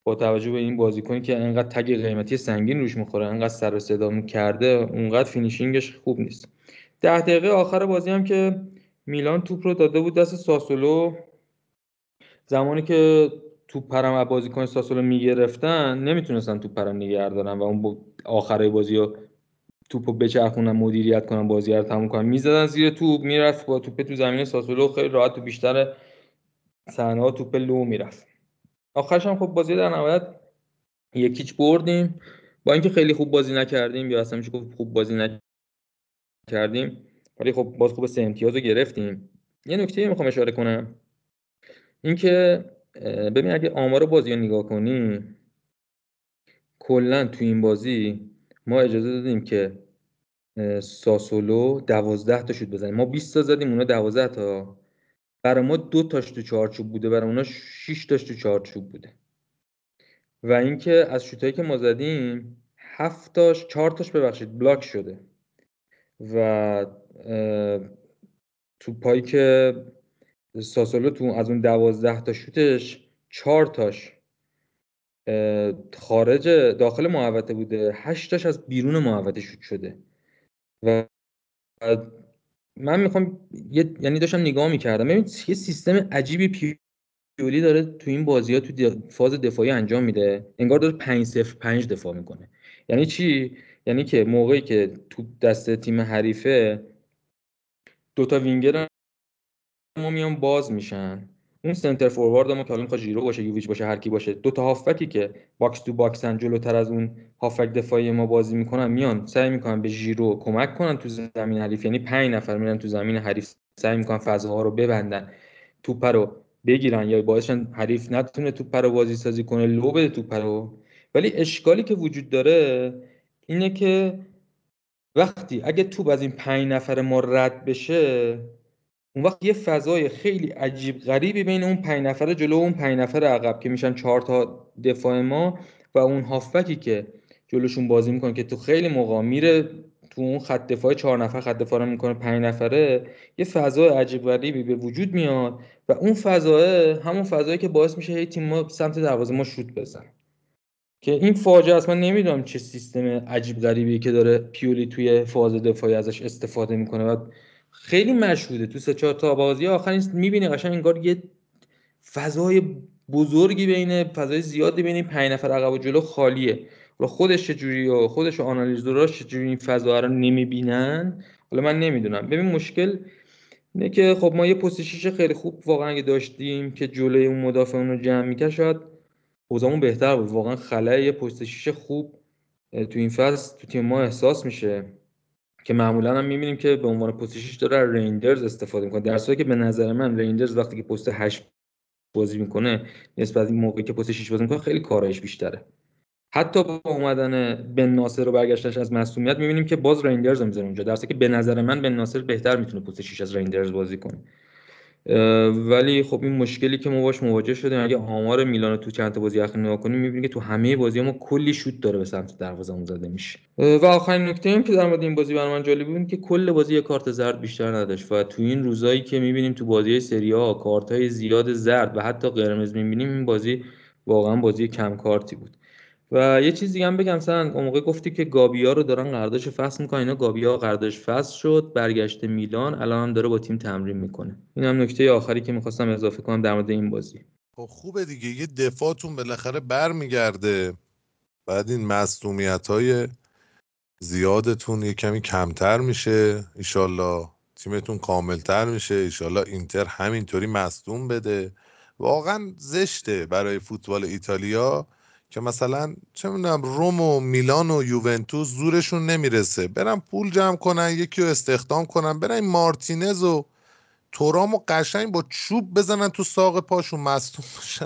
با توجه به این بازیکنی که انقدر تگ قیمتی سنگین روش میخوره، انقدر سر و صدا میکرده، اونقدر فینیشینگش خوب نیست. 10 دقیقه آخر بازی هم که میلان توپ رو داده بود دست ساسولو، زمانی که توپ پرم از بازیکن ساسولو میگرفتن نمیتونستن توپ پرم نگه دارن و اون آخرای بازی رو توپو بچرخونن، مدیریت کنن، بازی رو تموم کنن، میزدن زیر توپ، میرفت با توپ تو زمین ساسولو خیلی راحت تو بیشتر صحنه‌ها توپ لو میرفت. آخرش هم خب بازی در نهایت 1-0 بردیم، با اینکه خیلی خوب بازی نکردیم یا اصلا میشه گفت خوب بازی نکردیم، ولی خب باز خوب 3 امتیاز رو گرفتیم. یه نکته میخوام اشاره کنم اینکه ببین اگه آمار بازی رو نگاه کنی کلا تو این بازی ما اجازه دادیم که ساسولو 12 تا شوت بزنه. ما 20 تا زدیم، اونا 12 تا. برای ما 2 تاش تو چارچوب بوده، برای اونا 6 تاش تو چارچوب بوده. و اینکه از شوتایی که ما زدیم 7 تاش 4 تاش ببخشید بلاک شده و تو پایی که ساسولو تو از اون 12 تا شوتش 4 تاش خارج داخل محوطه بوده، 8 تاش از بیرون محوطه شوت شده. و من میخوام یعنی داشتم نگاه میکردم، ببین یه سیستم عجیبی پیولی داره تو این بازی‌ها تو فاز دفاعی انجام میده، انگار داره 5-0-5 دفاع میکنه. یعنی چی؟ یعنی که موقعی که تو دست تیم حریفه دوتا وینگر ما میان باز میشن، اون سنتر فوروارد ما که حالا میخواد ژیرو باشه، یوویچ باشه، هر کی باشه، دوتا هافبکی که باکس تو باکسن جلوتر از اون هافبک دفاعی ما بازی میکنن، میان سعی میکنن به ژیرو کمک کنن تو زمین حریف. یعنی 5 نفر میرن تو زمین حریف، سعی میکنن فضاها رو ببندن، توپ رو بگیرن یا باعثن حریف نتونه توپ رو بازی سازی کنه، لو بده توپ رو. ولی اشکالی که وجود داره اینه که وقتی اگه توپ از این 5 نفر ما رد بشه، اون وقت یه فضای خیلی عجیب غریبی بین اون 5 نفر جلو و اون 5 نفر عقب که میشن 4 تا دفاع ما و اون هافبکی که جلوشون بازی میکنه، که تو خیلی موقع میره تو اون خط دفاع 4 نفر خط دفاع رو میکنه 5 نفره، یه فضای عجیب غریبی به وجود میاد و اون فضای همون فضایی که باعث میشه تیم ما سمت دروازه ما شوت بزنه. که این فاجعه است. من نمیدونم چه سیستم عجیب غریبی که داره پیولی توی فاز دفاعی ازش استفاده میکنه و خیلی مشهوده تو 3-4 تا بازی آخر میبینی قشنگ انگار یه فضای بزرگی بین فضای زیادی بین 5 نفر عقب و جلو خالیه. حالا خودش چجوری و خودش آنالیزوراش چجوری این فضا رو نمیبینن، حالا من نمیدونم. ببین مشکل اینه که خب ما یه پست شیش خیلی خوب واقعا اگه داشتیم که جلوی اون مدافع اون رو جمع می‌کرد، شاید اوضاعمون بهتر بود. واقعا خلای یه پست شیش خوب تو این فاز تو تیم ما احساس میشه که معمولا هم می‌بینیم که به عنوان پست 6 داره از ریندرز استفاده می‌کنه، در صورتی که به نظر من ریندرز وقتی که پست 8 بازی می‌کنه نسبت به این موقعی که پست 6 بازی می‌کنه خیلی کارایش بیشتره. حتی با اومدن بن ناصر رو برگشتنش از معصومیت می‌بینیم که باز ریندرز هم می‌ذاره اونجا، در صورتی که به نظر من بن ناصر بهتر می‌تونه پست 6 از ریندرز بازی کنه. ولی خب این مشکلی که ما باش مواجه شدیم، اگه آمار میلان تو چند تا بازی اخیر نگاه کنیم می‌بینیم که تو همه بازی‌ها ما کلی شوت داره به سمت دروازه‌مون زده میشه. و آخرین نکته این که در مورد این بازی برای من جالب بود که کل بازی یه کارت زرد بیشتر نداشت و تو این روزایی که می‌بینیم تو بازی‌های سری آ کارت‌های زیاد زرد و حتی قرمز می‌بینیم، این بازی واقعا بازی کم کارتی بود. و یه چیز دیگه هم بگم، مثلا اون موقع گفتی که گابیا رو دارن قراردادش فسخ می‌کنن، اینا گابیا قراردادش فسخ شد، برگشته میلان، الان هم داره با تیم تمرین میکنه. این هم نکته آخری که می‌خواستم اضافه کنم در مورد این بازی. خب خوبه دیگه، یه دفاعتون بالاخره برمیگرده بعد این معصومیت‌های زیادتون یه کمی کمتر میشه، ان شاءالله تیمتون کامل‌تر میشه، ان شاءالله اینتر همینطوری معصوم بده. واقعا زشته برای فوتبال ایتالیا که مثلا چه میدونم روم و میلان و یوونتوس زورشون نمیرسه برن پول جمع کنن یکی رو استخدام کنن، برن مارتینز و تورام و قشنگ با چوب بزنن تو ساق پاشون مصدوم باشن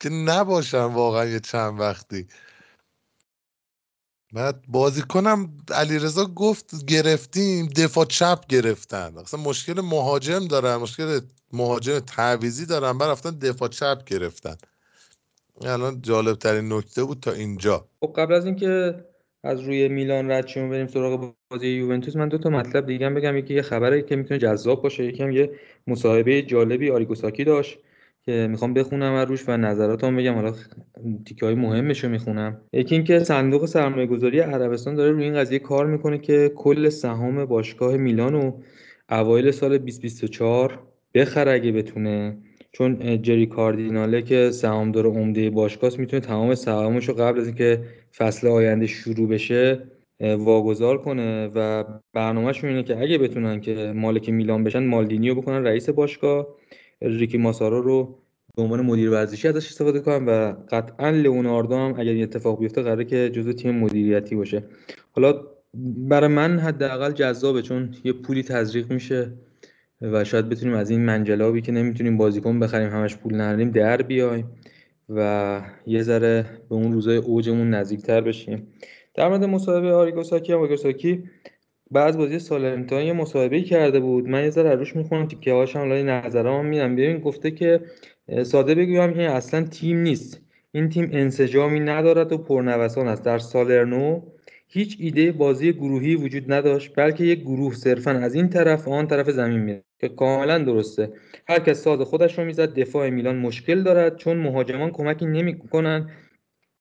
که نباشن واقعا یه چند وقتی. بعد بازیکنم علیرضا گفت گرفتیم دفاع چپ گرفتن، اصلا مشکل مهاجم دارن، مشکل مهاجم تعویضی دارن، برفتن دفاع چپ گرفتن. الان جالب ترین نکته بود تا اینجا. خب قبل از اینکه از روی میلان رد شیم بریم سراغ بازی یوونتوس، من 2 تا مطلب دیگه هم بگم. یکی یه خبری که میتونه جذاب باشه، یکی هم یه مصاحبه جالبی آریگوساکی داشت که میخوام بخونم روش و نظراتم بگم، حالا تیکه‌های مهمشو میخونم. یکی اینکه صندوق سرمایه‌گذاری عربستان داره روی این قضیه کار میکنه که کل سهام باشگاه میلانو اوایل سال 2024 بخره اگه بتونه، چون جری کاردیناله که سهامدار عمده باشگاهه میتونه تمام سهامشو قبل از اینکه فصل آینده شروع بشه واگذار کنه و برنامه‌شون اینه که اگه بتونن که مالک میلان بشن مالدینیو بکنن رئیس باشگاه، ریکی ماسارو رو به عنوان مدیر ورزشی ازش استفاده کنم و قطعاً لئوناردو هم اگر این اتفاق بیفته قراره که جزو تیم مدیریتی باشه. حالا برای من حداقل جذابه، چون یه پولی تزریق میشه و شاید بتونیم از این منجلابی که نمیتونیم بازیکن بخریم همش پول نریم در بیایم و یه ذره به اون روزای اوجمون نزدیک‌تر بشیم. در مورد مصاحبه آریگوساکی بعد بازی سالرنیتانا یه مصاحبه‌ای کرده بود، من یه ذره روش میخونم تیکه هاش هم لای نظرام میدم. ببین گفته که ساده بگم این اصلا تیم نیست، این تیم انسجامی ندارد و پرنوسان است. در سالرنو هیچ ایده بازی گروهی وجود نداشت، بلکه یک گروه صرفاً از این طرف آن طرف زمین می‌رفت که کاملاً درسته. هر کس ساز خودش رو می‌زد. دفاع میلان مشکل دارد چون مهاجمان کمکی نمی‌کنن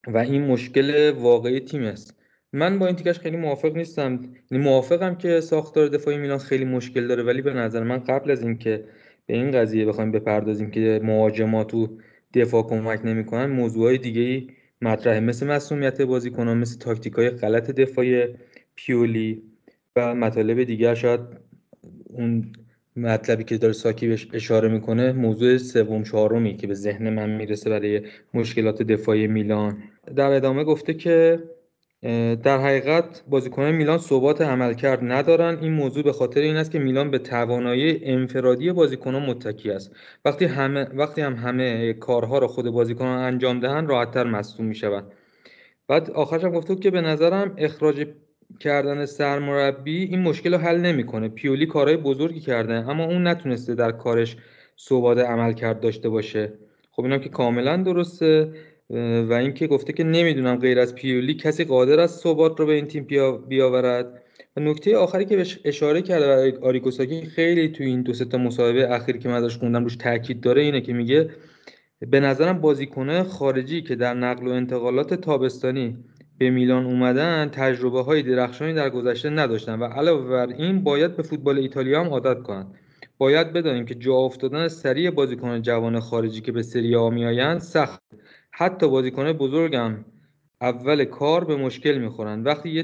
و این مشکل واقعی تیم است. من با این تیکش خیلی موافق نیستم. موافقم که ساختار دفاعی میلان خیلی مشکل داره، ولی به نظر من قبل از اینکه به این قضیه بخوایم بپردازیم که مهاجما تو دفاع کمک نمی‌کنن، موضوعای دیگه‌ای مطرحه، مثل مسئولیت بازیکنان، مثل تاکتیک‌های غلط دفاعی پیولی و مطالب دیگر. شاید اون مطلبی که داره ساکی بهش اشاره میکنه موضوع سوم چهارمی که به ذهن من میرسه برای مشکلات دفاعی میلان. در ادامه گفته که در حقیقت بازیکنان میلان ثبات عملکرد ندارن. این موضوع به خاطر این است که میلان به توانایی انفرادی بازیکنان متکی است. وقتی همه کارها را خود بازیکنان انجام دهند راحت‌تر مصدوم میشوند. بعد آخرش هم گفتم که به نظرم اخراج کردن سرمربی این مشکل رو حل نمیکنه. پیولی کارهای بزرگی کرده اما اون نتونسته در کارش ثبات عملکرد داشته باشه. خب اینم که کاملا درسته. و اینکه گفته که نمیدونم غیر از پیولی کسی قادر است ثبات رو به این تیم بیاورد. و نکته آخری که بهش اشاره کرده آریگوساکی خیلی تو این دو سه تا مصاحبه اخیر که من ازش خوندم روش تاکید داره اینه که میگه به نظرم بازیکنان خارجی که در نقل و انتقالات تابستانی به میلان اومدن تجربه‌های درخشانی در گذشته نداشتن و علاوه بر این باید به فوتبال ایتالیا هم عادت کنند. باید بدانیم که جا افتادن سریع بازیکنان جوان خارجی که به سری آ میآیند سخت، حتی بازیکنان بزرگم اول کار به مشکل میخورن. وقتی یه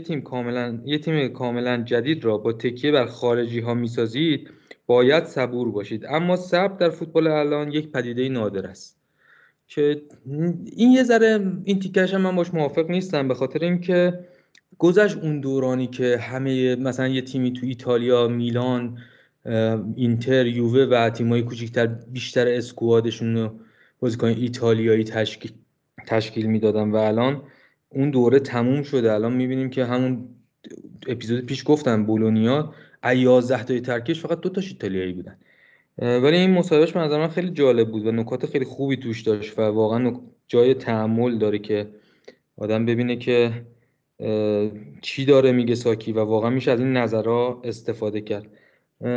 تیم کاملا جدید را با تکیه بر خارجی ها میسازید باید صبور باشید، اما صبر در فوتبال الان یک پدیده نادر است. که این یه ذره این تیکش هم من باش موافق نیستم، به خاطر اینکه گذشت اون دورانی که همه مثلا یه تیمی تو ایتالیا، میلان، اینتر، یووه و تیمای کوچیک‌تر بیشتر اسکوادشون رو بازیکن ایتالیایی تشکیل میدادن و الان اون دوره تموم شده. الان میبینیم که همون اپیزود پیش گفتم بولونیا 11 تای ترکیش فقط 2 تاش ایتالیایی بودن. ولی این مصاحبهش به نظر من خیلی جالب بود و نکات خیلی خوبی توش داشت و واقعا جای تأمل داره که آدم ببینه که چی داره میگه ساکی و واقعا میشه از این نظرها استفاده کرد.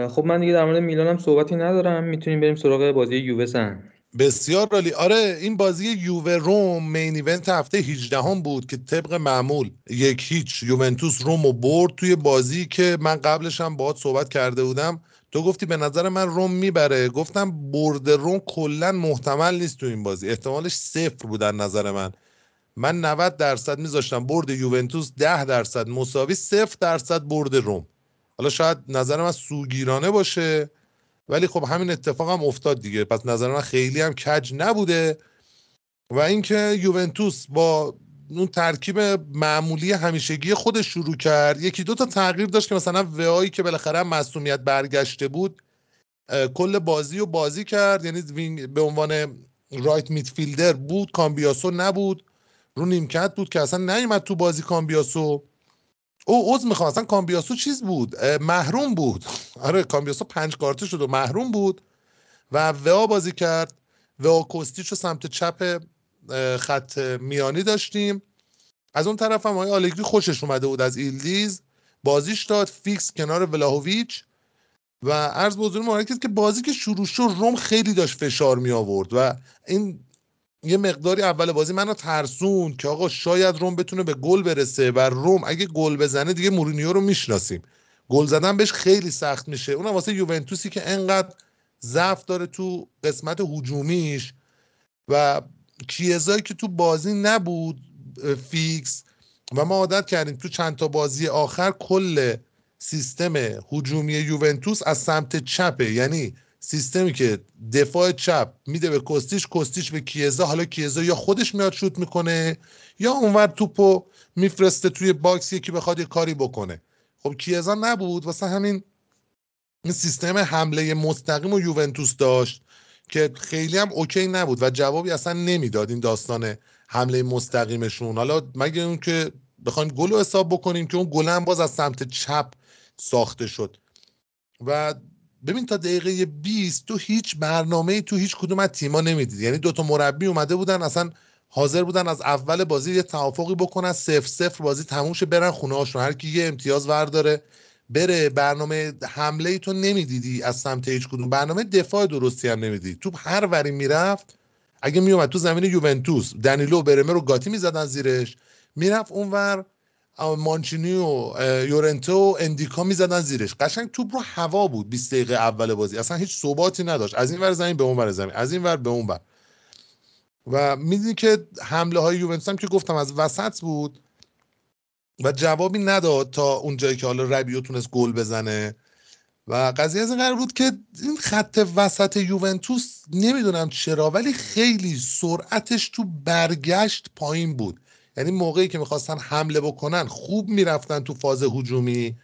خب من دیگه در مورد میلانم صحبتی ندارم، میتونیم بریم سراغ بازی یووه. بسیار عالی. آره این بازی یووه روم مین ایونت هفته 18 هم بود که طبق معمول 1-0 یوونتوس روم رو برد. توی بازی که من قبلش هم باهات صحبت کرده بودم تو گفتی به نظر من روم میبره، گفتم برد روم کلا محتمل نیست، تو این بازی احتمالش 0 بود از نظر من. من 90% میذاشتم برد یوونتوس، 10% مساوی، 0% برد روم. حالا شاید نظر من سوگیرانه باشه ولی خب همین اتفاق هم افتاد دیگه، پس نظر من خیلی هم کج نبوده. و اینکه یوونتوس با اون ترکیب معمولی همیشگی خودش شروع کرد، یکی دو تا تغییر داشت که مثلا وایی که بالاخره معصومیت برگشته بود کل بازی رو بازی کرد، یعنی به عنوان رایت میدفیلدر بود، کامبیاسو نبود، رو نیمکت بود که اصلا نیومد تو بازی کامبیاسو. اصلا کامبیاسو چیز بود، محروم بود. آره کامبیاسو 5 کارت شد و محروم بود و وها بازی کرد. وها کوستیچو سمت چپ خط میانی داشتیم. از اون طرف هم آلگری خوشش اومده بود از ایلدیز، بازیش داد فیکس کنار ولاهویچ. و عرض بزرگ مارکت که بازی که شروع شد روم خیلی داشت فشار می آورد و این یه مقداری اول بازی منو ترسون که آقا شاید روم بتونه به گل برسه و روم اگه گل بزنه دیگه مورینیو رو میشناسیم، گل زدن بهش خیلی سخت میشه، اونم واسه یوونتوسی که انقدر ضعف داره تو قسمت هجومیش و کیزایی که تو بازی نبود فیکس. و ما عادت کردیم تو چند تا بازی آخر کل سیستم هجومی یوونتوس از سمت چپه، یعنی سیستمی که دفاع چپ میده به کوستیچ، کوستیچ به کیزا، حالا کیزا یا خودش میاد شوت میکنه یا اونور توپو میفرسته توی باکس یکی بخواد یه کاری بکنه. خب کیزا نبود، واسه همین این سیستم حمله مستقیم و یوونتوس داشت که خیلی هم اوکی نبود و جوابی اصلا نمیداد این داستان حمله مستقیمشون. حالا مگه اون که بخوایم گل رو حساب بکنیم که اون گل هم باز از سمت چپ ساخته شد. و ببین تا دقیقه 20 تو هیچ برنامه‌ای تو هیچ کدوم از تیم‌ها نمیدید. یعنی دوتا مربی اومده بودن اصلا حاضر بودن از اول بازی یه توافقی بکنن 0-0 بازی تموم شه برن خونه‌هاشون، هر کی یه امتیاز ورداره بره. برنامه حمله تو نمیدیدی از سمت هیچ کدوم، برنامه دفاع درستی هم نمیدیدی. توپ هر وری میرفت، اگه میومد تو زمین یوونتوس دنیلو برمر و گاتی میزدن زیرش، میرفت اونور مانچینی و یورنتو و اندیکا میزدن زیرش. قشنگ توپ رو هوا بود. 20 دقیقه اول بازی اصلا هیچ ثباتی نداشت، از این ور زمین به اون ور زمین، از این ور به اون ور. و میدونی که حمله های یوونتوس هم که گفتم از وسط بود و جوابی نداد تا اونجایی که حالا ربیو تونست گل بزنه. و قضیه از این قرار بود که این خط وسط یوونتوس نمیدونم چرا ولی خیلی سرعتش تو برگشت پایین بود. یعنی موقعی که میخواستن حمله بکنن خوب میرفتن تو فاز هجومی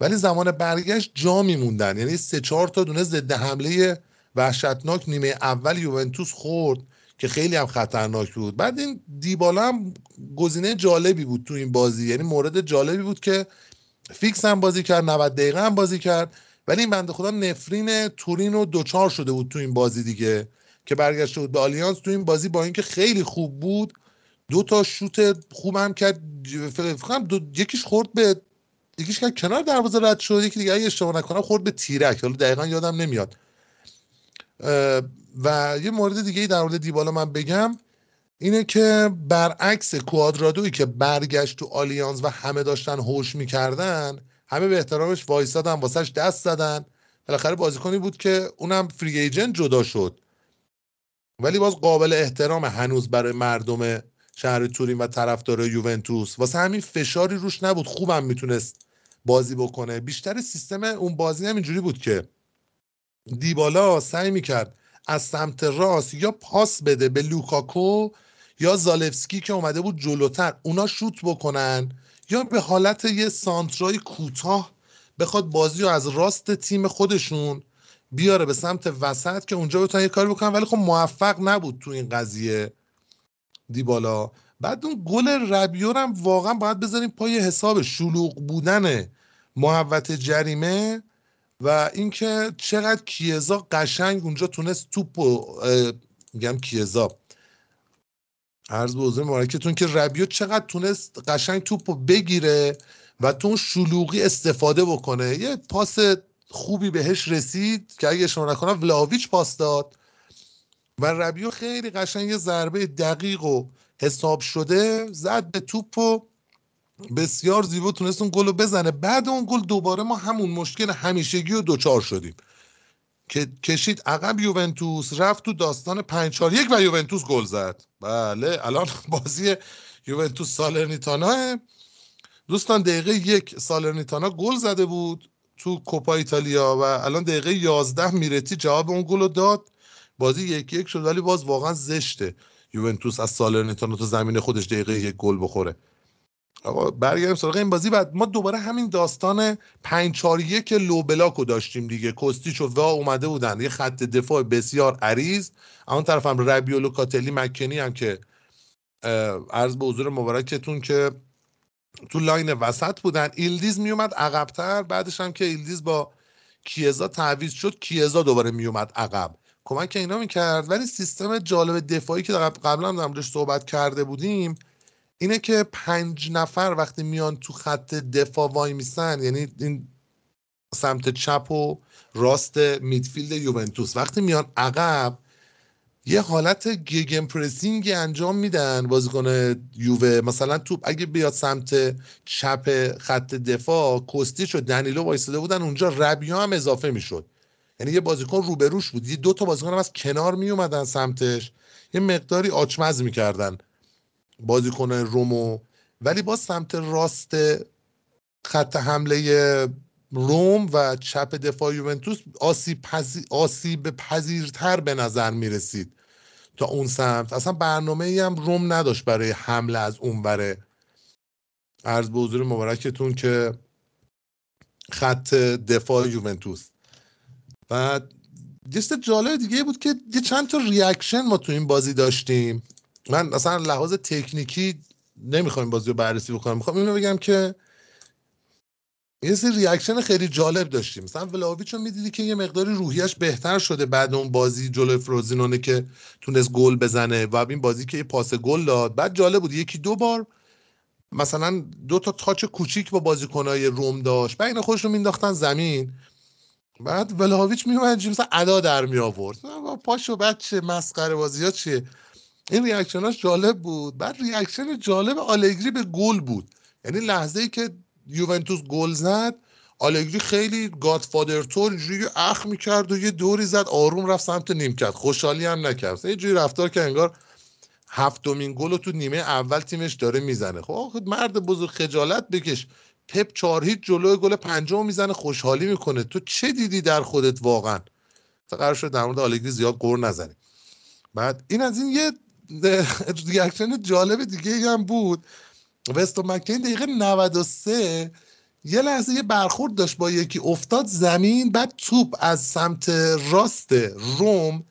ولی زمان برگشت جا میموندن. یعنی 3-4 تا دونه ضد حمله وحشتناک نیمه اول یوونتوس خورد که خیلی هم خطرناک بود. بعد این دیبالا هم گزینه جالبی بود تو این بازی، یعنی مورد جالبی بود که فیکس هم بازی کرد 90 دقیقه هم بازی کرد، ولی این بنده خدا نفرین تورینو دوچار شده بود تو این بازی دیگه که برگشته بود به آلیانس. تو این بازی با اینکه خیلی خوب بود دو تا شوت خوبم کرد، یکیش خورد به یکیش کرد کنار دروازه رد شد، یکی دیگه اگه اشتباه نکنم خورد به تیرک، حالا دقیقاً یادم نمیاد. و یه مورد دیگه در مورد دیبالا من بگم اینه که برعکس کوادرادویی که برگشت تو آلیانز و همه داشتن هوش میکردن، همه به احترامش وایسادن واسش دست زدن. بالاخره بازیکنی بود که اونم فری ایجنت جدا شد ولی باز قابل احترام هنوز برای مردم شهر تورین و طرفدارای یوونتوس، واسه همین فشاری روش نبود، خوبم میتونست بازی بکنه. بیشتر سیستم اون بازی هم اینجوری بود که دیبالا سعی میکرد از سمت راست یا پاس بده به لوکاکو یا زالفسکی که اومده بود جلوتر، اونا شوت بکنن، یا به حالت یه سانترای کوتاه بخواد بازی رو از راست تیم خودشون بیاره به سمت وسط که اونجا بتونن یه کار بکنن. ولی خب موفق نبود تو این قضیه دیبالا. بعد اون گل ربیو هم واقعا باید بذاریم پای حساب شلوغ بودن محوت جریمه و اینکه چقدر کیزا قشنگ اونجا تونست توپو میگم کیزا عرض به حضور مبارکتون که ربیو چقدر تونست قشنگ توپو بگیره و تو اون شلوغی استفاده بکنه. یه پاس خوبی بهش رسید که اگه اشتباه نکنم ولاویچ پاس داد و ربیو خیلی قشنگ یه ضربه دقیق و حساب شده زد به توپو، بسیار زیبا تونست اون گل رو بزنه. بعد اون گل دوباره ما همون مشکل همیشگی رو دوچار شدیم که کشید عقب یوونتوس، رفت تو داستان 5-4-1 و یوونتوس گل زد. بله الان بازی یوونتوس سالرنیتانا، دوستان دقیقه 1 سالرنیتانا گل زده بود تو کوپا ایتالیا و الان دقیقه 11 میرتی جواب اون گل رو داد، بازی 1-1 شد. ولی باز واقعا زشته یوونتوس از سالرنیتانا تو زمین خودش دقیقه 1 گل بخوره. آقا برگردیم سراغ این بازی. بعد ما دوباره همین داستان 5-4-1 لو بلاکو داشتیم دیگه، کوستیچ و وا اومده بودن، یه خط دفاع بسیار عریض، اون طرف هم ربیو لوکاتلی مکنی هم که عرض به حضور مبارکتون که تو لاین وسط بودن. ایلدیز میومد عقب‌تر، بعدش هم که ایلدیز با کیزا تعویض شد کیزا دوباره میومد عقب کمک اینا میکرد. ولی سیستم جالب دفاعی که قبلا هم درش صحبت کرده بودیم اینه که 5 نفر وقتی میان تو خط دفاع وای میسن، یعنی این سمت چپ و راست میدفیلد یوونتوس، وقتی میان عقب یه حالت گیگن پرسینگ انجام میدن بازیکن یووه. مثلا توپ اگه بیاد سمت چپ خط دفاع، کوستیچ و دنیلو وایساده بودن اونجا، ربیو هم اضافه میشد، یعنی یه بازیکن روبروش بود، یه 2 تا بازیکن هم از کنار میومدن سمتش، یه مقداری آچمز میکردن بازیکن رومو. ولی با سمت راست خط حمله روم و چپ دفاع یوونتوس آسیب پذیرتر به نظر میرسید تا اون سمت. اصلا برنامه‌ای هم روم نداشت برای حمله از اون بره. عرض به حضور مبارکتون که خط دفاع یوونتوس. و جست جالب دیگه بود که یه چند تا ریاکشن ما تو این بازی داشتیم. من اصلا لحاظ تکنیکی نمیخوایم بازی رو بررسی بکنم، میخوام اینو بگم که یه سری ریاکشن خیلی جالب داشتیم. مثلا ولاویچو میدیدی که یه مقداری روحیش بهتر شده بعد اون بازی جلوی فروزینونه که تونست گل بزنه و این بازی که یه پاس گل داد. بعد جالب بود یکی دو بار مثلا دو تا تاچ کوچیک با بازیکنای روم داشت، بعد اینا خودشون مینداختن زمین، بعد ولاویچ میومد مثلا ادا در می آورد، پاشو بچه مسخره بازی‌ها چیه. این ریاکشناش جالب بود. بعد ریاکشن جالب آلگری به گل بود، یعنی لحظه‌ای که یوونتوس گل زد آلگری خیلی گادفادر تور اینجوری اخ میکرد و یه دوری زد آروم رفت سمت نیمکت، خوشحالی هم نکرد، یه جوری رفتار که انگار هفتمین گل رو تو نیمه اول تیمش داره میزنه. خب مرد بزرگ خجالت بکش، پپ 4-0 جلوی گل پنجم میزنه خوشحالی میکنه، تو چه دیدی در خودت واقعا؟ قرار شد در مورد آلگری زیاد قور نزنی. بعد این از این یه ریاکشن جالب دیگه هم بود. وست و مکین دقیقه 93 یه لحظه یه برخورد داشت با یکی، افتاد زمین، بعد توپ از سمت راست روم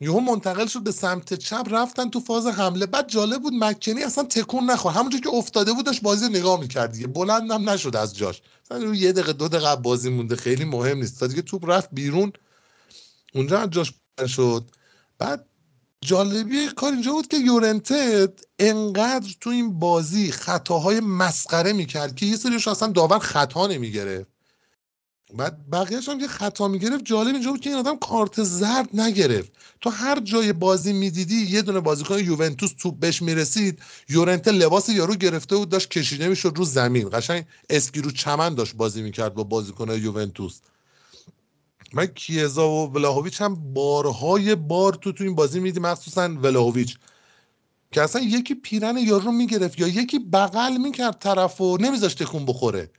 یهو منتقل شد به سمت چپ، رفتن تو فاز حمله. بعد جالب بود مکنی اصلا تکون نخورد، همونجور که افتاده بود داشت بازی نگاه میکرد دیگه، بلندم نشد از جاش، مثلا یه دقیقه دو دقیقه بازی مونده خیلی مهم نیست، تا دیگه توپ رفت بیرون اونجا از جاش شد. بعد جالبی کار اینجا بود که یورنته انقدر تو این بازی خطاهای مسخره میکرد که یه سریش اصلا داور خطا نمیگرفت، بعد بقیه‌اش هم که خطا میگرفت. جالب اینجا بود که این آدم کارت زرد نگرفت، تو هر جای بازی میدیدی یه دونه بازیکن یوونتوس توپ بهش میرسید یورنته لباس یارو گرفته بود داشت کشیده میشد رو زمین، قشنگ اسکی رو چمن داشت بازی میکرد با بازیکن‌های یوونتوس. من کیزا و ولاهویچ هم بارهای بار تو این بازی میدی، مخصوصا ولاهویچ که اصلا یکی پیرن یارو میگرفت یا یکی بغل میکرد طرفو نمیذاشت تکون بخوره.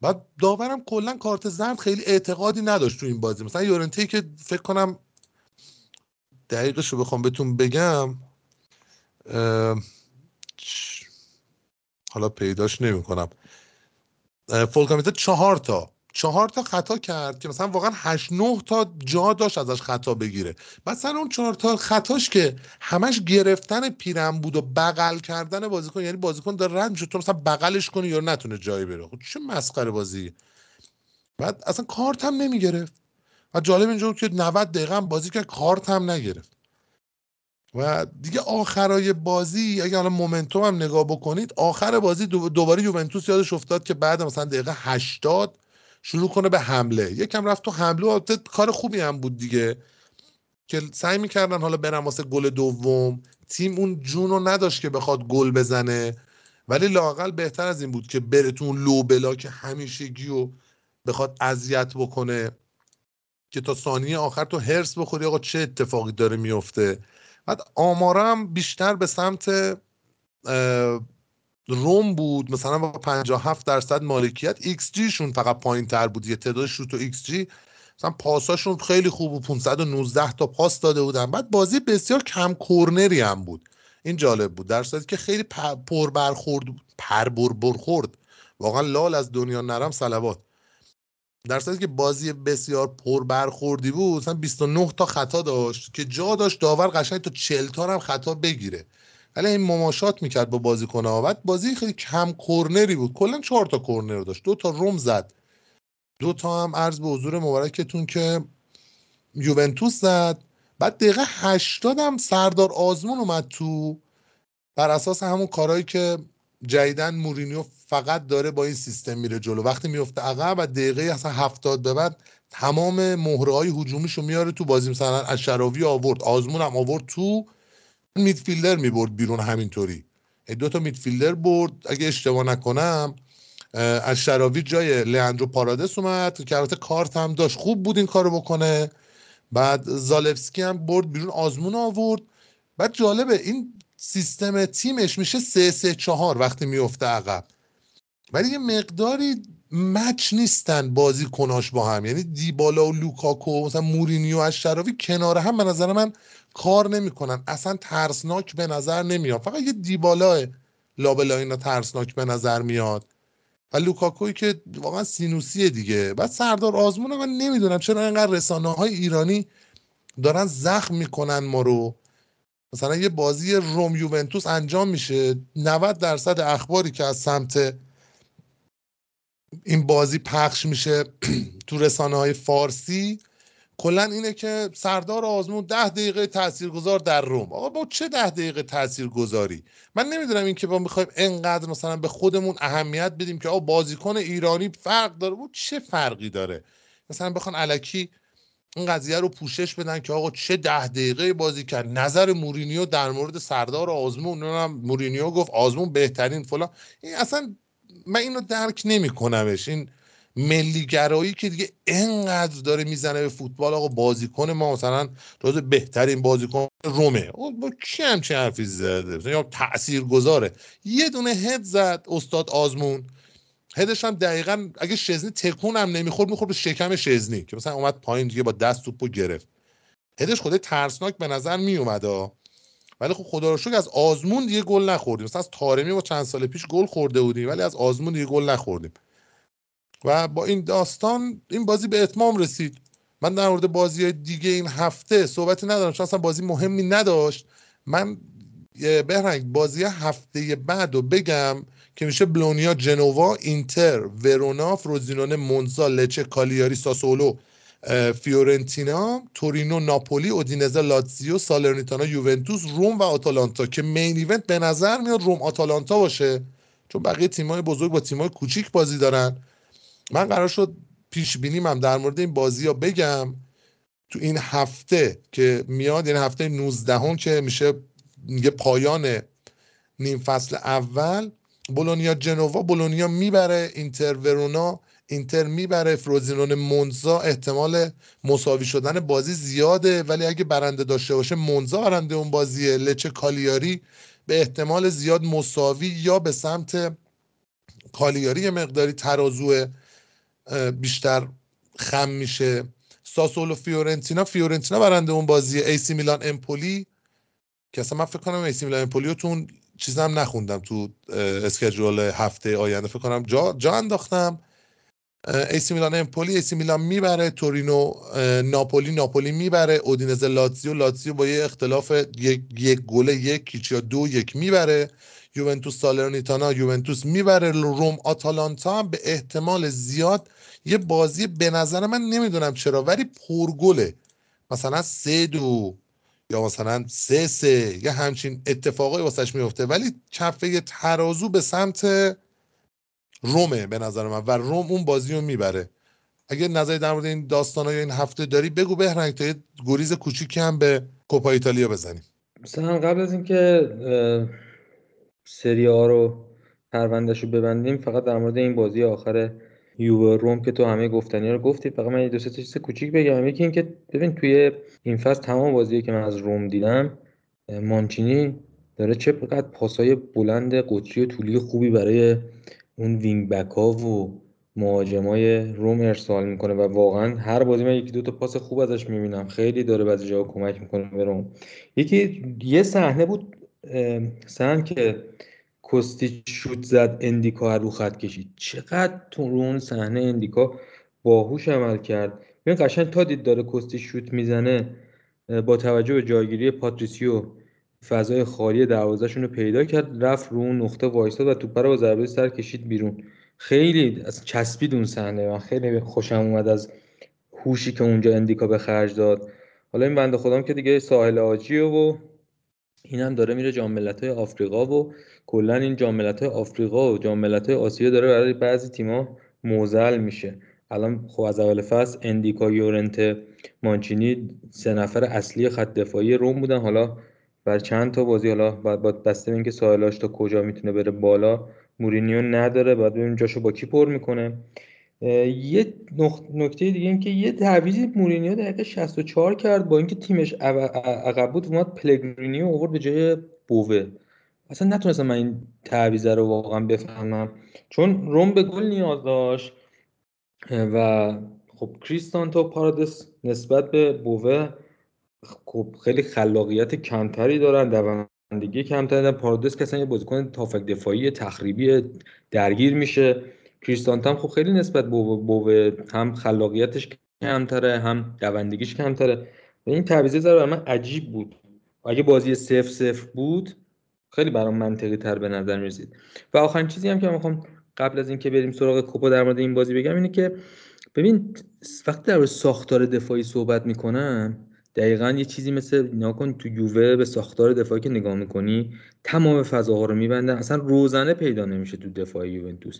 بعد داورم کلا کارت زرد خیلی اعتقادی نداشت تو این بازی. مثلا یورنتی که فکر کنم دقیقشو بخوام بهتون بگم حالا پیداش نمیکنم، فولکامیتا 4 تا خطا کرد که مثلا واقعا 8-9 تا جا داشت ازش خطا بگیره. مثلا اون 4 تا خطاش که همش گرفتن پیرن بود و بغل کردن بازیکن، یعنی بازیکن داره رد میشه تو مثلا بغلش کنی یا نتونه جایی بره. خب چه مسخره بازی. بعد اصلا کارت هم نمیگرفت و جالب اینجا بود که 90 دقیقه هم بازی که کارت هم نگرفت. و دیگه آخرای بازی اگه الان مومنتوم هم نگاه بکنید، آخر بازی دوباره یوونتوس یادش افتاد که بعد مثلا دقیقه 80 شروع کنه به حمله، یکم رفت تو حمله و کار خوبی هم بود دیگه که سعی میکردن حالا برن واسه گل دوم، تیم اون جون رو نداشت که بخواد گل بزنه ولی لااقل بهتر از این بود که بره تو اون لو بلا که همیشگی رو بخواد اذیت بکنه که تا ثانیه آخر تو هرس بخوری آقا چه اتفاقی داره میفته. بعد آمارم بیشتر به سمت روم بود، مثلا با 57% مالکیت، ایکس جی شون فقط پایین تر بود، یه تعداد شوت و ایکس جی، مثلا پاساشون خیلی خوب بود، 519 تا پاس داده بودن. بعد بازی بسیار کم کورنری هم بود، این جالب بود، در صورتی که خیلی پر برخورد واقعا لال از دنیا نرم صلوات، در صورتی که بازی بسیار پر برخوردی بود، مثلا 29 تا خطا داشت که جا داشت داور قشنگ تا 40 تا هم خطا بگیره ولی این مماشات میکرد با بازیکن‌ها. بعد بازی خیلی کم کورنری بود، کلا 4 تا کورنر داشت، 2 تا روم زد، 2 تا هم عرض به حضور مبارکتون که یوونتوس زد. بعد دقیقه 80 هم سردار آزمون اومد تو، بر اساس همون کارهایی که جدیدن مورینیو فقط داره با این سیستم میره جلو، وقتی میفته عقب و دقیقه اصلا 70 به بعد تمام مهره‌های هجومیشو میاره تو بازی، مثلا اشراوی آورد، آزمون هم آورد تو، میدفیلدر میبرد بیرون همینطوری، دو تا میدفیلدر برد اگه اشتباه نکنم، از شراوی جای لئاندرو پارادس اومد که البته کارت هم داشت، خوب بود این کارو بکنه. بعد زالفسکی هم برد بیرون، آزمون آورد. بعد جالبه این سیستم تیمش میشه 3-3-4 وقتی میفته عقب، ولی یه مقداری مچ نیستن بازیکناش با هم، یعنی دیبالا و لوکاکو مثلا مورینیو و اشراوی کنار هم به نظر من کار نمیکنن، اصلا ترسناک به نظر نمیاد، فقط یه دیبالا لابلا اینا ترسناک به نظر میاد و لوکاکوی که واقعا سینوسیه دیگه. بعد سردار آزمون من نمیدونم چرا اینقدر رسانه‌های ایرانی دارن زخم میکنن ما رو، مثلا یه بازی روم یوونتوس انجام میشه، 90% اخباری که از سمت این بازی پخش میشه تو رسانه‌های فارسی کلا اینه که سردار آزمون 10 دقیقه تاثیرگذار در روم. آقا با چه 10 دقیقه تاثیرگذاری؟ من نمیدونم این که ما میخوایم انقدر مثلا به خودمون اهمیت بدیم که آقا بازیکن ایرانی فرق داره. و چه فرقی داره؟ مثلا بخوان الکی این قضیه رو پوشش بدن که آقا چه 10 دقیقه بازی کرد، نظر مورینیو در مورد سردار آزمون، اونم مورینیو گفت آزمون بهترین فلان. این اصلا من اینو درک نمیکنمش، این ملی گرایی که دیگه اینقدر داره میزنه به فوتبال. آقا بازیکن ما مثلا جزو بهترین بازیکن رومه، با کی همچین حرفی زده؟ یا تاثیرگذاره. یه دونه هد زد استاد آزمون، هدش هم دقیقاً اگه شزنی تکون هم نمیخورد میخورد به شکم شزنی که مثلا اومد پایین دیگه با دست توپو گرفت. هدش خود ترسناک به نظر میومد ها، ولی خب خدا رو شکر از آزمون دیگه گل نخوردیم. مثلا از طارمی ما چند سال پیش گل خورده بودیم ولی از آزمون دیگه گل نخوردیم. و با این داستان این بازی به اتمام رسید. من در مورد بازی دیگه این هفته صحبتی ندارم چون اصلا بازی مهمی نداشت. من بهرنگ بازی هفته بعدو بگم که میشه بولونیا جنوا، اینتر ورونا، فروزینونه مونزا، لچه کالیاری، ساسولو فیورنتینا، تورینو ناپولی، اودینزه لاتزیو، سالرنیتانا یوونتوس، روم و آتالانتا که مین ایونت به نظر میاد روم آتالانتا باشه چون بقیه تیم‌های بزرگ با تیم‌های کوچیک بازی دارن. من قرار شد پیش بینیمم در مورد این بازی‌ها بگم تو این هفته که میاد، یعنی هفته 19 که میشه یه پایان نیم فصل اول. بولونیا جنوا، بولونیا میبره، اینتر ورونا، اینتر میبره، فروزینونه مونزا احتمال مساوی شدن بازی زیاده ولی اگه برنده داشته باشه مونزا برنده اون بازیه. لچه کالیاری به احتمال زیاد مساوی یا به سمت کالیاری مقداری ترازو بیشتر خم میشه. ساسولو فیورنتینا، فیورنتینا برنده اون بازیه. ایسی میلان امپولی که اصلا من فکر کنم ایسی میلان امپولیو تون چیزم نخوندم تو اسکیجول هفته آینده، فکر کنم جا انداختم. ایسی میلان امپولی، ایسی میلان میبره، تورینو ناپولی، ناپولی میبره، اودینزه لاتزیو، لاتزیو با یه اختلاف یک گل یک یا 2-1 میبره، یوونتوس سالرنیتانا یوونتوس میبره، روم آتالانتا هم به احتمال زیاد یه بازی به نظر من نمیدونم چرا ولی پرگله، مثلا 3-2 یا مثلا 3-3 یا همچین اتفاقایی واسش میفته ولی کفه ترازو به سمت رومه به نظر من و روم اون بازی رو میبره. اگه نظری در مورد این داستان‌ها یا این هفته داری بگو بهرنگ تا یه گریز کوچیکی هم به کوپا ایتالیا بزنیم. مثلا قبل از اینکه سری آ رو پرونده‌شو ببندیم فقط در مورد این بازی آخر یووه روم که تو همه گفتنی‌ها رو گفتی، فقط من یه دو سه تا چیز کوچیک بگم. یکی این که ببین توی این فصل تمام بازی‌ای که من از روم دیدم مانچینی داره چقدر پاس‌های بلند قطری و طولی خوبی برای اون وینگ بک‌ها و مهاجمای روم ارسال میکنه و واقعا هر بازی من یکی دو تا پاس خوب ازش میبینم، خیلی داره بعضی جاها کمک میکنه به روم. یه صحنه بود سن که کوستیچ شوت زد اندیکا رو خط کشید، چقدر تو اون صحنه اندیکا باهوش عمل کرد. ببین قشنگ تا دید داره کوستیچ شوت میزنه با توجه به جایگیری پاتریسیو فضای خالی دروازه‌شون رو پیدا کرد، رفت رو اون نقطه وایساد و توپ رو با ضربه سر کشید بیرون. خیلی اصلا چسبید اون صحنه، من خیلی خوشم اومد از هوشی که اونجا اندیکا به خرج داد. حالا این بنده خدام که دیگه ساحل آجیه و اینم داره میره جام ملت‌های آفریقا و کلا این جام ملت‌های آفریقا و جام ملت‌های آسیا داره برای بعضی تیم‌ها معضل میشه. الان خب از اول فصل اندیکا، یورنته، مانچینی 3 نفر اصلی خط دفاعی روم بودن. حالا برای چند تا بازی حالا بعد بسته به اینکه ساحلاش تا کجا میتونه بره بالا، مورینیو نداره، بعد ببینیم جاشو با کی پر میکنه. یه نکته دیگه این که یه تعویضی مورینیو دقیقه 64 کرد با اینکه تیمش عقب بود، اومد پلگرینیو آورد به جای بووه. اصلا نتونستم من این تعویض رو واقعا بفهمم چون روم به گل نیاز داشت و خب کریستانتو پارادس نسبت به بووه خب خیلی خلاقیت کمتری دارن، دوندگی کمتری دارن. پارادس که اصلا یه بازیکن تافک دفاعی تخریبی درگیر میشه. کریستانتو هم خب خیلی نسبت به هم خلاقیتش کمتره هم دوندگیش کمتره و این تعویضه ذره برای من عجیب بود. اگه بازی 0-0 بود خیلی برام منطقی تر به نظر می‌رسید. و آخرین چیزی هم که من می‌خوام قبل از اینکه بریم سراغ کوپا در مورد این بازی بگم اینه که ببین وقتی در مورد ساختار دفاعی صحبت می‌کنم دقیقاً یه چیزی مثل ناکن تو یووه به ساختار دفاعی که نگاه می‌کنی تمام فضاها رو می‌بندن، اصلا روزنه پیدا نمیشه تو دفاع یوونتوس،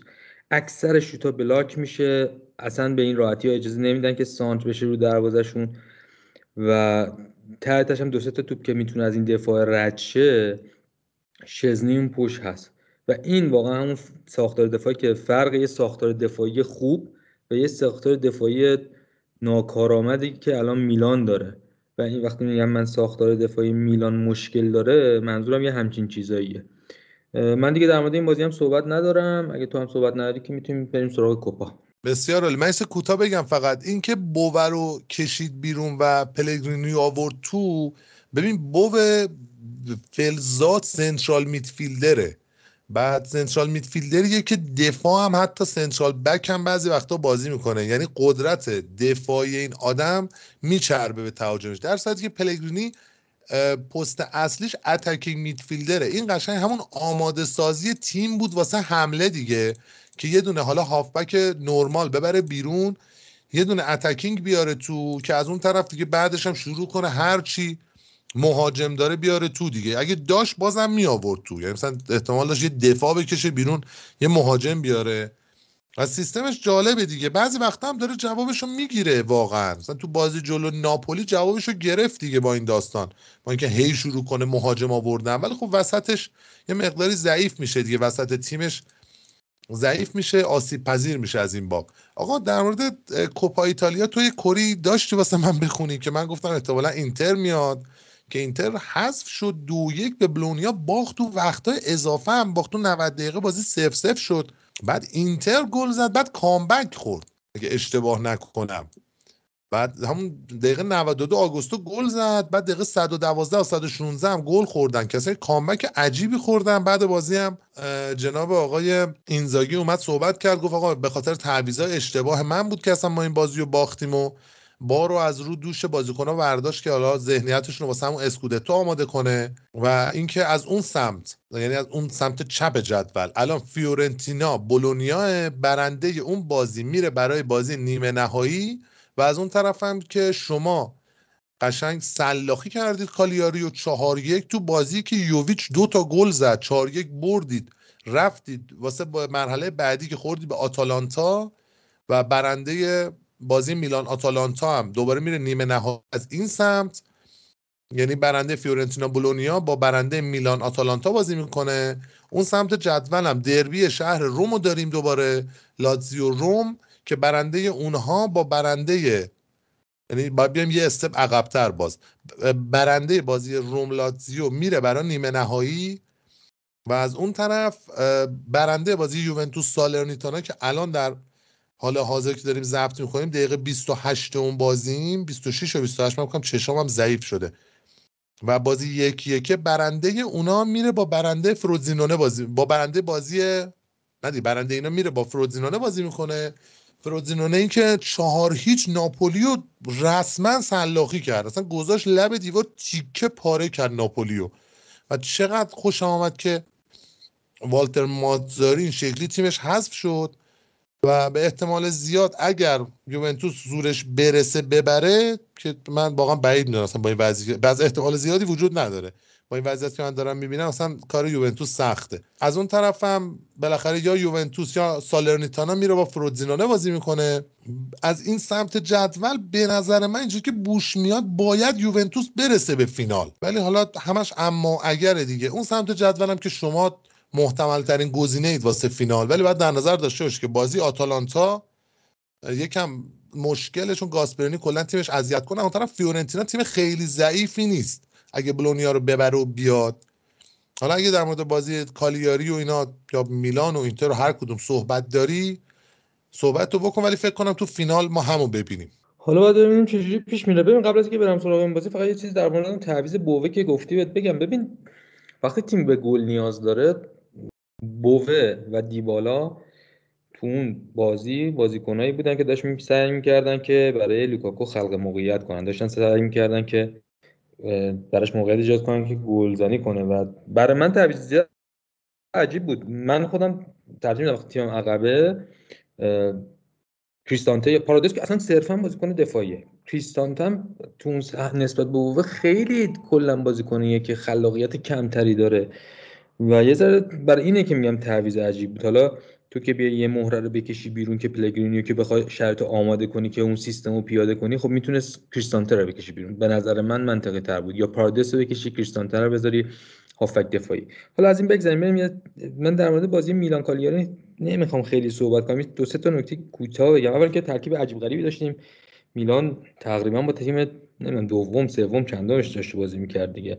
اکثر شوت‌ها بلاک میشه، اصلا به این راحتی‌ها اجازه نمیدن که سانتر بشه رو دروازه‌شون و تحتش هم دو سه تا توپ که میتونه از این دفاع رد شه شزنی اون پشت هست و این واقعا همون ساختار دفاعی که فرق یه ساختار دفاعی خوب و یه ساختار دفاعی ناکارآمدی که الان میلان داره. و این وقتی میگم من ساختار دفاعی میلان مشکل داره منظورم یه همچین چیزاییه. من دیگه در مورد این بازی هم صحبت ندارم، اگه تو هم صحبت نداری که میتونیم بریم سراغ کوپا. بسیار عالی. من یه کوتاه بگم فقط این که بوه رو کشید بیرون و پلگرینیو آورد تو. ببین بوه فلزات سنترال میدفیلدره، بعد سنترال میدفیلدریه که دفاع هم حتی سنترال بک هم بعضی وقتا بازی میکنه، یعنی قدرت دفاعی این آدم میچربه به تهاجمش، در صورتی که پلگرینی پست اصلیش اتکینگ میدفیلدره. این قشنگ همون آماده سازی تیم بود واسه حمله دیگه، که یه دونه حالا هافبک نورمال ببره بیرون، یه دونه اتکینگ بیاره تو که از اون طرف دیگه بعدش هم شروع کنه هر چی مهاجم داره بیاره تو دیگه. اگه داشت بازم می آورد تو، یعنی مثلا احتمال داشت یه دفاع بکشه بیرون یه مهاجم بیاره. و سیستمش جالبه دیگه، بعضی وقتا هم داره جوابشو میگیره واقعا. مثلا تو بازی جلو ناپولی جوابشو گرفت دیگه با این داستان، با اینکه هی شروع کنه مهاجم آوردن، ولی خب وسطش یه مقداری ضعیف میشه دیگه، وسط تیمش ضعیف میشه، آسیب پذیر میشه از این باب. آقا در مورد کوپا ایتالیا تو یه کری داشتی واسه من بخونی که من گفتم احتمالاً اینتر میاد، که اینتر حذف شد 2-1 به بولونیا، باخت تو وقت‌های اضافه هم باخت، تو 90 دقیقه بازی 0-0 شد، بعد اینتر گل زد، بعد کامبک خورد اگه اشتباه نکنم، بعد همون دقیقه 92 آگوستو گل زد، بعد دقیقه 112 و 116 هم گل خوردن، کسایی کامبک عجیبی خوردن. بعد بازی هم جناب آقای اینزاگی اومد صحبت کرد، گفت آقا به خاطر تعویضای اشتباه من بود که اصلا ما این بازی رو باختیم و بارو از رو دوش بازیکن‌ها برداشت که حالا ذهنیتشون رو واسه همون اسکودتو آماده کنه. و اینکه از اون سمت، یعنی از اون سمت چپ جدول الان فیورنتینا بولونیا برنده اون بازی میره برای بازی نیمه نهایی، و از اون طرف هم که شما قشنگ سلاخی کردید کالیاری و 4-1 تو بازی که یوویچ 2 تا گل زد 4-1 بردید، رفتید واسه مرحله بعدی که خوردید به آتالانتا و برنده بازی میلان آتالانتا هم دوباره میره نیمه نهایی از این سمت، یعنی برنده فیورنتینا بولونیا با برنده میلان آتالانتا بازی میکنه. اون سمت جدول هم دربی شهر رومو داریم دوباره، لاتزیو روم، که برنده اونها با برنده، یعنی باید بیایم یه استپ عقب‌تر، باز برنده بازی روم لاتزیو میره برای نیمه نهایی، و از اون طرف برنده بازی یوونتوس سالرنیتانا که الان در حال حاضر که داریم ضبط می‌کنیم دقیقه 28 اون بازیم، 26 و 28 من میگم چشامم ضعیف شده، و بازی 1-1 برنده اونا میره با برنده فروزینونه بازی، با برنده بازی ندی برنده اینا میره با فروزینونه بازی میکنه. فروزینونه این که 4-0 ناپولیو رسما سلاخی کرد، اصلا گذاشت لب دیوار تیکه پاره کرد ناپولیو. و چقدر خوشم اومد که والتر ماتزاری این شکلی تیمش حذف شد، و به احتمال زیاد اگر یوونتوس زورش برسه ببره، که من واقعا بعید میدونم اصلا با این وضعیت، باز احتمال زیادی وجود نداره با این وضعیتی که من دارم میبینم، اصلا کار یوونتوس سخته. از اون طرف هم بالاخره یا یوونتوس یا سالرنیتانا میره با فروزینونه بازی میکنه. از این سمت جدول به نظر من اینجوری که بوش میاد باید یوونتوس برسه به فینال، ولی حالا همش اما اگر دیگه. اون سمت جدول هم که شما محتمل ترین گزینه اید واسه فینال، ولی بعد در نظر داشته باش که بازی آتالانتا یکم مشکلشون گاسپرینی کلا تیمش اذیت کنه، اون طرف فیورنتینا تیم خیلی ضعیفی نیست اگه بولونیا رو ببره و بیاد. حالا اگه در مورد بازی کالیاری و اینا یا میلان و اینتر رو هر کدوم صحبت داری صحبتو بکن، ولی فکر کنم تو فینال ما همو ببینیم. حالا بعد ببینیم چجوری پیش میره. ببین قبل از اینکه برم سراغ این بازی فقط یه چیز در مورد تعویض بوه که گفتی بهت بگم. ببین وقتی تیم به گل نیاز داره، بوه و دیبالا تو اون بازی بازیکنایی بودن که داشتن سعی می‌کردن که برای لوکاکو خلق موقعیت کنن، داشتن سعی می‌کردن که براش موقعیت ایجاد کنن که گلزنی کنه. و برای من تعجب عجیب بود. من خودم ترجیح میدم وقتی تیمم عقبه کریستانته یا پارادیس که اصلا صرفا بازیکن دفاعیه. کریستانته هم تو اون نسبت به اوه خیلی کلا بازیکنیه که خلاقیت کمتری داره و یه ذره برای اینه که میگم تعویض عجیب بود. حالا تو که بیا یه مهره رو بکشی بیرون که پلگرینیو که بخوای شرط آماده کنی که اون سیستم رو پیاده کنی، خب میتونست کریستانته رو بکشی بیرون، به نظر من منطقی تر بود، یا پارادیس رو بکشی کریستانته رو بذاری هافک دفاعی. حالا از این بگذریم. من در مورد بازی میلان کالیاری نمیخوام خیلی صحبت کنم، دو سه تا نکته کوتاه بگم. اول که ترکیب عجیب غریبی داشتیم، میلان تقریبا با تیم نمیدونم دوم سوم چندمش داشت بازی میکرد دیگه،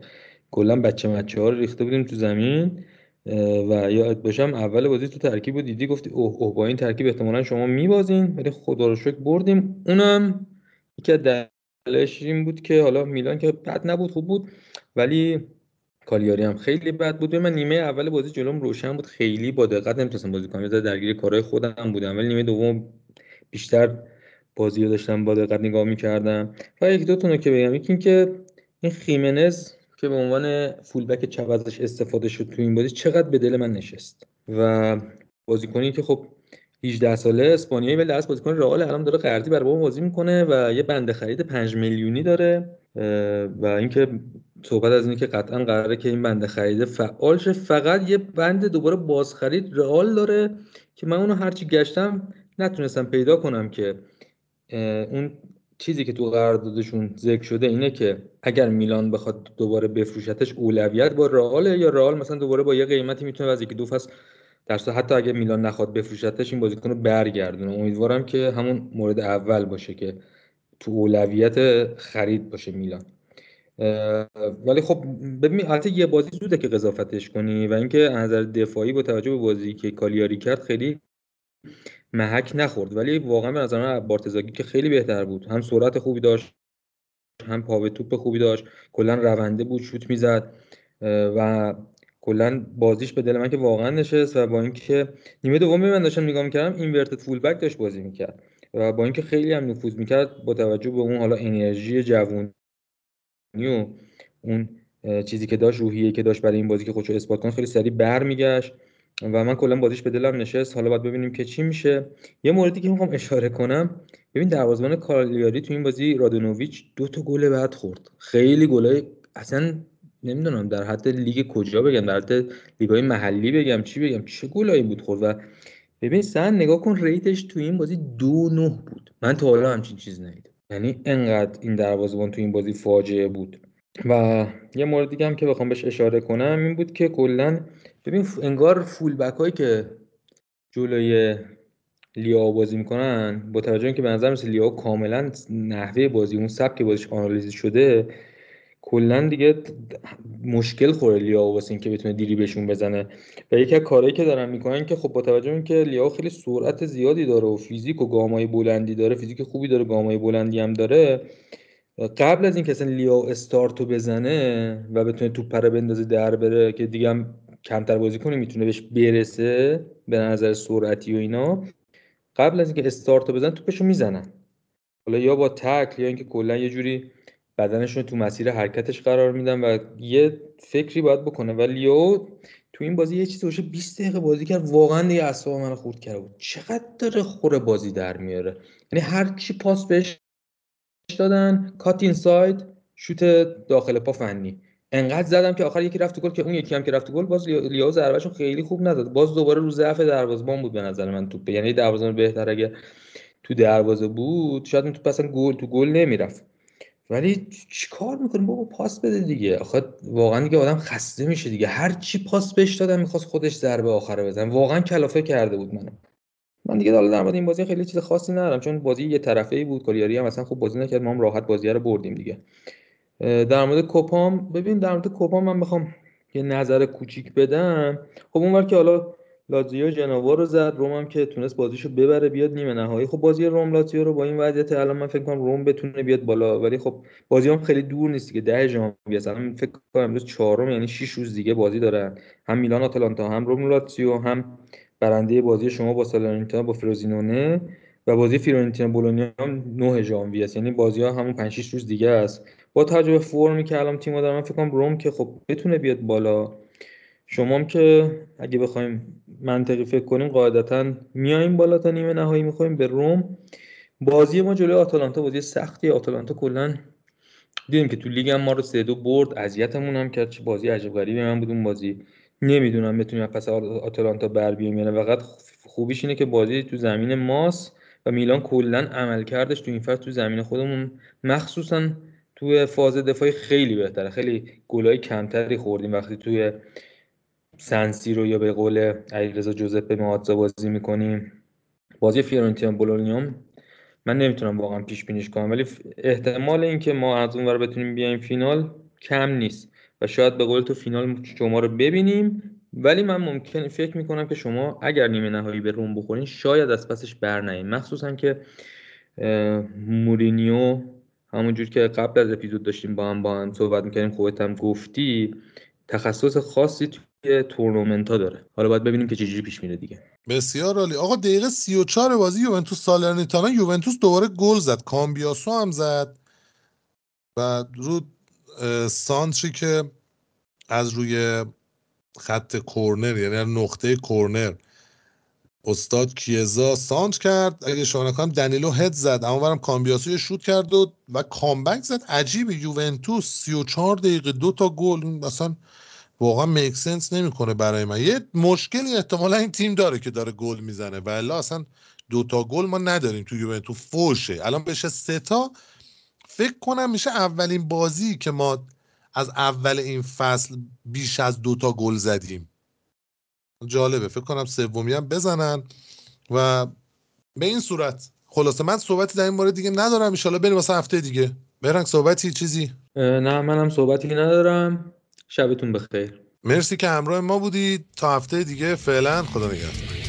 کلا بچه‌ها رو ریخته بودیم تو زمین. و یاد باشم اول بازی تو ترکیب رو دیدی گفتی اوه با این ترکیب احتمالاً شما میبازین، ولی خدا رو شکر بردیم. اونم یکی از دلایلش این بود که حالا میلان که بد نبود، خوب بود، ولی کالیاری هم خیلی بد بود. من نیمه اول بازی جلوم روشن بود، خیلی با دقت نمیتونستم بازی کنم، درگیر کارهای خودم بودم، ولی نیمه دوم بیشتر بازی رو داشتم با دقت نگاه می‌کردم. و یک دو تا نکته بگم، یکی اینکه این خیمنز که به عنوان فولبک چپ ازش استفاده شد تو این بازی چقدر به دل من نشست و بازیکنی که خب 18 ساله اسپانیایی ولی از بازیکن رئال الان داره قرضی برای ما بازی میکنه و یه بنده خرید 5 میلیونی داره و اینکه صحبت از اینه که قطعا قراره که این بنده خرید فعال شه. فقط یه بند دوباره بازخرید رئال داره که من اونو هرچی گشتم نتونستم پیدا کنم که اون چیزی که تو قراردادشون ذکر شده اینه که اگر میلان بخواد دوباره بفروشتش اولویت با رئال، یا رئال مثلا دوباره با یه قیمتی میتونه از یکی دو فصل درسته حتی اگه میلان نخواد بفروشتش این بازیکن رو برگردونه. امیدوارم که همون مورد اول باشه که تو اولویت خرید باشه میلان. ولی خب ببین البته یه بازی زوده که قضاوتش کنی و اینکه از نظر دفاعی با توجه به بازی که کالیاری کرد خیلی محک نخورد، ولی واقعا به نظر من بارتزاگی که خیلی بهتر بود، هم سرعت خوبی داشت، هم پا به توپ خوبی داشت، کلا رونده بود، شوت میزد و کلا بازیش به دل من که واقعا نشست. و با اینکه نیمه دوم من داشتم نگاه می‌کردم اینورتد فول بک داشت بازی میکرد و با اینکه خیلی هم نفوذ میکرد با توجه به اون حالا انرژی جوانی و اون چیزی که داشت، روحیه‌ای که داشت برای این بازی که خودشو اثبات کنه، خیلی سریع برمیگشت و من کلا بازیش به دلم نشست. حالا باید ببینیم که چی میشه. یه موردی که میخوام اشاره کنم، ببین دروازه‌بان کالیاری تو این بازی رادونوویچ 2 تا گل بعد خورد، خیلی گلای اصلا نمیدونم در حد لیگ کجا بگم، در حد لیگ‌های محلی بگم، چی بگم، چه گلایی بود خورد. و ببین سن نگاه کن ریتش تو این بازی 2.9 بود، من تا حالا همچین چیز ندیدم، یعنی انقدر این دروازه‌بان تو این بازی فاجعه بود. و یه مورد دیگه هم که بخوام بهش اشاره کنم این بود که کلا ببین انگار فول بک هایی که جلوی لیاو بازی میکنن با توجه به اینکه به نظر میاد لیاو کاملا نحوه بازی اون سبک بازیش آنالیز شده، کلا دیگه مشکل خوره لیاو واسه اینکه بتونه دیری بهشون بزنه. و یکی از کارهایی که دارن میکنن که خب با توجه به اینکه لیاو خیلی سرعت زیادی داره و فیزیک و گامای بلندی داره، فیزیک خوبی داره، گامای بلندی هم داره، قبل از این که اصلا لیاو استارتو بزنه و بتونه توپ پره بندازه در بره که دیگه هم کمتر بازی کنه میتونه بهش برسه به نظر سرعتی و اینا، قبل از اینکه استارتو بزنه توپشو میزنن، حالا یا با تکل یا اینکه کلا یه جوری بدنشون تو مسیر حرکتش قرار میدن و یه فکری باید بکنه. و لیاو تو این بازی یه چیزی باشه 20 دقیقه بازی کرد، واقعا دیگه اعصاب منو خورد کرده بود، چقدر داره خوره بازی در میاره، یعنی هر چی پاس بهش دادن کات اینساید شوت داخل پا فنی انقدر زدم که آخر یکی رفت تو گل، که اون یکی هم که رفت تو گل باز لیاو ضربهشون خیلی خوب نداد، باز دوباره رو ضعف دروازه‌بان بود به نظر من توپ، یعنی دروازه‌بان بهتر اگه تو دروازه بود شاید اون توپ اصلا گل تو گل نمیرفت. ولی چیکار میکنه بابا، پاس بده دیگه، آخه واقعا دیگه آدم خسته میشه دیگه، هر چی پاس بهش دادم میخواست خودش ضربه آخره بزنه، واقعا کلافه کرده بود منو. من دیگه حالا در مورد این بازی خیلی چیز خاصی ندارم چون بازی یه طرفه‌ای بود، کالیاری هم اصلا خوب بازی نکرد، ما هم راحت بازی رو بردیم دیگه. در مورد کوپام، ببین در مورد کوپام من بخوام یه نظر کوچیک بدم، خب اونور که حالا لاتزیو جنوا رو زد، روم هم که تونست بازیشو ببره بیاد نیمه نهایی، خب بازی روم لاتزیو رو با این وضعیت الان من فکر کنم روم بتونه بیاد بالا، ولی خب بازی هم خیلی دور نیست که 10 ژانویه مثلا، فکر کنم امروز 4م، یعنی 6 روز دیگه بازی دارن، هم میلان آتالانتا، هم روم لاتزیو، هم برنده بازی شما با سالرنیتانا با فروزینونه. و بازی فیورنتینا بولونیا هم 9 ژانویه است، یعنی بازی‌ها همون 5 6 روز دیگه است. با توجه به فرمی که الان تیم‌ها دارن، من فکر کنم روم که خب بتونه بیاد بالا، شما هم که اگه بخوایم منطقی فکر کنیم قاعدتاً میایم بالا تا نیمه نهایی، می‌خوایم به روم. بازی ما جلوی آتالانتا بازی سختی، آتالانتا کلاً دیدیم که تو لیگ هم ما رو 3-2 برد، اذیتمون هم کرد، چه بازی عجیب غریبی من بود اون بازی. نمیدونم بتونیم پس آتالانتا بر بیایم یا نه، واقعاً خوبیش اینه که بازی تو زمین ماست و میلان کلاً عملکردش تو این فاز تو زمین خودمون مخصوصاً توی فاز دفاعی خیلی بهتره، خیلی گلای کمتری خوردیم وقتی توی سنسی رو یا به قول علیرضا جوزپه ماتزا بازی می‌کنیم. بازی فیورنتینا بولونیا من نمیتونم واقعا پیش بینیش کنم، ولی احتمال اینکه ما از اونور بتونیم بیایم فینال کم نیست و شاید به قول تو فینال شما رو ببینیم. ولی من ممکن فکر میکنم که شما اگر نیمه نهایی به روم بخورین شاید از پسش بر نیایید، مخصوصا که مورینیو همونجور که قبل از اپیزود داشتیم با هم صحبت می‌کردیم، خودت هم گفتی تخصص خاصی توی تورنمنت‌ها داره. حالا باید ببینیم که چجوری پیش میره دیگه. بسیار عالی. آقا دقیقه 34 بازی یوونتوس سالرنیتانا، یوونتوس دوباره گل زد، کامبیاسو هم زد و رو سانتری که از روی خط کورنر، یعنی نقطه کورنر استاد کیزا سانت کرد، اگه شما نکنم دنیلو هد زد، اما برم کامبیاسو شوت کرد و کامبک زد. عجیب، یوونتوس 34 دقیقه 2 تا گل، اصلا واقعا میک سنس نمیکنه برای من. یه مشکلی احتمالا این تیم داره که داره گل میزنه، ولی اصلا 2 تا گل ما نداریم تو یوونتوس، فوشه. الان بشه 3 تا فکر کنم، میشه اولین بازی که ما از اول این فصل بیش از 2 تا گل زدیم. جالبه، فکر کنم سومی هم بزنن و به این صورت. خلاصه من صحبتی در این مورد دیگه ندارم، ان شاءالله بریم واسه هفته دیگه. برنگ صحبتی چیزی؟ نه منم صحبتی ندارم. شبتون بخیر. مرسی که همراه ما بودید. تا هفته دیگه فعلا خدا نگهدار.